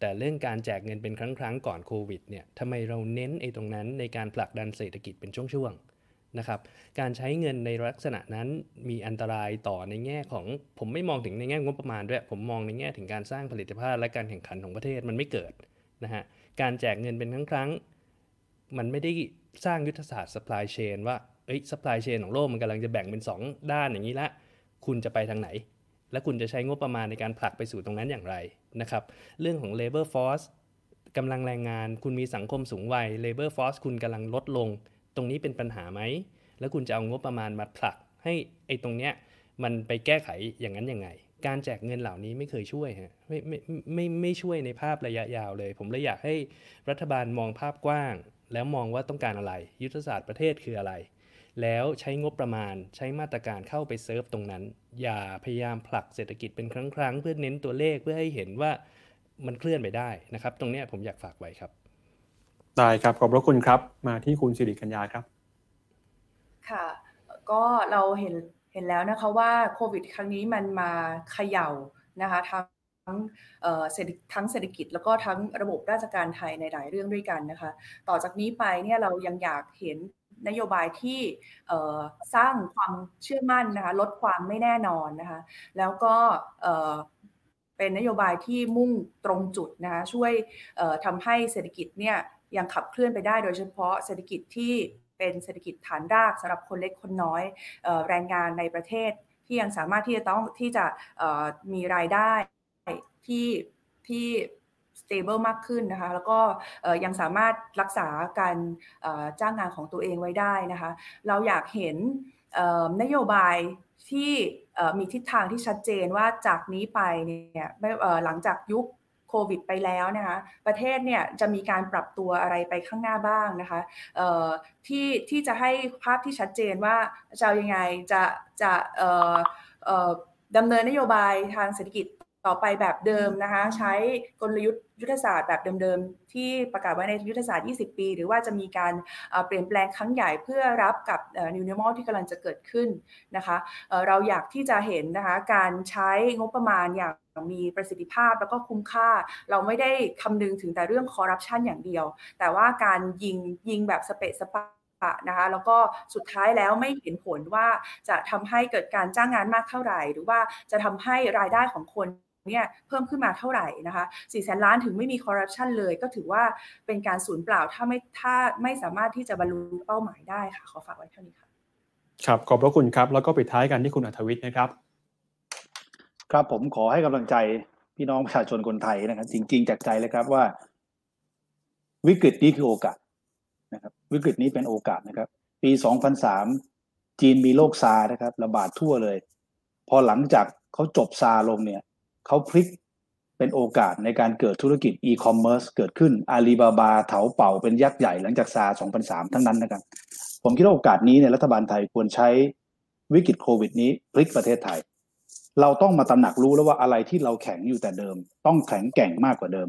แต่เรื่องการแจกเงินเป็นครั้งๆก่อนโควิดเนี่ยทำไมเราเน้นไอ้ตรงนั้นในการผลักดันเศรษฐกิจเป็นช่วงๆนะครับการใช้เงินในลักษณะนั้นมีอันตรายต่อในแง่ของผมไม่มองถึงในแง่งบประมาณด้วยผมมองในแง่ถึงการสร้างผลิตภาพและการแข่งขันของประเทศมันไม่เกิดนะฮะการแจกเงินเป็นครั้งๆมันไม่ได้สร้างยุทธศาสตร์ supply chain ว่าsupply chain ของโลกมันกำลังจะแบ่งเป็น2ด้านอย่างนี้ละคุณจะไปทางไหนและคุณจะใช้งบประมาณในการผลักไปสู่ตรงนั้นอย่างไรนะครับเรื่องของ labor force กำลังแรงงานคุณมีสังคมสูงวัย labor force คุณกำลังลดลงตรงนี้เป็นปัญหาไหมแล้วคุณจะเอางบประมาณมาผลักให้ตรงเนี้ยมันไปแก้ไขอย่างนั้นยังไงการแจกเงินเหล่านี้ไม่เคยช่วยฮะไม่ช่วยในภาพระยะยาวเลยผมเลยอยากให้รัฐบาลมองภาพกว้างแล้วมองว่าต้องการอะไรยุทธศาสตร์ประเทศคืออะไรแล้วใช้งบประมาณใช้มาตรการเข้าไปเซิร์ฟตรงนั้นอย่าพยายามผลักเศรษฐกิจเป็นครั้งๆเพื่อเน้นตัวเลขเพื่อให้เห็นว่ามันเคลื่อนไปได้นะครับตรงนี้ผมอยากฝากไว้ครับได้ครับขอบพระคุณครับมาที่คุณสิริกัญญาครับค่ะก็เราเห็น เห็นแล้วนะคะว่าโควิดครั้งนี้มันมาเขย่านะคะทั้งเศรษฐกิจแล้วก็ทั้งระบบราชการไทยในหลายเรื่องด้วยกันนะคะต่อจากนี้ไปเนี่ยเรายังอยากเห็นนโยบายที่สร้างความเชื่อมั่นนะคะลดความไม่แน่นอนนะคะแล้วก็เป็นนโยบายที่มุ่งตรงจุดนะคะช่วยทำให้เศรษฐกิจเนี่ยยังขับเคลื่อนไปได้โดยเฉพาะเศรษฐกิจที่เป็นเศรษฐกิจฐานรากสำหรับคนเล็กคนน้อยแรงงานในประเทศที่ยังสามารถที่จะมีรายได้ที่ stable มากขึ้นนะคะแล้วก็ยังสามารถรักษาการจ้างงานของตัวเองไว้ได้นะคะเราอยากเห็นนโยบายที่มีทิศทางที่ชัดเจนว่าจากนี้ไปเนี่ยหลังจากยุคโควิดไปแล้วนะคะประเทศเนี่ยจะมีการปรับตัวอะไรไปข้างหน้าบ้างนะคะที่จะให้ภาพที่ชัดเจนว่าจะยังไงจะดำเนินนโยบายทางเศรษฐกิจต่อไปแบบเดิมนะคะใช้กลยุทธ์ยุทธศาสตร์แบบเดิมๆที่ประกาศไว้ในยุทธศาสตร์20ปีหรือว่าจะมีการเปลี่ยนแปลงครั้งใหญ่เพื่อรับกับ New Normal ที่กำลังจะเกิดขึ้นนะคะเราอยากที่จะเห็นนะคะการใช้งบประมาณอย่างมีประสิทธิภาพแล้วก็คุ้มค่าเราไม่ได้คำนึงถึงแต่เรื่องคอร์รัปชันอย่างเดียวแต่ว่าการยิงแบบสเปะสปะนะคะแล้วก็สุดท้ายแล้วไม่เห็นผลว่าจะทำให้เกิดการจ้างงานมากเท่าไหร่หรือว่าจะทำให้รายได้ของคนเนี่ยเพิ่มขึ้นมาเท่าไหร่นะคะ400,000ล้านถึงไม่มีคอร์รัปชันเลยก็ถือว่าเป็นการสูญเปล่าถ้าไม่สามารถที่จะบรรลุเป้าหมายได้ค่ะขอฝากไว้เท่านี้ค่ะครับขอบพระคุณครับแล้วก็ปิดท้ายกันที่คุณอัธวิชนะครับครับผมขอให้กำลังใจพี่น้องประชาชนคนไทยนะครับจริงๆจากใจเลยครับว่าวิกฤตนี้คือโอกาสนะครับวิกฤตนี้เป็นโอกาสนะครับปี2003จีนมีโรคซาร์นะครับระบาดทั่วเลยพอหลังจากเขาจบซาร์ลงเนี่ยเขาพลิกเป็นโอกาสในการเกิดธุรกิจอีคอมเมิร์ซเกิดขึ้นอาลีบาบาเถาเป่าเป็นยักษ์ใหญ่หลังจากซาร์2003ทั้งนั้นนะครับผมคิดว่าโอกาสนี้เนี่ยรัฐบาลไทยควรใช้วิกฤตโควิดนี้พลิกประเทศไทยเราต้องมาตระหนักรู้แล้วว่าอะไรที่เราแข็งอยู่แต่เดิมต้องแข็งแกร่งมากกว่าเดิม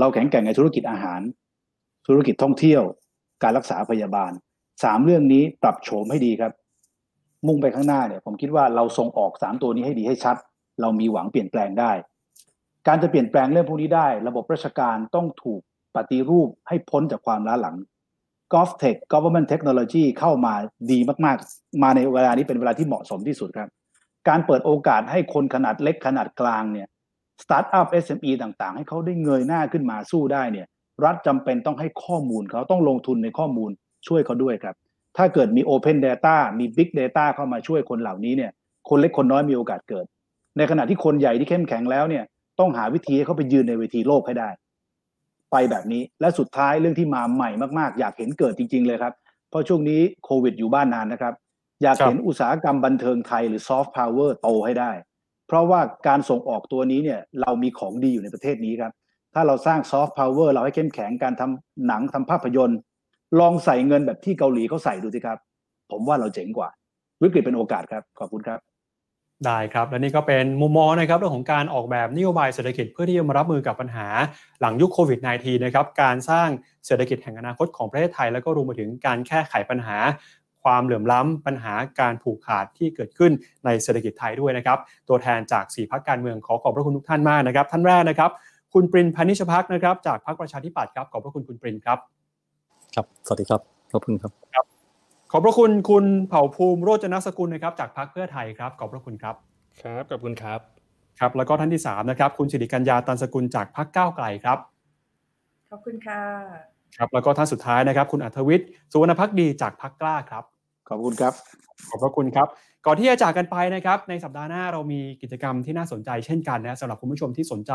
เราแข็งแกร่งในธุรกิจอาหารธุรกิจท่องเที่ยวการรักษาพยาบาล3เรื่องนี้ปรับโฉมให้ดีครับมุ่งไปข้างหน้าเนี่ยผมคิดว่าเราส่งออก3ตัวนี้ให้ดีให้ชัดเรามีหวังเปลี่ยนแปลงได้การจะเปลี่ยนแปลงเรื่องพวกนี้ได้ระบบราชการต้องถูกปฏิรูปให้พ้นจากความล้าหลัง GovTech Government Technology เข้ามาดีมากๆมาในเวลานี้เป็นเวลาที่เหมาะสมที่สุดครับการเปิดโอกาสให้คนขนาดเล็กขนาดกลางเนี่ยสตาร์ทอัพ SME ต่างๆให้เขาได้เงยหน้าขึ้นมาสู้ได้เนี่ยรัฐจำเป็นต้องให้ข้อมูลเขาต้องลงทุนในข้อมูลช่วยเขาด้วยครับถ้าเกิดมี Open Data มี Big Data เข้ามาช่วยคนเหล่านี้เนี่ยคนเล็กคนน้อยมีโอกาสเกิดในขณะที่คนใหญ่ที่เข้มแข็งแล้วเนี่ยต้องหาวิธีให้เขาไปยืนในเวทีโลกให้ได้ไปแบบนี้และสุดท้ายเรื่องที่มาใหม่มากๆอยากเห็นเกิดจริงๆเลยครับเพราะช่วงนี้โควิดอยู่บ้านนานนะครับอยากเห็นอุตสาหกรรมบันเทิงไทยหรือซอฟต์พาวเวอร์โตให้ได้เพราะว่าการส่งออกตัวนี้เนี่ยเรามีของดีอยู่ในประเทศนี้ครับถ้าเราสร้างซอฟต์พาวเวอร์เราให้เข้มแข็งการทำหนังทำภาพยนตร์ลองใส่เงินแบบที่เกาหลีเขาใส่ดูสิครับผมว่าเราเจ๋งกว่าวิกฤตเป็นโอกาสครับขอบคุณครับได้ครับและนี่ก็เป็นมุมมองนะครับเรื่องของการออกแบบนโยบายเศรษฐกิจเพื่อที่จะมารับมือกับปัญหาหลังยุคโควิด -19 นะครับการสร้างเศรษฐกิจแห่งอนาคตของประเทศไทยแล้วก็รวมไปถึงการแก้ไขปัญหาความเหลื่อมล้ำปัญหาการผูกขาดที่เกิดขึ้นในเศรษฐกิจไทยด้วยนะครับตัวแทนจาก4พรรคการเมืองขอขอบพระคุณทุกท่านมากนะครับท่านแรกนะครับคุณปรินพนิชภักษ์นะครับจากพรรคประชาธิปัตย์ครับขอบพระคุณคุณปรินครับครับสวัสดีครับขอบคุณครับขอบพระคุณคุณเผ่าภูมิโรจนสกุลนะครับจากพรรคเพื่อไทยครับขอบพระคุณครับครับขอบคุณครับครับแล้วก็ท่านที่3นะครับคุณสิริกัญญาตันสกุลจากพรรคก้าวไกลครับขอบคุณค่ะครับแล้วก็ท่านสุดท้ายนะครับคุณอัธวิชสุวรรณภักดีจากพรรคกล้าครับขอบคุณครับขอบพระคุณครับก่อนที่จะจากกันไปนะครับในสัปดาห์หน้าเรามีกิจกรรมที่น่าสนใจเช่นกันนะสำหรับคุณผู้ชมที่สนใจ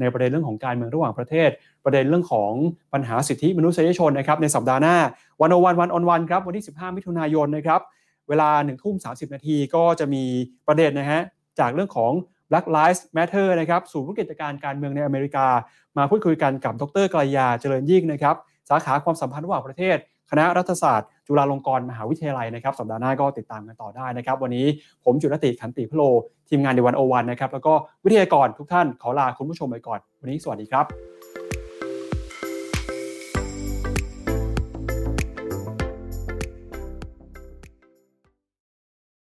ในประเด็นเรื่องของการเมืองระหว่างประเทศประเด็นเรื่องของปัญหาสิทธิมนุษยชนนะครับในสัปดาห์หน้า101 on 1ครับวันที่15มิถุนายนนะครับเวลา 1:30 น.ก็จะมีประเด็นนะฮะจากเรื่องของ Black Lives Matter นะครับสู่วิกฤตการณ์การเมืองในอเมริกามาพูดคุยกันกับดร.กัลยาเจริญยิ่งนะครับสาขาความสัมพันธ์ระหว่างประเทศคณะรัฐศาสตร์จุฬาลงกรณ์มหาวิทยาลัยนะครับสัปดาห์หน้าก็ติดตามกันต่อได้นะครับวันนี้ผมจุลติขันติพโลทีมงานใน101นะครับแล้วก็วิทยากรทุกท่านขอลาคุณผู้ชมไปก่อนวันนี้สวัสดีครับ